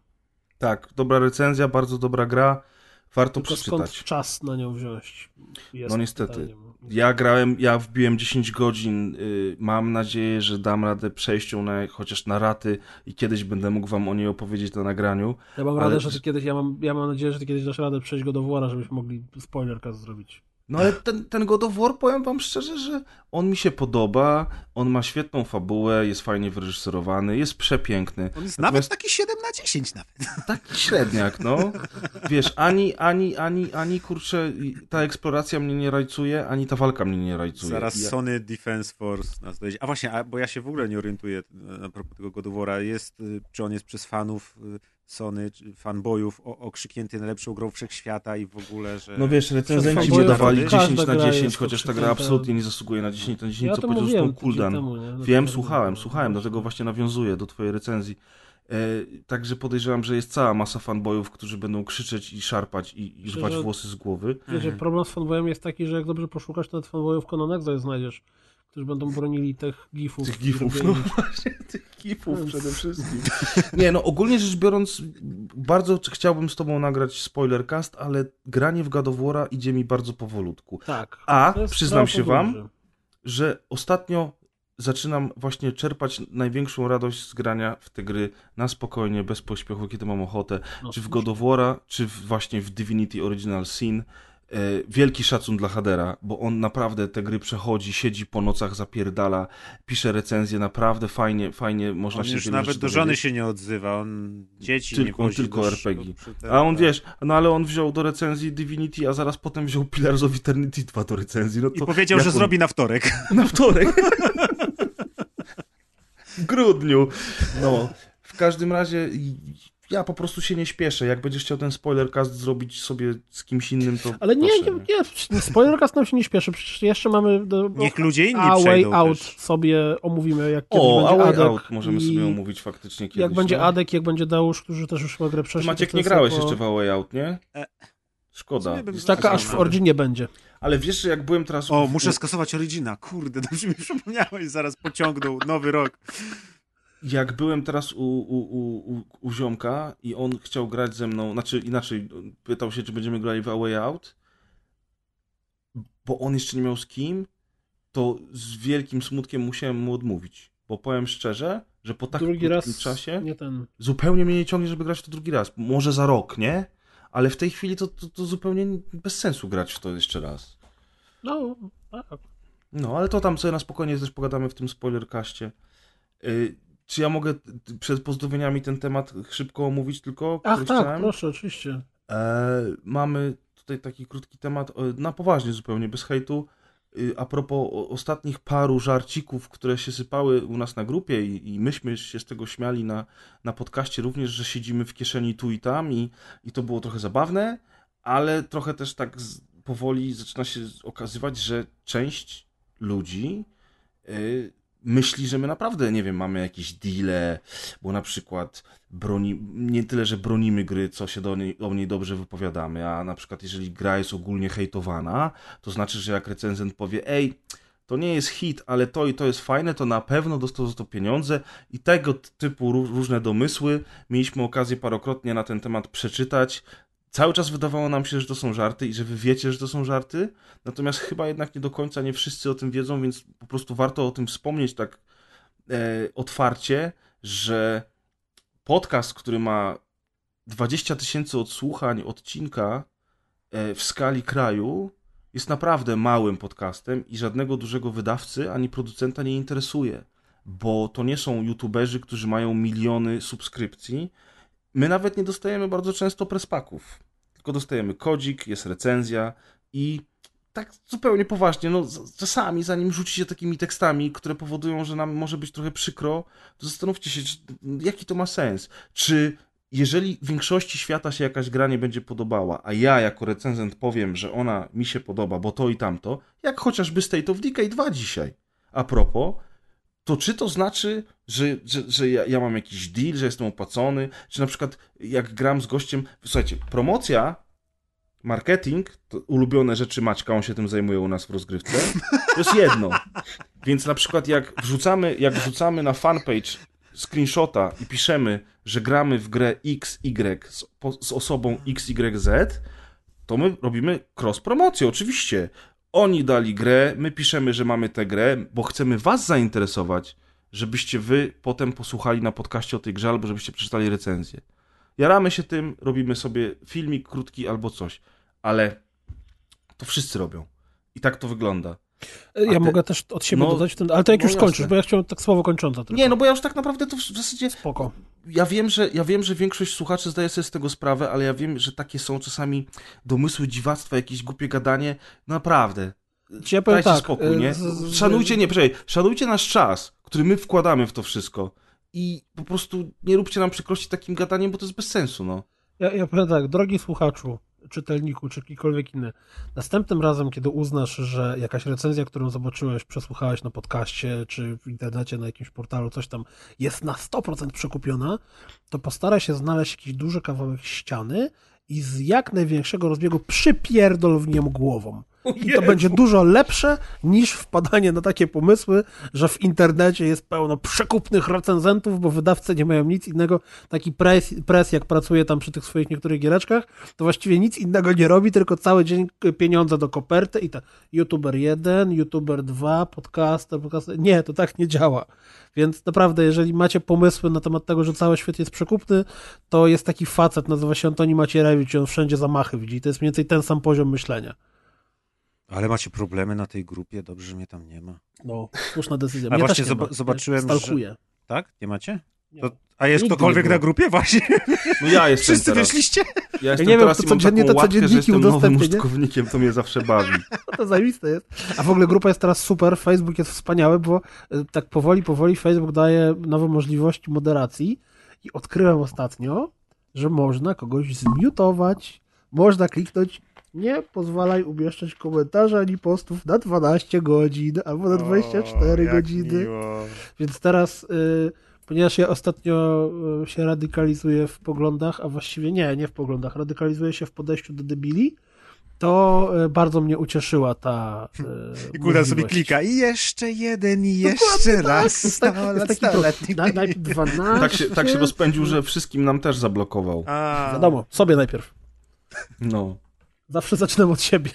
Tak, dobra recenzja, bardzo dobra gra. Warto tylko przeczytać. Skąd czas na nią wziąć? Jest no niestety. Pytaniem. Ja wbiłem 10 godzin. Mam nadzieję, że dam radę przejść ją chociaż na raty i kiedyś będę mógł wam o niej opowiedzieć na nagraniu. Ja mam radę, że ty kiedyś, ja mam nadzieję, że ty kiedyś dasz radę przejść God of War'a, żebyśmy mogli spoilerka zrobić. No ale ten God of War, powiem wam szczerze, że on mi się podoba, on ma świetną fabułę, jest fajnie wyreżyserowany, jest przepiękny. On jest nawet taki 7/10 nawet. Taki średniak, no. Wiesz, ani kurczę, ta eksploracja mnie nie rajcuje, ani ta walka mnie nie rajcuje. Zaraz ja... Sony Defense Force nas dojdzie. A właśnie, bo ja się w ogóle nie orientuję na propos tego God of War'a, czy on jest przez fanów... Sony, fanboyów, okrzyknięty najlepszą grą wszechświata i w ogóle, że... No wiesz, recenzenci nie dawali 10/10, chociaż ta gra absolutnie nie zasługuje na 10/10, co powiedział zresztą Kuldan. Wiem, słuchałem, dlatego właśnie nawiązuję do twojej recenzji. Także podejrzewam, że jest cała masa fanboyów, którzy będą krzyczeć i szarpać i rwać włosy z głowy. Wiesz, problem z fanboyem jest taki, że jak dobrze poszukasz, to nawet fanboyów Conan Exiles znajdziesz, którzy będą bronili tych gifów. Tych gifów, no właśnie, tych gifów przede wszystkim. Nie, no ogólnie rzecz biorąc, bardzo chciałbym z tobą nagrać spoilercast, ale granie w God of War'a idzie mi bardzo powolutku. Tak. A przyznam się wam, że ostatnio zaczynam właśnie czerpać największą radość z grania w te gry na spokojnie, bez pośpiechu, kiedy mam ochotę, czy w God of War'a, czy właśnie w Divinity Original Sin. Wielki szacun dla Hadera, bo on naprawdę te gry przechodzi, siedzi po nocach, zapierdala, pisze recenzje, naprawdę fajnie można on się... On już nawet do żony się nie odzywa, on dzieci tylko, nie wozi. Tylko RPG. A on wiesz, no ale on wziął do recenzji Divinity, a zaraz potem wziął Pillars of Eternity 2 do recenzji. No to i powiedział, że zrobi na wtorek. Na wtorek. W grudniu. No, w każdym razie... Ja po prostu się nie śpieszę. Jak będziesz chciał ten spoilercast zrobić sobie z kimś innym, to ale nie, proszę, nie. Spoilercast nam się nie śpieszy. Przecież jeszcze mamy... Niech ludzie inni przejdą. A Way Out też sobie omówimy, jak kiedyś będzie Adek. A Way Out możemy sobie omówić faktycznie kiedyś. Jak będzie Adek, jak będzie Deusz, którzy też już chyba grę przeszli. Maciek, nie grałeś jeszcze w A Way Out, nie? Szkoda. Taka aż w Originie będzie. Ale wiesz, że jak byłem teraz... O, muszę skasować Origina. Kurde, dobrze mi przypomniałeś. Zaraz pociągnął nowy rok. Jak byłem teraz u ziomka i on chciał grać ze mną, znaczy inaczej, pytał się, czy będziemy grali w A Way Out, bo on jeszcze nie miał z kim, to z wielkim smutkiem musiałem mu odmówić. Bo powiem szczerze, że po tak krótkim czasie zupełnie mnie nie ciągnie, żeby grać w to drugi raz. Może za rok, nie? Ale w tej chwili to zupełnie bez sensu grać w to jeszcze raz. No, tak. No, ale to tam sobie na spokojnie też pogadamy w tym spoilercaście. Czy ja mogę przed pozdrowieniami ten temat szybko omówić tylko? Ach tak, proszę, oczywiście. Mamy tutaj taki krótki temat, na poważnie zupełnie, bez hejtu. A propos ostatnich paru żarcików, które się sypały u nas na grupie i myśmy się z tego śmiali na podcaście również, że siedzimy w kieszeni tu i tam i to było trochę zabawne. ale trochę też tak powoli zaczyna się okazywać, że część ludzi myśli, że my naprawdę, nie wiem, mamy jakieś deale, bo na przykład nie tyle, że bronimy gry, co się o niej dobrze wypowiadamy, a na przykład jeżeli gra jest ogólnie hejtowana, to znaczy, że jak recenzent powie, ej, to nie jest hit, ale to i to jest fajne, to na pewno dostał za to pieniądze i tego typu różne domysły mieliśmy okazję parokrotnie na ten temat przeczytać. Cały czas wydawało nam się, że to są żarty i że wy wiecie, że to są żarty, natomiast chyba jednak nie do końca nie wszyscy o tym wiedzą, więc po prostu warto o tym wspomnieć tak otwarcie, że podcast, który ma 20 000 odsłuchań odcinka w skali kraju, jest naprawdę małym podcastem i żadnego dużego wydawcy ani producenta nie interesuje, bo to nie są youtuberzy, którzy mają miliony subskrypcji. My nawet nie dostajemy bardzo często prespaków, tylko dostajemy kodzik, jest recenzja i tak zupełnie poważnie, no czasami zanim rzuci się takimi tekstami, które powodują, że nam może być trochę przykro, to zastanówcie się, jaki to ma sens. Czy jeżeli w większości świata się jakaś gra nie będzie podobała, a ja jako recenzent powiem, że ona mi się podoba, bo to i tamto, jak chociażby State of Decay 2 dzisiaj. A propos, to czy to znaczy, że ja mam jakiś deal, że jestem opłacony, czy na przykład jak gram z gościem... Słuchajcie, promocja, marketing, to ulubione rzeczy Maćka, on się tym zajmuje u nas w rozgrywce, to jest jedno. Więc na przykład jak wrzucamy na fanpage screenshota i piszemy, że gramy w grę XY z osobą XYZ, to my robimy cross-promocję, oczywiście. Oni dali grę, my piszemy, że mamy tę grę, bo chcemy was zainteresować, żebyście wy potem posłuchali na podcaście o tej grze, albo żebyście przeczytali recenzję. Jaramy się tym, robimy sobie filmik krótki albo coś, ale to wszyscy robią. I tak to wygląda. Mogę też od siebie dodać, ale to jak już skończysz, bo ja chciałem tak słowo kończące. Tylko. Nie, no bo ja już tak naprawdę to w zasadzie... Spoko. Ja wiem, że większość słuchaczy zdaje sobie z tego sprawę, ale ja wiem, że takie są czasami domysły dziwactwa, jakieś głupie gadanie. Naprawdę. Ja powiem tak, spokój, nie? Szanujcie nasz czas, który my wkładamy w to wszystko i po prostu nie róbcie nam przykrości takim gadaniem, bo to jest bez sensu, no. Ja powiem tak, drogi słuchaczu, czytelniku, czy jakikolwiek inny. Następnym razem, kiedy uznasz, że jakaś recenzja, którą zobaczyłeś, przesłuchałeś na podcaście, czy w internecie, na jakimś portalu, coś tam jest na 100% przekupiona, to postaraj się znaleźć jakiś duży kawałek ściany i z jak największego rozbiegu przypierdol w nią głową. I to będzie dużo lepsze niż wpadanie na takie pomysły, że w internecie jest pełno przekupnych recenzentów, bo wydawcy nie mają nic innego. Taki press jak pracuje tam przy tych swoich niektórych giereczkach, to właściwie nic innego nie robi, tylko cały dzień pieniądze do koperty i tak. YouTuber 1, YouTuber 2, podcaster. Nie, to tak nie działa. Więc naprawdę, jeżeli macie pomysły na temat tego, że cały świat jest przekupny, to jest taki facet, nazywa się Antoni Macierewicz i on wszędzie zamachy widzi. I to jest mniej więcej ten sam poziom myślenia. Ale macie problemy na tej grupie, dobrze, że mnie tam nie ma. No, słuszna decyzja. A właśnie zobaczyłem, że... Tak? Nie macie? Nie. To... A jest nigdy ktokolwiek na grupie? Właśnie. No ja jestem. Wszyscy wyszliście? Ja nie wiem, to codziennie te codzienniki udostępnię. Użytkownikiem to mnie zawsze bawi. To zajebiste jest. A w ogóle grupa jest teraz super, Facebook jest wspaniały, bo tak powoli Facebook daje nowe możliwości moderacji i odkryłem ostatnio, że można kogoś zmiutować, można kliknąć nie pozwalaj umieszczać komentarzy ani postów na 12 godzin albo na 24 godziny. Miło. Więc teraz, ponieważ ja ostatnio się radykalizuję w poglądach, a właściwie nie w poglądach, radykalizuję się w podejściu do debili, to bardzo mnie ucieszyła ta i góra sobie klika i jeszcze jeden, i jeszcze dokładnie raz. Najpierw 12. Tak się rozpędził, że wszystkim nam też zablokował. Wiadomo, sobie najpierw. No. Zawsze zaczynam od siebie.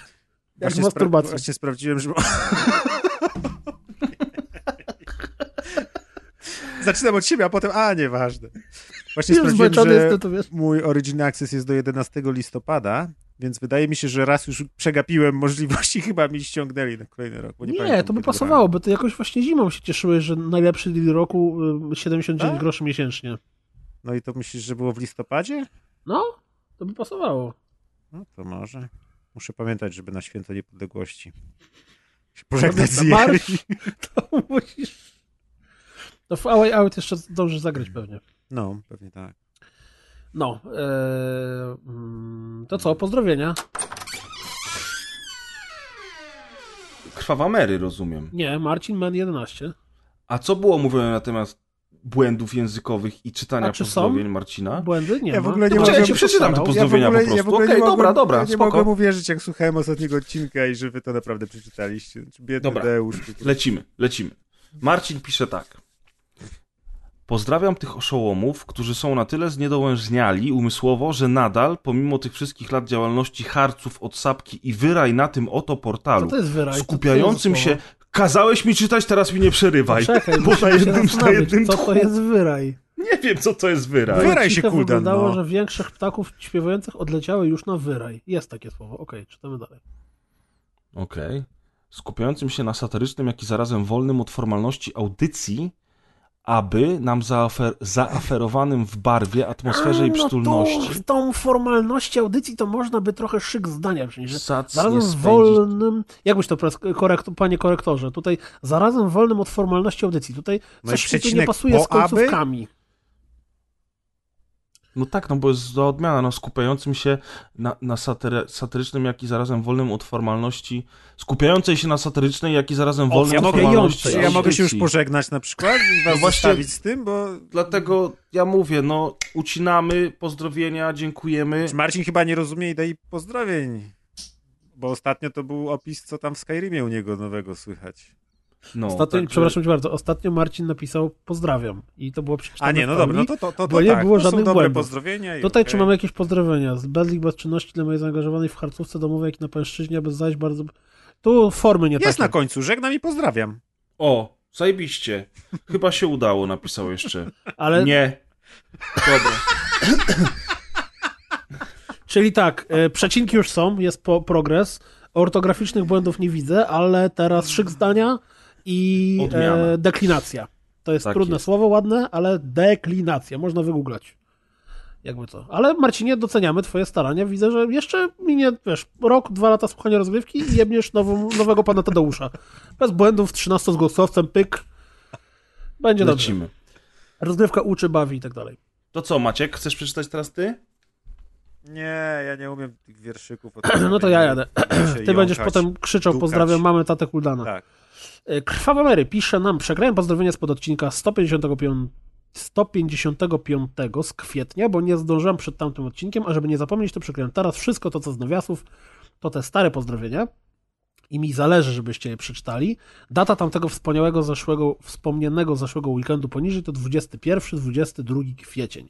Jak masturbacja. Właśnie sprawdziłem, że... Zaczynam od siebie, a potem... nieważne. Właśnie sprawdziłem, że mój Origin Access jest do 11 listopada, więc wydaje mi się, że raz już przegapiłem możliwości, chyba mi ściągnęli na kolejny rok. Bo nie, to by pasowało, bo ty jakoś właśnie zimą się cieszyłeś, że najlepszy deal roku 79 groszy miesięcznie. No i to myślisz, że było w listopadzie? No, to by pasowało. No to może. Muszę pamiętać, żeby na święto niepodległości się pożegnać z to musisz... To w A Way Out jeszcze zdążysz zagrać pewnie. No, pewnie tak. No, to co, pozdrowienia. Krwawa Mary, rozumiem. Nie, Marcin Man 11. A co było mówione na temat błędów językowych i czytania pozdrowień Marcina? Błędy? Nie, ja w ogóle nie mogę. Ja ci przeczytam te pozdrowienia po prostu. Okej, dobra, spoko. Nie mogłem uwierzyć, jak słuchałem ostatniego odcinka i że wy to naprawdę przeczytaliście. Biedny Deusz. Lecimy. Marcin pisze tak. Pozdrawiam tych oszołomów, którzy są na tyle zniedołężniali umysłowo, że nadal, pomimo tych wszystkich lat działalności harców od sapki i wyraj na tym oto portalu, skupiającym się... Kazałeś mi czytać, teraz mi nie przerywaj. Czekaj, bo na jednym co to jest wyraj? Nie wiem, co to jest wyraj. Wyraj się, Kuldan. Wyglądało, że większych ptaków śpiewających odleciały już na wyraj. Jest takie słowo. Okej, czytamy dalej. Okej. Skupiającym się na satyrycznym, jak i zarazem wolnym od formalności audycji, aby nam zaaferowanym w barwie, atmosferze i przytulności. No tą formalności audycji to można by trochę szyk zdania przynieść. Zarazem wolnym... Jakbyś to, panie korektorze, tutaj zarazem wolnym od formalności audycji. Tutaj coś tu nie pasuje z końcówkami. No tak, no bo jest za odmiana, no skupiającym się na satyrycznym, jak i zarazem wolnym od formalności, skupiającej się na satyrycznej, jak i zarazem wolnym od formalności. Ja mogę się już pożegnać na przykład i was zostawić z tym, bo... Dlatego ja mówię, no ucinamy, pozdrowienia, dziękujemy. Marcin chyba nie rozumie idei pozdrowień, bo ostatnio to był opis, co tam w Skyrimie u niego nowego słychać. No, ostatnio, tak, przepraszam cię bardzo, ostatnio Marcin napisał pozdrawiam i to było przeczytane. A nie, no dobra, no to bo nie tak, było to żadnych błędów. Tutaj okay. Czy mamy jakieś pozdrowienia? Z Bedlik bez czynności dla mojej zaangażowanej w harcówce domowej, jak i na Pęszczyźnie, bez zajść bardzo... Tu formy nie takie. Jest na końcu, żegnam i pozdrawiam. O, zajebiście. Chyba się udało, napisał jeszcze. Ale... Nie. Dobra. Czyli tak, przecinki już są, jest progres. Ortograficznych błędów nie widzę, ale teraz szyk zdania... I deklinacja. To jest tak trudne słowo, ładne, ale deklinacja. Można wygooglać. Jakby co. Ale Marcinie, doceniamy twoje starania. Widzę, że jeszcze minie, wiesz, rok, 2 lata słuchania rozgrywki i jebniesz nowego pana Tadeusza. Bez błędów, 13 z głosowcem, pyk. Będzie lecimy. Dobrze. Rozgrywka uczy, bawi i tak dalej. To co, Maciek? Chcesz przeczytać teraz ty? Nie, ja nie umiem tych wierszyków. No to ja jadę. Ty będziesz potem krzyczał, dukać. Pozdrawiam mamę, tatę Kuldana. Tak. Krwawa Mary pisze nam, przegrałem pozdrowienia spod odcinka 155 z kwietnia, bo nie zdążyłem przed tamtym odcinkiem, a żeby nie zapomnieć, to przegrałem teraz wszystko to, co z nawiasów, to te stare pozdrowienia i mi zależy, żebyście je przeczytali. Data tamtego wspomnianego zeszłego weekendu poniżej to 21-22 kwiecień.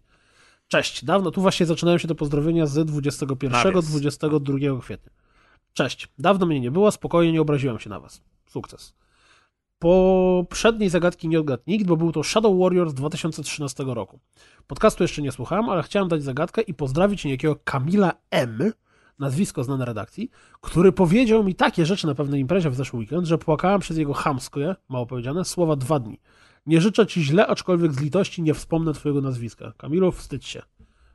Cześć, dawno, tu właśnie zaczynają się te pozdrowienia z 21-22 kwietnia. Cześć, dawno mnie nie było, spokojnie, nie obraziłem się na was. Sukces. Poprzedniej zagadki nie odgadł nikt, bo był to Shadow Warriors z 2013 roku. Podcastu jeszcze nie słuchałem, ale chciałem dać zagadkę i pozdrowić niejakiego Kamila M., nazwisko znane redakcji, który powiedział mi takie rzeczy na pewnej imprezie w zeszły weekend, że płakałem przez jego chamskie, mało powiedziane, słowa 2 dni. Nie życzę ci źle, aczkolwiek z litości nie wspomnę twojego nazwiska. Kamilu, wstydź się.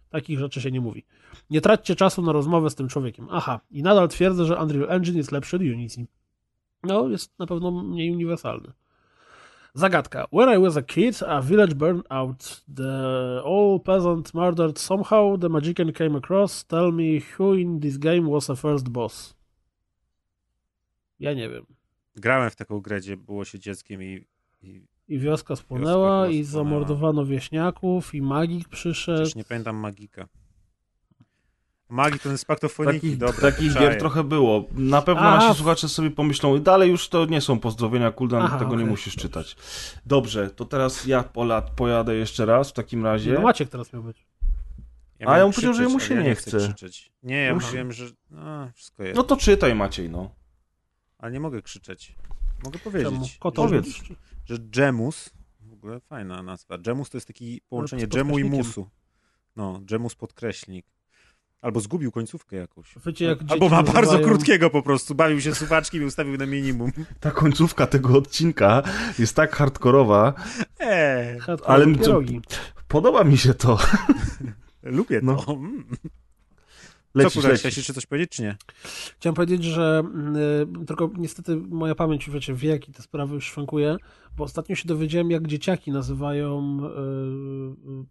Takich rzeczy się nie mówi. Nie traćcie czasu na rozmowę z tym człowiekiem. Aha, i nadal twierdzę, że Unreal Engine jest lepszy od Unity. No, jest na pewno mniej uniwersalny. Zagadka. When I was a kid, a village burned out. The old peasant murdered somehow. The magician came across. Tell me who in this game was the first boss. Ja nie wiem. Grałem w taką grę, gdzie było się dzieckiem i wioska spłonęła, i zamordowano wieśniaków, i magik przyszedł. Też nie pamiętam magika. Magii to jest paktofoniki, dobra. Takich gier trochę było. Na pewno nasi słuchacze sobie pomyślą i dalej już to nie są pozdrowienia, Kuldan, tego nie musisz czytać. Dobrze, to teraz ja pojadę jeszcze raz w takim razie. No Maciek teraz miał być. Ja on powiedział, że mu się nie chce. Nie, ja mówiłem, że wszystko jest. No to czytaj, Maciej, no. Ale nie mogę krzyczeć. Mogę powiedzieć. Powiedz. Że Dżemus, w ogóle fajna nazwa. Dżemus to jest takie połączenie dżemu i musu. No, Dżemus podkreślnik. Albo zgubił końcówkę jakąś. Wiecie, albo ma bardzo krótkiego po prostu. Bawił się suwaczkiem i ustawił na minimum. Ta końcówka tego odcinka jest tak hardkorowa. Ale podoba mi się to. Lubię to. No. Chciałeś jeszcze coś powiedzieć, czy nie? Chciałem powiedzieć, że tylko niestety moja pamięć, wiecie, wie, jakie te sprawy już szwankuje, bo ostatnio się dowiedziałem, jak dzieciaki nazywają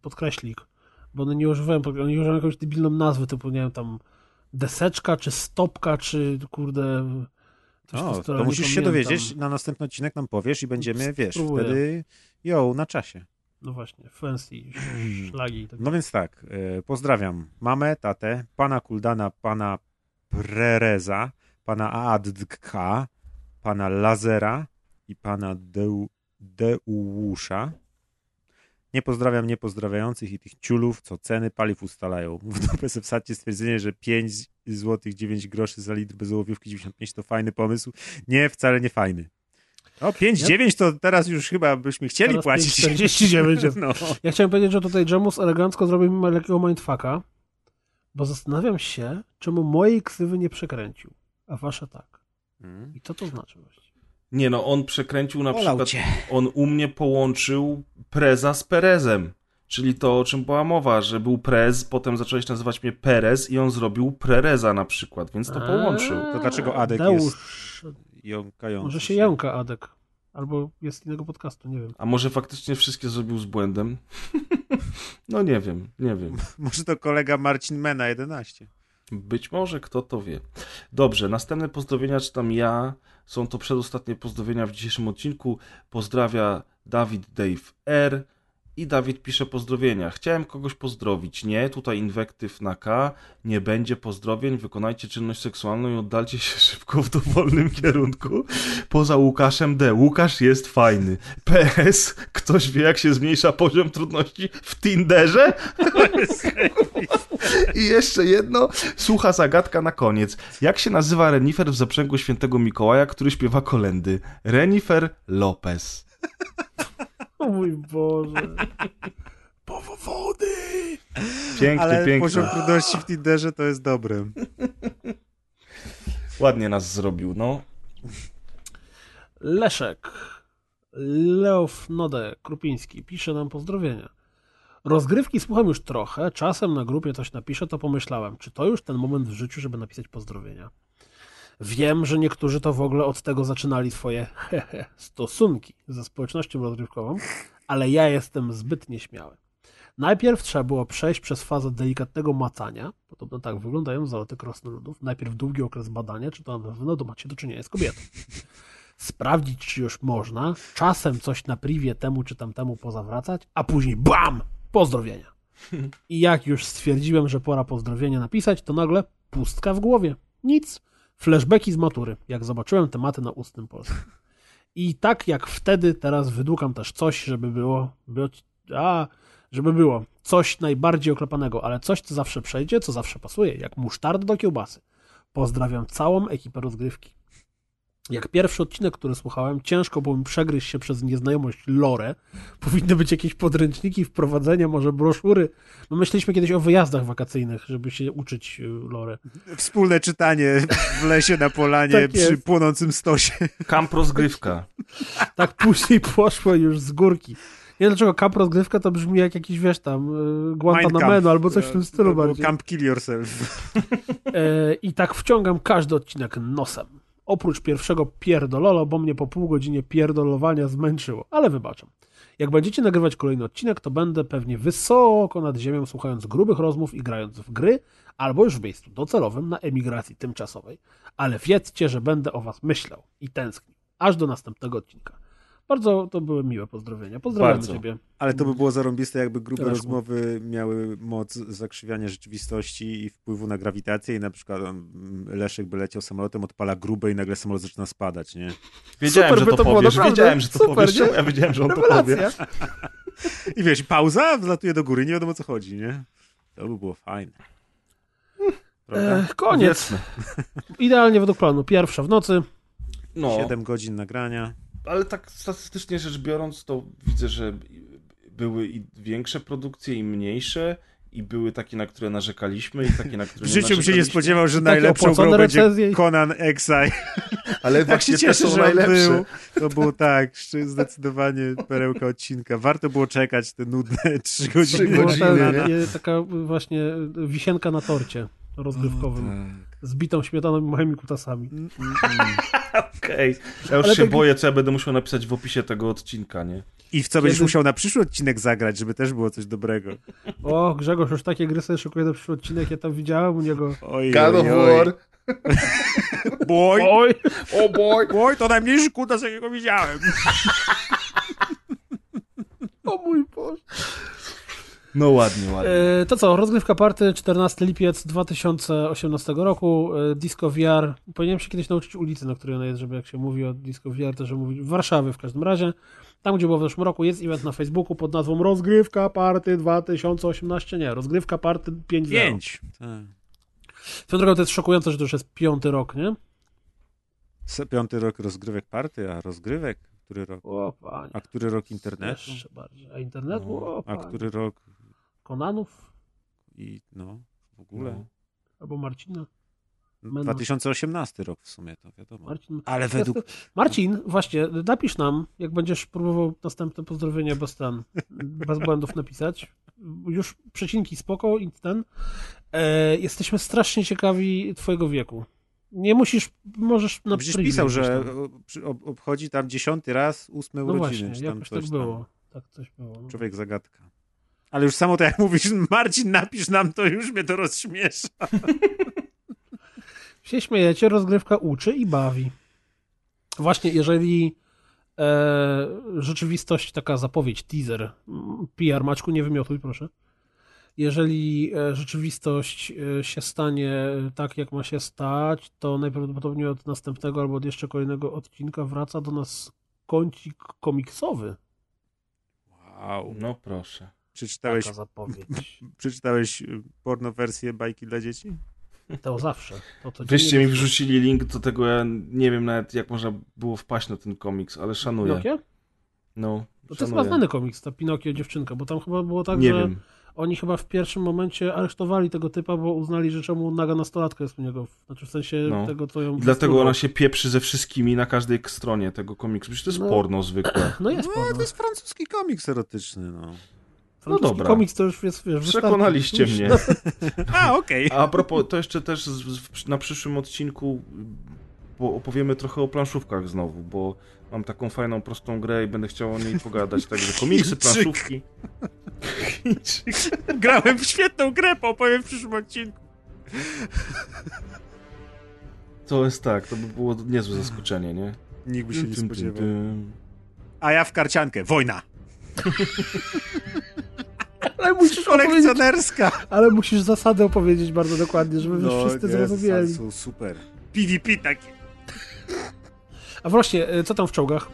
podkreślik. bo one nie używają, oni używają jakąś debilną nazwę, typu, nie wiem, tam deseczka, czy stopka, czy kurde... No, to musisz się dowiedzieć, na następny odcinek nam powiesz i będziemy, wiesz, spróbuję. Wtedy na czasie. No właśnie, fancy, szlagi i tak. No więc tak, pozdrawiam mamę, tatę, pana Kuldana, pana Prereza, pana Addka, pana Lazera i pana Deułusza. Nie pozdrawiam niepozdrawiających i tych ciulów, co ceny paliw ustalają. W dopesy wsadźcie stwierdzenie, że 5,09 zł za litr bez ołowiówki 95 to fajny pomysł. Nie, wcale nie fajny. O, 5,9 to teraz już chyba byśmy chcieli teraz płacić. 49. No. Ja chciałem powiedzieć, że tutaj Jamus elegancko zrobił mi lekkiego mindfucka, bo zastanawiam się, czemu mojej ksywy nie przekręcił, a wasza tak. I co to znaczy właśnie? Nie no, on przekręcił na przykład, on u mnie połączył Preza z Perezem, czyli to, o czym była mowa, że był Prez, potem zacząłeś nazywać mnie Perez i on zrobił Prereza na przykład, więc to połączył. To dlaczego Adek Deusz jest jąkający? Może się jąka Adek, albo jest innego podcastu, nie wiem. A może faktycznie wszystkie zrobił z błędem? No nie wiem, nie wiem. Może to kolega Marcin Mena 11. Być może, kto to wie. Dobrze, następne pozdrowienia czytam ja. Są to przedostatnie pozdrowienia w dzisiejszym odcinku. Pozdrawia Dawid Dave R. I Dawid pisze pozdrowienia. Chciałem kogoś pozdrowić. Nie, tutaj inwektyw na K. Nie będzie pozdrowień. Wykonajcie czynność seksualną i oddalcie się szybko w dowolnym kierunku. Poza Łukaszem D. Łukasz jest fajny. PS. Ktoś wie, jak się zmniejsza poziom trudności w Tinderze? I jeszcze jedno. Słucha zagadka na koniec. Jak się nazywa renifer w zaprzęgu Świętego Mikołaja, który śpiewa kolędy? Renifer Lopez. O mój Boże. Powody! Piękny, ale piękny. Poziom trudności w Tinderze to jest dobry. Ładnie nas zrobił, no. Leszek. Leof Node Krupiński pisze nam pozdrowienia. Rozgrywki słucham już trochę, czasem na grupie coś napiszę, to pomyślałem, czy to już ten moment w życiu, żeby napisać pozdrowienia. Wiem, że niektórzy to w ogóle od tego zaczynali swoje stosunki ze społecznością rozgrywkową, ale ja jestem zbyt nieśmiały. Najpierw trzeba było przejść przez fazę delikatnego macania, podobno tak wyglądają zaloty krasnoludów, najpierw długi okres badania, czy to na pewno macie do czynienia z kobietą. Sprawdzić, czy już można, czasem coś na privie temu czy tamtemu pozawracać, a później BAM! Pozdrowienia. I jak już stwierdziłem, że pora pozdrowienia napisać, to nagle pustka w głowie. Nic. Flashbacki z matury, jak zobaczyłem tematy na ustnym polskim. I tak jak wtedy, teraz wydłukam też coś, żeby było coś najbardziej oklepanego, ale coś, co zawsze przejdzie, co zawsze pasuje, jak musztarda do kiełbasy. Pozdrawiam całą ekipę rozgrywki. Jak pierwszy odcinek, który słuchałem, ciężko było mi przegryźć się przez nieznajomość lore. Powinny być jakieś podręczniki, wprowadzenia, może broszury. My myśleliśmy kiedyś o wyjazdach wakacyjnych, żeby się uczyć lore. Wspólne czytanie w lesie, na polanie, tak przy płonącym stosie. Kamp rozgrywka. Tak później poszło już z górki. Nie wiem dlaczego kamp rozgrywka to brzmi jak jakiś, wiesz tam, Guantanamo albo coś w tym stylu bardziej. Camp Kill Yourself. I tak wciągam każdy odcinek nosem. Oprócz pierwszego pierdololo, bo mnie po pół godzinie pierdolowania zmęczyło, ale wybaczam. Jak będziecie nagrywać kolejny odcinek, to będę pewnie wysoko nad ziemią, słuchając grubych rozmów i grając w gry, albo już w miejscu docelowym na emigracji tymczasowej. Ale wiedzcie, że będę o was myślał i tęsknił. Aż do następnego odcinka. Bardzo to były miłe pozdrowienia. Pozdrawiam ciebie. Ale to by było zarąbiste, jakby grube rozmowy miały moc zakrzywiania rzeczywistości i wpływu na grawitację i na przykład Leszek by leciał samolotem, odpala grube i nagle samolot zaczyna spadać, nie? Wiedziałem, że on to powie. I wiesz, pauza, wlatuje do góry, nie wiadomo o co chodzi, nie? To by było fajne. Koniec. Idealnie według planu. Pierwsza w nocy. 7 godzin nagrania. Ale tak statystycznie rzecz biorąc, to widzę, że były i większe produkcje, i mniejsze, i były takie, na które narzekaliśmy, i takie, na które nie narzekaliśmy. W życiu bym się nie spodziewał, że najlepszą grą będzie Conan Exile. Ale tak się cieszę, że był. To było tak, zdecydowanie perełka odcinka. Warto było czekać te nudne 3 godziny. Taka właśnie wisienka na torcie rozgrywkowym. Tak. Z bitą śmietaną i moimi kutasami. Okej. Ja już się boję, co ja będę musiał napisać w opisie tego odcinka, nie? I w co będziesz musiał na przyszły odcinek zagrać, żeby też było coś dobrego. O, Grzegorz, już takie gry sobie szukuję na przyszły odcinek, ja tam widziałem u niego. God of War. Boy. Boy. O boy. Boy, to najmniejszy kutas, jakiego widziałem. O mój Boże. No ładnie, ładnie. To co, rozgrywka party, 14 lipiec 2018 roku, Disco VR. Powinienem się kiedyś nauczyć ulicy, na której ona jest, żeby jak się mówi o Disco VR, to żeby mówić Warszawy w każdym razie. Tam, gdzie było w zeszłym roku, jest event na Facebooku pod nazwą Rozgrywka Party 2018, nie, Rozgrywka Party 5.0. 5. Tak. Swoją drogą to jest szokujące, że to już jest 5. rok, nie? 5. rok rozgrywek party, a rozgrywek? Który rok? O, panie. A który rok internetu? Jeszcze bardziej. A internetu? O, a który rok? Konanów? I no, w ogóle. No. Albo Marcina. Menon. 2018 rok w sumie, to wiadomo. Marcin, ale według... Marcin, właśnie, napisz nam, jak będziesz próbował następne pozdrowienie bez ten, bez błędów napisać. Już przecinki spoko i ten. Jesteśmy strasznie ciekawi twojego wieku. Nie musisz, możesz na przykład. Gdzieś pisał, że obchodzi tam 10. raz 8. no urodziny. Właśnie, czy tam jakoś coś tak było. Tam. Tak coś było. No. Człowiek zagadka. Ale już samo to jak mówisz, Marcin, napisz nam, to już mnie to rozśmiesza. Się śmiejecie, rozgrywka uczy i bawi. Właśnie, jeżeli rzeczywistość, taka zapowiedź, teaser, PR, Maćku, nie wymiotuj, proszę. Jeżeli rzeczywistość się stanie tak, jak ma się stać, to najprawdopodobniej od następnego albo od jeszcze kolejnego odcinka wraca do nas kącik komiksowy. Wow. No proszę. Przeczytałeś, taka zapowiedź. Przeczytałeś pornowersję bajki dla dzieci? To zawsze. To wyście mi wrzucili link do tego, ja nie wiem nawet jak można było wpaść na ten komiks, ale szanuję. Pinokio? No, to szanuję. To jest chyba znany komiks, ta Pinokio dziewczynka, bo tam chyba było tak, nie że wiem. Oni chyba w pierwszym momencie aresztowali tego typa, bo uznali, że czemu naga nastolatka jest u niego. Znaczy w sensie no. tego, co ją... I dlatego ona się pieprzy ze wszystkimi na każdej stronie tego komiksu. Przecież to jest no. porno zwykłe. No jest porno. No, to jest francuski komiks erotyczny, no. No dobra, komiks to już jest, wiesz, przekonaliście mnie. A, okej. Okay. A propos, to jeszcze też na przyszłym odcinku opowiemy trochę o planszówkach znowu, bo mam taką fajną, prostą grę i będę chciał o niej pogadać. Także komiksy, planszówki. Grałem w świetną grę, opowiem w przyszłym odcinku. To jest tak, to by było niezłe zaskoczenie, nie? Nikt by się nie spodziewał. A ja w karciankę. Wojna! Ale musisz kolekcjonerska. Ale musisz zasady opowiedzieć bardzo dokładnie, żeby no, wszyscy zrozumieli. Są super. PvP takie. A właśnie, co tam w czołgach?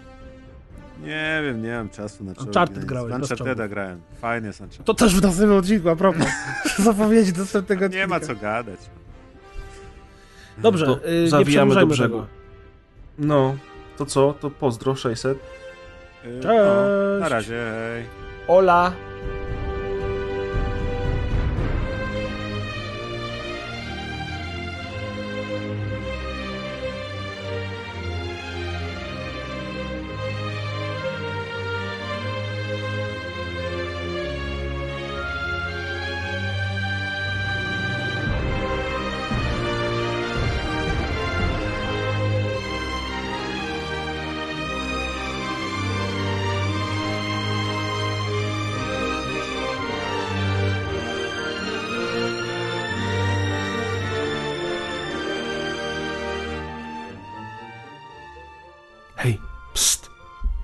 Nie wiem, nie mam czasu na czołgi. Uncharted grałem. Z Uncharted'a grałem. Fajny jest Uncharted. To też w następnym odcinku, a propos. Zapowiedzi do następnego odcinka. Nie ma co gadać. Dobrze, nie zawijamy do brzegu. Tego. No, to co? To pozdro 600. Cześć. No, na razie. Hej. Ola.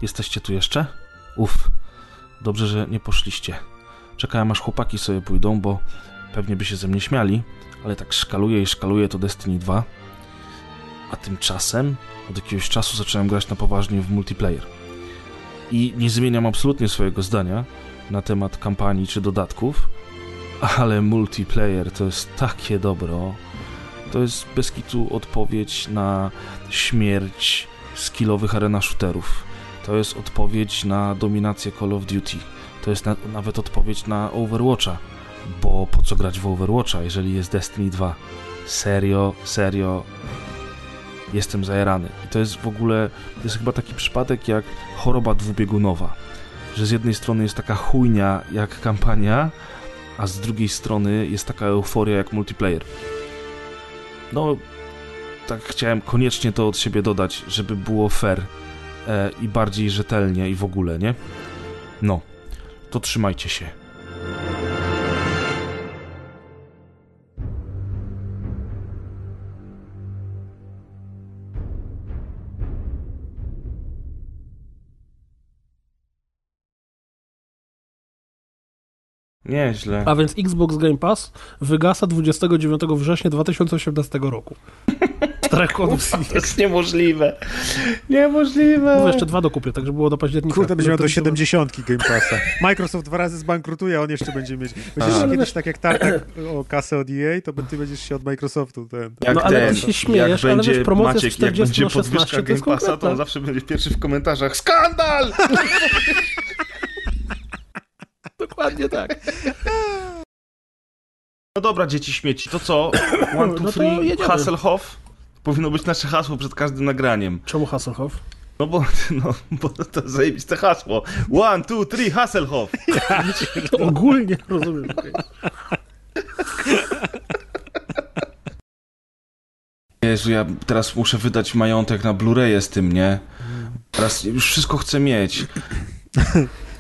Jesteście tu jeszcze? Uff, dobrze, że nie poszliście. Czekałem, aż chłopaki sobie pójdą, bo pewnie by się ze mnie śmiali, ale tak szkaluje i szkaluje to Destiny 2. A tymczasem od jakiegoś czasu zacząłem grać na poważnie w multiplayer. I nie zmieniam absolutnie swojego zdania na temat kampanii czy dodatków, ale multiplayer to jest takie dobro. To jest bez kitu odpowiedź na śmierć skillowych arena shooterów. To jest odpowiedź na dominację Call of Duty. To jest nawet odpowiedź na Overwatcha. Bo po co grać w Overwatcha, jeżeli jest Destiny 2? Serio, serio. Jestem zajarany. I to jest w ogóle... To jest chyba taki przypadek jak choroba dwubiegunowa. Że z jednej strony jest taka chujnia jak kampania, a z drugiej strony jest taka euforia jak multiplayer. No, tak chciałem koniecznie to od siebie dodać, żeby było fair. I bardziej rzetelnie i w ogóle, nie? No, to trzymajcie się. Nieźle. A więc Xbox Game Pass wygasa 29 września 2018 roku. To jest niemożliwe. Niemożliwe. Mówię, jeszcze dwa dokupię, tak żeby było do października. Kurde, będziemy do 70 Game Passa. Microsoft dwa razy zbankrutuje, a on jeszcze będzie mieć. Będziesz kiedyś tak jak Tartak o kasę od EA, to ty będziesz się od Microsoftu. No ale ty się śmiejesz, ale wiesz, promocja z 40 na 16 Game Passa, to on zawsze będzie pierwszy w komentarzach. Skandal! Dokładnie tak. No dobra, dzieci śmieci, to co? 1, 2, 3, Hasselhoff? Powinno być nasze hasło przed każdym nagraniem. Czemu Hasselhoff? No bo to zajebiste hasło. 1, 2, 3, Hasselhoff! Ja, to ogólnie rozumiem. Jezu, ja teraz muszę wydać majątek na Blu-raye z tym, nie? Teraz już wszystko chcę mieć.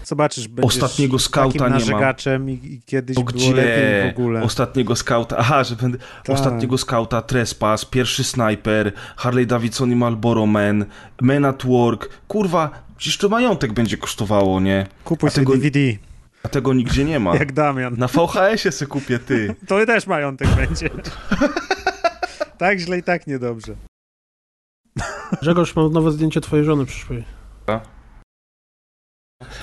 Zobaczysz, będziesz ostatniego skauta nie narzekaczem i kiedyś to było lepiej w ogóle. Ostatniego skauta, aha, że będę... Tak. Ostatniego skauta, Trespass, Pierwszy snajper, Harley Davidson i Marlboro Man, Man at Work, kurwa, przecież to majątek będzie kosztowało, nie? Kupuj sobie DVD. A tego nigdzie nie ma. Jak Damian. Na VHS-ie se kupię, ty. To też majątek będzie. Tak źle i tak niedobrze. Grzegorz, mam nowe zdjęcie twojej żony przyszłej. Tak?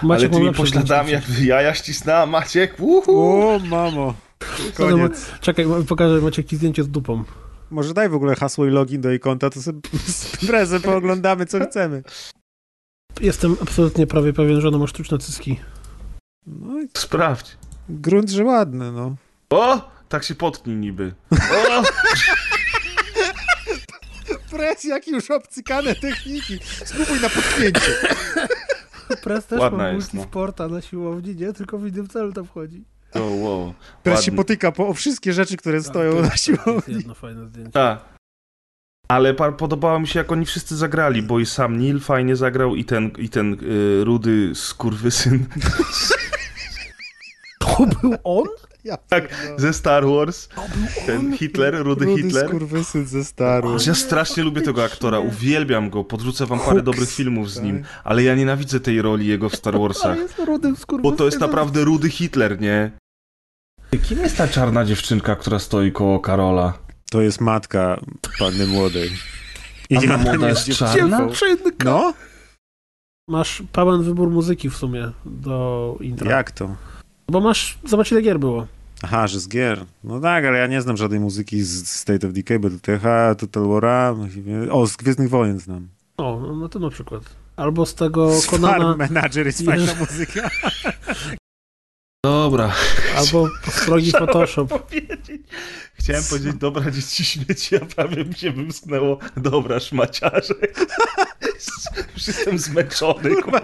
Maciek, ale tymi pośladami jak jaja ścisnęła, Maciek, o mamo, koniec. Czekaj, pokażę Maciek ci zdjęcie z dupą. Może daj w ogóle hasło i login do jej konta, to sobie z imprezę pooglądamy, co chcemy. Jestem absolutnie prawie pewien, że ona ma sztuczne cyski. No i sprawdź. Grunt, że ładne, no. O, tak się potknij niby. O! Presja, jakie już obcykane techniki. Spróbuj na potknięcie. Pres też ma multisporta na siłowni, nie? Tylko w innym celu tam wchodzi. Oh, wow. Pres się potyka o wszystkie rzeczy, które stoją na siłowni. To jest jedno fajne zdjęcie. Tak. Ale podobało mi się, jak oni wszyscy zagrali, bo i sam Neil fajnie zagrał i ten rudy skurwysyn. To był on? Tak, ze Star Wars. Ten Hitler, rudy Hitler. Skurwysyn ze Star Wars. Ja strasznie lubię tego aktora, uwielbiam go, podrzucę wam parę dobrych filmów z nim, ale ja nienawidzę tej roli jego w Star Warsach. Bo to jest naprawdę rudy Hitler, nie? Kim jest ta czarna dziewczynka, która stoi koło Karola? To jest matka panny młodej. Panna młoda jest czarna? No? Masz pełen wybór muzyki w sumie do intra. Jak to? Bo masz, zobacz ile gier było. Aha, że z gier. No tak, ale ja nie znam żadnej muzyki z State of Decay, BTH, Total War'a, o, z Gwiezdnych Wojen znam. O, no to na przykład. Albo z tego Konana... Farm Manager jest fajna muzyka. Dobra. Albo strogi Photoshop. Chciałem powiedzieć, dobra, dzieci śmieci, a prawie mi się wymsknęło, dobra, szmaciarze. Już jestem zmęczony. Kurwa,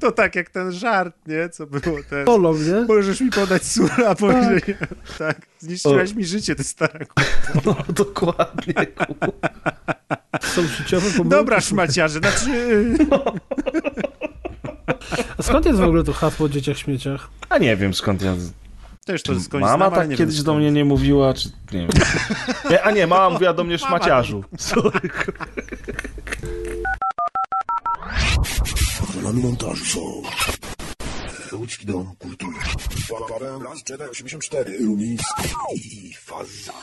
to tak jak ten żart, nie? Co było ten... Polo, nie? Możesz mi podać sura, bo tak. Tak. Zniszczyłeś mi życie, ty stara kurwa. No, dokładnie, kurwa. Są życiowe pomysły. Dobra, szmaciarze, znaczy... No. A skąd jest w ogóle to hasło o dzieciach śmieciach? A nie wiem skąd ja... Też to skądś mama znam, tak kiedyś do mnie nie mówiła, czy... Nie wiem. Nie, a nie, mama mówiła do mnie szmaciarzu. Sorry. Patronami montażu są Łódzki Dom Kultury, Las Jedi 84, Rumiński i Faza.